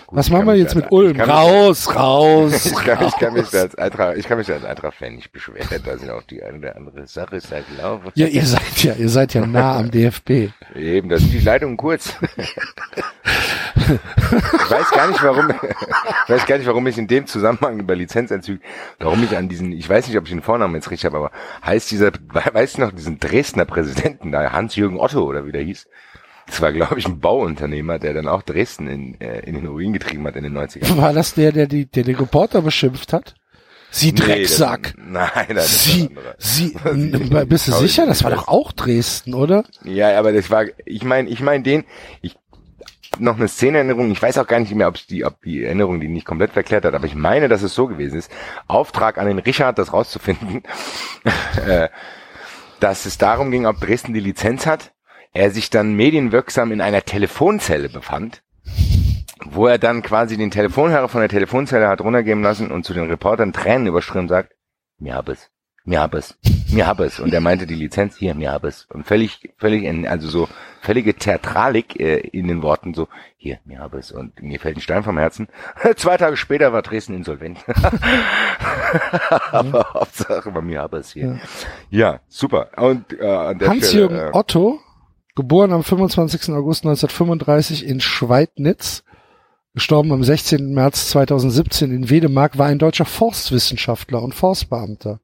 Gut, was machen wir jetzt mit Ulm? Raus, mich, raus, ich kann, raus. Ich kann mich da als Eintracht, ich kann mich da als Eintracht-Fan nicht beschweren, da sind auch die eine oder andere Sache ist halt laufen. Ja, ihr seid ja, ihr seid ja nah am D F B. Eben, das sind die Leitungen kurz. Ich weiß gar nicht, warum, ich weiß gar nicht, warum ich in dem Zusammenhang über Lizenzentzug, warum ich an diesen, ich weiß nicht, ob ich den Vornamen jetzt richtig habe, aber heißt dieser, weißt du noch, diesen Dresdner Präsidenten da, Hans-Jürgen Otto oder wie der hieß? Das war, glaube ich, ein Bauunternehmer, der dann auch Dresden in, äh, in den Ruin getrieben hat in den neunzigern. War das der, der, die, der den Reporter beschimpft hat? Sie Drecksack. Nee, das, nein, das Sie, Sie, Sie bist du sicher? Das war doch auch Dresden, oder? Ja, aber das war, ich meine, ich meine den, ich, noch eine Szeneerinnerung, ich weiß auch gar nicht mehr, ob die, ob die Erinnerung die nicht komplett verklärt hat, aber ich meine, dass es so gewesen ist. Auftrag an den Richard, das rauszufinden, dass es darum ging, ob Dresden die Lizenz hat. Er sich dann medienwirksam in einer Telefonzelle befand, wo er dann quasi den Telefonhörer von der Telefonzelle hat runtergeben lassen und zu den Reportern Tränen überströmt sagt, mir hab es, mir hab es, mir hab es. Und er meinte die Lizenz, hier, mir hab es. Und völlig, völlig, also so völlige Theatralik äh, in den Worten, so, hier, mir hab es. Und mir fällt ein Stein vom Herzen. Zwei Tage später war Dresden insolvent. Aber Hauptsache bei mir hab es hier. Ja, ja super. Und äh, an der Hans-Jürgen äh, Otto, geboren am fünfundzwanzigsten August neunzehnhundertfünfunddreißig in Schweidnitz, gestorben am sechzehnten März zweitausendsiebzehn in Wedemark, war ein deutscher Forstwissenschaftler und Forstbeamter.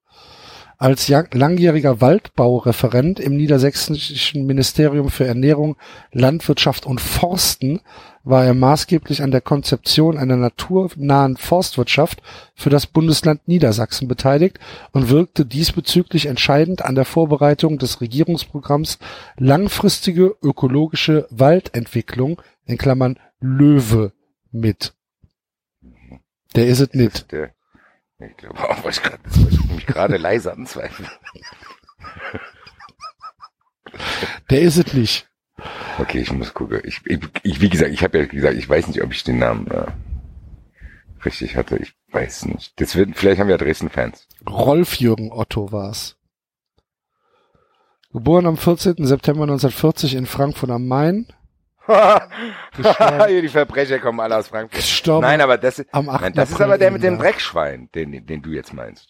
Als langjähriger Waldbaureferent im niedersächsischen Ministerium für Ernährung, Landwirtschaft und Forsten war er maßgeblich an der Konzeption einer naturnahen Forstwirtschaft für das Bundesland Niedersachsen beteiligt und wirkte diesbezüglich entscheidend an der Vorbereitung des Regierungsprogramms Langfristige ökologische Waldentwicklung in Klammern Löwe mit. Der ist es nicht. Ich glaube auch, weil ich, grad, weil ich mich gerade leise anzweifle. Der ist es nicht. Okay, ich muss gucken. Ich, ich, ich wie gesagt, ich habe ja gesagt, ich weiß nicht, ob ich den Namen äh, richtig hatte. Ich weiß nicht. Das wird, vielleicht haben wir ja Dresden-Fans. Rolf-Jürgen Otto war's. Geboren am vierzehnten September neunzehnhundertvierzig in Frankfurt am Main. Die Verbrecher kommen alle aus Frankfurt. Gestorben. Nein, aber das ist, nein, das ist aber der mit dem Dreckschwein, den, den du jetzt meinst.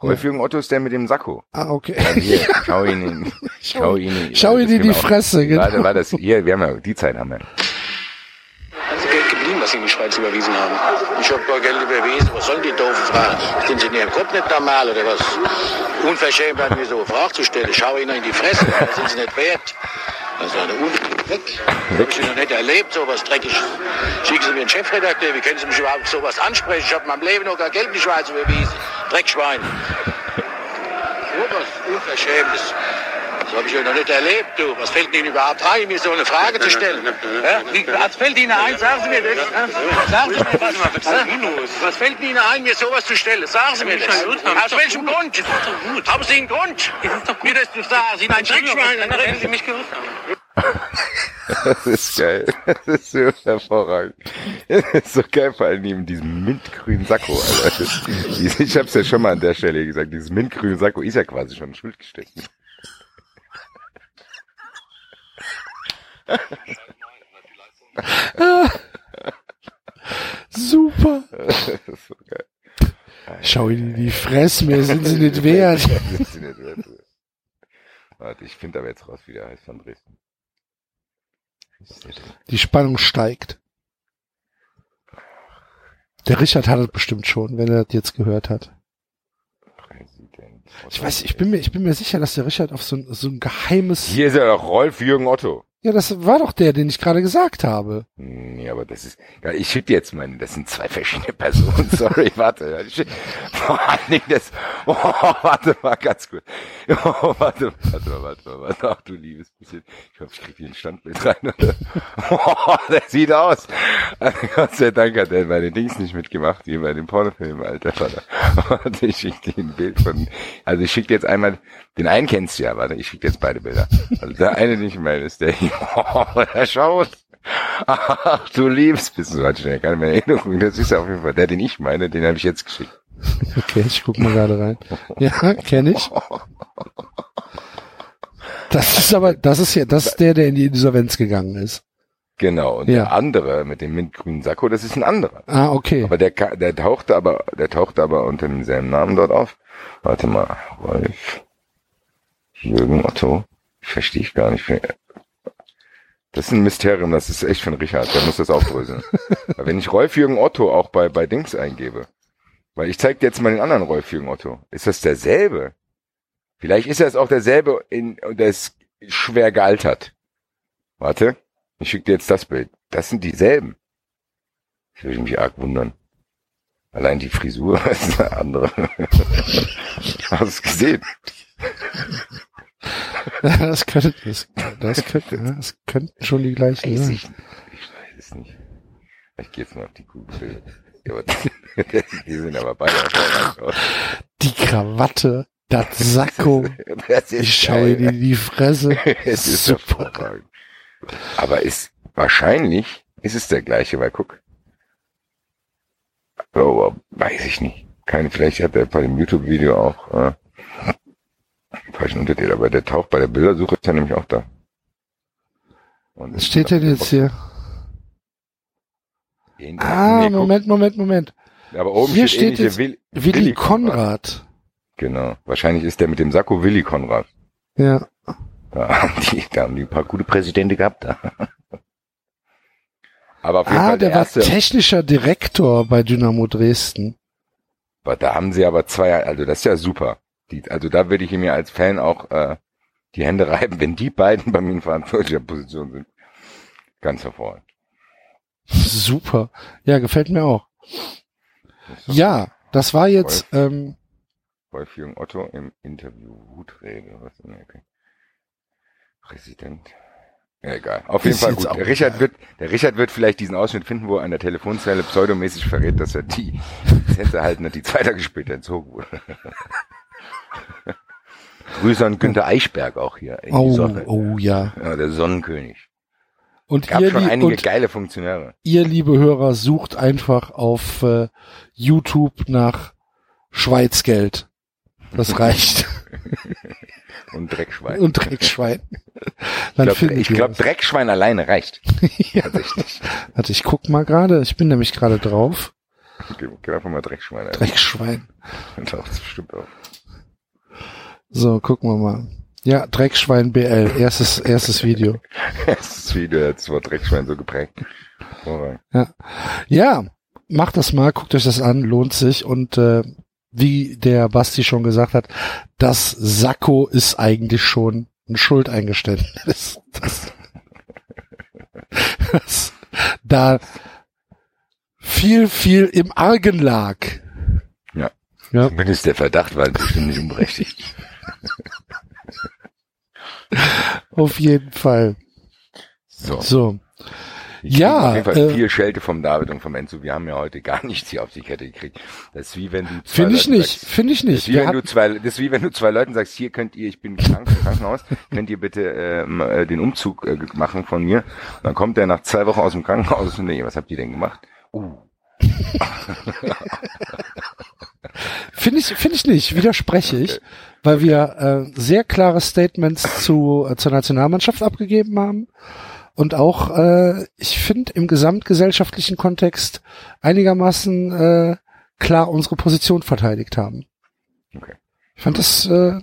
Wolf-Jürgen Otto ist der mit dem Sakko. Ah, okay. Also hier, schau ihn in, schau ihn in, schau ihn in die Fresse, genau. Warte, war das hier, wir haben ja, die Zeit haben wir. Also Geld geblieben, was Sie in die Schweiz überwiesen haben. Ich hab da Geld überwiesen, was sollen die doofen Fragen? Sind Sie in Ihrem Kopf nicht normal oder was? Unverschämt, mir so eine Frage zu stellen. Schau ihn in die Fresse, das sind Sie nicht wert. Das war eine Unglück. Weg. Das habe ich noch nicht erlebt, sowas Dreckiges. Schicken Sie mir einen Chefredakteur, wie können Sie mich überhaupt sowas ansprechen? Ich habe in meinem Leben noch gar Geld in die Schweiz überwiesen. Dreckschwein. Nur was Unverschämtes. Das habe ich noch nicht erlebt, du. Was fällt Ihnen überhaupt ein, mir so eine Frage zu stellen? Ja? Wie, was fällt Ihnen ein? Sagen Sie mir das. Sagen Sie mir was. Was fällt Ihnen ein, mir sowas zu stellen? Sagen Sie mir das. Aus welchem Grund? Haben Sie einen Grund, mir das zu sagen? Sie sind ein Dreckschwein. Dann reden Sie mich gerührt haben. Das ist geil. Das ist so hervorragend. Das ist so geil, vor allem neben diesem mintgrünen Sakko. Alter. Ich hab's ja schon mal an der Stelle gesagt. Dieses mintgrüne Sakko ist ja quasi schon schuldgesteckt. Super. So geil. Schau ihn in die Fresse, mir sind sie nicht wert. Warte, ich finde aber jetzt raus, wie der heißt von Dresden. Die Spannung steigt. Der Richard hat es bestimmt schon, wenn er das jetzt gehört hat. Ich weiß, ich bin mir, ich bin mir sicher, dass der Richard auf so ein, so ein geheimes... Hier ist ja doch Rolf-Jürgen Otto. Ja, das war doch der, den ich gerade gesagt habe. Nee, aber das ist... Ja, ich schieb jetzt meine... Das sind zwei verschiedene Personen. Sorry, warte. Vor allen Dingen das... Oh, warte mal, ganz gut. Oh, warte, warte mal, warte mal, warte. Ach, du liebes bisschen. Ich hoffe, ich krieg hier ein Standbild rein. Oder? Oh, das sieht aus. Also, Gott sei Dank hat er bei den Dings nicht mitgemacht, wie bei dem Pornofilm, Alter. Warte, warte, ich schick dir ein Bild von... Also, ich schick jetzt einmal... Den einen kennst du ja, warte. Ich schick jetzt beide Bilder. Also, der eine, den ich meine, ist der hier. Oh, er schaut. Ach, du liebst. Bist du halt schnell, keine Erinnerung. Das ist ja auf jeden Fall der, den ich meine, den habe ich jetzt geschickt. Okay, ich guck mal gerade rein. Ja, kenne ich. Das ist aber, das ist ja, das ist der, der in die Insolvenz gegangen ist. Genau, und ja. Der andere mit dem mintgrünen Sakko, das ist ein anderer. Ah, okay. Aber der, der tauchte aber, der tauchte aber unter demselben Namen dort auf. Warte mal, Rolf, Jürgen, Otto, verstehe ich gar nicht mehr. Das ist ein Mysterium, das ist echt von Richard, der muss das aufdröseln. Wenn ich Rolf-Jürgen Otto auch bei bei Dings eingebe, weil ich zeig dir jetzt mal den anderen Rolf-Jürgen Otto, ist das derselbe? Vielleicht ist das auch derselbe, in, der ist schwer gealtert. Warte, ich schicke dir jetzt das Bild. Das sind dieselben. Das würde ich mich arg wundern. Allein die Frisur ist eine andere. Hast du es gesehen? Das könnte, das, das könnte, das könnten schon die gleichen sein. Ich, ich weiß es nicht. Ich gehe jetzt mal auf die Kugel. Die sind aber beide aus. Die Krawatte, das Sakko. Das ich schaue dir die Fresse. Es ist super. Aber ist, wahrscheinlich ist es der gleiche, weil guck. Oh, weiß ich nicht. Keine, vielleicht hat er bei dem YouTube-Video auch, äh, falschen Untertitel, aber der taucht bei der Bildersuche, ist ja nämlich auch da. Und was steht denn jetzt hier? Ah, nee, Moment, Moment, Moment. Aber oben hier steht, steht jetzt Willi, Willi Konrad. Konrad. Genau. Wahrscheinlich ist der mit dem Sakko Willi Konrad. Ja. Da haben die, da haben die ein paar gute Präsidente gehabt. Da. Aber auf jeden ah, Fall der, der war erste. Technischer Direktor bei Dynamo Dresden. Aber da haben sie aber zwei, also das ist ja super. Die, also da würde ich mir als Fan auch äh, die Hände reiben, wenn die beiden bei mir in verantwortlicher Position sind. Ganz hervorragend. Super. Ja, gefällt mir auch. Das ja, das war jetzt... Wolf, ähm, Wolf-Jürgen Otto im Interview. Hutrede. Was in der Ecke. Präsident. Ja, egal. Auf jeden Fall gut. Der Richard wird, der Richard wird vielleicht diesen Ausschnitt finden, wo er an der Telefonzelle pseudomäßig verrät, dass er die Lizenz erhalten hat, die zwei Tage später entzogen wurde. Grüße an Günter Eichberg auch hier. In oh, die Sonne. Oh ja. Ja, der Sonnenkönig. Und gab ihr schon einige geile Funktionäre. Ihr, liebe Hörer, sucht einfach auf äh, YouTube nach Schweizgeld. Das reicht. Und Dreckschwein. Und Dreckschwein. Dann ich glaube, glaub, Dreckschwein alleine reicht. Ja. Tatsächlich. Warte, ich guck mal gerade. Ich bin nämlich gerade drauf. Geh einfach mal Dreckschwein. Dreckschwein. Das taucht bestimmt auf. So, gucken wir mal. Ja, Dreckschwein B L. Erstes, erstes Video. Erstes Video, jetzt war Dreckschwein so geprägt. Oh, ja. Ja, macht das mal, guckt euch das an, lohnt sich. Und äh, wie der Basti schon gesagt hat, das Sakko ist eigentlich schon ein Schuldeingeständnis. Das, das, da viel, viel im Argen lag. Ja, ja. Zumindest der Verdacht war bestimmt nicht unberechtigt. Auf jeden Fall. So. so. Ich ja. Auf jeden Fall äh, viel Schelte vom David und vom Enzo. Wir haben ja heute gar nichts hier auf die Kette gekriegt. Das ist wie wenn du zwei Leuten sagst, finde ich nicht, finde ich nicht. Das ist, wie wenn du zwei, das ist wie wenn du zwei Leuten sagst, hier könnt ihr, ich bin krank im Krankenhaus, könnt ihr bitte äh, den Umzug äh, machen von mir. Und dann kommt der nach zwei Wochen aus dem Krankenhaus und nee, was habt ihr denn gemacht? Uh. Finde ich, finde ich nicht, widerspreche ich, weil wir äh, sehr klare Statements zu, äh, zur Nationalmannschaft abgegeben haben und auch, äh, ich finde, im gesamtgesellschaftlichen Kontext einigermaßen äh, klar unsere Position verteidigt haben. Okay. Ich fand das äh,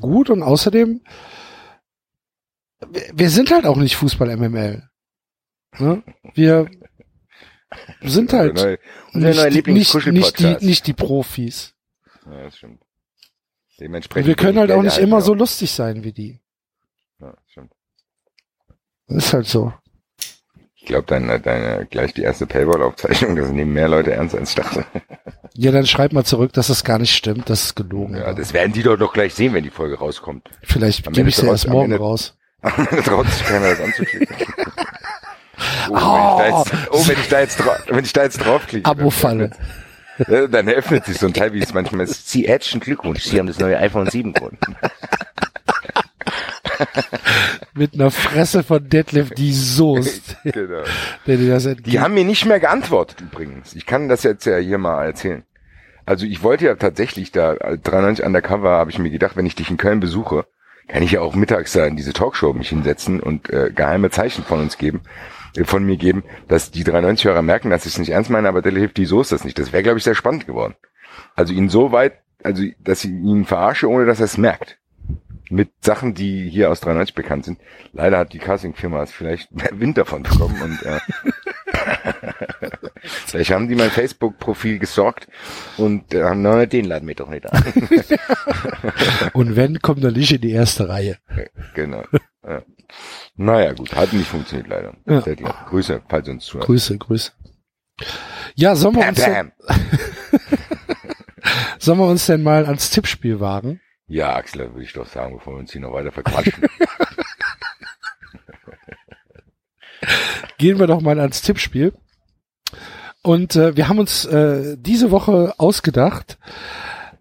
gut und außerdem, wir sind halt auch nicht Fußball-M M L. Ne? Wir sind halt also neue, nicht, die, nicht, nicht, die, nicht die Profis. Ja, das stimmt. Dementsprechend wir können halt auch nicht immer auch. so lustig sein wie die. Ja, das stimmt. Das ist halt so. Ich glaube, deine, deine, gleich die erste Paywall-Aufzeichnung, das nehmen mehr Leute ernst als ich dachte. Ja, dann schreib mal zurück, dass das gar nicht stimmt, dass es gelogen ist. Ja, war. Das werden die doch noch gleich sehen, wenn die Folge rauskommt. Vielleicht gebe ich sie erst morgen Ende, raus. Da traut sich keiner, das anzuklicken. Oh, oh, wenn ich da jetzt, oh, wenn ich da jetzt, dra- wenn ich da jetzt draufklicke. Abo-Falle. Dann, dann eröffnet sich so ein Teil, wie es manchmal ist. Sie herzlichen Glückwunsch, Sie haben das neue iPhone sieben gefunden. Mit einer Fresse von Detlef die Soest. Genau. Der dir das entgegen- die haben mir nicht mehr geantwortet übrigens. Ich kann das jetzt ja hier mal erzählen. Also ich wollte ja tatsächlich da, drei neunzig Undercover, habe ich mir gedacht, wenn ich dich in Köln besuche, kann ich ja auch mittags da in diese Talkshow mich hinsetzen und äh, geheime Zeichen von uns geben. von mir geben, dass die drei neunzig-Hörer merken, dass ich es nicht ernst meine, aber der hilft die so ist das nicht. Das wäre, glaube ich, sehr spannend geworden. Also ihn so weit, also dass ich ihn verarsche, ohne dass er es merkt. Mit Sachen, die hier aus drei neunzig bekannt sind. Leider hat die Casting-Firma vielleicht mehr Wind davon bekommen und äh, vielleicht haben die mein Facebook-Profil gesorgt und äh, haben na, den laden wir doch nicht an. Und wenn, kommt er nicht in die erste Reihe. Genau. Ja. Naja, gut, hat nicht funktioniert leider. Ja. Sehr klar. Grüße, falls uns zuhört. Grüße, Grüße. Ja, sollen wir, bam, uns bam. sollen wir uns denn mal ans Tippspiel wagen? Ja, Axel, würde ich doch sagen, bevor wir uns hier noch weiter verquatschen. Gehen wir doch mal ans Tippspiel. Und äh, wir haben uns äh, diese Woche ausgedacht,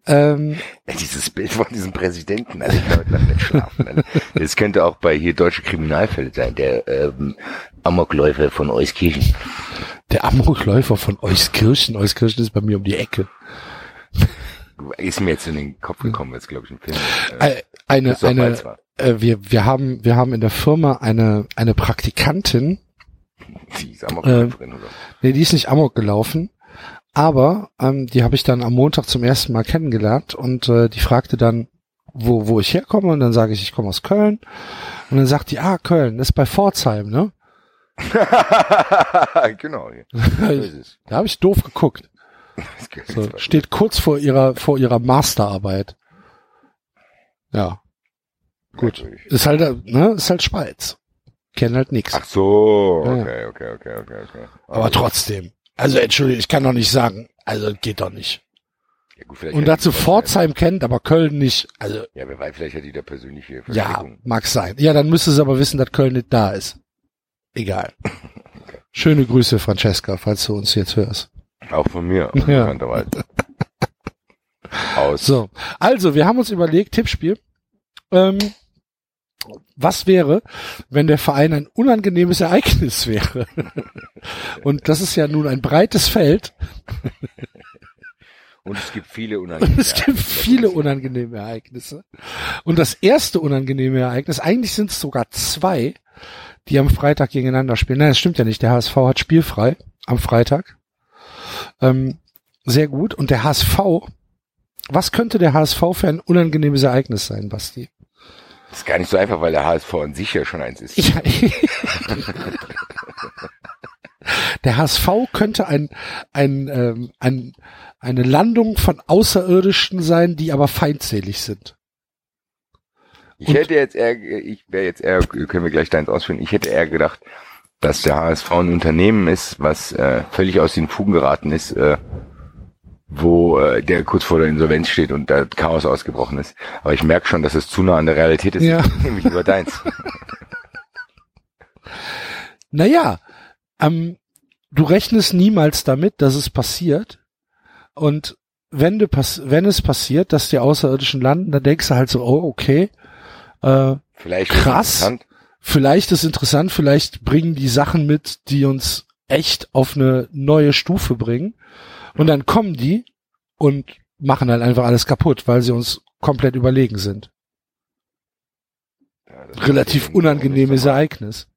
Ähm, dieses Bild von diesem Präsidenten, also ich heute Nacht nicht schlafen. Also das könnte auch bei hier deutsche Kriminalfälle sein, der ähm, Amokläufer von Euskirchen. Der Amokläufer von Euskirchen? Euskirchen ist bei mir um die Ecke. Ist mir jetzt in den Kopf gekommen, jetzt glaube ich ein Film. Äh, eine, eine, äh, wir, wir haben, wir haben in der Firma eine, eine Praktikantin. Die ist Amokläuferin, äh, oder? Nee, die ist nicht Amok gelaufen. Aber ähm, die habe ich dann am Montag zum ersten Mal kennengelernt und äh, die fragte dann, wo wo ich herkomme und dann sage ich, ich komme aus Köln und dann sagt die, ah, Köln, das ist bei Pforzheim, ne? Genau. Da habe ich doof geguckt. So, steht kurz vor ihrer vor ihrer Masterarbeit. Ja, gut. Ist halt ne, ist halt Schweiz. Kennen halt nichts. Ach so, okay, ja. okay, okay, okay, okay. Aber okay. Trotzdem. Also entschuldige, ich kann doch nicht sagen, also geht doch nicht. Ja, gut, und dazu Pforzheim kennt, aber Köln nicht. Also ja, wer weiß, vielleicht hat die da persönliche Verstrickung. Ja, mag sein. Ja, dann müsste es aber wissen, dass Köln nicht da ist. Egal. Okay. Schöne Grüße, Francesca, falls du uns jetzt hörst. Auch von mir. Ja. Aus. So, also wir haben uns überlegt, Tippspiel. Ähm, Was wäre, wenn der Verein ein unangenehmes Ereignis wäre? Und das ist ja nun ein breites Feld. Und es gibt viele unangenehme Ereignisse. Es gibt viele unangenehme Ereignisse. Und das erste unangenehme Ereignis, eigentlich sind es sogar zwei, die am Freitag gegeneinander spielen. Nein, das stimmt ja nicht. Der H S V hat spielfrei am Freitag. Ähm, sehr gut. Und der H S V, was könnte der H S V für ein unangenehmes Ereignis sein, Basti? Das ist gar nicht so einfach, weil der H S V an sich ja schon eins ist. Ja. Der H S V könnte ein, ein, ähm, ein, eine Landung von Außerirdischen sein, die aber feindselig sind. Ich Und hätte jetzt eher, ich wäre jetzt eher, können wir gleich deins ausführen, ich hätte eher gedacht, dass der H S V ein Unternehmen ist, was äh, völlig aus den Fugen geraten ist, äh, wo äh, der kurz vor der Insolvenz steht und da Chaos ausgebrochen ist. Aber ich merke schon, dass es zu nah an der Realität ist, ja. Nämlich über deins. Naja, ähm, du rechnest niemals damit, dass es passiert. Und wenn, du pass- wenn es passiert, dass die Außerirdischen landen, dann denkst du halt so, oh, okay, äh, vielleicht krass, vielleicht ist interessant, vielleicht bringen die Sachen mit, die uns echt auf eine neue Stufe bringen. Und dann kommen die und machen halt einfach alles kaputt, weil sie uns komplett überlegen sind. Ja, relativ unangenehmes Ereignis.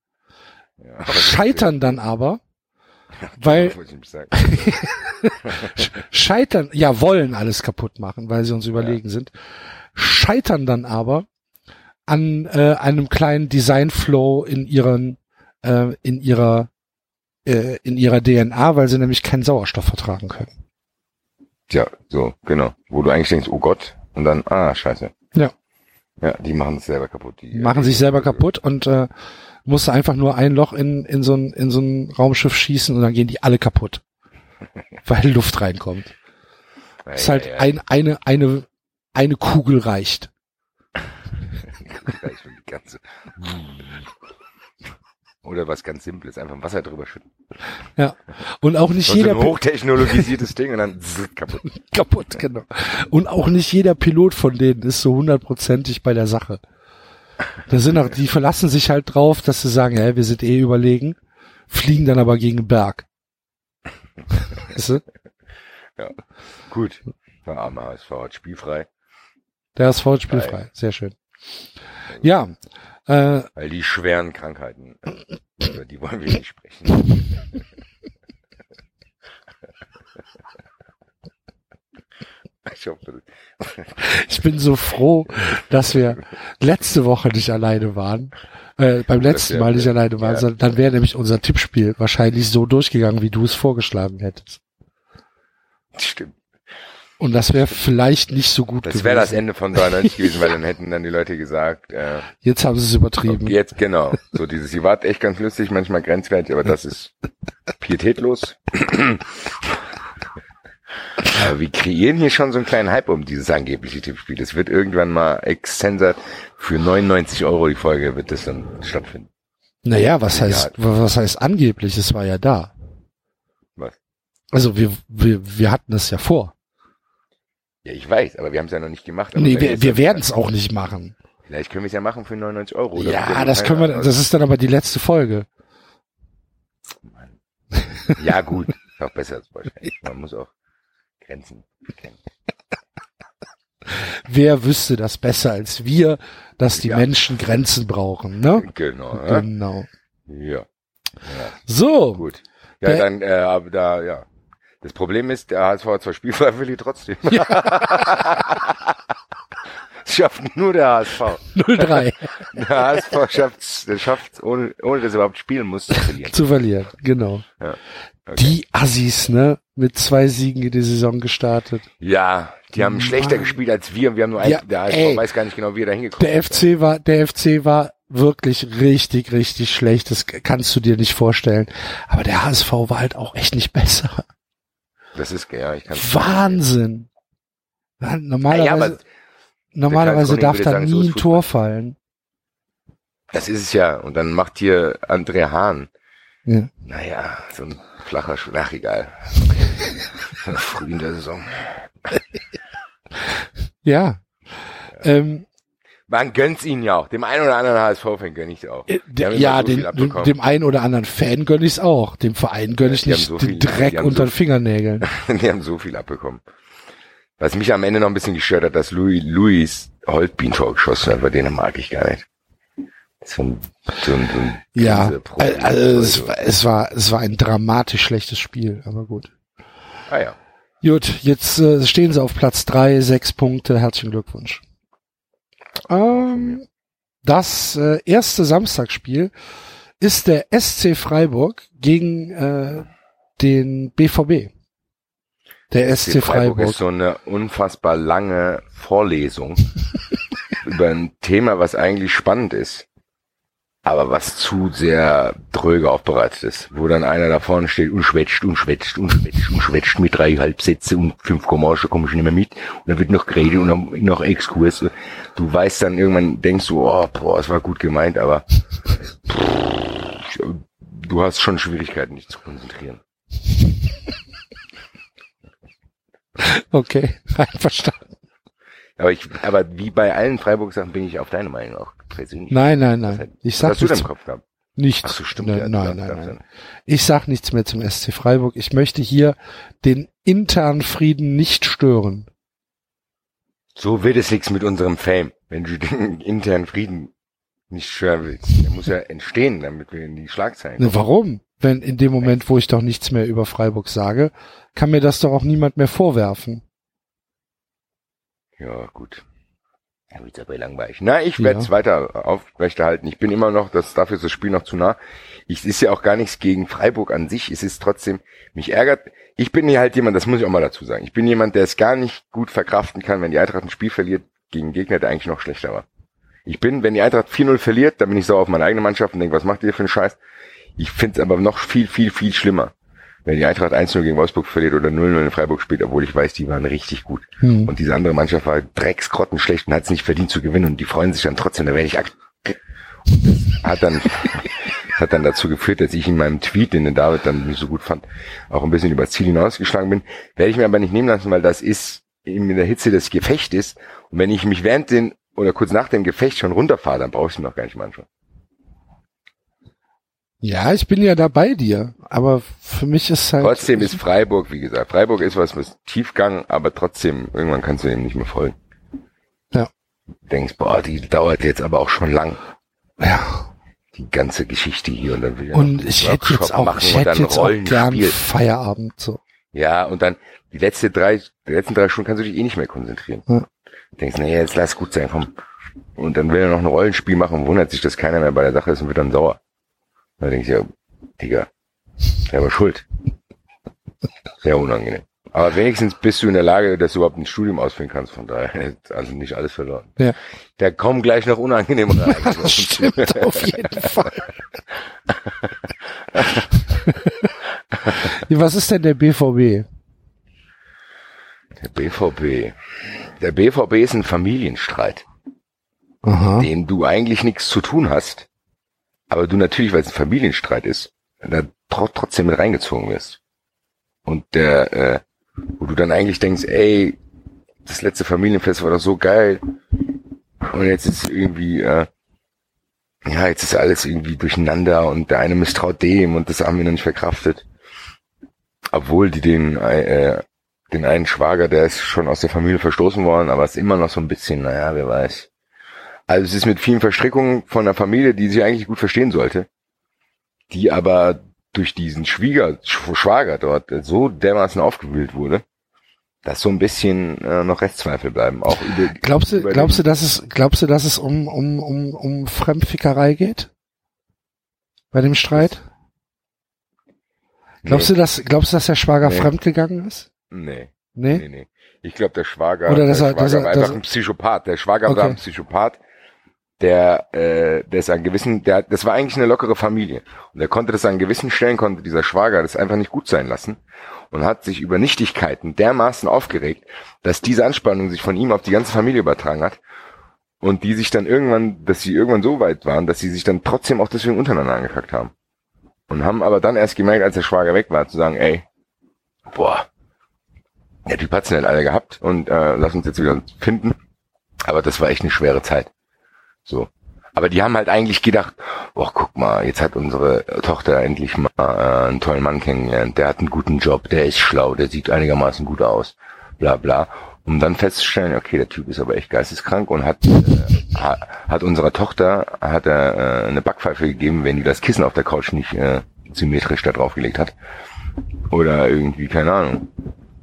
Ja, scheitern dann aber, ja, weil scheitern, ja, wollen alles kaputt machen, weil sie uns überlegen ja. sind. Scheitern dann aber an äh, einem kleinen Design-Flow in ihren, äh, in ihrer in ihrer D N A, weil sie nämlich keinen Sauerstoff vertragen können. Ja, so, genau. Wo du eigentlich denkst, oh Gott, und dann, ah, scheiße. Ja. Ja, die machen es selber kaputt. Die machen äh, sich selber kaputt und äh, musst einfach nur ein Loch in in so ein in so ein Raumschiff schießen und dann gehen die alle kaputt. Weil Luft reinkommt. Ja, ist halt ja, ja. ein eine eine eine Kugel reicht. Reicht für die ganze. Oder was ganz Simples, einfach Wasser drüber schütten. Ja, und auch nicht jeder... So ein hochtechnologisiertes Ding und dann kaputt. Kaputt, genau. Und auch nicht jeder Pilot von denen ist so hundertprozentig bei der Sache. Da sind auch, die verlassen sich halt drauf, dass sie sagen, ja, wir sind eh überlegen, fliegen dann aber gegen den Berg. Weißt du? Ja, gut. Der arme H S V hat spielfrei. Der H S V hat spielfrei, sehr schön. Ja, weil die schweren Krankheiten, über die wollen wir nicht sprechen. Ich hoffe, ich bin so froh, dass wir letzte Woche nicht alleine waren, äh, beim letzten Mal nicht alleine waren, sondern dann wäre nämlich unser Tippspiel wahrscheinlich so durchgegangen, wie du es vorgeschlagen hättest. Stimmt. Und das wäre vielleicht nicht so gut das gewesen. Das wäre das Ende von dreiundneunzig gewesen, weil dann hätten dann die Leute gesagt, äh, jetzt haben sie es übertrieben. Jetzt, genau. So dieses, sie war echt ganz lustig, manchmal grenzwertig, aber das ist pietätlos. Aber wir kreieren hier schon so einen kleinen Hype um dieses angebliche Tippspiel. Es wird irgendwann mal extensor für neunundneunzig Euro die Folge wird das dann stattfinden. Naja, was heißt, was heißt angeblich? Es war ja da. Was? Also wir, wir, wir hatten es ja vor. Ja, ich weiß, aber wir haben es ja noch nicht gemacht. Nee, wir, wir werden es auch nicht machen. Vielleicht können wir es ja machen für neunundneunzig Euro. Oder ja, das können wir, das ist dann aber die letzte Folge. Mann. Ja, gut. Ist auch besser als wahrscheinlich. Man muss auch Grenzen kennen. Wer wüsste das besser als wir, dass die ja. Menschen Grenzen brauchen, ne? Genau. Genau. Ja. ja. So. Gut. Ja, dann, äh, da, ja. Das Problem ist, der H S V hat zwar spielfrei, will die trotzdem. Ja. Das schafft nur der H S V. null drei. Der H S V schafft's, der schafft's, ohne, ohne dass er überhaupt spielen muss, zu verlieren. Zu verlieren, genau. Ja. Okay. Die Assis, ne? Mit zwei Siegen in die Saison gestartet. Ja, die haben Mann. schlechter gespielt als wir und wir haben nur einen, ja, der H S V ey, weiß gar nicht genau, wie er da hingekommen ist. Der F C war, der F C war wirklich richtig, richtig schlecht. Das kannst du dir nicht vorstellen. Aber der H S V war halt auch echt nicht besser. Das ist, ja, ich kann's Wahnsinn! Normalerweise, ja, ja, normalerweise darf da sagen, nie so ein Tor fallen. Das ist es ja. Und dann macht hier André Hahn. Ja. Naja, so ein flacher Schuh. Ach, egal. Früh in der Saison. Ja. ja. Ähm, Man gönnt's ihnen ja auch. Dem einen oder anderen H S V-Fan gönn ich's auch. Dem, ja, so den, dem einen oder anderen Fan gönn ich's auch. Dem Verein gönn ich ja, nicht so den viel, Dreck unter so den Fingernägeln. Die haben so viel abbekommen. Was mich am Ende noch ein bisschen gestört hat, dass Louis, Louis Holtbein vorgeschossen hat, weil den mag ich gar nicht. So ein, so ein, so ein ja, also es, so. war, es war, es war ein dramatisch schlechtes Spiel, aber gut. Ah ja. Gut, jetzt äh, stehen sie auf Platz drei, sechs Punkte. Herzlichen Glückwunsch. Ähm, das äh, erste Samstagsspiel ist der S C Freiburg gegen äh, den B V B. Der S C, S C Freiburg. Freiburg ist so eine unfassbar lange Vorlesung über ein Thema, was eigentlich spannend ist, aber was zu sehr dröge aufbereitet ist, wo dann einer da vorne steht und schwätzt und schwätzt und schwätzt und schwätzt mit drei halb Sätze und fünf Kommas, da komme ich nicht mehr mit, und dann wird noch geredet und noch, noch Exkurs. Du weißt dann irgendwann, denkst du, oh, boah, es war gut gemeint, aber pff, du hast schon Schwierigkeiten, dich zu konzentrieren. Okay, einverstanden. Aber ich, aber wie bei allen Freiburg-Sachen bin ich auf deine Meinung auch persönlich. Nein, nein, nein. Was, ich sag was hast du nichts, im Kopf gehabt? Nichts. Ach so, stimmt. Nein, ja, nein, nein, nein. Ich sag nichts mehr zum S C Freiburg. Ich möchte hier den internen Frieden nicht stören. So wird es nichts mit unserem Fame, wenn du den internen Frieden nicht stören willst. Der muss ja entstehen, damit wir in die Schlagzeilen kommen. Warum? Wenn in dem Moment, wo ich doch nichts mehr über Freiburg sage, kann mir das doch auch niemand mehr vorwerfen. Ja, gut. Da wird's aber langweilig. Na, ich werde es ja weiter aufrechterhalten. Ich bin immer noch, das, dafür ist das Spiel noch zu nah. Es ist ja auch gar nichts gegen Freiburg an sich. Es ist trotzdem, mich ärgert, ich bin ja halt jemand, das muss ich auch mal dazu sagen, ich bin jemand, der es gar nicht gut verkraften kann, wenn die Eintracht ein Spiel verliert gegen einen Gegner, der eigentlich noch schlechter war. Ich bin, wenn die Eintracht vier null verliert, dann bin ich sauer auf meine eigene Mannschaft und denke, was macht ihr für einen Scheiß? Ich finde es aber noch viel, viel, viel schlimmer, wenn die Eintracht eins null gegen Wolfsburg verliert oder null null in Freiburg spielt, obwohl ich weiß, die waren richtig gut. Hm. Und diese andere Mannschaft war drecksgrottenschlecht und hat es nicht verdient zu gewinnen, und die freuen sich dann trotzdem, da werde ich ak- und das hat dann das hat dann dazu geführt, dass ich in meinem Tweet, den der David dann nicht so gut fand, auch ein bisschen übers Ziel hinausgeschlagen bin. Werde ich mir aber nicht nehmen lassen, weil das ist in der Hitze des Gefechtes, und wenn ich mich während den oder kurz nach dem Gefecht schon runterfahre, dann brauche ich es mir noch gar nicht manchmal. Ja, ich bin ja da bei dir, aber für mich ist halt... Trotzdem ist Freiburg, wie gesagt, Freiburg ist was mit Tiefgang, aber trotzdem, irgendwann kannst du dem nicht mehr folgen. Ja. Du denkst, boah, die dauert jetzt aber auch schon lang. Ja. Die ganze Geschichte hier, und dann will ich und ich hätte jetzt auch, ich hätte jetzt auch gern Feierabend, so. Ja, und dann die letzte drei, die letzten drei Stunden kannst du dich eh nicht mehr konzentrieren. Ja. Du denkst, naja, jetzt lass gut sein, komm. Und dann will er noch ein Rollenspiel machen und wundert sich, dass keiner mehr bei der Sache ist und wird dann sauer. Da denke ich, ja, Digga, selber schuld. Sehr unangenehm. Aber wenigstens bist du in der Lage, dass du überhaupt ein Studium ausführen kannst, von daher, also nicht alles verloren. Ja. Da kommen gleich noch unangenehmere Ereignisse. Das stimmt, auf jeden Fall. Was ist denn der B V B? Der B V B. Der B V B ist ein Familienstreit, aha, mit dem du eigentlich nichts zu tun hast. Aber du natürlich, weil es ein Familienstreit ist, da trotzdem mit reingezogen wirst. Und der, äh, wo du dann eigentlich denkst, ey, das letzte Familienfest war doch so geil. Und jetzt ist irgendwie, äh, ja, jetzt ist alles irgendwie durcheinander und der eine misstraut dem und das haben wir noch nicht verkraftet. Obwohl die den, äh, den einen Schwager, der ist schon aus der Familie verstoßen worden, aber ist immer noch so ein bisschen, naja, wer weiß. Also es ist mit vielen Verstrickungen von einer Familie, die sich eigentlich gut verstehen sollte, die aber durch diesen Schwieger, Schwager dort so dermaßen aufgewühlt wurde, dass so ein bisschen äh, noch Restzweifel bleiben. Auch über, glaubst du, glaubst du, dass es, glaubst du, dass es um um um um Fremdfickerei geht bei dem Streit? Nee. Glaubst du, dass glaubst du, dass der Schwager nee. fremdgegangen ist? Nee. Nee. Nee, nee. Ich glaube, der Schwager, Oder der Schwager er, war einfach er, ein Psychopath. Der Schwager okay. war ein Psychopath. Der, äh, der ist an gewissen, der, das war eigentlich eine lockere Familie. Und er konnte das an gewissen Stellen, konnte dieser Schwager das einfach nicht gut sein lassen und hat sich über Nichtigkeiten dermaßen aufgeregt, dass diese Anspannung sich von ihm auf die ganze Familie übertragen hat und die sich dann irgendwann, dass sie irgendwann so weit waren, dass sie sich dann trotzdem auch deswegen untereinander angekackt haben. Und haben aber dann erst gemerkt, als der Schwager weg war, zu sagen, ey, boah, der Typ hat's nicht alle gehabt und äh, lass uns jetzt wieder finden. Aber das war echt eine schwere Zeit. So. Aber die haben halt eigentlich gedacht, oh, guck mal, jetzt hat unsere Tochter endlich mal äh, einen tollen Mann kennengelernt, der hat einen guten Job, der ist schlau, der sieht einigermaßen gut aus, bla bla. Um dann festzustellen, okay, der Typ ist aber echt geisteskrank und hat äh, hat, hat unserer Tochter hat er äh, eine Backpfeife gegeben, wenn die das Kissen auf der Couch nicht äh, symmetrisch da draufgelegt hat. oder irgendwie, keine Ahnung,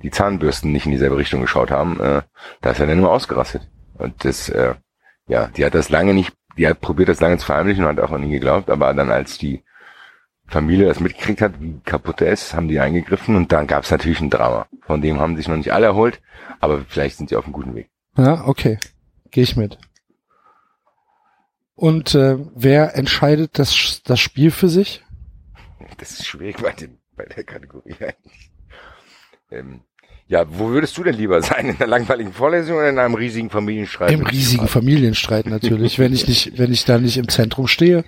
die Zahnbürsten nicht in dieselbe Richtung geschaut haben, äh, da ist er dann nur ausgerastet. Und das, äh, ja, die hat das lange nicht, die hat probiert, das lange zu verheimlichen und hat auch noch nie geglaubt, aber dann als die Familie das mitgekriegt hat, wie kaputt er ist, haben die eingegriffen und dann gab es natürlich ein Drama. Von dem haben sich noch nicht alle erholt, aber vielleicht sind sie auf einem guten Weg. Ja, okay, gehe ich mit. Und äh, wer entscheidet das das Spiel für sich? Das ist schwierig bei, den, bei der Kategorie eigentlich. Ähm, ja, wo würdest du denn lieber sein? In einer langweiligen Vorlesung oder in einem riesigen Familienstreit? Im riesigen Familienstreit natürlich, wenn ich nicht, wenn ich da nicht im Zentrum stehe.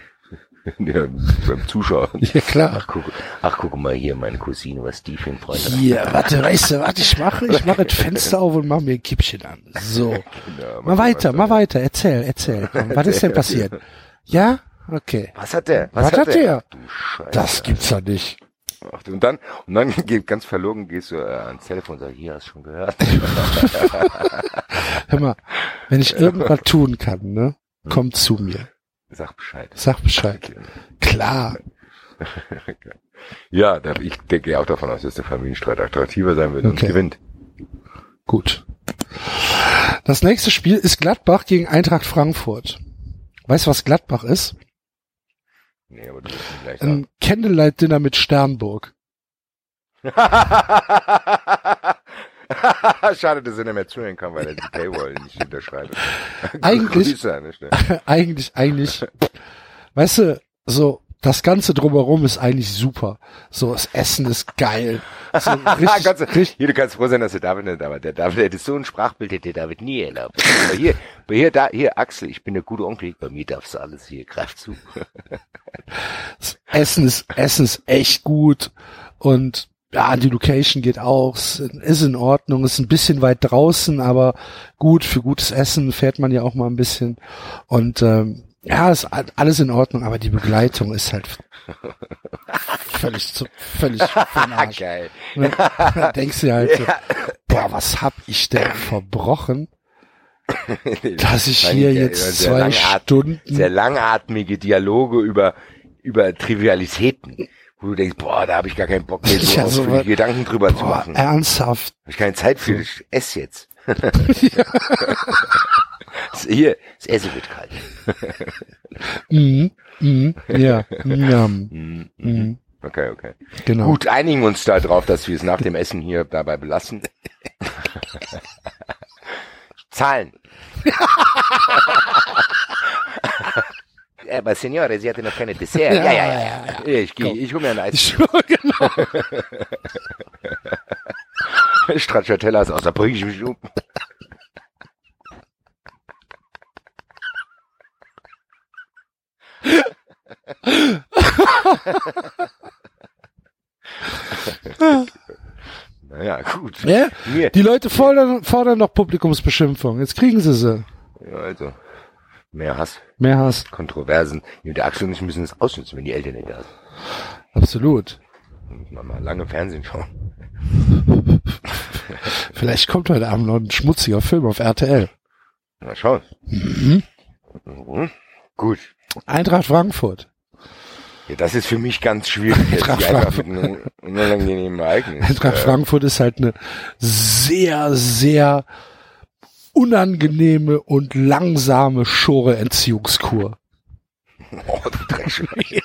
Ja, beim Zuschauer. Ja, klar. Ach guck, ach, guck mal hier, meine Cousine, was die für ein Freund hat. Hier, warte, weißt du, warte, ich mache, ich mache das Fenster auf und mache mir ein Kippchen an. So. Genau, mal weiter, mal weiter, erzähl, erzähl. Komm, was ist denn passiert? Ja? Okay. Was hat der? Was, was hat, hat der? Du Scheiße. Das gibt's ja nicht. Ach, und dann, und dann ganz verlogen gehst du äh, ans Telefon und sagst, hier, hast du schon gehört. Hör mal, wenn ich irgendwas tun kann, ne, komm zu mir. Sag Bescheid. Sag Bescheid. Okay. Klar. Ja, da, ich denke auch davon aus, dass der Familienstreit attraktiver sein wird, okay, und gewinnt. Gut. Das nächste Spiel ist Gladbach gegen Eintracht Frankfurt. Weißt du, was Gladbach ist? Nee, aber du wirst gleich sagen. Ein Candlelight-Dinner mit Sternburg. Schade, dass er nicht mehr zuhören kann, weil er die Paywall nicht unterschreibt. Eigentlich, eigentlich, eigentlich, weißt du, so, das Ganze drumherum ist eigentlich super. So, das Essen ist geil. So, richtig, kannst du, richtig, hier, du kannst froh sein, dass der David nicht da war. Der David hätte so ein Sprachbild, hätte der David nie erlaubt. Aber hier, aber hier, da, hier, Axel, ich bin der gute Onkel, bei mir darfst du alles, hier, greif zu. Das Essen ist, Essen ist echt gut und ja, die Location geht auch, ist in Ordnung, ist ein bisschen weit draußen, aber gut, für gutes Essen fährt man ja auch mal ein bisschen. Und ähm, ja, ist alles in Ordnung, aber die Begleitung ist halt völlig, völlig von Arsch. Geil. Ne? Dann denkst du halt so, boah, was hab ich denn verbrochen, dass ich hier jetzt zwei Stunden... Sehr langatmige Dialoge über über Trivialitäten, wo du denkst, boah, da habe ich gar keinen Bock mehr, so ja, ausführliche so Gedanken drüber boah, zu machen. Ernsthaft? Habe ich keine Zeit für, ich esse jetzt. Ja. Hier, das Essen wird kalt. Mhm, mhm, ja, ja. Mhm, mhm. Okay, okay. Genau. Gut, einigen uns da drauf, dass wir es nach dem Essen hier dabei belassen. Zahlen. Aber Signore, sie hatte noch keine Dessert. Ja, ja, ja, ja, ja, ja. Ich gehe, ich hole mir ein Eis. Genau. Stracciatella ist aus, da bringe ich mich um. Naja, gut. Ja? Die Leute fordern, fordern noch Publikumsbeschimpfung. Jetzt kriegen sie sie. Ja, also. Mehr Hass. Mehr Hass. Kontroversen. Der Axel und ich müssen es ausnutzen, wenn die Eltern nicht da sind. Absolut. Muss man mal lange Fernsehen schauen. Vielleicht kommt heute Abend noch ein schmutziger Film auf R T L. Na, schau. Mhm. Mhm. Gut. Eintracht Frankfurt. Ja, das ist für mich ganz schwierig. Eintracht Frankfurt. Eintracht Frankfurt ist halt eine sehr, sehr unangenehme und langsame Schore-Entziehungskur. Oh, du Dreckschwein.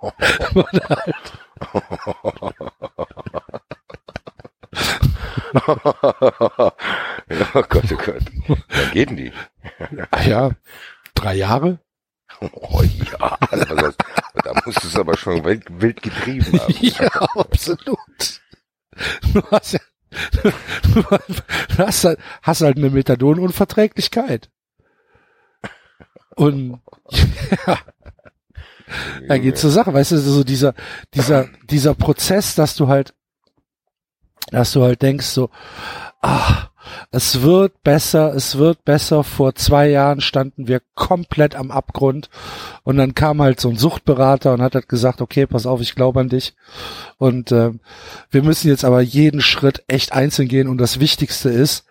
Oh Gott, oh Gott. Wann geht denn die? Ah ja, drei Jahre? Oh ja, also, da musst du es aber schon wild, wild getrieben haben. Ja, absolut. Du hast ja Du hast halt, hast halt eine Methadonunverträglichkeit. Und ja, da geht's zur Sache, weißt du, so dieser dieser dieser Prozess, dass du halt dass du halt denkst so, ach, es wird besser, es wird besser. Vor zwei Jahren standen wir komplett am Abgrund und dann kam halt so ein Suchtberater und hat halt gesagt, okay, pass auf, ich glaube an dich und äh, wir müssen jetzt aber jeden Schritt echt einzeln gehen und das Wichtigste ist,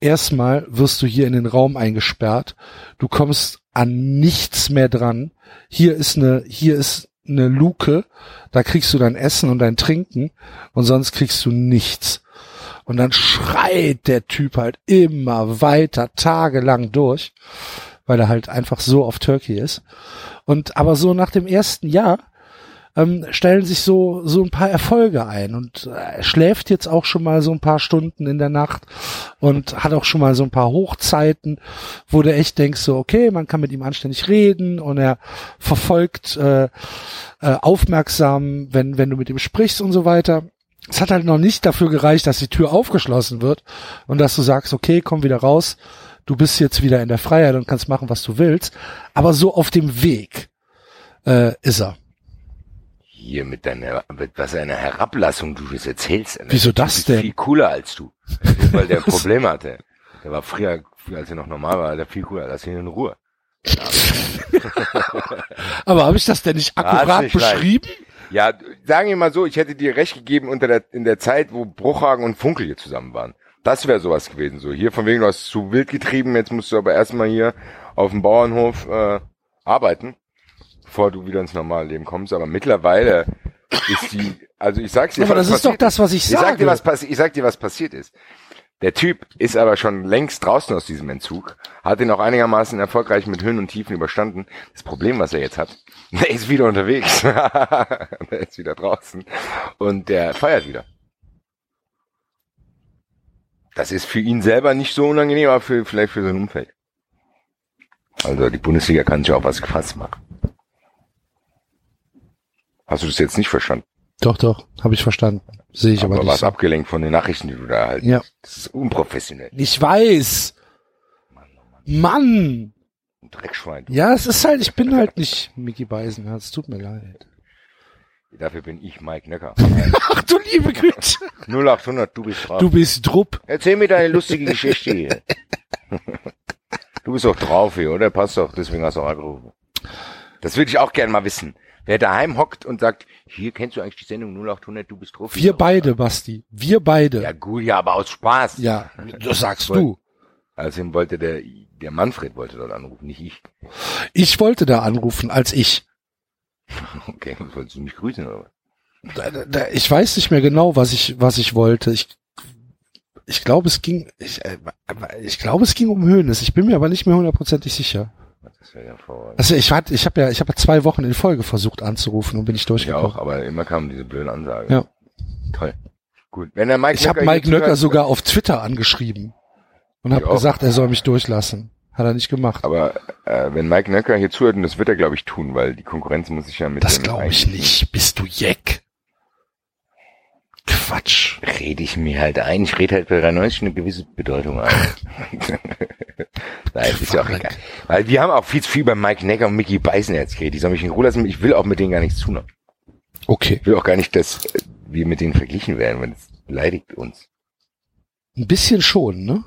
erstmal wirst du hier in den Raum eingesperrt, du kommst an nichts mehr dran, hier ist eine, hier ist eine Luke, da kriegst du dein Essen und dein Trinken und sonst kriegst du nichts. Und dann schreit der Typ halt immer weiter, tagelang durch, weil er halt einfach so auf Turkey ist. Und aber so nach dem ersten Jahr ähm, stellen sich so so ein paar Erfolge ein und äh, schläft jetzt auch schon mal so ein paar Stunden in der Nacht und hat auch schon mal so ein paar Hochzeiten, wo du echt denkst so, okay, man kann mit ihm anständig reden und er verfolgt äh, äh, aufmerksam, wenn wenn du mit ihm sprichst und so weiter. Es hat halt noch nicht dafür gereicht, dass die Tür aufgeschlossen wird und dass du sagst, okay, komm wieder raus, du bist jetzt wieder in der Freiheit und kannst machen, was du willst. Aber so auf dem Weg äh, ist er. Hier mit deiner, mit was einer Herablassung du das erzählst. Wieso das denn? Viel cooler als du, weil der ein Problem hatte. Der war früher, als er noch normal war, der viel cooler, lass ihn in Ruhe. Ja. Aber habe ich das denn nicht akkurat nicht beschrieben? Rein. Ja, sagen wir mal so, ich hätte dir recht gegeben unter der, in der Zeit, wo Bruchhagen und Funkel hier zusammen waren. Das wäre sowas gewesen, so. Hier von wegen, du hast zu wild getrieben, jetzt musst du aber erstmal hier auf dem Bauernhof, äh, arbeiten, bevor du wieder ins normale Leben kommst. Aber mittlerweile ist die, also ich sag's dir, aber was das ist doch das, was ich sage. Ich sag dir, was passiert, ich sag dir, was passiert ist. Der Typ ist aber schon längst draußen aus diesem Entzug, hat ihn auch einigermaßen erfolgreich mit Höhen und Tiefen überstanden. Das Problem, was er jetzt hat, der ist wieder unterwegs. Der ist wieder draußen und der feiert wieder. Das ist für ihn selber nicht so unangenehm, aber für, vielleicht für sein Umfeld. Also die Bundesliga kann sich auch was gefasst machen. Hast du das jetzt nicht verstanden? Doch, doch, habe ich verstanden. Sehe ich aber, aber nicht. Aber warst so abgelenkt von den Nachrichten, die du da erhalten. Ja. Das ist unprofessionell. Ich weiß. Mann. Oh Mann. Mann. Dreckschwein. Du. Ja, es ist halt, ich bin halt nicht Micky Beisenherz. Es tut mir leid. Dafür bin ich Mike Nöcker. Ach du liebe Güte. null achthundert, du bist drauf. Du bist Drupp. Erzähl mir deine lustige Geschichte hier. Du bist doch drauf hier, oder? Passt doch, deswegen hast du auch angerufen. Das würde ich auch gerne mal wissen. Wer daheim hockt und sagt, hier kennst du eigentlich die Sendung null achthundert, du bist drauf. Wir beide, Basti. Wir beide. Ja gut, ja, aber aus Spaß. Ja, das sagst du. Außerdem wollte der, der Manfred wollte dort anrufen, nicht ich. Ich wollte da anrufen, als ich. Okay, wolltest du mich grüßen oder was? Da, da, da, ich weiß nicht mehr genau, was ich, was ich wollte. Ich, ich glaube, es ging, ich, ich glaube, es ging um Hoeneß. Ich bin mir aber nicht mehr hundertprozentig sicher. Das wäre ja vor. Also ich hatte, ich habe ja, ich habe ja zwei Wochen in Folge versucht anzurufen und bin nicht durchgekommen. Ja auch, aber immer kamen diese blöden Ansagen. Ja, toll. Gut. Wenn der Mike ich habe Mike Nöcker sogar auf Twitter angeschrieben und habe gesagt, er soll mich durchlassen. Hat er nicht gemacht. Aber äh, wenn Mike Nöcker hier zuhört, und das wird er glaube ich tun, weil die Konkurrenz muss sich ja mit. Das glaube ich nicht. Bist du Jack? Quatsch. Rede ich mir halt ein. Ich rede halt bei drei neunzig eine gewisse Bedeutung ein. Nein, ist ja auch egal. Weil wir haben auch viel zu viel bei Mike Necker und Micky Beisenherz geredet. Die sollen mich in Ruhe lassen. Ich will auch mit denen gar nichts tun. Okay. Ich will auch gar nicht, dass wir mit denen verglichen werden, weil das beleidigt uns. Ein bisschen schon, ne?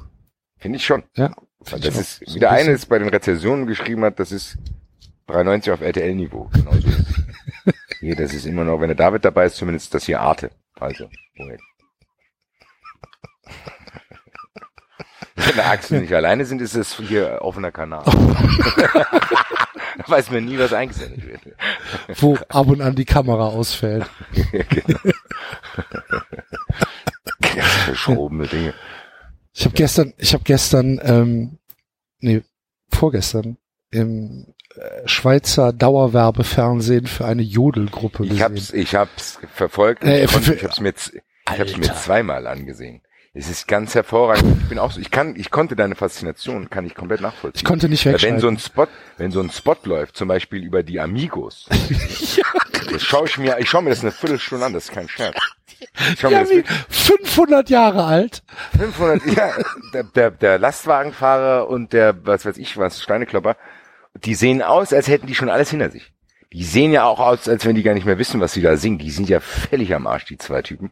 Finde ich schon. Ja. Find das ist, so wieder ein eine, das bei den Rezensionen geschrieben hat, das ist drei neunzig auf R T L-Niveau. Genau so. Hier, das ist immer noch, wenn der David dabei ist, zumindest das hier Arte. Also, Moment. Wenn der Axel nicht alleine sind, ist es hier offener Kanal. Da weiß man nie, was eingesendet wird. Wo ab und an die Kamera ausfällt. Genau. Verschobene Dinge. Ich habe gestern, ich habe gestern, ähm, nee, vorgestern im Schweizer Dauerwerbefernsehen für eine Jodelgruppe gesehen. Ich hab's, ich hab's verfolgt. Äh, ich, ich hab's mir, ich hab's mir zweimal angesehen. Es ist ganz hervorragend. Ich bin auch so, ich kann, ich konnte deine Faszination, kann ich komplett nachvollziehen. Ich konnte nicht wegschalten. Wenn so ein Spot, wenn so ein Spot läuft, zum Beispiel über die Amigos. Ja, das schau ich mir, ich schau mir das eine Viertelstunde an, das ist kein Scherz. Schau mir das mit. fünfhundert Jahre alt. fünfhundert, ja, der, der, der Lastwagenfahrer und der, was weiß ich was, Steineklopper. Die sehen aus, als hätten die schon alles hinter sich. Die sehen ja auch aus, als wenn die gar nicht mehr wissen, was sie da singen. Die sind ja völlig am Arsch, die zwei Typen.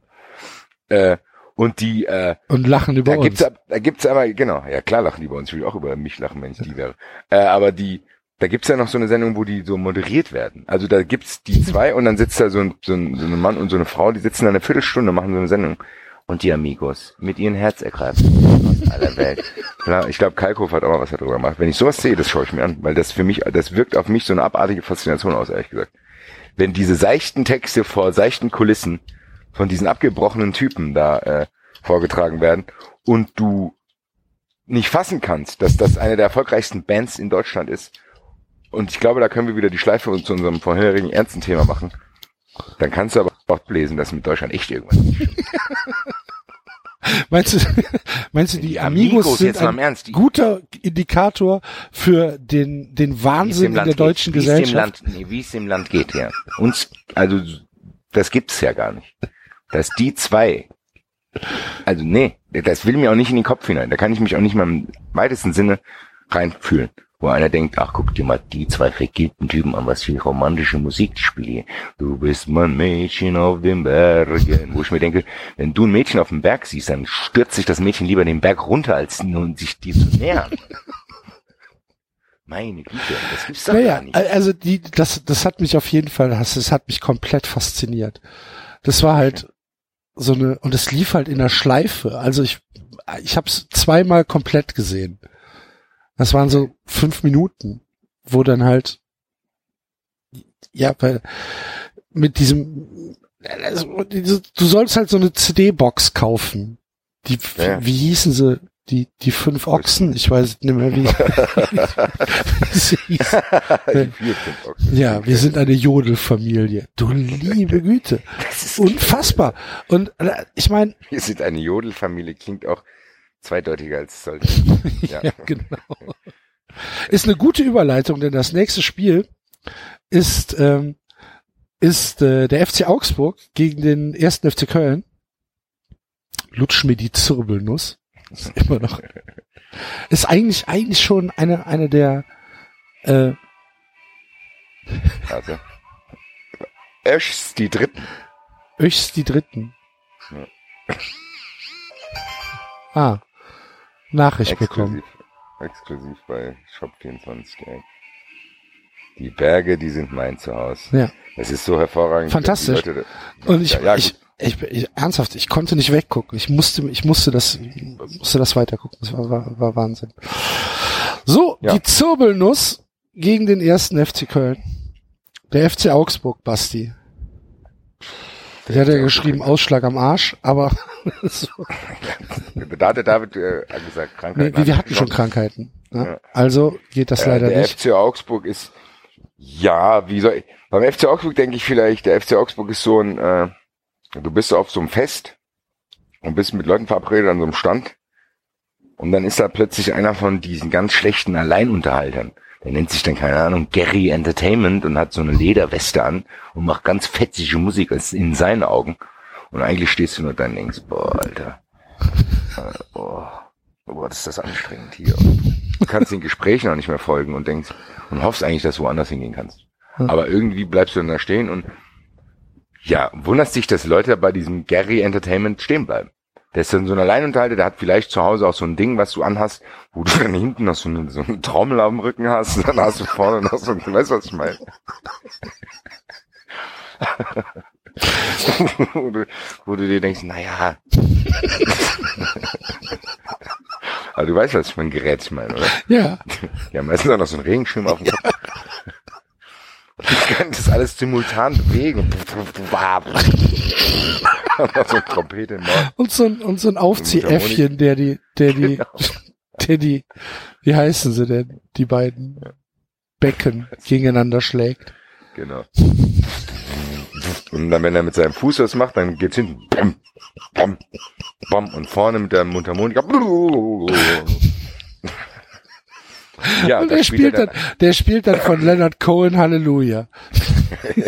Äh, und die... Äh, und lachen über da uns. Gibt's, da gibt's aber, genau, ja klar lachen die über uns. Ich würde auch über mich lachen, wenn ich die wäre. Äh, aber die, da gibt's ja noch so eine Sendung, wo die so moderiert werden. Also da gibt's die zwei und dann sitzt da so ein, so ein, so ein Mann und so eine Frau, die sitzen da eine Viertelstunde, machen so eine Sendung. Und die Amigos mit ihren Herzergreifungen aus aller Welt. Ich glaube, Kalkow hat auch mal was darüber gemacht. Wenn ich sowas sehe, das schaue ich mir an, weil das für mich, das wirkt auf mich so eine abartige Faszination aus, ehrlich gesagt. wenn diese seichten Texte vor seichten Kulissen von diesen abgebrochenen Typen da äh, vorgetragen werden und du nicht fassen kannst, dass das eine der erfolgreichsten Bands in Deutschland ist. Und ich glaube, da können wir wieder die Schleife zu unserem vorherigen ernsten Thema machen. Dann kannst du aber auch ablesen, dass mit Deutschland echt irgendwas nicht stimmt. Meinst du, meinst du, die, die Amigos, Amigos sind jetzt ein Ernst, guter Indikator für den, den Wahnsinn in der geht, deutschen wie Gesellschaft? Es im Land, nee, wie es im Land geht, ja. Uns, also, das gibt's ja gar nicht. Dass die zwei, also nee, das will mir auch nicht in den Kopf hinein. Da kann ich mich auch nicht mal im weitesten Sinne reinfühlen. Wo einer denkt, ach, guck dir mal die zwei vergilbten Typen an, was für romantische Musik die spielen. Du bist mein Mädchen auf den Bergen. Wo ich mir denke, wenn du ein Mädchen auf dem Berg siehst, dann stürzt sich das Mädchen lieber den Berg runter, als nun sich dir zu nähern. Meine Güte, das gibt's doch naja, gar nicht. Also die, das, das hat mich auf jeden Fall, das, das hat mich komplett fasziniert. Das war halt so eine, und es lief halt in der Schleife. Also ich, ich hab's zweimal komplett gesehen. Das waren so fünf Minuten, wo dann halt, ja, weil mit diesem, also, du sollst halt so eine C D-Box kaufen. Die, ja. Wie hießen sie? Die, die fünf Ochsen? Ich weiß nicht mehr, wie, wie sie hießen. Die vier, fünf Ochsen. Ja, wir sind eine Jodelfamilie. Du liebe Güte. Das ist unfassbar. Und ich meine. Wir sind eine Jodelfamilie, klingt auch zweideutiger als sollte. Ja. Ja, genau. Ist eine gute Überleitung, denn das nächste Spiel ist ähm, ist äh, der F C Augsburg gegen den ersten F C Köln. Lutsch mir die Zirbelnuss. Ist immer noch. Ist eigentlich eigentlich schon eine eine der. Äh, also. Öschs die Dritten. Öschs die Dritten. Ja. Ah. Nachricht exklusiv bekommen. Exklusiv bei Shop vierundzwanzig. Ey. Die Berge, die sind mein Zuhause. Ja. Das ist so hervorragend. Fantastisch. Leute, und ich, ja, ich, ich, ich, ernsthaft, ich konnte nicht weggucken. Ich musste, ich musste das, musste das weitergucken. Das war, war, war Wahnsinn. So, ja. Die Zirbelnuss gegen den ersten F C Köln. Der F C Augsburg, Basti. Der hat ja geschrieben, Ausschlag am Arsch, aber so. Da hat der David äh, gesagt, Krankheiten. Nee, wir hatten schon Krankheiten. Ne? Ja. Also geht das äh, leider der nicht. Der F C Augsburg ist, ja, wie soll ich, beim F C Augsburg denke ich vielleicht, der F C Augsburg ist so ein, äh, du bist auf so einem Fest und bist mit Leuten verabredet an so einem Stand und dann ist da plötzlich einer von diesen ganz schlechten Alleinunterhaltern. Der nennt sich dann, keine Ahnung, Gary Entertainment und hat so eine Lederweste an und macht ganz fetzige Musik in seinen Augen. Und eigentlich stehst du nur da und denkst, boah, Alter, boah, boah, das ist das anstrengend hier. Und du kannst den Gesprächen auch nicht mehr folgen und denkst und hoffst eigentlich, dass du woanders hingehen kannst. Aber irgendwie bleibst du dann da stehen und ja, wunderst dich, dass Leute bei diesem Gary Entertainment stehen bleiben. Der ist dann so ein Alleinunterhalter, der hat vielleicht zu Hause auch so ein Ding, was du anhast, wo du dann hinten noch so eine, so eine Trommel auf dem Rücken hast und dann hast du vorne noch so ein, du weißt, was ich meine. wo, du, wo du dir denkst, naja. Aber du weißt, was ich mein Gerät ich meine, oder? Ja. Ja, meistens auch noch so ein Regenschirm auf dem Kopf. Ja. Ich kann das alles simultan bewegen. so eine Trompete im Mund. Und so ein, und so ein Aufziehäffchen, der die, der die, genau. der die, wie heißen sie denn, die beiden Becken gegeneinander schlägt. Genau. Und dann, wenn er mit seinem Fuß was macht, dann geht's hinten, bam, bam, bam, und vorne mit der Mundharmonika. Ja, und der spielt dann, der spielt dann von Leonard Cohen Halleluja.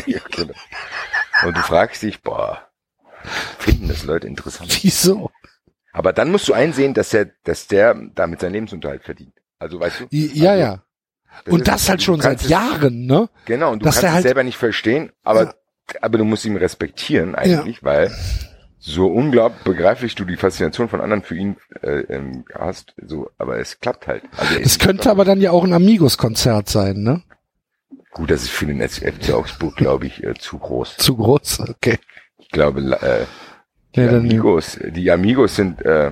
Ja, genau. Und du fragst dich, boah, finden das Leute interessant? Wieso? Aber dann musst du einsehen, dass der, dass der damit seinen Lebensunterhalt verdient. Also weißt du? Ja, also, ja. Das und das halt schon seit Jahren, ne? Genau. Und du dass kannst es halt selber nicht verstehen, aber ja. aber du musst ihn respektieren eigentlich, ja. Weil so unglaublich begreiflich du die Faszination von anderen für ihn äh, hast, so, aber es klappt halt. Also es könnte aber dann ja auch ein Amigos-Konzert sein, ne? Gut, das ist für den F C Augsburg, glaube ich, äh, zu groß. Zu groß, okay. Ich glaube, äh, die ja, Amigos, ja. die Amigos sind, äh,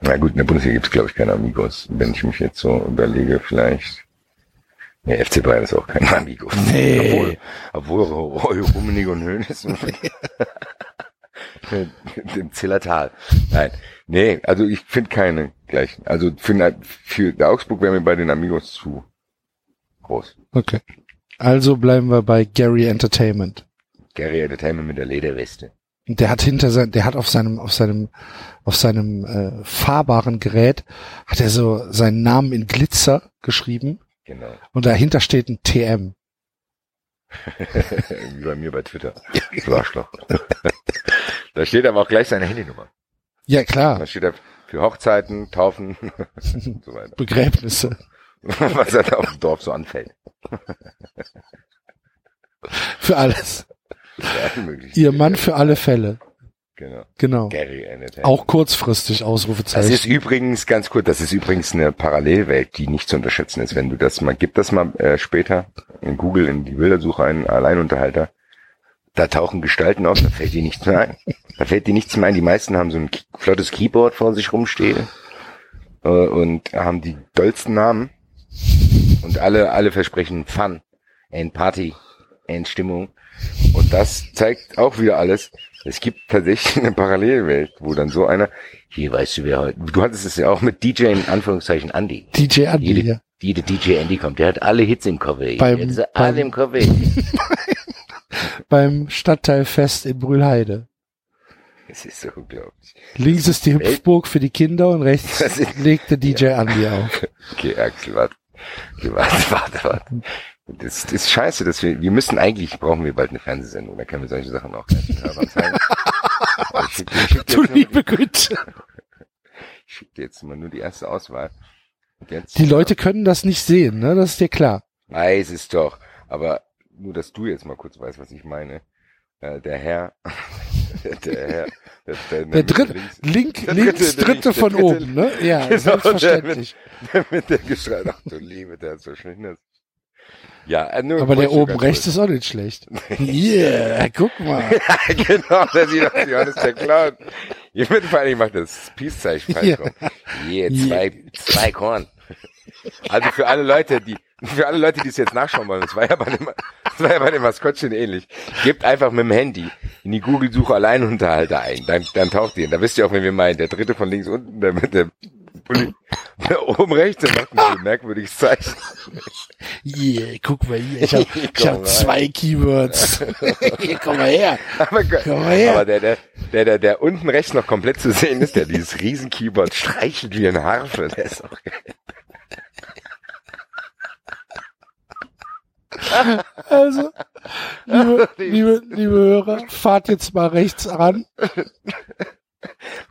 na gut, in der Bundesliga gibt es, glaube ich, keine Amigos, wenn ich mich jetzt so überlege, vielleicht Der ja, F C Bayern ist auch kein Amigo. Nee. Obwohl, obwohl Roy Rummenigge und Hoeneß im Zillertal. Nein. Nee, also ich finde keine gleichen. Also für, für der Augsburg wäre mir bei den Amigos zu groß. Okay. Also bleiben wir bei Gary Entertainment. Gary Entertainment mit der Lederweste. Der hat hinter sein, der hat auf seinem, auf seinem, auf seinem äh, fahrbaren Gerät hat er so seinen Namen in Glitzer geschrieben. Genau. Und dahinter steht ein T M. Wie bei mir bei Twitter. Du Arschloch. Da steht aber auch gleich seine Handynummer. Ja, klar. Da steht er für Hochzeiten, Taufen und so weiter. Begräbnisse. Was er da auf dem Dorf so anfällt. Für alles. Ihr Mann für alle Fälle. Genau. Genau. Gary Entertainment. Auch kurzfristig Ausrufezeichen. Das ist übrigens ganz kurz. Das ist übrigens eine Parallelwelt, die nicht zu unterschätzen ist. Wenn du das mal, gib das mal äh, später in Google in die Bildersuche einen Alleinunterhalter. Da tauchen Gestalten auf. Da fällt dir nichts mehr ein. Da fällt dir nichts mehr ein. Die meisten haben so ein flottes Keyboard vor sich rumstehen äh, und haben die dollsten Namen und alle alle versprechen Fun, and Party, and Stimmung. Und das zeigt auch wieder alles. Es gibt tatsächlich eine Parallelwelt, wo dann so einer, hier weißt du, wer heute, du hattest es ja auch mit D J in Anführungszeichen Andy. D J Andy, jede, ja. Jede D J Andy kommt, der hat alle Hits im Cover. Beim, der hat alle im Cover. Beim Stadtteilfest in Brühlheide. Das ist so unglaublich. Links ist die Hüpfburg für die Kinder und rechts ist, legte D J ja. Andy auf. Okay, Axel, warte, warte, warte, warte. Das, das ist scheiße, dass wir, wir müssen eigentlich, brauchen wir bald eine Fernsehsendung, da können wir solche Sachen auch gleich den Hörern zeigen. Ich schick, du liebe Güte. Ich schicke dir jetzt mal nur die erste Auswahl. Jetzt, die Leute können das nicht sehen, ne? Das ist dir klar. Weiß es doch. Aber nur, dass du jetzt mal kurz weißt, was ich meine. Äh, der Herr, der Herr, der, der, der dritte, links, link, der links, dritte, dritte von dritte, oben, ne? Ja, genau, selbstverständlich. Der mit, der mit der Gestalt, ach du Liebe, der hat so schön. Ja, nur aber der oben rechts ist auch nicht schlecht. Yeah, guck mal. Genau, der sieht aus wie alles der Clown. Hier wird vor allem macht das Peace-Zeichen falsch rum. Yeah, zwei, zwei Korn. Also für alle Leute, die, für alle Leute, die es jetzt nachschauen wollen, das war ja bei dem, das war ja bei dem Maskottchen ähnlich. Gebt einfach mit dem Handy in die Google-Suche Alleinunterhalter ein, dann, dann taucht ihr. Da wisst ihr auch, wen wir meinen. Der dritte von links unten, der mit der, Und der oben rechts, der macht ein merkwürdiges Zeichen. Yeah, guck mal hier, ich hab, ich hab zwei Keywords. Hier, komm mal her. Aber, komm mal her. Aber der, der, der, der, der unten rechts noch komplett zu sehen ist, der dieses riesen Keyboard streichelt wie eine Harfe, der ist auch geil. Also, liebe, liebe, liebe Hörer, fahrt jetzt mal rechts ran.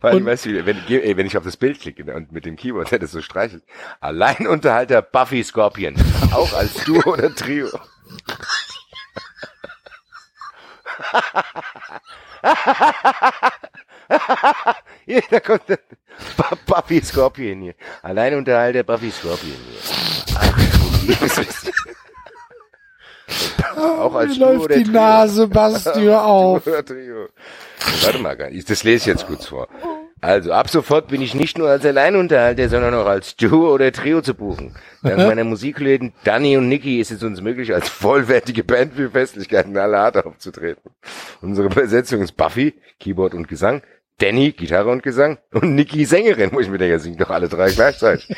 Weil, und, weißt du, wenn, ey, wenn ich auf das Bild klicke und mit dem Keyboard hätte es so streichelt. Alleinunterhalter Buffy Scorpion. Auch als Duo oder Trio. Hier, da kommt der Buffy Scorpion hier. Alleinunterhalter Buffy Scorpion hier. Ach, auch als Duo läuft oder die Trio. Nase, Basti, hör auf. Warte mal, das lese ich jetzt kurz vor. Also, ab sofort bin ich nicht nur als Alleinunterhalter, sondern auch als Duo oder Trio zu buchen. Dank meiner Musikkollegen Danny und Niki ist es uns möglich, als vollwertige Band für Festlichkeiten aller Art aufzutreten. Unsere Besetzung ist Buffy, Keyboard und Gesang, Danny, Gitarre und Gesang und Niki, Sängerin. Wo ich mir denke, singen doch alle drei gleichzeitig.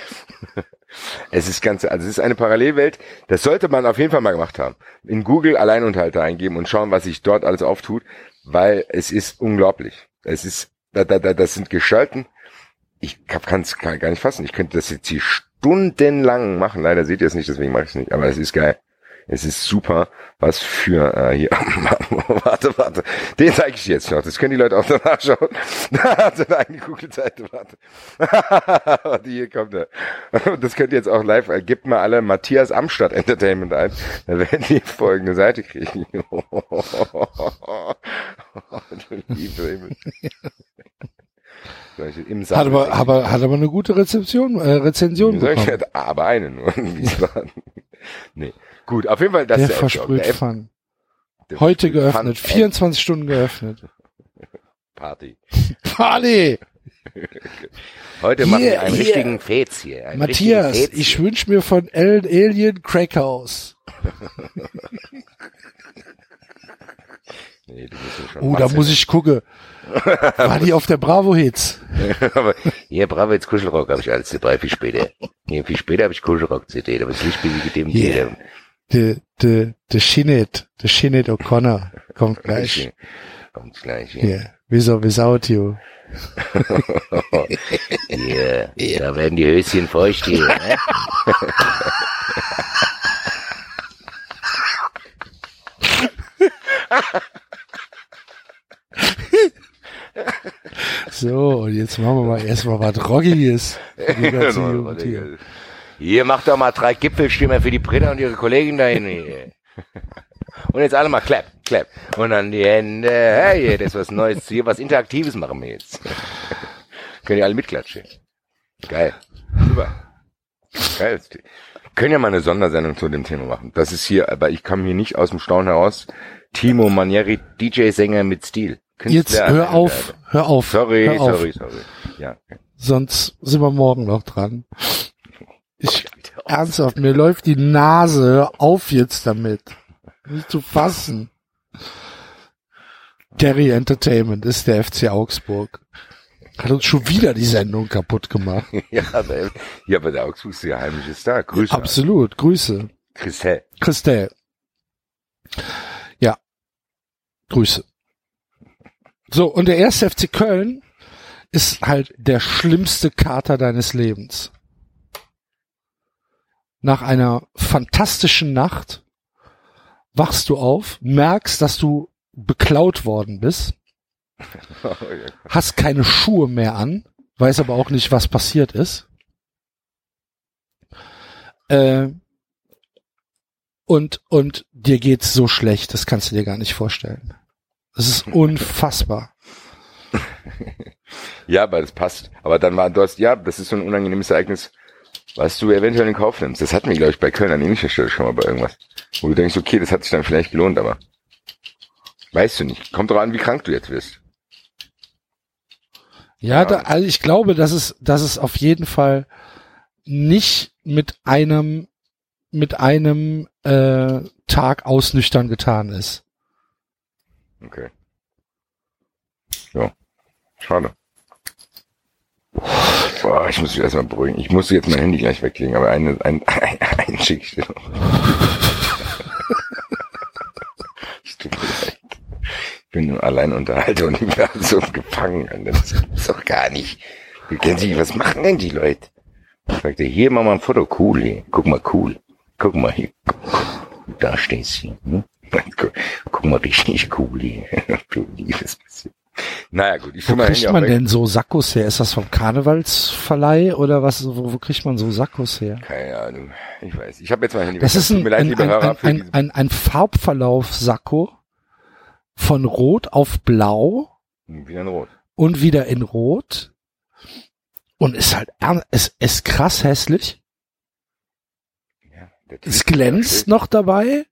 Es ist ganz, also es ist eine Parallelwelt. Das sollte man auf jeden Fall mal gemacht haben. In Google Alleinunterhalter eingeben und schauen, was sich dort alles auftut, weil es ist unglaublich. Es ist, da, da, da, das sind Gestalten. Ich kann es gar nicht fassen. Ich könnte das jetzt hier stundenlang machen. Leider seht ihr es nicht, deswegen mache ich es nicht. Aber es ist geil. Es ist super. Was für äh, hier. warte, warte. Den zeige ich jetzt noch. Das können die Leute auch danach schauen. Da hat er eine eigene Google-Seite. Warte. Hier kommt er. Das könnt ihr jetzt auch live. Äh, gebt mal alle Matthias Amstadt Entertainment ein. Dann werden die folgende Seite kriegen. Oh, oh, oh, oh, oh, oh, du lieber Himmel. Im Saal hat aber, aber, hat aber eine gute Rezeption, äh, Rezension bekommen. Hat, aber eine nur in Wiesbaden. Nee. Gut, auf jeden Fall, das der ist der versprüht Fun. Heute geöffnet, vierundzwanzig Stunden geöffnet. Party. Party! Heute machen wir einen hier. richtigen Fetz hier. Einen Matthias, Fetz ich wünsche mir von Alien Crackhouse. Nee, oh, da muss ich gucken. War die auf der Bravo-Hits? Ja, Bravo-Hits Kuschelrock habe ich alles dabei, viel später. Nee, viel später habe ich Kuschelrock-C D, aber das Lichtspiel gedimmt jeder. De, de, de Shinnet, de Shinnet O'Connor kommt gleich. Kommt gleich, ja. Yeah. Wieso, without you? Yeah. Yeah, da werden die Höschen feucht hier, ne? So, und jetzt machen wir mal erstmal was Roggiges. Hier. Hier, macht doch mal drei Gipfelstimmer für die Britta und ihre Kollegen da hin. Und jetzt alle mal clap, clap. Und dann die Hände. Hey, das ist was Neues. Hier was Interaktives machen wir jetzt. Können ja alle mitklatschen. Geil. Super. Geil. Können ja mal eine Sondersendung zu dem Thema machen. Das ist hier, aber ich kam hier nicht aus dem Staunen heraus. Timo Manieri, D J-Sänger mit Stil. Künstler jetzt hör auf, Alter. hör auf. Sorry, hör sorry, auf. sorry. Ja. Sonst sind wir morgen noch dran. Ich, ernsthaft, mir läuft die Nase. Hör auf jetzt damit. Nicht zu fassen. Derry Entertainment ist der F C Augsburg. Hat uns schon wieder die Sendung kaputt gemacht. Ja, aber, ja, aber der Augsburg ist ja heimliches Star. Grüße. Absolut, Alter. Grüße. Christel. Christel. Ja. Grüße. So, und der erste F C Köln ist halt der schlimmste Kater deines Lebens. Nach einer fantastischen Nacht wachst du auf, merkst, dass du beklaut worden bist, hast keine Schuhe mehr an, weiß aber auch nicht, was passiert ist. Äh, und, und dir geht's so schlecht, das kannst du dir gar nicht vorstellen. Das ist unfassbar. Ja, aber das passt. Aber dann war, du hast, ja, das ist so ein unangenehmes Ereignis, was du eventuell in Kauf nimmst. Das hatten wir, glaube ich, bei Köln an ähnlicher Stelle schon mal bei irgendwas. Wo du denkst, okay, das hat sich dann vielleicht gelohnt, aber weißt du nicht. Kommt drauf an, wie krank du jetzt wirst. Ja, ja. Da, also ich glaube, dass es, dass es auf jeden Fall nicht mit einem, mit einem äh, Tag ausnüchtern getan ist. Okay. Ja. Schade. Boah, ich muss mich erstmal beruhigen. Ich musste jetzt mein Handy gleich weglegen, aber einen ein, ein, ein schicke ich dir noch. Ich bin nur allein unterhalten und ich war so gefangen. Das gibt's doch gar nicht. Wir kennen sich, was machen denn die Leute? Ich sagte, hier, mach mal ein Foto. Cool, hier. Guck mal, cool. Guck mal, hier. Da stehst du hier. Hm? Guck mal, richtig cool hier. Du liebes bisschen. Naja, gut. Ich wo kriegt Handy man weg. denn so Sakkos her? Ist das vom Karnevalsverleih oder was? Wo, wo kriegt man so Sakkos her? Keine Ahnung. Ich weiß. Ich habe jetzt mal Handy. Das weg. ist ein, mir leid, ein, ein, Hörer, ein, ein, ein, ein Farbverlauf-Sakko von Rot auf Blau. Wieder in Rot. Und wieder in Rot. Und ist halt, es ist krass hässlich. Ja, es glänzt noch dabei.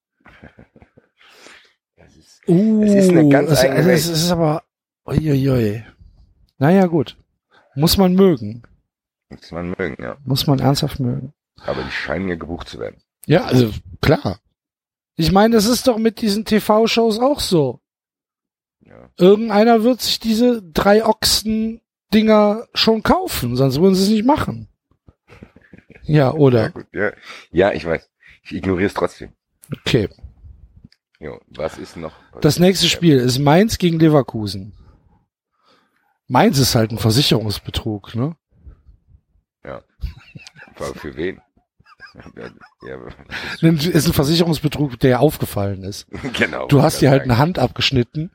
Uh, es ist eine ganz es, eigene Welt. Es ist aber, uiuiui. Naja, gut. Muss man mögen. Muss man mögen, ja. Muss man ernsthaft mögen. Aber die scheinen ja gebucht zu werden. Ja, also, klar. Ich meine, das ist doch mit diesen T V-Shows auch so. Ja. Irgendeiner wird sich diese drei Ochsen-Dinger schon kaufen, sonst würden sie es nicht machen. Ja, oder? Ja, gut, ja. Ja, ich weiß. Ich ignoriere es trotzdem. Okay. Was ist noch? Das nächste Spiel ist Mainz gegen Leverkusen. Mainz ist halt ein Versicherungsbetrug, ne? Ja. Aber für wen? Ist ein Versicherungsbetrug, der aufgefallen ist. Genau. Du hast dir halt eine Hand abgeschnitten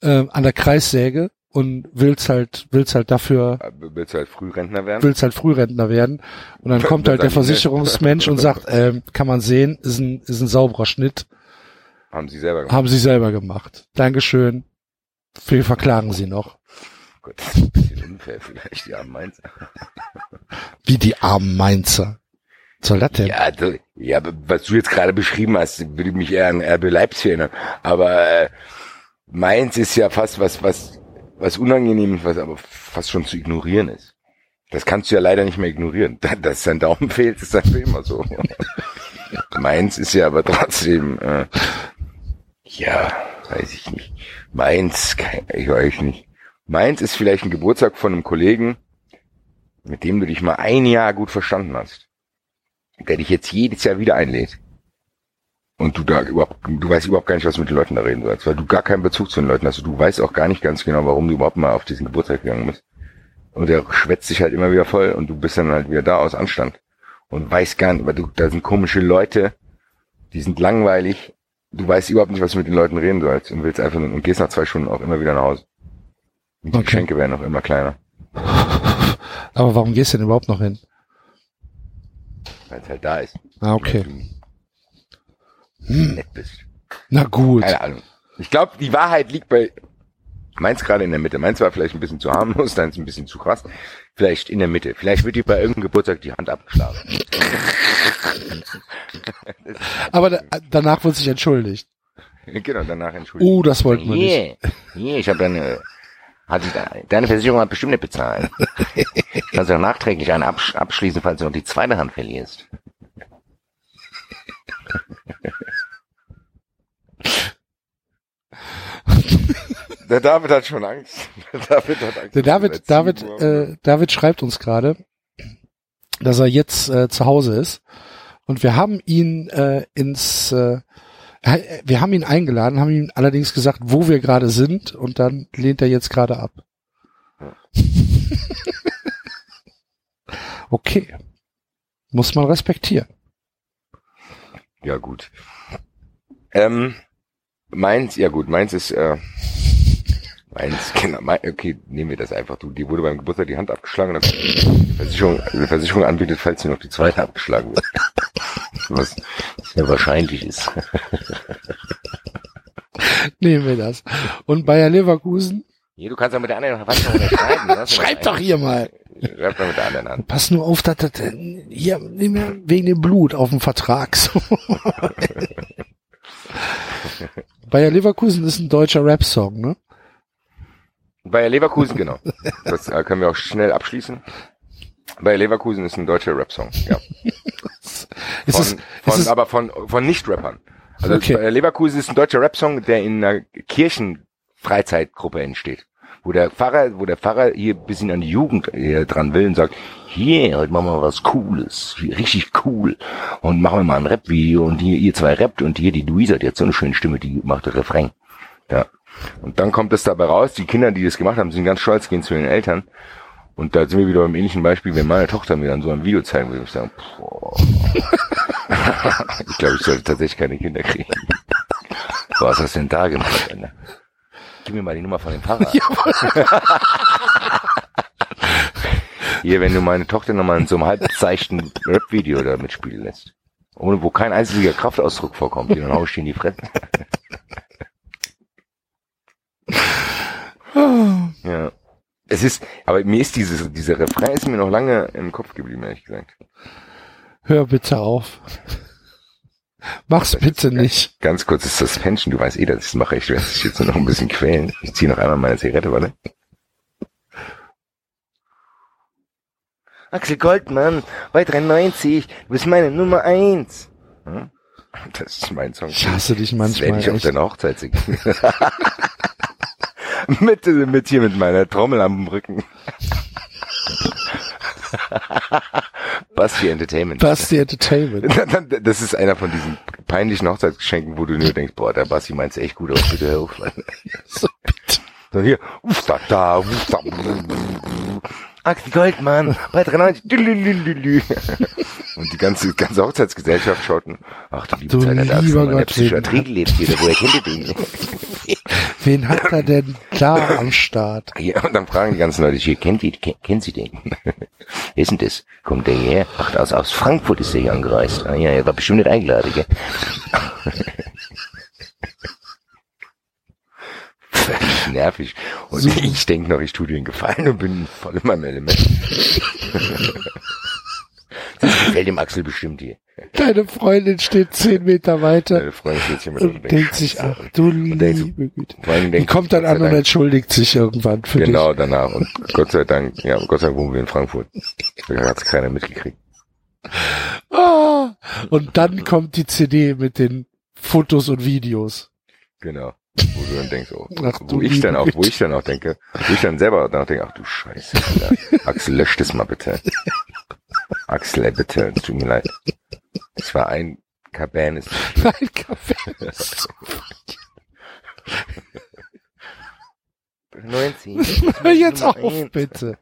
äh, an der Kreissäge und willst halt, willst halt dafür, willst halt Frührentner werden? Willst halt Frührentner werden. Und dann kommt halt der Versicherungsmensch und sagt, äh, kann man sehen, ist ein, ist ein sauberer Schnitt. Haben sie selber gemacht. Haben sie selber gemacht. Dankeschön. Viel verklagen sie noch. Oh Gott, das ist ein bisschen unfair vielleicht, die armen Mainzer. Wie die armen Mainzer. Was soll das denn? Ja, du, ja, was du jetzt gerade beschrieben hast, würde mich eher an R B Leipzig erinnern. Aber äh, Mainz ist ja fast was, was was unangenehm, was aber fast schon zu ignorieren ist. Das kannst du ja leider nicht mehr ignorieren. Dass dein Daumen fehlt, ist dann für immer so. Mainz ist ja aber trotzdem, äh, ja, weiß ich nicht. Mainz, ich weiß nicht. Mainz ist vielleicht ein Geburtstag von einem Kollegen, mit dem du dich mal ein Jahr gut verstanden hast, der dich jetzt jedes Jahr wieder einlädt. Und du da überhaupt, du weißt überhaupt gar nicht, was du mit den Leuten da reden sollst, weil du gar keinen Bezug zu den Leuten hast. Und du weißt auch gar nicht ganz genau, warum du überhaupt mal auf diesen Geburtstag gegangen bist. Und der schwätzt sich halt immer wieder voll und du bist dann halt wieder da aus Anstand. Und weißt gar nicht, weil du, da sind komische Leute, die sind langweilig. Du weißt überhaupt nicht, was du mit den Leuten reden sollst und willst einfach nur, und gehst nach zwei Stunden auch immer wieder nach Hause. Und die okay. Geschenke werden auch immer kleiner. Aber warum gehst du denn überhaupt noch hin? Weil es halt da ist. Ah, okay. Hm. Nett bist. Na gut. Keine Ahnung. Ich glaube, die Wahrheit liegt bei Mainz gerade in der Mitte. Mainz war vielleicht ein bisschen zu harmlos, dann ist ein bisschen zu krass. Vielleicht in der Mitte. Vielleicht wird dir bei irgendeinem Geburtstag die Hand abgeschlagen. Aber da, danach wird sich entschuldigt. Genau, danach entschuldigt. Oh, das wollten wir yeah. nicht. Yeah, ich habe deine, hat die, deine Versicherung hat bestimmt nicht bezahlt. Kannst du auch nachträglich einen absch- abschließen, falls du noch die zweite Hand verlierst. Der David hat schon Angst. Der David hat Angst. Der David, David, äh, David schreibt uns gerade, dass er jetzt äh, zu Hause ist und wir haben ihn äh, ins, äh, wir haben ihn eingeladen, haben ihm allerdings gesagt, wo wir gerade sind und dann lehnt er jetzt gerade ab. Ja. Okay, muss man respektieren. Ja gut. Ähm, Mainz, ja gut, Mainz ist. Äh, Mainz, genau, Mainz, okay, nehmen wir das einfach. Du, die wurde beim Geburtstag die Hand abgeschlagen und dann die Versicherung, die Versicherung anbietet, falls sie noch die zweite abgeschlagen wird. Was sehr wahrscheinlich ist. Nehmen wir das. Und Bayer Leverkusen? Nee, du kannst ja mit der anderen Hand schreiben. Schreib doch hier mal. Schreib doch mit der anderen Hand. Pass nur auf, dass das hier wegen dem Blut auf dem Vertrag so. Bayer Leverkusen ist ein deutscher Rap-Song, ne? Bayer Leverkusen, genau. Das äh, können wir auch schnell abschließen. Bayer Leverkusen ist ein deutscher Rap-Song, ja. Ist von, es, von, ist aber von, von Nicht-Rappern. Also okay. Bayer Leverkusen ist ein deutscher Rap-Song, der in einer Kirchenfreizeitgruppe entsteht. Wo der Pfarrer, wo der Pfarrer hier ein bisschen an die Jugend hier dran will und sagt, hier, yeah, heute machen wir was Cooles, richtig cool. Und machen wir mal ein Rap-Video und hier, ihr zwei rappt und hier die Luisa, die hat so eine schöne Stimme, die macht den Refrain. Ja. Und dann kommt es dabei raus, die Kinder, die das gemacht haben, sind ganz stolz, gehen zu den Eltern. Und da sind wir wieder beim ähnlichen Beispiel, wenn meine Tochter mir dann so ein Video zeigen würde, würde ich sagen, boah. Ich glaube, ich sollte tatsächlich keine Kinder kriegen. Was hast du denn da gemacht, Alter? Gib mir mal die Nummer von dem Pfarrer. Hier, wenn du meine Tochter nochmal in so einem halbzeichten Rap-Video da mitspielen lässt. Ohne, wo kein einziger Kraftausdruck vorkommt, dann hau ich dir in die Fresse. Ja. Es ist, aber mir ist dieses, dieser Refrain ist mir noch lange im Kopf geblieben, ehrlich gesagt. Hör bitte auf. Mach's das bitte nicht. Ganz, ganz kurzes Suspension, du weißt eh, dass ich es mache. Ich werde dich jetzt noch ein bisschen quälen. Ich ziehe noch einmal meine Zigarette, warte. Axel Goldmann, bei drei neunzig, du bist meine Nummer eins. Hm? Das ist mein Song. Ich hasse dich manchmal. Das werde ich auf deiner Hochzeit singen. mit, mit hier mit meiner Trommel am Rücken. Basti Entertainment. Basti Entertainment. Das ist einer von diesen peinlichen Hochzeitsgeschenken, wo du nur denkst, boah, der Basti meint's echt gut aus, bitte hör auf. So, bitte. So, hier. Uff, da, da, uff, da. Axel Goldmann, bei drei neunzig. Und die ganze, ganze Hochzeitsgesellschaft schaut, ach du liebe Zeit, der Axel in der Psychiatrie gelebt, jeder, woher kennt ihr den? Wen hat er denn da am Start? Ja, und dann fragen die ganzen Leute, hier, kennt ihr, kennt, kennt sie den? Wer ist denn das? Kommt der hierher? Ach, aus, aus Frankfurt ist der hier angereist. Ah ja, er war bestimmt nicht eingeladen, gell? Völlig nervig. Und so. Ich denke noch, ich tue dir einen Gefallen und bin voll in meinem Element. Das gefällt dem Axel bestimmt hier. Deine Freundin steht zehn Meter weiter. Deine Freundin steht zehn Meter weiter. Und denkt sich, ach du liebe Güte. Die kommt dann an und entschuldigt sich irgendwann für dich. Genau, danach. Und Gott sei Dank, ja, Gott sei Dank wohnen wir in Frankfurt. Da hat es keiner mitgekriegt. Ah, und dann kommt die C D mit den Fotos und Videos. Genau. Wo du dann denkst, oh, ach, wo ich dann auch, wo ich dann auch denke, wo ich dann selber danach denke, ach du Scheiße, Alter. Axel, lösch das mal bitte. Axel, bitte, tut mir leid. Es war ein Cabernet. Ein Cabernet. neunzehn. Jetzt auf, bitte.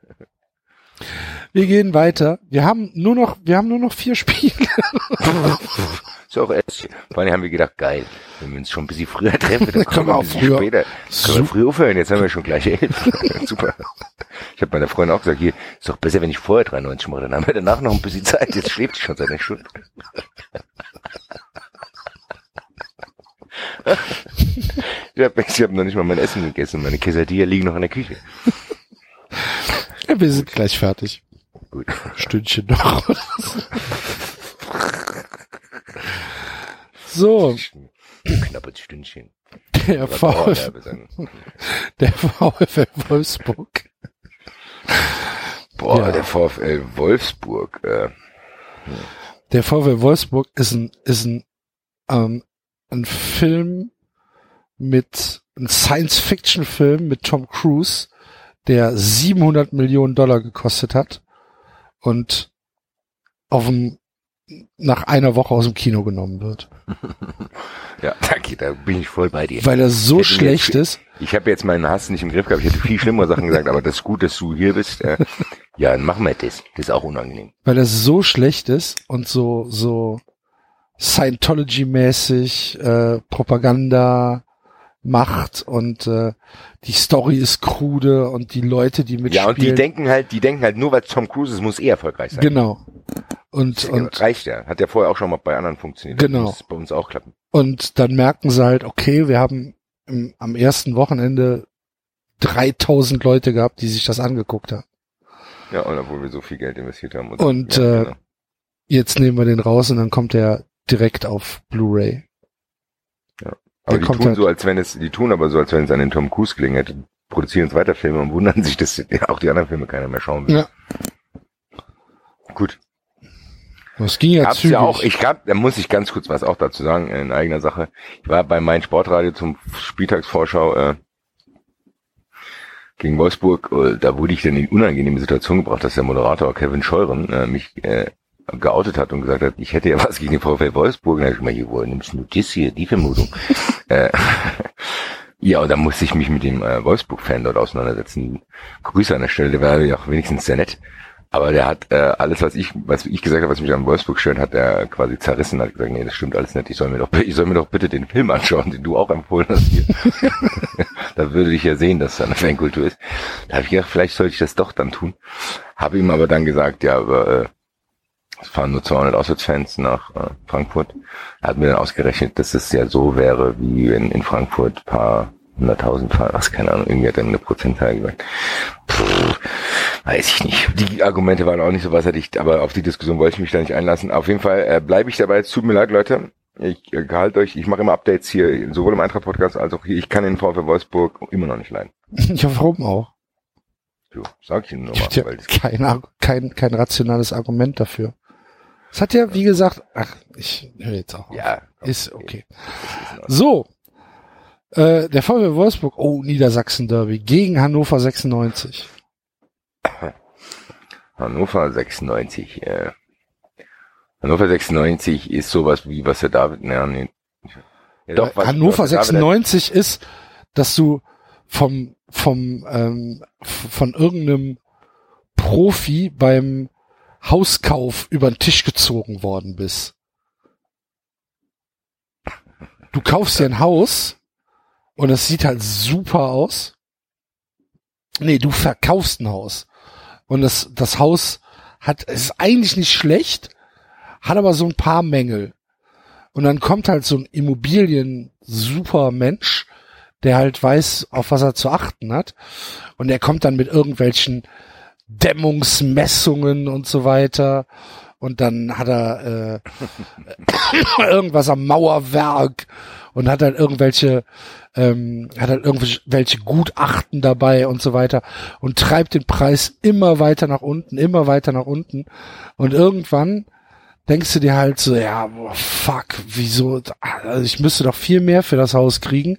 Wir gehen weiter. Wir haben nur noch, wir haben nur noch vier Spiele. So, auch erst. Vor allem haben wir gedacht, geil, wenn wir uns schon ein bisschen früher treffen, dann kommen wir auch früher. Später. Können wir früh aufhören, jetzt haben wir schon gleich elf. Super. Ich habe meiner Freundin auch gesagt, hier, ist doch besser, wenn ich vorher drei neunzig mache, dann haben wir danach noch ein bisschen Zeit. Jetzt schläft sie schon seit einer Stunde. Ich habe hab noch nicht mal mein Essen gegessen. Meine Quesadilla liegen noch in der Küche. Ja, wir sind gut. Gleich fertig. Gut. Stündchen noch. So. Knappes Stündchen. Der VfL Wolfsburg. Boah, ja. Der VfL Wolfsburg. Äh. Der VfL Wolfsburg ist ein, ist ein, ähm, ein Film mit, ein Science-Fiction-Film mit Tom Cruise, der siebenhundert Millionen Dollar gekostet hat und auf dem, nach einer Woche aus dem Kino genommen wird. Ja, danke, da bin ich voll bei dir. Weil er so hätte schlecht jetzt, ist. Ich habe jetzt meinen Hass nicht im Griff gehabt, ich hätte viel schlimmere Sachen gesagt, aber das ist gut, dass du hier bist. Äh, ja, dann machen wir das. Das ist auch unangenehm. Weil er so schlecht ist und so so Scientology-mäßig äh, Propaganda macht und äh, die Story ist krude und die Leute, die mitspielen. Ja, und die denken halt, die denken halt nur, weil Tom Cruise ist, muss eh erfolgreich sein. Genau. Und, und reicht ja. Hat ja vorher auch schon mal bei anderen funktioniert. Genau. Das muss bei uns auch klappen. Und dann merken sie halt, okay, wir haben im, am ersten Wochenende dreitausend Leute gehabt, die sich das angeguckt haben. Ja, und obwohl wir so viel Geld investiert haben. Und, und ja, äh, genau. Jetzt nehmen wir den raus und dann kommt der direkt auf Blu-ray. Ja. Aber die tun halt so, als wenn es, die tun aber so, als wenn es an den Tom Cruise gelingen hätte, produzieren uns weiter Filme und wundern sich, dass auch die anderen Filme keiner mehr schauen will. Ja. Gut. Das ging ja gab's zügig. Ja auch, ich gab, da muss ich ganz kurz was auch dazu sagen, in eigener Sache. Ich war bei Mein Sportradio zum Spieltagsvorschau, äh, gegen Wolfsburg, da wurde ich dann in die unangenehme Situation gebracht, dass der Moderator Kevin Scheuren, äh, mich, äh, geoutet hat und gesagt hat, ich hätte ja was gegen den VfL Wolfsburg. Und da hab ich mal, hier, nimmst du das hier, die Vermutung. äh, ja, und dann musste ich mich mit dem äh, Wolfsburg-Fan dort auseinandersetzen. Grüße an der Stelle, der war ja auch wenigstens sehr nett. Aber der hat äh, alles, was ich was ich gesagt habe, was mich an Wolfsburg stört, hat er quasi zerrissen. Hat gesagt, nee, das stimmt alles nicht. Ich soll mir doch, ich soll mir doch bitte den Film anschauen, den du auch empfohlen hast hier. Da würde ich ja sehen, dass es eine Fankultur ist. Da habe ich gedacht, vielleicht sollte ich das doch dann tun. Habe ihm aber dann gesagt, ja, aber äh, es fahren nur zweihundert Auswärtsfans nach äh, Frankfurt. Er hat mir dann ausgerechnet, dass es ja so wäre, wie wenn in Frankfurt ein paar hunderttausend fahren. Ach, keine Ahnung, irgendwie hat er mir eine Prozentzahl gesagt. Puh, weiß ich nicht. Die Argumente waren auch nicht so wasserdicht, aber auf die Diskussion wollte ich mich da nicht einlassen. Auf jeden Fall äh, bleibe ich dabei. Es tut mir leid, Leute. Ich äh, halte euch, ich mache immer Updates hier, sowohl im Eintracht-Podcast als auch hier. Ich kann den VfL Wolfsburg immer noch nicht leiden. Ja, warum auch? So, sag ich Ihnen nur mal. Ja, weil kein, kein, kein rationales Argument dafür. Es hat ja, wie gesagt, ach, ich höre jetzt auch auf. Ja, okay. Ist okay. So, äh, der VfL Wolfsburg, oh, Niedersachsen-Derby gegen Hannover sechsundneunzig. Hannover sechsundneunzig, äh, Hannover sechsundneunzig ist sowas wie, was der David, ne, ne, ja, doch, was, Hannover was sechsundneunzig David ist, dass du vom, vom, ähm, von irgendeinem Profi beim Hauskauf über den Tisch gezogen worden bist. Du kaufst dir ein Haus und es sieht halt super aus. Nee, du verkaufst ein Haus. Und das, das Haus hat, ist eigentlich nicht schlecht, hat aber so ein paar Mängel. Und dann kommt halt so ein Immobilien-Supermensch, der halt weiß, auf was er zu achten hat. Und der kommt dann mit irgendwelchen Dämmungsmessungen und so weiter und dann hat er äh, irgendwas am Mauerwerk und hat dann irgendwelche ähm, hat dann irgendwelche Gutachten dabei und so weiter und treibt den Preis immer weiter nach unten, immer weiter nach unten und irgendwann denkst du dir halt so, ja, fuck, wieso, also ich müsste doch viel mehr für das Haus kriegen.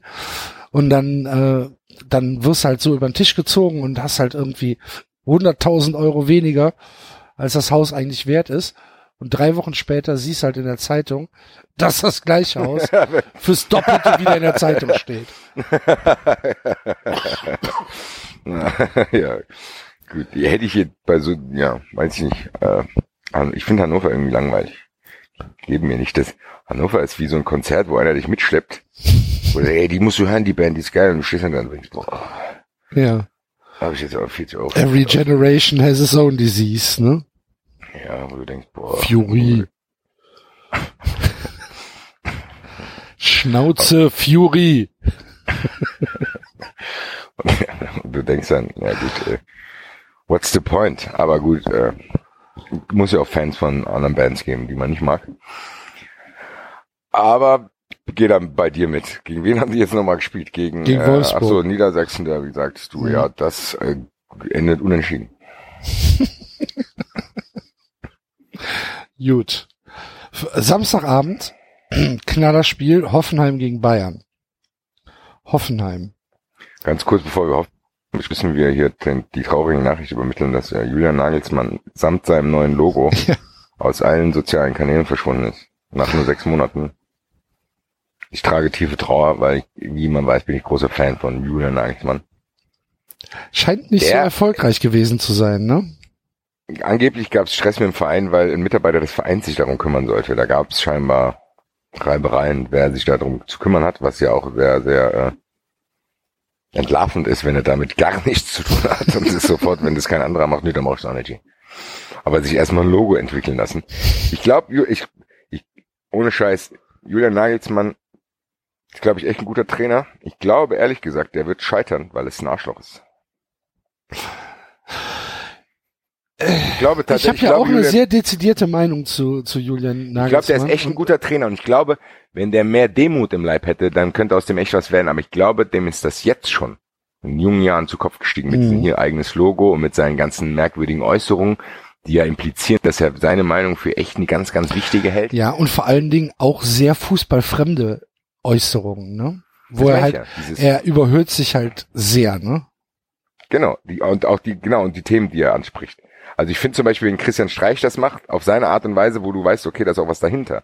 Und dann äh, dann wirst halt so über den Tisch gezogen und hast halt irgendwie hunderttausend Euro weniger, als das Haus eigentlich wert ist. Und drei Wochen später siehst halt in der Zeitung, dass das gleiche Haus fürs Doppelte wieder in der Zeitung steht. Ja, gut, die hätte ich jetzt bei so, ja, weiß ich nicht, äh, also ich finde Hannover irgendwie langweilig. Geben mir nicht das. Hannover ist wie so ein Konzert, wo einer dich mitschleppt. Oder ey, die musst du hören, die Band, die ist geil. Und du stehst dann da und denkst, boah. Ja. Hab ich jetzt auch viel zu oft. Every generation has its own disease, ne? Ja, wo du denkst, boah. Fury. Schnauze, Fury. Und du denkst dann, ja gut, äh, what's the point? Aber gut, äh, muss ja auch Fans von anderen Bands geben, die man nicht mag. Aber geh dann bei dir mit. Gegen wen haben die jetzt nochmal gespielt? Gegen, Gegen Wolfsburg. Äh, achso, Niedersachsen, da wie sagtest du, mhm. ja, das äh, endet unentschieden. Gut. Samstagabend, Knallerspiel, Hoffenheim gegen Bayern. Hoffenheim. Ganz kurz, bevor wir Hoffenheim müssen wir hier die traurige Nachricht übermitteln, dass Julian Nagelsmann samt seinem neuen Logo ja. aus allen sozialen Kanälen verschwunden ist. Nach nur sechs Monaten. Ich trage tiefe Trauer, weil ich, wie man weiß, bin ich großer Fan von Julian Nagelsmann. Scheint nicht der, so erfolgreich gewesen zu sein, ne? Angeblich gab es Stress mit dem Verein, weil ein Mitarbeiter des Vereins sich darum kümmern sollte. Da gab es scheinbar Reibereien, wer sich darum zu kümmern hat, was ja auch sehr, sehr äh, entlarvend ist, wenn er damit gar nichts zu tun hat und ist sofort, wenn das kein anderer macht, nee, dann brauchst du auch nicht. Aber sich erstmal ein Logo entwickeln lassen. Ich glaube, ich, ich, ohne Scheiß, Julian Nagelsmann ist, glaube ich, echt ein guter Trainer. Ich glaube, ehrlich gesagt, der wird scheitern, weil es ein Arschloch ist. Ich glaube tatsächlich. Ich habe ja auch eine sehr dezidierte Meinung zu, zu Julian Nagelsmann. Ich glaube, der ist echt ein guter Trainer und ich glaube, wenn der mehr Demut im Leib hätte, dann könnte aus dem echt was werden. Aber ich glaube, dem ist das jetzt schon in jungen Jahren zu Kopf gestiegen mit mhm. seinem hier eigenes Logo und mit seinen ganzen merkwürdigen Äußerungen, die ja implizieren, dass er seine Meinung für echt eine ganz, ganz wichtige hält. Ja, und vor allen Dingen auch sehr fußballfremde Äußerungen, ne? Wo das er halt, ja, er überhöht sich halt sehr, ne? Genau, die, und auch die, genau, und die Themen, die er anspricht. Also ich finde zum Beispiel, wenn Christian Streich das macht, auf seine Art und Weise, wo du weißt, okay, da ist auch was dahinter,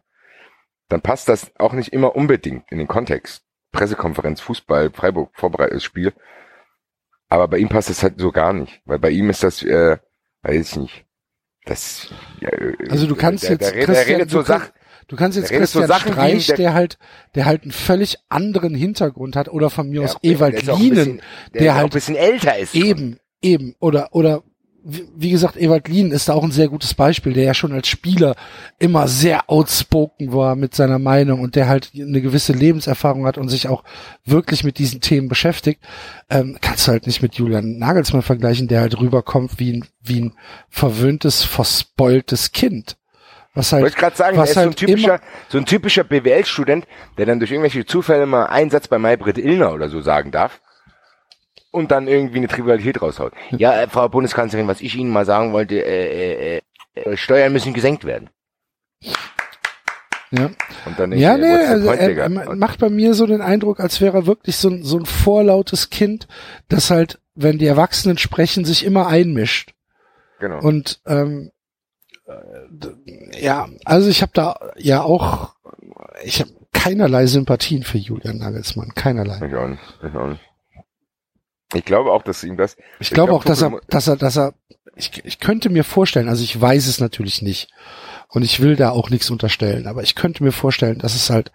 dann passt das auch nicht immer unbedingt in den Kontext. Pressekonferenz, Fußball, Freiburg, Vorbereitungsspiel. Aber bei ihm passt das halt so gar nicht. Weil bei ihm ist das, äh, weiß ich nicht, das... Ja, also du kannst der, der, jetzt... Der, der redet so Sachen... Du kannst jetzt Christian so Streich, der, der halt, der halt einen völlig anderen Hintergrund hat, oder von mir ja, aus Ewald Lienen, der, der halt ein bisschen älter ist. Eben, eben, oder, oder, wie gesagt, Ewald Lienen ist da auch ein sehr gutes Beispiel, der ja schon als Spieler immer sehr outspoken war mit seiner Meinung und der halt eine gewisse Lebenserfahrung hat und sich auch wirklich mit diesen Themen beschäftigt, ähm, kannst du halt nicht mit Julian Nagelsmann vergleichen, der halt rüberkommt wie ein, wie ein verwöhntes, verspoiltes Kind. Was halt, ich wollte gerade sagen, er ist halt so ein typischer, so ein typischer B W L-Student, der dann durch irgendwelche Zufälle mal einen Satz bei Maybrit Illner oder so sagen darf und dann irgendwie eine Trivialität raushaut. Ja, äh, Frau Bundeskanzlerin, was ich Ihnen mal sagen wollte, äh, äh, äh, Steuern müssen gesenkt werden. Ja, und dann ja nee, also er, er macht bei mir so den Eindruck, als wäre er wirklich so ein, so ein vorlautes Kind, das halt, wenn die Erwachsenen sprechen, sich immer einmischt. Genau. Und ähm, ja, also ich habe da ja auch, ich habe keinerlei Sympathien für Julian Nagelsmann, keinerlei. Ich auch nicht, ich auch nicht. Ich glaube auch, dass ihm das... Ich, ich glaube glaub, auch, dass er, dass er, dass er, ich, ich könnte mir vorstellen, also ich weiß es natürlich nicht und ich will da auch nichts unterstellen, aber ich könnte mir vorstellen, dass es halt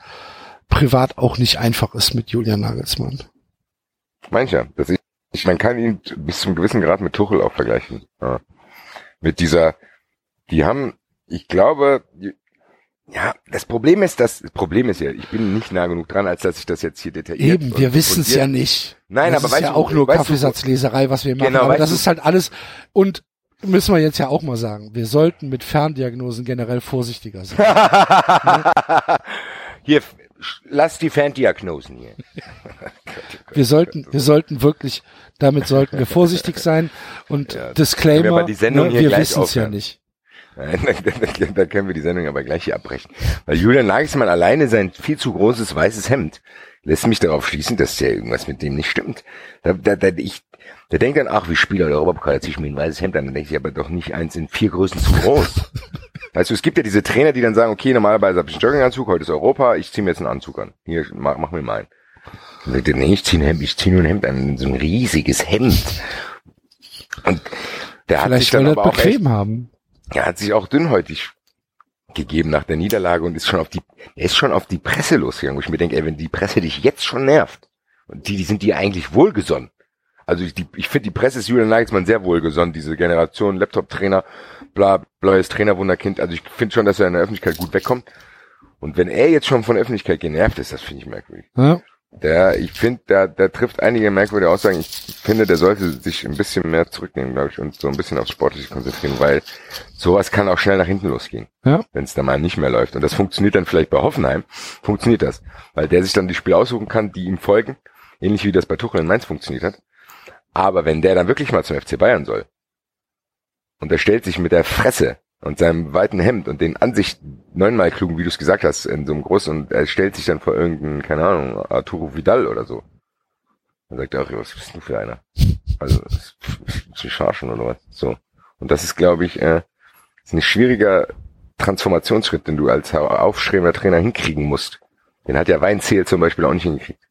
privat auch nicht einfach ist mit Julian Nagelsmann. Mancher, das ist, ich, man kann ihn bis zum gewissen Grad mit Tuchel auch vergleichen. Ja. Mit dieser... Die haben, ich glaube, ja, das Problem ist, dass, das Problem ist ja, ich bin nicht nah genug dran, als dass ich das jetzt hier detailliert... Eben, wir wissen es ja nicht. Nein, das aber weißt du... Das ist ja auch nur Kaffeesatzleserei, was wir machen, genau, aber das ist halt alles, und müssen wir jetzt ja auch mal sagen, wir sollten mit Ferndiagnosen generell vorsichtiger sein. Hier, lass die Ferndiagnosen hier. Wir sollten, wir sollten wirklich, damit sollten wir vorsichtig sein und ja, Disclaimer, wir, ne, wir wissen es ja nicht. Da können wir die Sendung aber gleich hier abbrechen. Weil Julian Nagelsmann alleine sein viel zu großes weißes Hemd lässt mich darauf schließen, dass ja irgendwas mit dem nicht stimmt. Da, da, da, ich, da denkt dann, ach, wie Spieler der Europapokal, ziehe ich mir ein weißes Hemd an. Dann denke ich aber doch nicht, eins in vier Größen zu groß. Weißt du, es gibt ja diese Trainer, die dann sagen, okay, normalerweise habe ich einen Jogginganzug, heute ist Europa, ich ziehe mir jetzt einen Anzug an. Hier, mach, mach mir mal einen. Dann, nee, ich ziehe ein Hemd, ich ziehe nur ein Hemd an, so ein riesiges Hemd. Und der hat sich dann aber auch bequem haben. Er hat sich auch dünnhäutig gegeben nach der Niederlage und ist schon auf die, er ist schon auf die Presse losgegangen, wo ich mir denke, ey, wenn die Presse dich jetzt schon nervt, und die, die sind dir eigentlich wohlgesonnen. Also ich, die, ich finde, die Presse ist Julian Nagelsmann sehr wohlgesonnen, diese Generation, Laptop-Trainer, bla, blaues Trainerwunderkind. Also ich finde schon, dass er in der Öffentlichkeit gut wegkommt. Und wenn er jetzt schon von der Öffentlichkeit genervt ist, das finde ich merkwürdig. Ja. Der, ich finde, da, da trifft einige merkwürdige Aussagen. Ich finde, der sollte sich ein bisschen mehr zurücknehmen, glaube ich, und so ein bisschen aufs Sportliche konzentrieren, weil sowas kann auch schnell nach hinten losgehen, ja, wenn es da mal nicht mehr läuft. Und das funktioniert dann vielleicht bei Hoffenheim, funktioniert das, weil der sich dann die Spiele aussuchen kann, die ihm folgen, ähnlich wie das bei Tuchel in Mainz funktioniert hat. Aber wenn der dann wirklich mal zum F C Bayern soll und er stellt sich mit der Fresse und seinem weiten Hemd und den an sich neunmal klugen, wie du es gesagt hast, in so einem großen, und er stellt sich dann vor irgendeinen, keine Ahnung, Arturo Vidal oder so. Dann sagt er auch, was bist du für einer? Also, zu scharschen oder was? So. Und das ist, glaube ich, äh, ist ein schwieriger Transformationsschritt, den du als aufstrebender Trainer hinkriegen musst. Den hat ja Weinzierl zum Beispiel auch nicht hingekriegt.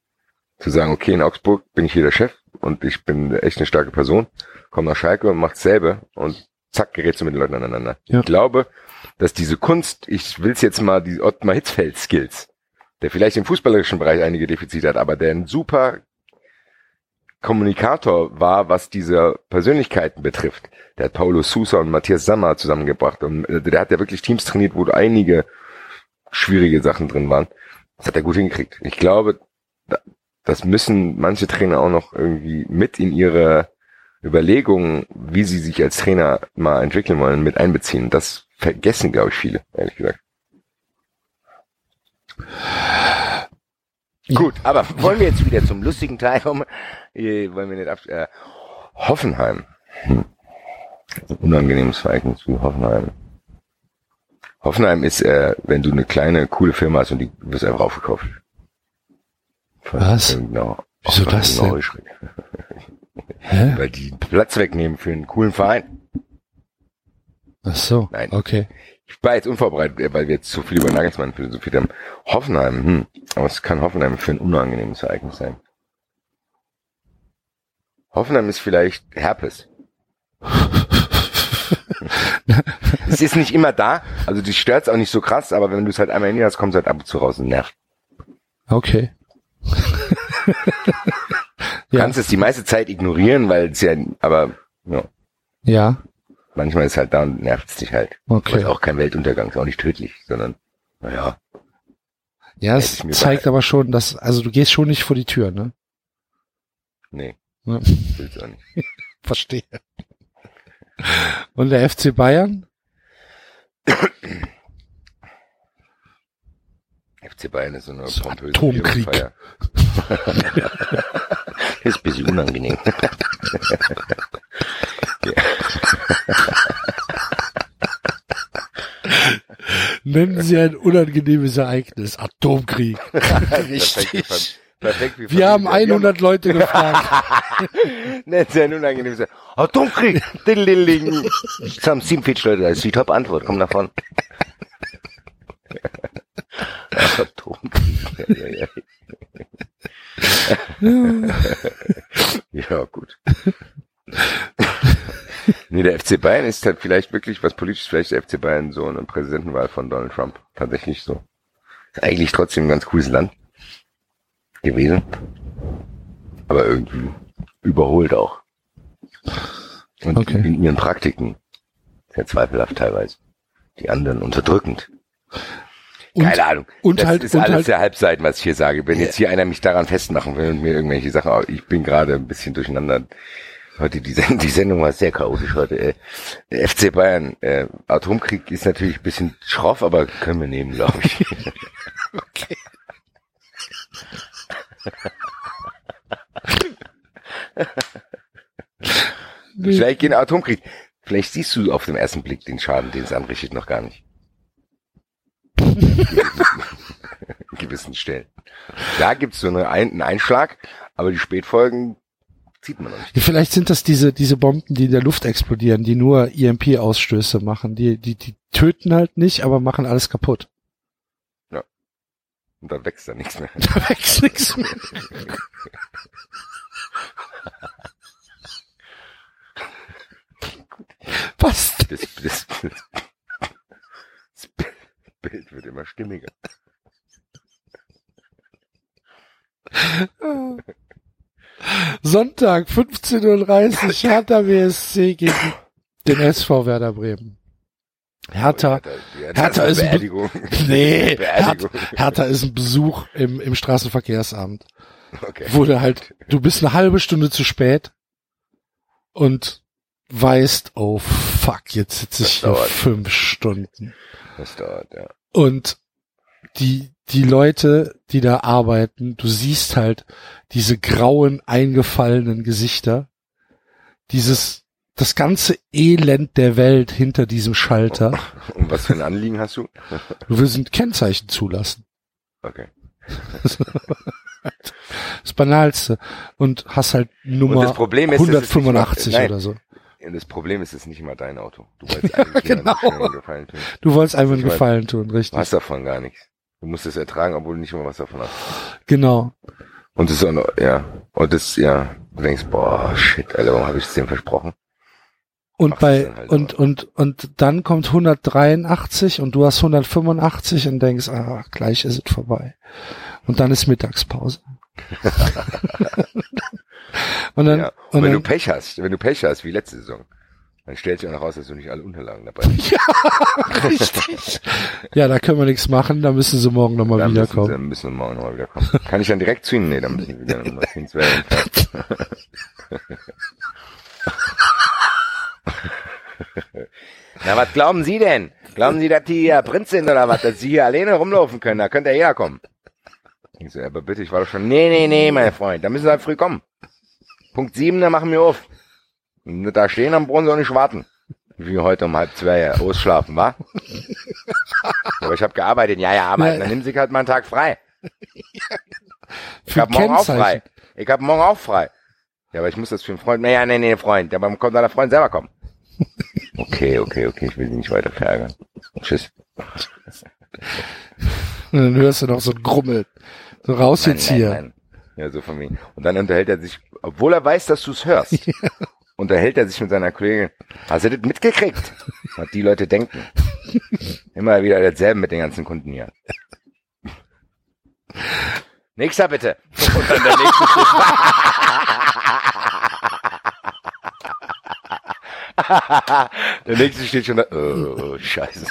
Zu sagen, okay, in Augsburg bin ich hier der Chef und ich bin echt eine starke Person, komm nach Schalke und mach dasselbe und zack, gerätst du mit den Leuten aneinander. Ja. Ich glaube, dass diese Kunst, ich will's jetzt mal, die Ottmar Hitzfeld-Skills, der vielleicht im fußballerischen Bereich einige Defizite hat, aber der ein super Kommunikator war, was diese Persönlichkeiten betrifft. Der hat Paulo Sousa und Matthias Sammer zusammengebracht und der hat ja wirklich Teams trainiert, wo einige schwierige Sachen drin waren. Das hat er gut hingekriegt. Ich glaube, das müssen manche Trainer auch noch irgendwie mit in ihre Überlegungen, wie sie sich als Trainer mal entwickeln wollen, mit einbeziehen. Das vergessen, glaube ich, viele, ehrlich gesagt. Gut, aber wollen wir jetzt wieder zum lustigen Teil kommen? Wollen wir nicht ab... Äh, Hoffenheim. Hm. Unangenehmes Verhältnis zu Hoffenheim. Hoffenheim ist, äh, wenn du eine kleine, coole Firma hast und die wirst einfach aufgekauft. Was? Genau. Wieso das denn? Hä? Weil die Platz wegnehmen für einen coolen Verein. Ach so, nein, okay. Ich war jetzt unvorbereitet, weil wir jetzt so viel über Nagelsmann philosophiert haben. Hoffenheim, hm, aber es kann Hoffenheim für ein unangenehmes Ereignis sein. Hoffenheim ist vielleicht Herpes. Es ist nicht immer da, also dich stört es auch nicht so krass, aber wenn du es halt einmal in dir hast, kommst du halt ab und zu raus und nervt. Okay. Du kannst ja es die meiste Zeit ignorieren, weil es ja, aber, ja. Ja. Manchmal ist es halt da und nervt es dich halt. Okay. Das ist auch kein Weltuntergang, ist auch nicht tödlich, sondern, naja. Ja, es zeigt aber schon, dass, also du gehst schon nicht vor die Tür, ne? Nee. Ja. Willst auch nicht. Verstehe. Und der F C Bayern? F C Bayern ist so eine pompöse Atomkrieg. Ist ein bisschen unangenehm. Nennen Sie ein unangenehmes Ereignis. Atomkrieg. Richtig. Perfekt, wir haben hundert Leute gefragt. Nennen Sie ein unangenehmes Ereignis. Atomkrieg. Es haben siebenundvierzig Leute. Das ist die Top-Antwort. Komm davon. Atomkrieg. Ja, gut. Nee, der F C Bayern ist halt vielleicht wirklich, was politisch vielleicht der F C Bayern so eine Präsidentenwahl von Donald Trump. Tatsächlich so. Ist eigentlich trotzdem ein ganz cooles Land gewesen. Aber irgendwie überholt auch. Und okay, in ihren Praktiken. Sehr zweifelhaft teilweise. Die anderen unterdrückend. Keine und, Ahnung. Und das halt, ist und alles halt, der Halbseiten, was ich hier sage. Wenn jetzt hier einer mich daran festmachen will und mir irgendwelche Sachen, ich bin gerade ein bisschen durcheinander. Heute die, Send- die Sendung war sehr chaotisch heute. Äh, F C Bayern, äh, Atomkrieg ist natürlich ein bisschen schroff, aber können wir nehmen, glaube ich. Okay. Vielleicht gehen Atomkrieg. Vielleicht siehst du auf den ersten Blick den Schaden, den es anrichtet, noch gar nicht. An gewissen Stellen. Da gibt es so eine ein- einen Einschlag, aber die Spätfolgen sieht man noch nicht. Vielleicht sind das diese diese Bomben, die in der Luft explodieren, die nur E M P-Ausstöße machen. Die die die töten halt nicht, aber machen alles kaputt. Ja. Und dann wächst da nichts mehr. Da wächst nichts mehr. Was? Das, das, das Bild wird immer stimmiger. Sonntag, fünfzehn Uhr dreißig, Hertha B S C gegen den S V Werder Bremen. Hertha, Hertha ist ein Be- nee, Hertha, Hertha ist ein Besuch im, im Straßenverkehrsamt. Okay. Wurde halt, du bist eine halbe Stunde zu spät und weißt, oh fuck, jetzt sitze ich hier fünf Stunden. Das dauert, ja. Und die, die Leute, die da arbeiten, du siehst halt diese grauen, eingefallenen Gesichter, dieses, das ganze Elend der Welt hinter diesem Schalter. Und was für ein Anliegen hast du? Du willst ein Kennzeichen zulassen. Okay. Das Banalste. Und hast halt Nummer hundertfünfundachtzig ist, oder so. Und das Problem ist, es ist nicht mal dein Auto. Du wolltest ja, eigentlich genau. einen Gefallen tun. Du wolltest einfach einen Gefallen tun, richtig. Du hast davon gar nichts. Du musst es ertragen, obwohl du nicht mal was davon hast. Genau. Und das, ja. Und das, ja. Du denkst, boah, shit, Alter, warum habe ich es dem versprochen? Und Mach's bei, halt und, und, und, und dann kommt hundertdreiundachtzig und du hast hundertfünfundachtzig und denkst, ah, gleich ist es vorbei. Und dann ist Mittagspause. Und dann, ja. und, und wenn dann, du Pech hast, wenn du Pech hast, wie letzte Saison, dann stellt sich auch noch raus, dass du nicht alle Unterlagen dabei hast. Ja, richtig. Ja, da können wir nichts machen, da müssen sie morgen nochmal dann wiederkommen. Müssen sie, dann müssen wir morgen nochmal wiederkommen. Kann ich dann direkt zu ihnen? Nee, dann müssen wir wieder nochmal ins Werk. Na, was glauben Sie denn? Glauben Sie, dass die hier Prinz sind oder was? Dass Sie hier alleine rumlaufen können? Da könnte ja jeder kommen. Ich so, aber bitte, ich war doch schon, nee, nee, nee, mein Freund, da müssen Sie halt früh kommen. Punkt sieben, da machen wir auf. Und da stehen am Brunnen, soll nicht warten. Wie heute um halb zwei ausschlafen, wa? Aber ich habe gearbeitet. Ja, ja, arbeiten. Dann nimm sich halt mal einen Tag frei. Ich hab morgen auch frei. Ich hab morgen auch frei. Ja, aber ich muss das für einen Freund, naja, nee, nee, Freund. Aber kommt deiner Freund selber kommen. Okay, okay, okay, ich will Sie nicht weiter verärgern. Tschüss. Und dann hörst du noch so ein Grummeln. So raus nein, jetzt nein, hier. Nein. Ja, so von wegen. Und dann unterhält er sich, obwohl er weiß, dass du es hörst, ja. unterhält er sich mit seiner Kollegin. Hast du das mitgekriegt? Was die Leute denken. Immer wieder dasselbe mit den ganzen Kunden hier. Nächster bitte. Und dann der nächste. Der nächste steht schon da. Oh, scheiße.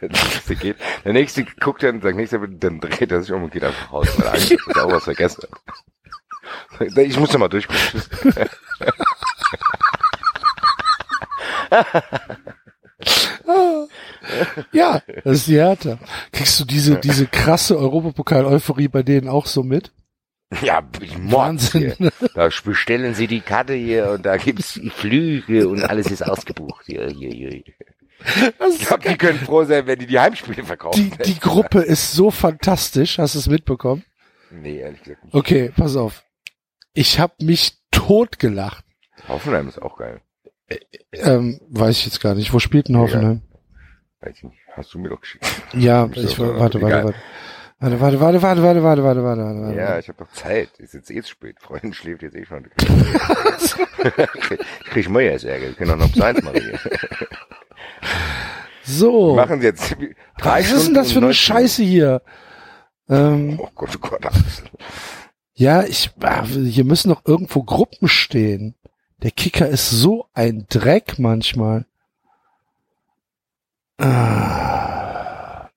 Der nächste geht, der nächste guckt dann, sagt nächster, dann dreht er sich um und geht einfach raus, weil er Angst hat, dass er auch was vergessen hat. Ich muss da mal durchgucken. Ja, das ist die Härte. Kriegst du diese, diese krasse Europapokal-Euphorie bei denen auch so mit? Ja, Wahnsinn. Hier. Da bestellen sie die Karte hier und da gibt's Flüge und alles ist ausgebucht. Hier, hier, hier. Das ich glaube, die können froh sein, wenn die die Heimspiele verkaufen. Die, die Gruppe ist so fantastisch. Hast du es mitbekommen? Nee, ehrlich gesagt nicht. Okay, pass auf. Ich habe mich totgelacht. Hoffenheim ist auch geil. Äh, ähm, weiß ich jetzt gar nicht. Wo spielt denn Hoffenheim? Ja, weiß ich nicht. Hast du mir doch geschickt. Ja, ich, ich warte, warte, warte, warte. Warte, warte, warte, warte, warte, warte, warte, warte, warte. Ja, ich habe noch Zeit. Ist jetzt eh zu spät. Freundin schläft jetzt eh schon. Ich krieg Mäuer als Ärger. Wir können auch noch bis eins machen hier. So. Wir machen jetzt drei Was Stunden ist denn das für eine Scheiße hier? Ähm, oh Gott, oh Gott. Ja, ich, hier müssen noch irgendwo Gruppen stehen. Der Kicker ist so ein Dreck manchmal. Ah.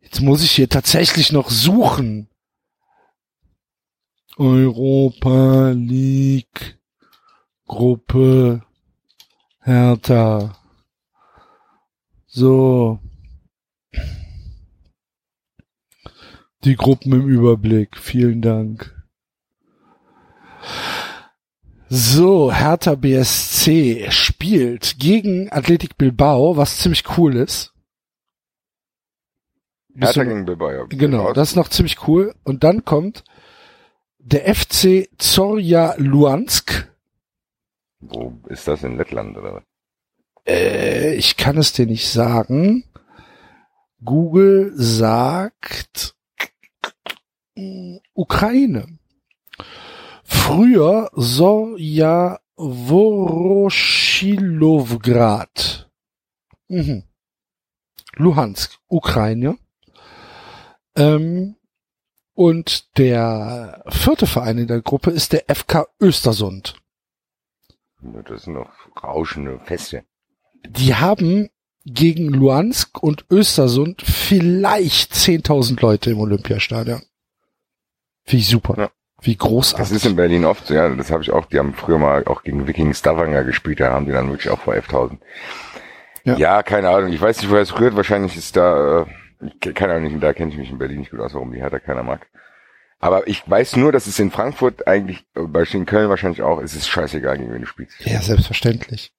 Jetzt muss ich hier tatsächlich noch suchen. Europa League Gruppe Hertha. So. Die Gruppen im Überblick. Vielen Dank. So, Hertha B S C spielt gegen Athletic Bilbao, was ziemlich cool ist. Hertha gegen Bilbao, ja. Genau, das ist noch ziemlich cool. Und dann kommt der F C Zorya Luhansk. Wo ist das, in Lettland oder was? Äh, ich kann es dir nicht sagen. Google sagt Ukraine. Früher Zorya Voroshilovgrad. Mhm. Luhansk, Ukraine. Ähm, und der vierte Verein in der Gruppe ist der F K Östersund. Das sind noch rauschende Feste. Die haben gegen Luhansk und Östersund vielleicht zehntausend Leute im Olympiastadion. Wie super. Ja. Wie großartig. Das ist in Berlin oft so, ja, das habe ich auch, die haben früher mal auch gegen Viking Stavanger gespielt, da haben die dann wirklich auch vor elftausend. Ja. ja, keine Ahnung, ich weiß nicht, woher es rührt, wahrscheinlich ist da, äh, keine Ahnung, da kenne ich mich in Berlin nicht gut aus, warum die Hertha keiner mag. Aber ich weiß nur, dass es in Frankfurt eigentlich, bei Köln wahrscheinlich auch, es ist scheißegal, gegen wen du spielst. Ja, selbstverständlich.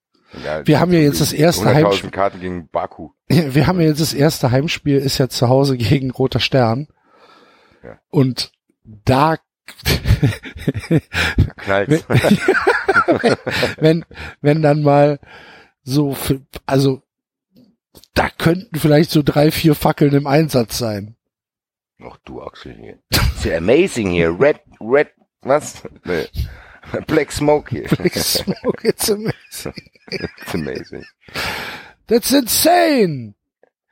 Ja, wir haben ja jetzt das erste Heimspiel. hunderttausend Karten gegen Baku. Ja, wir haben ja jetzt das erste Heimspiel, ist ja zu Hause gegen Roter Stern. Ja. Und da wenn, wenn, wenn dann mal so, für, also da könnten vielleicht so drei, vier Fackeln im Einsatz sein. Ach du Axel hier. It's amazing here. Red, red, was? Nee. Black Smoke here. Black Smoke, it's amazing. It's amazing. That's insane.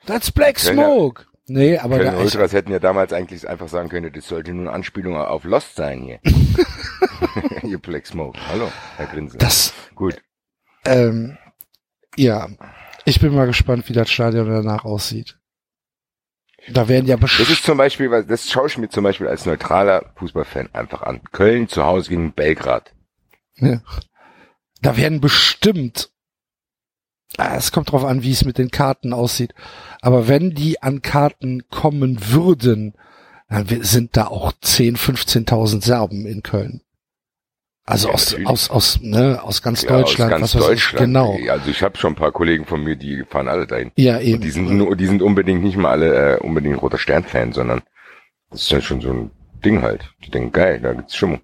That's Black Smoke. Ja. Nee, aber Köln Ultras hätten ja damals eigentlich einfach sagen können, das sollte nur eine Anspielung auf Lost sein hier. Ihr Black Smoke. Hallo, Herr Grinsel. Das, gut. Ähm, ja, ich bin mal gespannt, wie das Stadion danach aussieht. Da werden ja bestimmt. Das ist zum Beispiel, das schaue ich mir zum Beispiel als neutraler Fußballfan einfach an. Köln zu Hause gegen Belgrad. Ja. Da werden bestimmt. Es kommt drauf an, wie es mit den Karten aussieht. Aber wenn die an Karten kommen würden, dann sind da auch zehntausend, fünfzehntausend Serben in Köln. Also ja, aus, aus, aus, ne, aus ganz ja, Deutschland. Aus ganz was Deutschland. Ich, genau. Also ich habe schon ein paar Kollegen von mir, die fahren alle dahin. Ja, eben. Und die sind, nur, die sind unbedingt nicht mal alle, äh, unbedingt Roter Stern-Fan, sondern das ist ja schon so ein Ding halt. Die denken, geil, da gibt's Stimmung.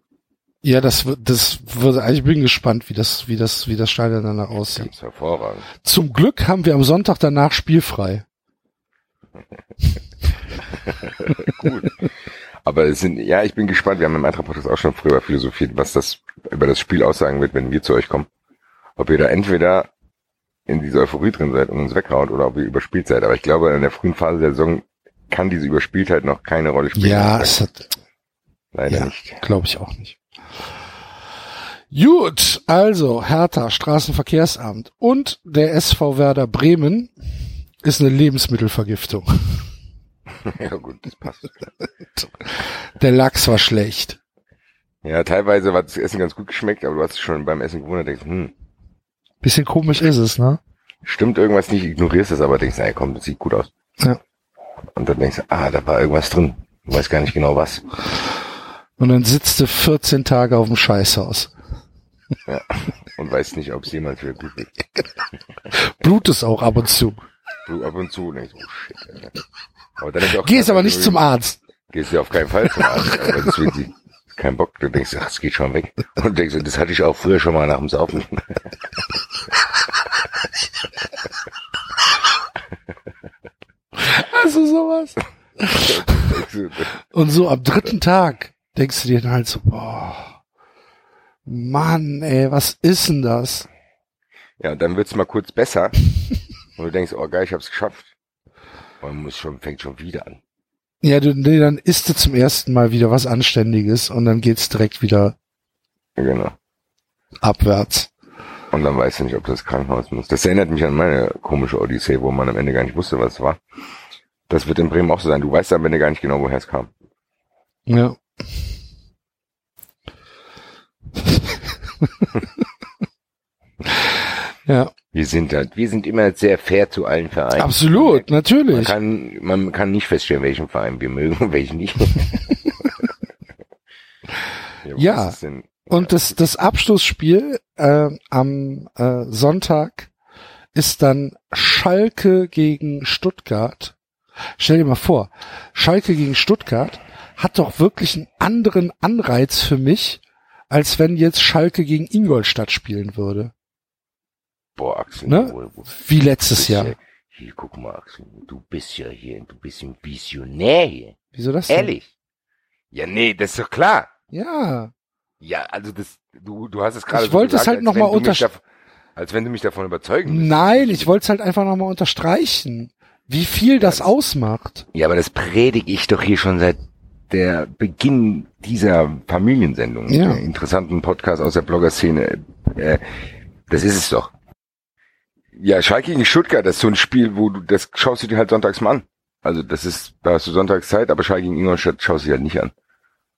Ja, das wird, das wird, ich bin gespannt, wie das, wie das, wie das Stadion danach aussieht. Ganz hervorragend. Zum Glück haben wir am Sonntag danach spielfrei. Gut. Aber es sind, ja, ich bin gespannt. Wir haben im Eintracht-Podcast auch schon früher philosophiert, was das, über das Spiel aussagen wird, wenn wir zu euch kommen. Ob ihr da entweder in dieser Euphorie drin seid und uns weghaut oder ob ihr überspielt seid. Aber ich glaube, in der frühen Phase der Saison kann diese Überspieltheit noch keine Rolle spielen. Ja, es hat, leider ja, nicht. Glaube ich auch nicht. Gut, also Hertha, Straßenverkehrsamt und der S V Werder Bremen ist eine Lebensmittelvergiftung. Ja gut, das passt. Der Lachs war schlecht. Ja, teilweise hat das Essen ganz gut geschmeckt, aber du hast schon beim Essen gewundert, denkst, hm. Bisschen komisch ist es, ne? Stimmt irgendwas nicht, ignorierst es, aber denkst, naja komm, das sieht gut aus. Ja. Und dann denkst du, ah, da war irgendwas drin. Du weißt gar nicht genau was. Und dann sitzt du vierzehn Tage auf dem Scheißhaus. Ja, und weiß nicht, ob es jemand will. Blut ist auch ab und zu. Blut ab und zu. Ne, so shit, aber dann auch gehst aber nicht irgendwie zum Arzt. Gehst ja auf keinen Fall zum Arzt. Aber das wird die, kein Bock. Du denkst, ach, es geht schon weg. Und denkst, das hatte ich auch früher schon mal nach dem Saufen. Also sowas. Und so am dritten Tag denkst du dir dann halt so, boah, Mann, ey, was ist denn das? Ja, und dann wird's mal kurz besser und du denkst, oh geil, ich hab's geschafft. Man muss schon, fängt schon wieder an. Ja, du, nee, dann isst du zum ersten Mal wieder was Anständiges und dann geht's direkt wieder genau abwärts. Und dann weißt du nicht, ob du ins Krankenhaus musst. Das erinnert mich an meine komische Odyssee, wo man am Ende gar nicht wusste, was es war. Das wird in Bremen auch so sein. Du weißt am Ende gar nicht genau, woher es kam. Ja. Ja. Wir sind halt, wir sind immer sehr fair zu allen Vereinen. Absolut, natürlich. Man kann, man kann nicht feststellen, welchen Verein wir mögen und welchen nicht. Ja, ja. Und das, das Abschlussspiel äh, am äh, Sonntag ist dann Schalke gegen Stuttgart. Stell dir mal vor, Schalke gegen Stuttgart hat doch wirklich einen anderen Anreiz für mich, als wenn jetzt Schalke gegen Ingolstadt spielen würde. Boah, Axel, ne? wo, wo, wie letztes Jahr. Ja, hier, guck mal, Axel, du bist ja hier, du bist ein Visionär hier. Wieso das denn? Ehrlich? Ja, nee, das ist doch klar. Ja. Ja, also das, du, du hast es gerade so gesagt, es halt als, noch wenn mal unter- da, als wenn du mich davon überzeugen willst. Nein, ich wollte es halt einfach nochmal unterstreichen, wie viel das, das ausmacht. Ja, aber das predige ich doch hier schon seit der Beginn dieser Familiensendung, ja. Der interessanten Podcast aus der Blogger-Szene. Äh, das ist es doch. Ja, Schalke gegen Stuttgart, das ist so ein Spiel, wo du, das schaust du dir halt sonntags mal an. Also das ist, da hast du sonntags Zeit, aber Schalke gegen Ingolstadt schaust du dir halt nicht an.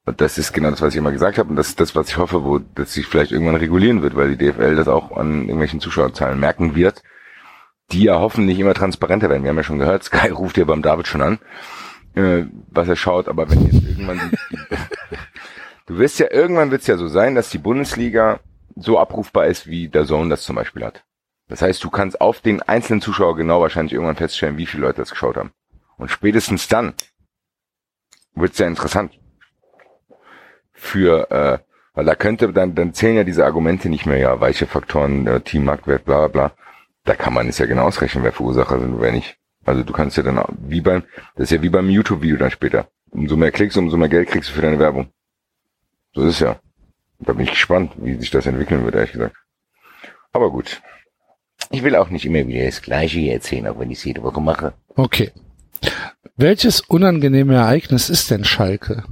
Und das ist genau das, was ich immer gesagt habe, und das ist das, was ich hoffe, wo das sich vielleicht irgendwann regulieren wird, weil die D F L das auch an irgendwelchen Zuschauerzahlen merken wird, die ja hoffentlich immer transparenter werden. Wir haben ja schon gehört, Sky ruft ja beim David schon an, äh, was er schaut, aber wenn jetzt irgendwann die, du wirst ja, irgendwann wird es ja so sein, dass die Bundesliga so abrufbar ist, wie D A Z N das zum Beispiel hat. Das heißt, du kannst auf den einzelnen Zuschauer genau wahrscheinlich irgendwann feststellen, wie viele Leute das geschaut haben. Und spätestens dann wird's ja interessant. Für, äh, weil da könnte, dann dann zählen ja diese Argumente nicht mehr, ja, weiche Faktoren, äh, Teammarktwert, bla bla bla. Da kann man es ja genau ausrechnen, wer Verursacher sind und wer nicht. Also du kannst ja dann, auch, wie beim, das ist ja wie beim YouTube-Video dann später. Umso mehr Klicks, umso mehr Geld kriegst du für deine Werbung. So ist es ja. Da bin ich gespannt, wie sich das entwickeln wird, ehrlich gesagt. Aber gut. Ich will auch nicht immer wieder das Gleiche hier erzählen, auch wenn ich es jede Woche mache. Okay. Welches unangenehme Ereignis ist denn Schalke?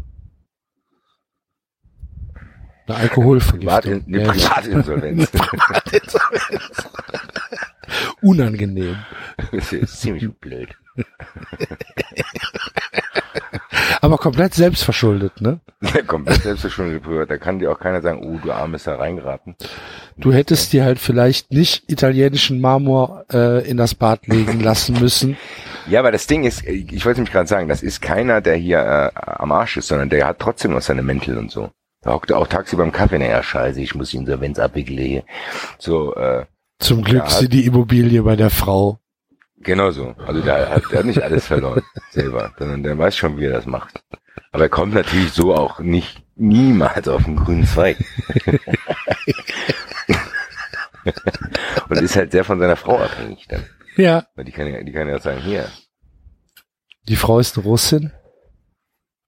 Eine Alkoholvergiftung. Eine Privatinsolvenz. Privatinsolvenz. Unangenehm. Das ist ziemlich blöd. Aber komplett selbstverschuldet, ne? Ja, komplett selbstverschuldet. Da kann dir auch keiner sagen, oh, du Arm ist da reingeraten. Du hättest dir halt vielleicht nicht italienischen Marmor äh, in das Bad legen lassen müssen. Ja, aber das Ding ist, ich wollte nämlich gerade sagen, das ist keiner, der hier äh, am Arsch ist, sondern der hat trotzdem noch seine Mäntel und so. Da hockt er auch tagsüber im Kaffee, naja, scheiße, ich muss die Insolvenz abwickeln hier. So, äh, Zum Glück sind hat, die Immobilie bei der Frau. Genau so. Also der hat, der hat nicht alles verloren selber, sondern der weiß schon, wie er das macht. Aber er kommt natürlich so auch nicht niemals auf den grünen Zweig. Und ist halt sehr von seiner Frau abhängig dann. Ja. Weil die kann ja, die kann ja sagen, hier. Die Frau ist Russin.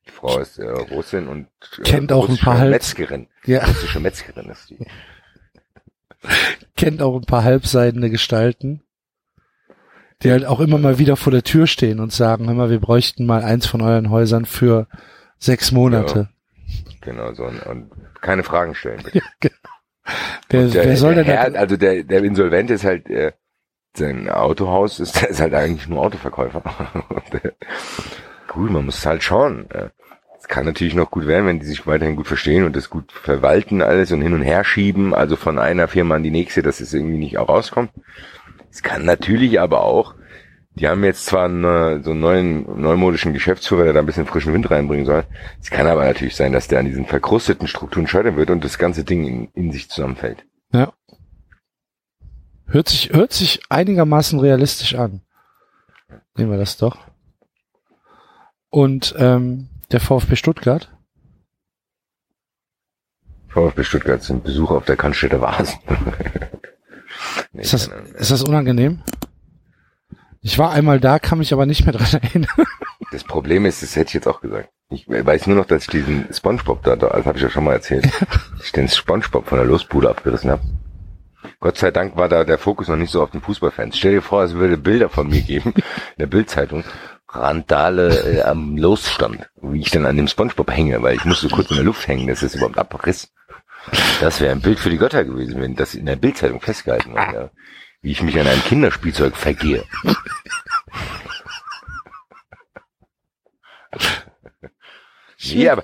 Die Frau ist äh, Russin und äh, kennt auch ein paar Metzgerin. Ja. Russische Metzgerin ist die. Kennt auch ein paar halbseidene Gestalten, die halt auch immer mal wieder vor der Tür stehen und sagen, hör mal, wir bräuchten mal eins von euren Häusern für sechs Monate. Genau, genau so. Und keine Fragen stellen, bitte. Wer, der, wer soll der denn Herr, da, also der, der Insolvent ist halt, äh, sein Autohaus ist, der ist halt eigentlich nur Autoverkäufer. Und, äh, gut, man muss halt schauen. Es kann natürlich noch gut werden, wenn die sich weiterhin gut verstehen und das gut verwalten alles und hin und her schieben, also von einer Firma an die nächste, dass es irgendwie nicht auch rauskommt. Es kann natürlich aber auch, die haben jetzt zwar eine, so einen neuen, neumodischen Geschäftsführer, der da ein bisschen frischen Wind reinbringen soll. Es kann aber natürlich sein, dass der an diesen verkrusteten Strukturen scheitern wird und das ganze Ding in, in sich zusammenfällt. Ja. Hört sich, hört sich einigermaßen realistisch an. Nehmen wir das doch. Und ähm, der VfB Stuttgart? VfB Stuttgart sind Besucher auf der Cannstätter Vasen. Nee, ist, das, ist das unangenehm? Ich war einmal da, kann mich aber nicht mehr dran erinnern. Das Problem ist, das hätte ich jetzt auch gesagt. Ich weiß nur noch, dass ich diesen Spongebob da, das habe ich ja schon mal erzählt, dass ich den Spongebob von der Losbude abgerissen habe. Gott sei Dank war da der Fokus noch nicht so auf den Fußballfans. Stell dir vor, es würde Bilder von mir geben, in der Bildzeitung. Randale äh, am Losstand, wie ich dann an dem Spongebob hänge, weil ich musste so kurz in der Luft hängen, dass es überhaupt abriss. Das wäre ein Bild für die Götter gewesen, wenn das in der Bildzeitung festgehalten wäre, ja. Wie ich mich an einem Kinderspielzeug vergehe. Ich wäre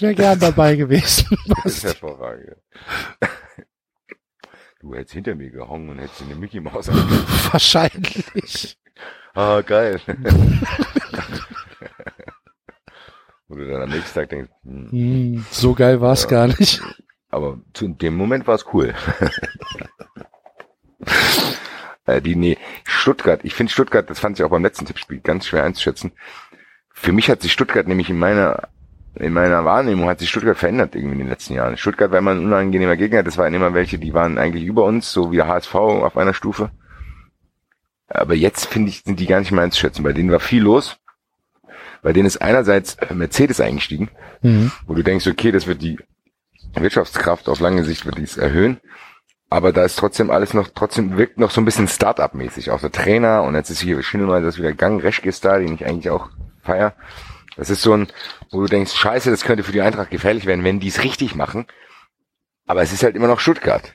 nee, gern dabei gewesen. Das ist hervorragend. Du hättest hinter mir gehangen und hättest eine Mickey Maus angeguckt. Wahrscheinlich. Ah, geil. Wo du dann am nächsten Tag denkst, hm, so geil war es ja, gar nicht. Aber zu dem Moment war es cool. äh, die, nee, Stuttgart, ich finde Stuttgart, das fand ich auch beim letzten Tippspiel ganz schwer einzuschätzen. Für mich hat sich Stuttgart nämlich in meiner, in meiner Wahrnehmung hat sich Stuttgart verändert irgendwie in den letzten Jahren. Stuttgart war immer ein unangenehmer Gegner, das waren immer welche, die waren eigentlich über uns, so wie der H S V auf einer Stufe. Aber jetzt, finde ich, sind die gar nicht mehr einzuschätzen. Bei denen war viel los. Bei denen ist einerseits Mercedes eingestiegen, mhm. wo du denkst, okay, das wird die Wirtschaftskraft auf lange Sicht wird dies erhöhen. Aber da ist trotzdem alles noch, trotzdem wirkt noch so ein bisschen Start-up-mäßig. Auch der Trainer und jetzt ist hier Schindelmeier, das ist wieder Gang, Reschke ist da, den ich eigentlich auch feier. Das ist so ein, wo du denkst, scheiße, das könnte für die Eintracht gefährlich werden, wenn die es richtig machen. Aber es ist halt immer noch Stuttgart.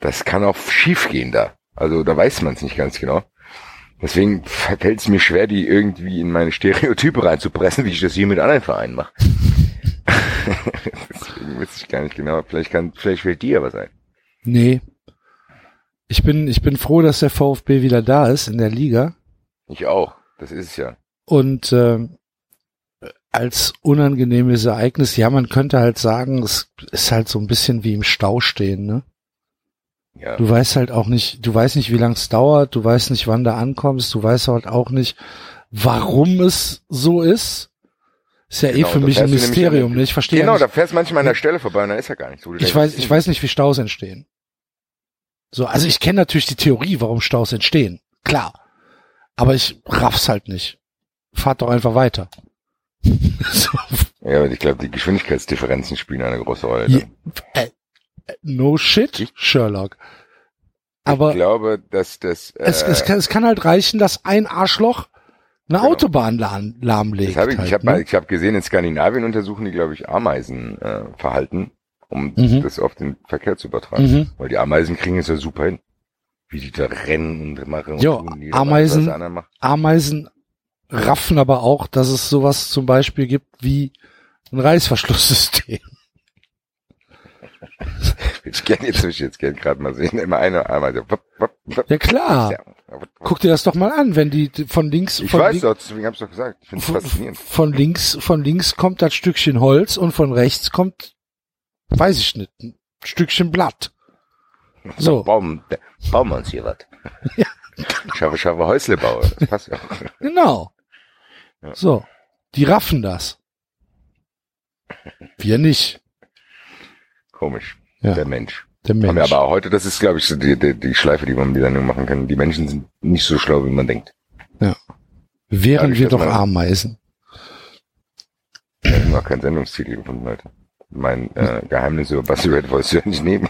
Das kann auch schief gehen da. Also da weiß man es nicht ganz genau. Deswegen fällt es mir schwer, die irgendwie in meine Stereotype reinzupressen, wie ich das hier mit anderen Vereinen mache. Deswegen weiß ich gar nicht genau. Vielleicht kann, vielleicht fällt dir aber sein. Nee. Ich bin, ich bin froh, dass der VfB wieder da ist in der Liga. Ich auch. Das ist es ja. Und äh, als unangenehmes Ereignis, ja, man könnte halt sagen, es ist halt so ein bisschen wie im Stau stehen, ne? Ja. Du weißt halt auch nicht, du weißt nicht, wie lange es dauert, du weißt nicht, wann du ankommst, du weißt halt auch nicht, warum es so ist. Ist ja genau, eh für mich ein Mysterium, ne? Ich verstehe genau, ja nicht. Da fährst manchmal an der Stelle vorbei und da ist ja gar nichts. So, ich weiß, ich weiß nicht, wie Staus entstehen. So, also ich kenne natürlich die Theorie, warum Staus entstehen. Klar. Aber ich raff's halt nicht. Fahrt doch einfach weiter. So. Ja, aber ich glaube, die Geschwindigkeitsdifferenzen spielen eine große Rolle. Ja, äh, no shit, ich, Sherlock. Aber ich glaube, dass das... Äh, es, es, kann, es kann halt reichen, dass ein Arschloch eine genau. Autobahn lahm, lahmlegt. Hab ich halt, ich habe ne? hab gesehen, in Skandinavien untersuchen die, glaube ich, Ameisenverhalten, äh, um mhm. das auf den Verkehr zu übertragen. Mhm. Weil die Ameisen kriegen es ja super hin. Wie die da rennen und machen. Jo, und tun, Ameisen, macht. Ameisen raffen aber auch, dass es sowas zum Beispiel gibt wie ein Reißverschlusssystem. Ich kann jetzt, jetzt gerade mal sehen, immer eine Ameise. Ja klar, guck dir das doch mal an, wenn die von links... Ich von weiß li- doch, deswegen hab's doch gesagt, ich find's von, faszinierend. Von links, von links kommt das Stückchen Holz und von rechts kommt, weiß ich nicht, ein Stückchen Blatt. So. Baum, bauen wir uns hier was. Ja. Schaffe, schaffe Häusle baue, das passt ja auch. Genau. Ja. So, die raffen das. Wir nicht. Komisch. Ja, der Mensch. Der Mensch. Haben wir aber heute, das ist, glaube ich, so die, die, die Schleife, die man mit der Sendung machen kann. Die Menschen sind nicht so schlau, wie man denkt. Ja. Wären dadurch, wir doch Ameisen. Ich habe noch keinen Sendungstitel gefunden, Leute. Mein äh, Geheimnis über Basti Red Voice hören nicht nehmen.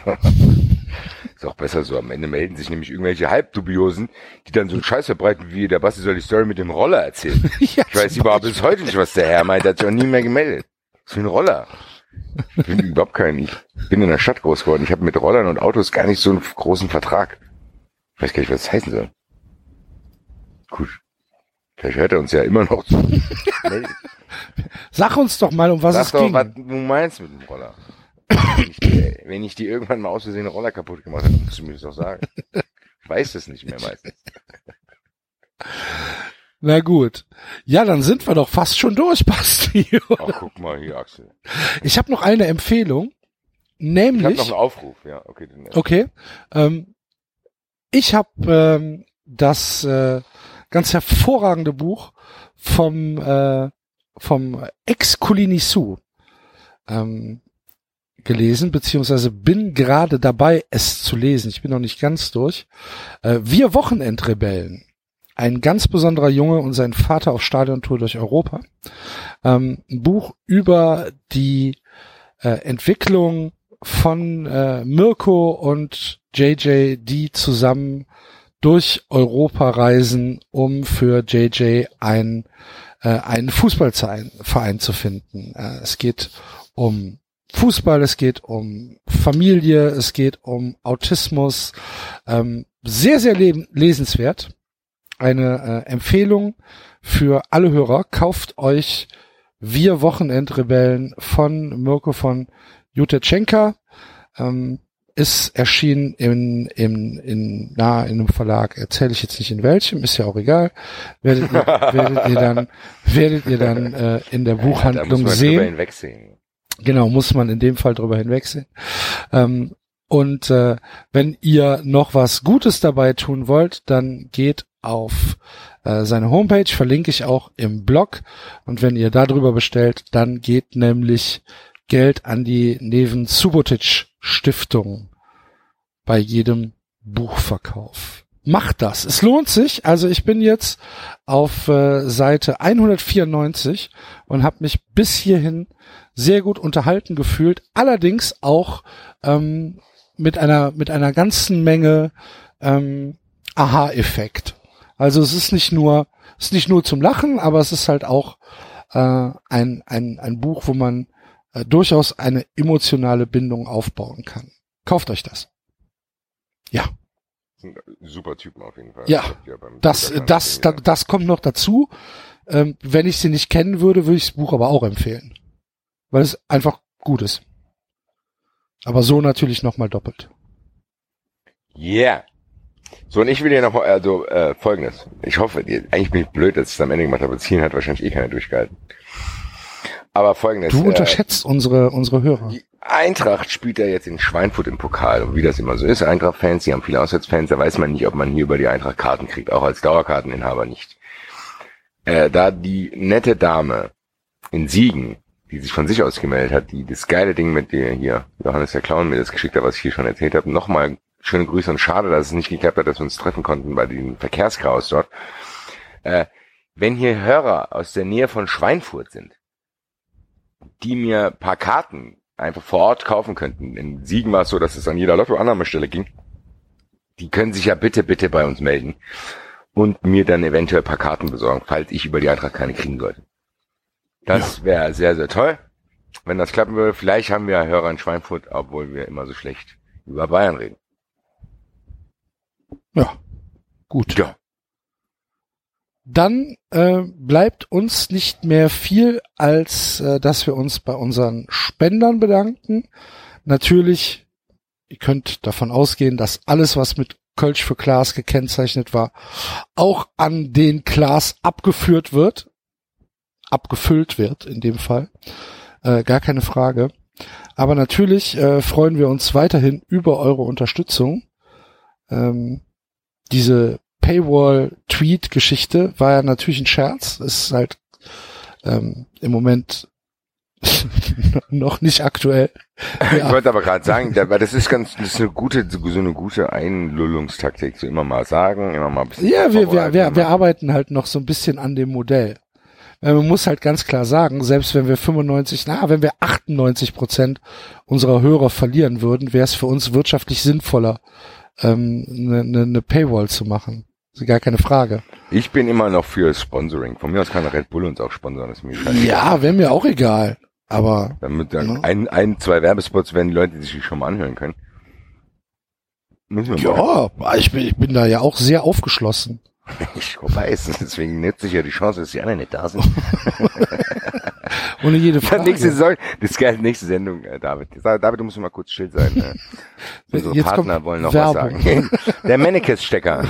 Ist auch besser so. Am Ende melden sich nämlich irgendwelche Halbdubiosen, die dann so einen Scheiß verbreiten, wie der Basti soll die Story mit dem Roller erzählen. Ja, ich weiß überhaupt bis heute nicht, was der Herr meint. Der hat sich auch nie mehr gemeldet. Das ist ein Roller. Ich bin überhaupt kein, ich bin in der Stadt groß geworden. Ich habe mit Rollern und Autos gar nicht so einen großen Vertrag. Ich weiß gar nicht, was das heißen soll. Gut. Vielleicht hört er uns ja immer noch zu. Sag uns doch mal, um was Sag es doch, ging. Sag doch, was du meinst mit dem Roller. Wenn ich, die, wenn ich die irgendwann mal aus Versehen Roller kaputt gemacht habe, musst du mir das doch sagen. Ich weiß es nicht mehr meistens. Na gut. Ja, dann sind wir doch fast schon durch, Basti. Ach, guck mal hier, Axel. Ich habe noch eine Empfehlung, nämlich... Ich habe noch einen Aufruf, ja. Okay. Dann okay. Ähm, ich habe ähm, das äh, ganz hervorragende Buch vom äh, vom Ex-Kulinisu ähm, gelesen, beziehungsweise bin gerade dabei, es zu lesen. Ich bin noch nicht ganz durch. Äh, Wir Wochenendrebellen. Ein ganz besonderer Junge und sein Vater auf Stadiontour durch Europa. Ähm, ein Buch über die äh, Entwicklung von äh, Mirko und J J, die zusammen durch Europa reisen, um für J J ein, äh, einen Fußballverein Verein zu finden. Äh, es geht um Fußball, es geht um Familie, es geht um Autismus. Ähm, sehr, sehr leb- lesenswert. Eine äh, Empfehlung für alle Hörer. Kauft euch Wir Wochenendrebellen von Mirko von Juteczenka. Ähm, ist erschienen in, in, in, na, in einem Verlag, erzähle ich jetzt nicht in welchem, ist ja auch egal, werdet ihr, werdet ihr dann, werdet ihr dann äh, in der Buchhandlung ja, da muss man sehen. Drüber hinwegsehen. Genau, muss man in dem Fall drüber hinwegsehen. Ähm, und äh, wenn ihr noch was Gutes dabei tun wollt, dann geht auf äh, seine Homepage, verlinke ich auch im Blog, und wenn ihr da drüber bestellt, dann geht nämlich Geld an die Neven Subotic Stiftung bei jedem Buchverkauf. Macht das, es lohnt sich. Also ich bin jetzt auf äh, Seite hundertvierundneunzig und habe mich bis hierhin sehr gut unterhalten gefühlt, allerdings auch ähm, mit einer mit einer ganzen Menge ähm, Aha-Effekt. Also es ist nicht nur es ist nicht nur zum Lachen, aber es ist halt auch äh, ein ein ein Buch, wo man äh, durchaus eine emotionale Bindung aufbauen kann. Kauft euch das. Ja. Super Typen auf jeden Fall. Ja, ja, das das das, das kommt noch dazu. Ähm, wenn ich sie nicht kennen würde, würde ich das Buch aber auch empfehlen, weil es einfach gut ist. Aber so natürlich nochmal doppelt. Yeah. So, und ich will dir noch, also äh, Folgendes. Ich hoffe, eigentlich bin ich blöd, dass ich es am Ende gemacht habe. Ziehen hat wahrscheinlich eh keiner durchgehalten. Aber Folgendes. Du unterschätzt äh, unsere unsere Hörer. Die Eintracht spielt ja jetzt in Schweinfurt im Pokal. Und wie das immer so ist, Eintracht-Fans, die haben viele Auswärtsfans, da weiß man nicht, ob man hier über die Eintracht Karten kriegt. Auch als Dauerkarteninhaber nicht. Äh, da die nette Dame in Siegen, die sich von sich aus gemeldet hat, die das geile Ding mit dir hier, Johannes der Clown, mir das geschickt hat, was ich hier schon erzählt habe, nochmal schöne Grüße und schade, dass es nicht geklappt hat, dass wir uns treffen konnten bei diesem Verkehrschaos dort. Äh, wenn hier Hörer aus der Nähe von Schweinfurt sind, die mir ein paar Karten einfach vor Ort kaufen könnten, in Siegen war es so, dass es an jeder Lottoannahmestelle ging, die können sich ja bitte, bitte bei uns melden und mir dann eventuell ein paar Karten besorgen, falls ich über die Eintracht keine kriegen sollte. Das wäre sehr, sehr toll, wenn das klappen würde. Vielleicht haben wir Hörer in Schweinfurt, obwohl wir immer so schlecht über Bayern reden. Ja, gut. Ja. Dann äh, bleibt uns nicht mehr viel, als äh, dass wir uns bei unseren Spendern bedanken. Natürlich, ihr könnt davon ausgehen, dass alles, was mit Kölsch für Klaas gekennzeichnet war, auch an den Klaas abgeführt wird. Abgefüllt wird in dem Fall. Äh, gar keine Frage. Aber natürlich äh, freuen wir uns weiterhin über eure Unterstützung. Ähm, diese Paywall-Tweet-Geschichte war ja natürlich ein Scherz. Es ist halt ähm, im Moment noch nicht aktuell. Ja. Ich wollte aber gerade sagen, das ist ganz, das ist eine gute, so eine gute Einlullungstaktik. So immer mal sagen, immer mal ein bisschen. Ja, wir, wir, wir, wir arbeiten halt noch so ein bisschen an dem Modell. Man muss halt ganz klar sagen, selbst wenn wir fünfundneunzig, na, wenn wir achtundneunzig Prozent unserer Hörer verlieren würden, wäre es für uns wirtschaftlich sinnvoller, ähm, eine ne, ne Paywall zu machen. Das ist gar keine Frage. Ich bin immer noch für Sponsoring. Von mir aus kann Red Bull uns auch sponsern. Das ist mir egal. Ja, wäre mir auch egal. Aber damit dann ja. ein, ein, zwei Werbespots werden die Leute sich schon mal anhören können. Müssen wir ja, machen. ich bin, ich bin da ja auch sehr aufgeschlossen. Ich weiß, deswegen nützt sich ja die Chance, dass die anderen nicht da sind. Ohne jede Frage. Nächste Saison, das geil, nächste Sendung, äh, David. David, du musst mal kurz still sein. Äh. Unsere Jetzt Partner wollen noch Werbung. Was sagen. Der Mannekes-Stecker.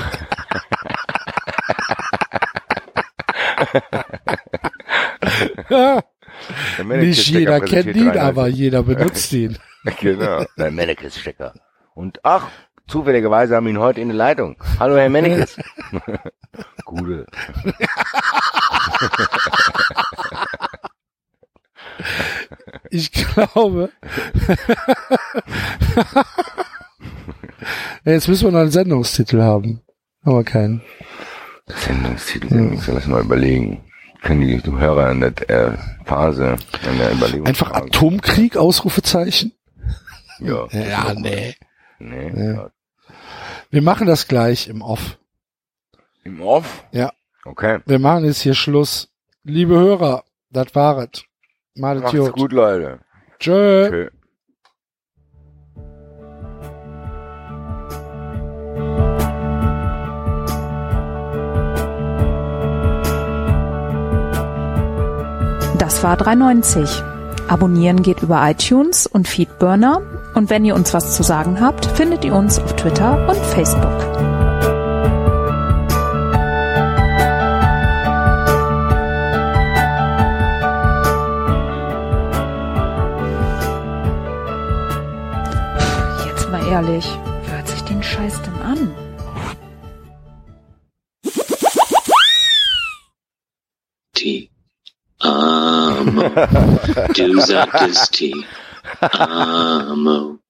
Der Nicht jeder kennt ihn, aber jeder benutzt ihn. Genau, der Mannekes-Stecker. Und ach, zufälligerweise haben wir ihn heute in der Leitung. Hallo, Herr Mennekes. Gute. Ich glaube... Jetzt müssen wir noch einen Sendungstitel haben. Aber keinen. Sendungstitel? Hm. Ich soll das mal überlegen. Können die Hörer in der äh, Phase, in der Überlegung... Einfach Phase. Atomkrieg, Ausrufezeichen? Ja. Ja, nee. Nee, nee. Wir machen das gleich im Off. Im Off? Ja. Okay. Wir machen jetzt hier Schluss. Liebe Hörer, das war's. Macht's gut, gut, Leute. Tschö. Tschö. Das war drei neunzig. Abonnieren geht über iTunes und Feedburner. Und wenn ihr uns was zu sagen habt, findet ihr uns auf Twitter und Facebook. Ehrlich, hört sich den Scheiß denn an? Tee. Amo. Du sagtest Tee. Amo.